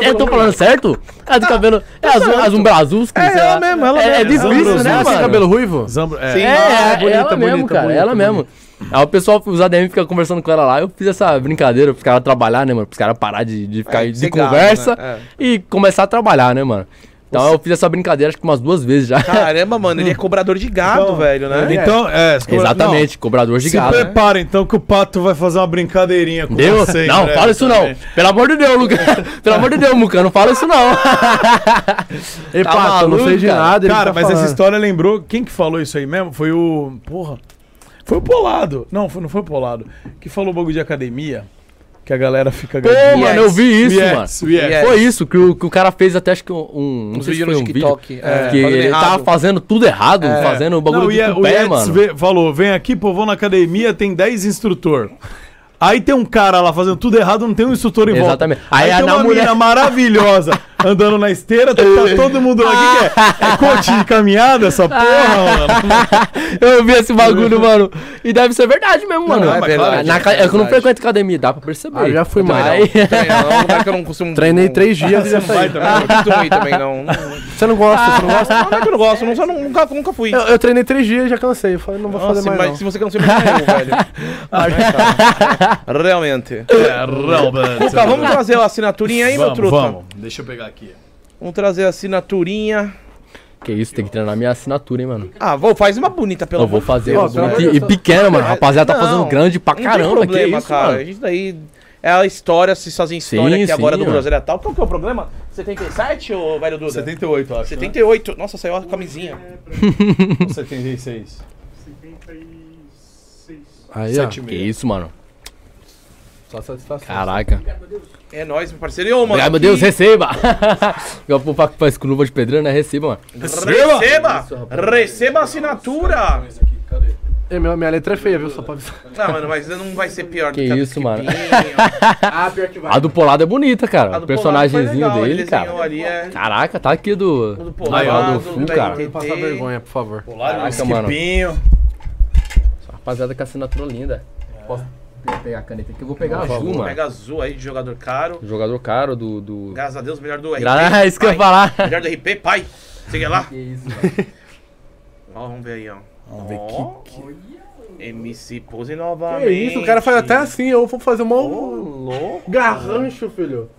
Eu tô falando certo? É do cabelo... É a Zumbrazuski, sei lá. É ela mesmo, ela mesmo. É difícil, né, mano? Cabelo ruivo? É ela mesmo, cara. Ela mesmo. Aí o pessoal, os ADM ficam conversando com ela lá. Eu fiz essa brincadeira pros caras trabalhar, né, mano? Pros caras parar de ficar de conversa e começar a trabalhar, né, mano? Então eu fiz essa brincadeira acho que umas 2 vezes já. Caramba, mano, ele é cobrador de gado, então, velho, né? Então, exatamente, cobrador de gado. Se prepara, então, que o Pato vai fazer uma brincadeirinha com você. Não, fala isso não. Pelo amor de Deus, Lucas. Pelo amor de Deus, Muca, não fala isso não. Ei, tá Pato, maluco, não sei de nada. Cara, mas essa história lembrou... Quem que falou isso aí mesmo? Foi o... Porra. Foi o Polado. Não, não foi o Polado. Que falou o bagulho de academia. Que a galera fica... Pô, mano, eu vi isso, mano. Foi isso que o cara fez até, acho que não sei se foi um TikTok, vídeo. Que ele tava fazendo tudo errado, fazendo o bagulho do pé, mano. Falou, vem aqui, pô, vou na academia, tem 10 instrutor. Aí tem um cara lá fazendo tudo errado, não tem um instrutor em volta. Exatamente. Aí tem uma mulher maravilhosa andando na esteira, tá todo mundo lá. O que é? É coach de caminhada essa porra, mano? Eu vi esse bagulho, mano. E deve ser verdade mesmo, mano. Não, é verdade, eu não frequento academia, dá pra perceber. Ah, eu já fui mais. Treinei 3 dias. Você vai também, não. Você não gosta, você não gosta? Não é que eu não gosto, eu nunca fui. Eu treinei 3 dias e já cansei. Eu falei, não vou fazer mais. Mas se você cansou, velho. Realmente. Luca, vamos trazer a assinaturinha aí, meu truta? Vamos, deixa eu pegar aqui. Vamos trazer a assinaturinha. Que isso, tem que treinar minha assinatura, hein, mano. Ah, faz uma bonita, pelo amor de Deus. Eu vou fazer uma bonita e pequena, mano. Rapaziada, tá fazendo grande pra caramba. Problema, que isso, cara. Mano. Isso daí é a história, se fazem história aqui agora do Groselha Talk. Qual que é o problema? 77, ô velho Duda? 78, acho. 78. Né? Nossa, saiu a camisinha. 76. 76. Aí, ó. Que isso, mano. Só satisfação. Caraca. É nóis, meu parceiro. Ô, mano. Ai, meu Deus, receba. Eu vou fazer com luva de pedreiro, né? Receba, mano. Receba! Receba a assinatura. Minha letra é feia, viu? Só pra avisar. Não, mano, mas não vai ser pior que isso, mano. Pior que vai. A do Polado é bonita, cara. O personagemzinho dele, cara. Caraca, tá aqui do Polado, do Fu, cara. Não passa vergonha, por favor. Polado, esquipinho. Rapaziada com a assinatura linda. Vou pegar a caneta aqui, eu vou pegar azul, mano. Pega azul aí de jogador caro. Jogador caro do... Graças a Deus, melhor do RP. Ah, isso que eu ia falar. Melhor do RP, pai. Siga lá. Que isso, mano. Ó, vamos ver aí, ó. Vamos ver MC Pose novamente. Que isso, o cara faz até assim, eu vou fazer uma... louco. Garrancho, filho.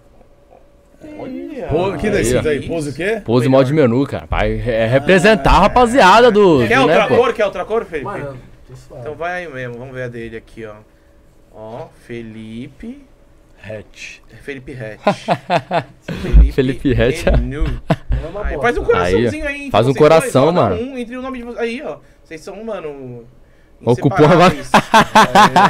Olha. O que daí? Aí, Pose o quê? Pose mod menu, cara. Vai representar a rapaziada do... Quer outra cor? Quer outra cor, Felipe? Então vai aí mesmo, vamos ver a dele aqui, ó. Ó, Felipe Hatch. Felipe Hatch. Felipe Hatch. Aí, faz um coraçãozinho aí. Faz um coração, mano. Entre o nome de vocês. Aí, ó. Vocês são, mano, Ocupou a vaga.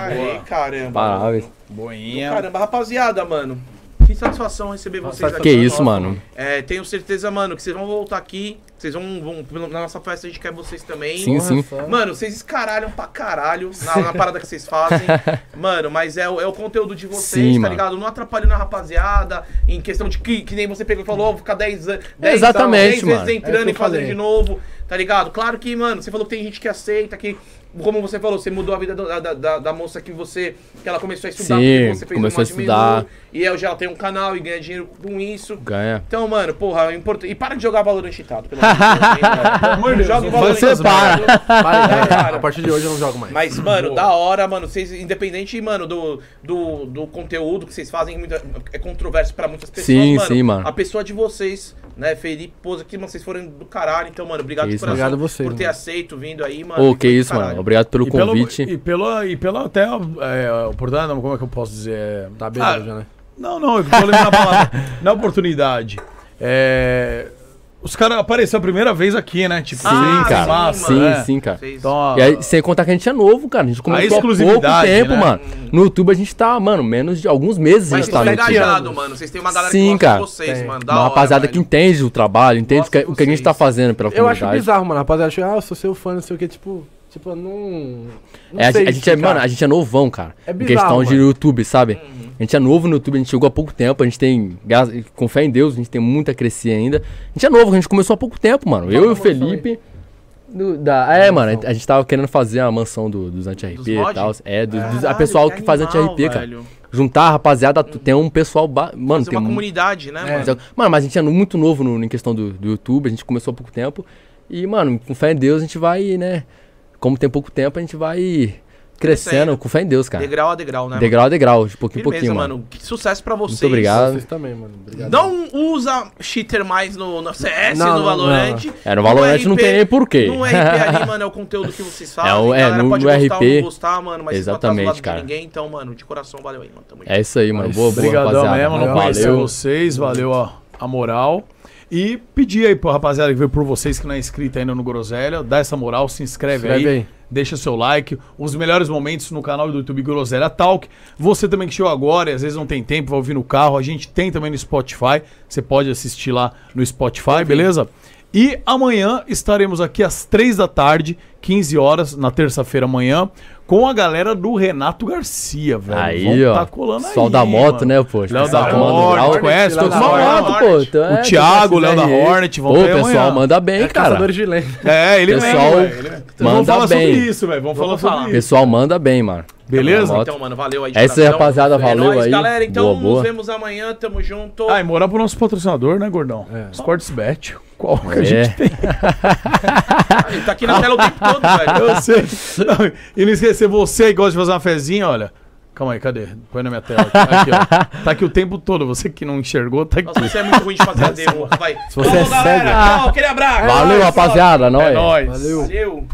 Aí, caramba. Parabéns. Boinha. Do caramba, rapaziada, mano. Que satisfação receber vocês aqui. Que isso, mano. É, tenho certeza, mano, que vocês vão voltar aqui. Vocês vão na nossa festa, a gente quer vocês também. Sim, sim. Mano, vocês escaralham pra caralho na parada que vocês fazem. Mano, mas é o conteúdo de vocês, sim, tá ligado? Não atrapalhando a rapaziada. Em questão de que nem você pegou e falou, vou ficar 10 anos. Exatamente, mano. 10 vezes entrando e fazendo de novo, tá ligado? Claro que, mano, você falou que tem gente que aceita, que... Como você falou, você mudou a vida da moça que ela começou a estudar. Sim, você fez começou a estudar. E hoje ela tem um canal e ganha dinheiro com isso. Ganha. Então, mano, porra, é importante. E para de jogar Valorant cheatado, pelo amor de Deus. Joga Valorant cheatado. Para. A partir de hoje eu não jogo mais. Mas, mano, boa. Da hora, mano. Vocês, independente, mano, do conteúdo que vocês fazem, é controverso pra muitas pessoas. Sim, mano, sim, mano. A pessoa de vocês, né, Felipe, Pose aqui, mano, vocês foram do caralho. Então, mano, obrigado de coração por ter aceito vindo aí, mano. Ô, que isso, mano. Obrigado pelo convite. E pela até a oportunidade, como é que eu posso dizer? Tá bem, já, né? Não, eu tô lembrando a palavra. Na oportunidade. É, os caras apareceram a primeira vez aqui, né? Tipo, sim, cara. Massa, sim, né? Sim, cara. Então, e aí, sem contar que a gente é novo, cara. A gente começou há pouco tempo, né, mano. No YouTube a gente tá, mano, menos de alguns meses. Mas a gente tá engajado, mano. Vocês têm uma galera sim, que gosta de vocês, mano. Da uma rapaziada que entende o trabalho, entende o que a gente tá fazendo pela comunidade. Eu acho bizarro, mano. A rapaziada acha, eu sou seu fã, não sei o que, tipo... Tipo, não é, sei a gente mano, a gente é novão, cara. É bizarro, em questão de YouTube, sabe? Uhum. A gente é novo no YouTube, a gente chegou há pouco tempo. A gente tem, com fé em Deus, a gente tem muito a crescer ainda. A gente é novo, a gente começou há pouco tempo, mano. Eu e o Felipe... mano, a gente tava querendo fazer a mansão dos anti-RP e tal. A pessoal que faz anti-RP, cara. Juntar a rapaziada, tem um pessoal... Mano, tem uma comunidade, né, mano? Mano, mas a gente é muito novo em questão do YouTube. A gente começou há pouco tempo. E, mano, com fé em Deus, a gente vai, né... Como tem pouco tempo, a gente vai crescendo, com fé em Deus, cara. Degrau a degrau, né? Degrau a degrau, de pouquinho em pouquinho, mano. Que sucesso pra vocês. Muito obrigado. Vocês também, mano. Obrigado. Não usa cheater mais no CS, no Valorant. É, no Valorant não tem nem porquê. No RP ali, mano, é o conteúdo que vocês fazem. No pode RP. Gostar, não gostar, mano, mas exatamente, não tá cara. De ninguém, então, mano, de coração, valeu aí, mano. Tamo junto. É isso aí, mano. Boa, obrigadão mesmo, mano. Valeu vocês, valeu a moral. E pedir aí, rapaziada, que veio por vocês que não é inscrito ainda no Groselha, dá essa moral, se inscreve aí, deixa seu like. Os melhores momentos no canal do YouTube Groselha Talk. Você também que chegou agora e às vezes não tem tempo, vai ouvir no carro. A gente tem também no Spotify, você pode assistir lá no Spotify, beleza? E amanhã estaremos aqui às 3 da tarde, 15 horas, na terça-feira amanhã, com a galera do Renato Garcia, velho. Aí, ó. Tá colando aí, Sol da moto, mano. Né, pô? Léo da Hornet. Conhece? Tô com uma moto, pô. Então, o Thiago, o Léo da Hornet. Vão pô, o pessoal amanhã. Manda bem, cara. Caçadores de lenda. Ele pessoal vem, velho. Vamos falar sobre isso, velho. Vamos falar sobre isso. Pessoal, manda bem, mano. Beleza? Então, mano, valeu aí. É isso aí, rapaziada, valeu aí. É nóis, galera. Então, nos vemos amanhã, tamo junto. Ah, e morar pro nosso patrocinador, né, gordão? Sportsbet. Qual que a gente tem? Ele tá aqui na tela o tempo todo, velho. Eu sei. Não, e não esquecer, você que gosta de fazer uma fezinha, olha. Calma aí, cadê? Põe na minha tela. Aqui, ó. Tá aqui o tempo todo. Você que não enxergou, tá aqui. Nossa, você é muito ruim de fazer a vai. Se você é cego. Aquele abraço. Valeu, rapaziada. Nóis. Valeu.